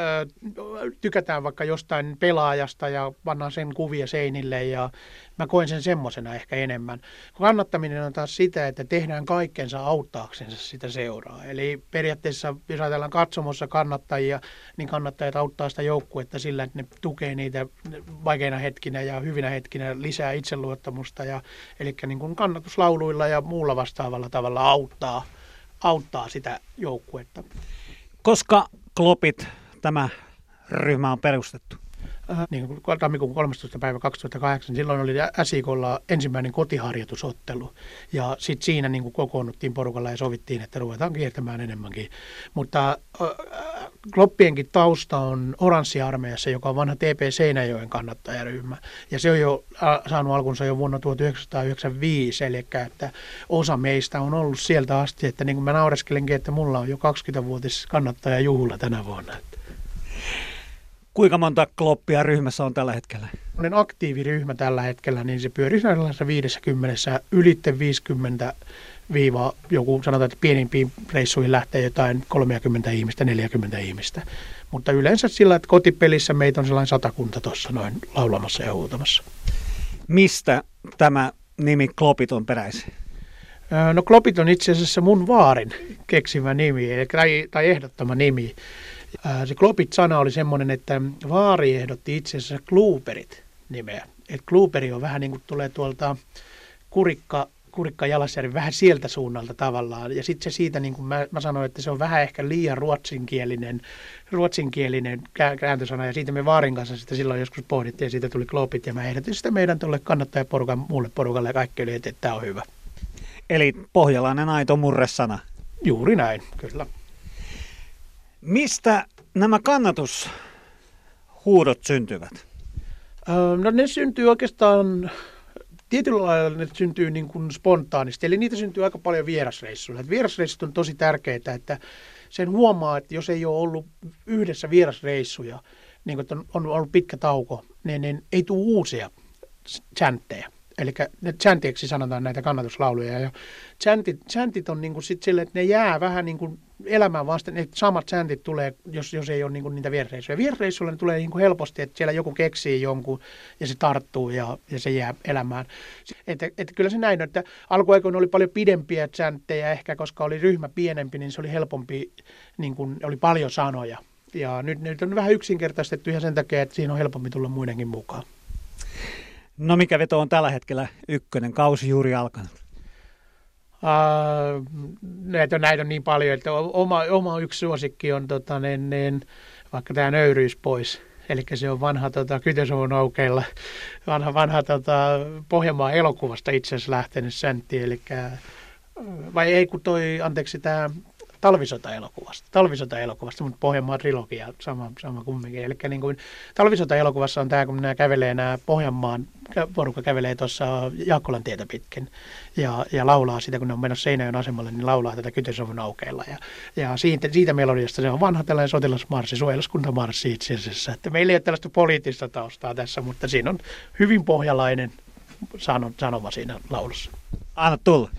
tykätään vaikka jostain pelaajasta ja pannaan sen kuvia seinille ja mä koen sen semmoisena ehkä enemmän. Kannattaminen on taas sitä, että tehdään kaikkensa auttaaksensa sitä seuraa. Eli periaatteessa, jos ajatellaan katsomossa kannattajia, niin kannattajat auttaa sitä joukkuetta sillä, että ne tukee niitä vaikeina hetkinä ja hyvinä hetkinä, lisää itseluottamusta. Ja, eli niin kuin kannatuslauluilla ja muulla vastaavalla tavalla auttaa, auttaa sitä joukkuetta. Koska Klopit tämä ryhmä on perustettu? niin kuin tammikuun kolmastoista päivä kaksituhattakahdeksan, silloin oli S J K:lla ensimmäinen kotiharjoitusottelu. Ja sitten siinä niin kuin kokoonnuttiin porukalla ja sovittiin, että ruvetaan kiertämään enemmänkin. Mutta äh, Kloppienkin tausta on Oranssi-armeijassa, joka on vanha T P Seinäjoen kannattajaryhmä. Ja se on jo äh, saanut alkunsa jo vuonna tuhatyhdeksänsataayhdeksänkymmentäviisi, eli että osa meistä on ollut sieltä asti, että niin kuin mä naureskelenkin, että mulla on jo kaksikymmentävuotis kannattajajuhla tänä vuonna. Kuinka monta kloppia ryhmässä on tällä hetkellä? Olen aktiiviryhmä tällä hetkellä, niin se pyörii sellaisessa viisikymmentä, ylitte viisikymmentä viiva, joku sanotaan, että pienimpiin reissuihin lähtee jotain kolmekymmentä ihmistä, neljäkymmentä ihmistä. Mutta yleensä sillä, että kotipelissä meitä on sellainen satakunta tuossa noin laulamassa ja huutamassa. Mistä tämä nimi klopit on peräisin? No klopit on itse asiassa mun vaarin keksimä nimi tai, tai ehdottama nimi. Se klopit-sana oli semmoinen, että vaari ehdotti itse asiassa kluuperit nimeä. Et kluuperi on vähän niin kuin tulee tuolta kurikka, kurikka Jalasjärvi, vähän sieltä suunnalta tavallaan. Ja sitten se siitä, niin kuin mä, mä sanoin, että se on vähän ehkä liian ruotsinkielinen, ruotsinkielinen kääntösana. Ja siitä me vaarin kanssa sitä silloin joskus pohdittiin ja siitä tuli klopit. Ja mä ehdotin sitä meidän tuolle kannattajaporukan muulle porukalle ja kaikki oli, että tämä on hyvä. Eli pohjalainen aito murresana. Juuri näin, kyllä. Mistä nämä kannatushuudot syntyvät? No ne syntyy oikeastaan, tietyllä lailla ne syntyy niin kuin spontaanisti, eli niitä syntyy aika paljon vierasreissuilla. Vierasreissut on tosi tärkeitä, että sen huomaa, että jos ei ole ollut yhdessä vierasreissuja, niin kuin on ollut pitkä tauko, niin, niin ei tule uusia chanttejä. Eli chantiksi sanotaan näitä kannatuslauluja. Ja chantit, chantit on niin kuin sit sille, että ne jää vähän niin kuin elämään vasta. Ne samat chantit tulee, jos, jos ei ole niin kuin niitä vierreissuja. Vierreissuilla ne tulee niin kuin helposti, että siellä joku keksii jonkun ja se tarttuu ja, ja se jää elämään. Että, että kyllä se näin, että alkuaikoina oli paljon pidempiä chantteja ehkä, koska oli ryhmä pienempi, niin se oli helpompi, niin kuin oli paljon sanoja. Ja nyt, nyt on vähän yksinkertaistettu ihan sen takia, että siinä on helpompi tulla muidenkin mukaan. No mikä veto on tällä hetkellä ykkönen? Kausi juuri alkanut. Uh, näitä, on, näitä on niin paljon, että oma, oma yksi suosikki on tota, niin, niin, vaikka tämä nöyryys pois. Eli se on vanha tota, Kytösuvun aukeilla, vanha, vanha tota, Pohjanmaan elokuvasta itse asiassa lähtenyt säntti. Elikkä, vai ei kun toi, anteeksi, tämä Talvisota-elokuvasta. Talvisota-elokuvasta, mutta Pohjanmaan trilogia sama, sama kumminkin. Eli niin kuin Talvisota-elokuvassa on tämä, kun nämä kävelee, nämä Pohjanmaan porukka kävelee tuossa Jaakkolan tietä pitkin ja, ja laulaa sitä, kun ne on menossa Seinäjoen asemalle, niin laulaa tätä Kytösuvun aukeilla. Ja, ja siitä, siitä melodiasta se on vanha tällainen sotilasmarssi, suojeluskuntamarssi itse asiassa. Että meillä ei ole tällaista poliittista taustaa tässä, mutta siinä on hyvin pohjalainen sanoma siinä laulussa. Anna tulla.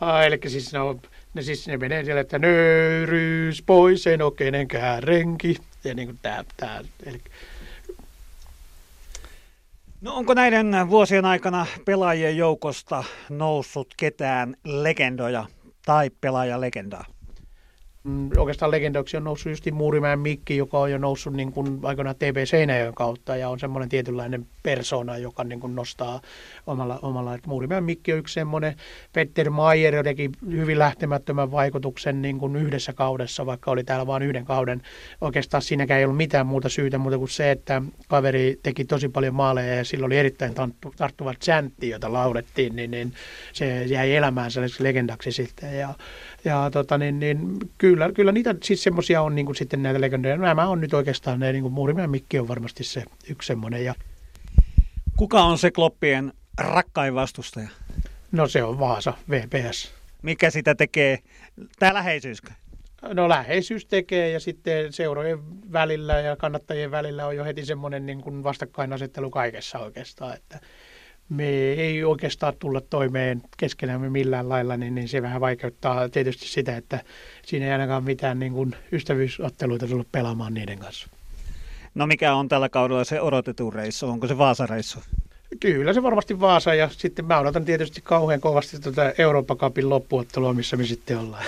Ah, eli siis ne on... Ne siis ne menee siellä, että nöyryys pois, en ole kenenkään renki. Ja niin kuin tää, tää, eli... No onko näiden vuosien aikana pelaajien joukosta noussut ketään legendoja tai pelaajalegendaa? Mm, oikeastaan legendoiksi on noussut juuri Muurimäen Mikki, joka on jo noussut niin kuin aikoinaan T P Seinäjoen kautta ja on semmoinen tietynlainen persona, joka niin kuin nostaa omalla, omalla. Muurimäen Mikki on yksi semmoinen. Petter Maier teki hyvin lähtemättömän vaikutuksen niin kuin yhdessä kaudessa, vaikka oli täällä vain yhden kauden. Oikeastaan siinäkään ei ollut mitään muuta syytä muuta kuin se, että kaveri teki tosi paljon maaleja ja sillä oli erittäin tarttuva chantti, jota laulettiin, niin, niin se jäi elämään sellaiseksi legendaksi sitten. Ja, ja tota niin, niin kyllä Kyllä, kyllä niitä siis semmoisia on niin kuin sitten näitä legendoja. Nämä on nyt oikeastaan, ne, niin kuin Muurimäen Mikki on varmasti se yksi semmoinen. Ja... Kuka on se kloppien rakkain vastustaja? No se on Vaasa, V P S. Mikä sitä tekee? Tämä läheisyyskö? No läheisyys tekee ja sitten seurojen välillä ja kannattajien välillä on jo heti semmoinen niin kuin vastakkainasettelu kaikessa oikeastaan, että... Me ei oikeastaan tulla toimeen keskenämme millään lailla, niin, niin se vähän vaikeuttaa tietysti sitä, että siinä ei ainakaan mitään niin kuin ystävyysotteluita tullut pelaamaan niiden kanssa. No mikä on tällä kaudella se odotetun reissu? Onko se Vaasa-reissu? Kyllä se varmasti Vaasa ja sitten mä odotan tietysti kauhean kovasti tuota Euroopan cupin loppuottelua, missä me sitten ollaan.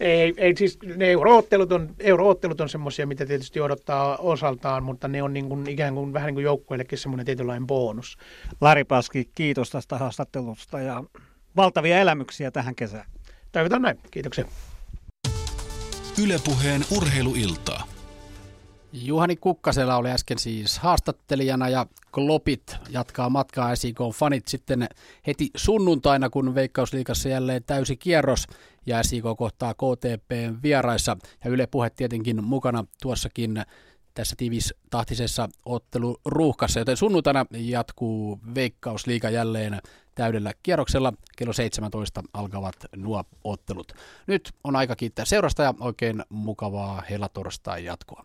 Ei, ei, siis ne euro-ottelut on, euro-ottelut on semmoisia, mitä tietysti odottaa osaltaan, mutta ne on niin kuin, ikään kuin vähän niin kuin joukkueellekin semmoinen tietynlainen bonus. Lari Paski, kiitos tästä haastattelusta ja valtavia elämyksiä tähän kesään. Toivotaan näin, kiitoksia. Yle Puheen urheiluiltaa. Juhani Kukkasella oli äsken siis haastattelijana ja klopit jatkaa matkaa S J K-fanit sitten heti sunnuntaina, kun Veikkausliigassa jälleen täysi kierros ja S J K kohtaa K T P:n vieraissa ja Yle Puhe tietenkin mukana tuossakin tässä tiivistahtisessa otteluruuhkassa, joten sunnuntaina jatkuu Veikkausliiga jälleen täydellä kierroksella. Kello seitsemäntoista alkavat nuo ottelut. Nyt on aika kiittää seurasta ja oikein mukavaa helatorstain jatkoa.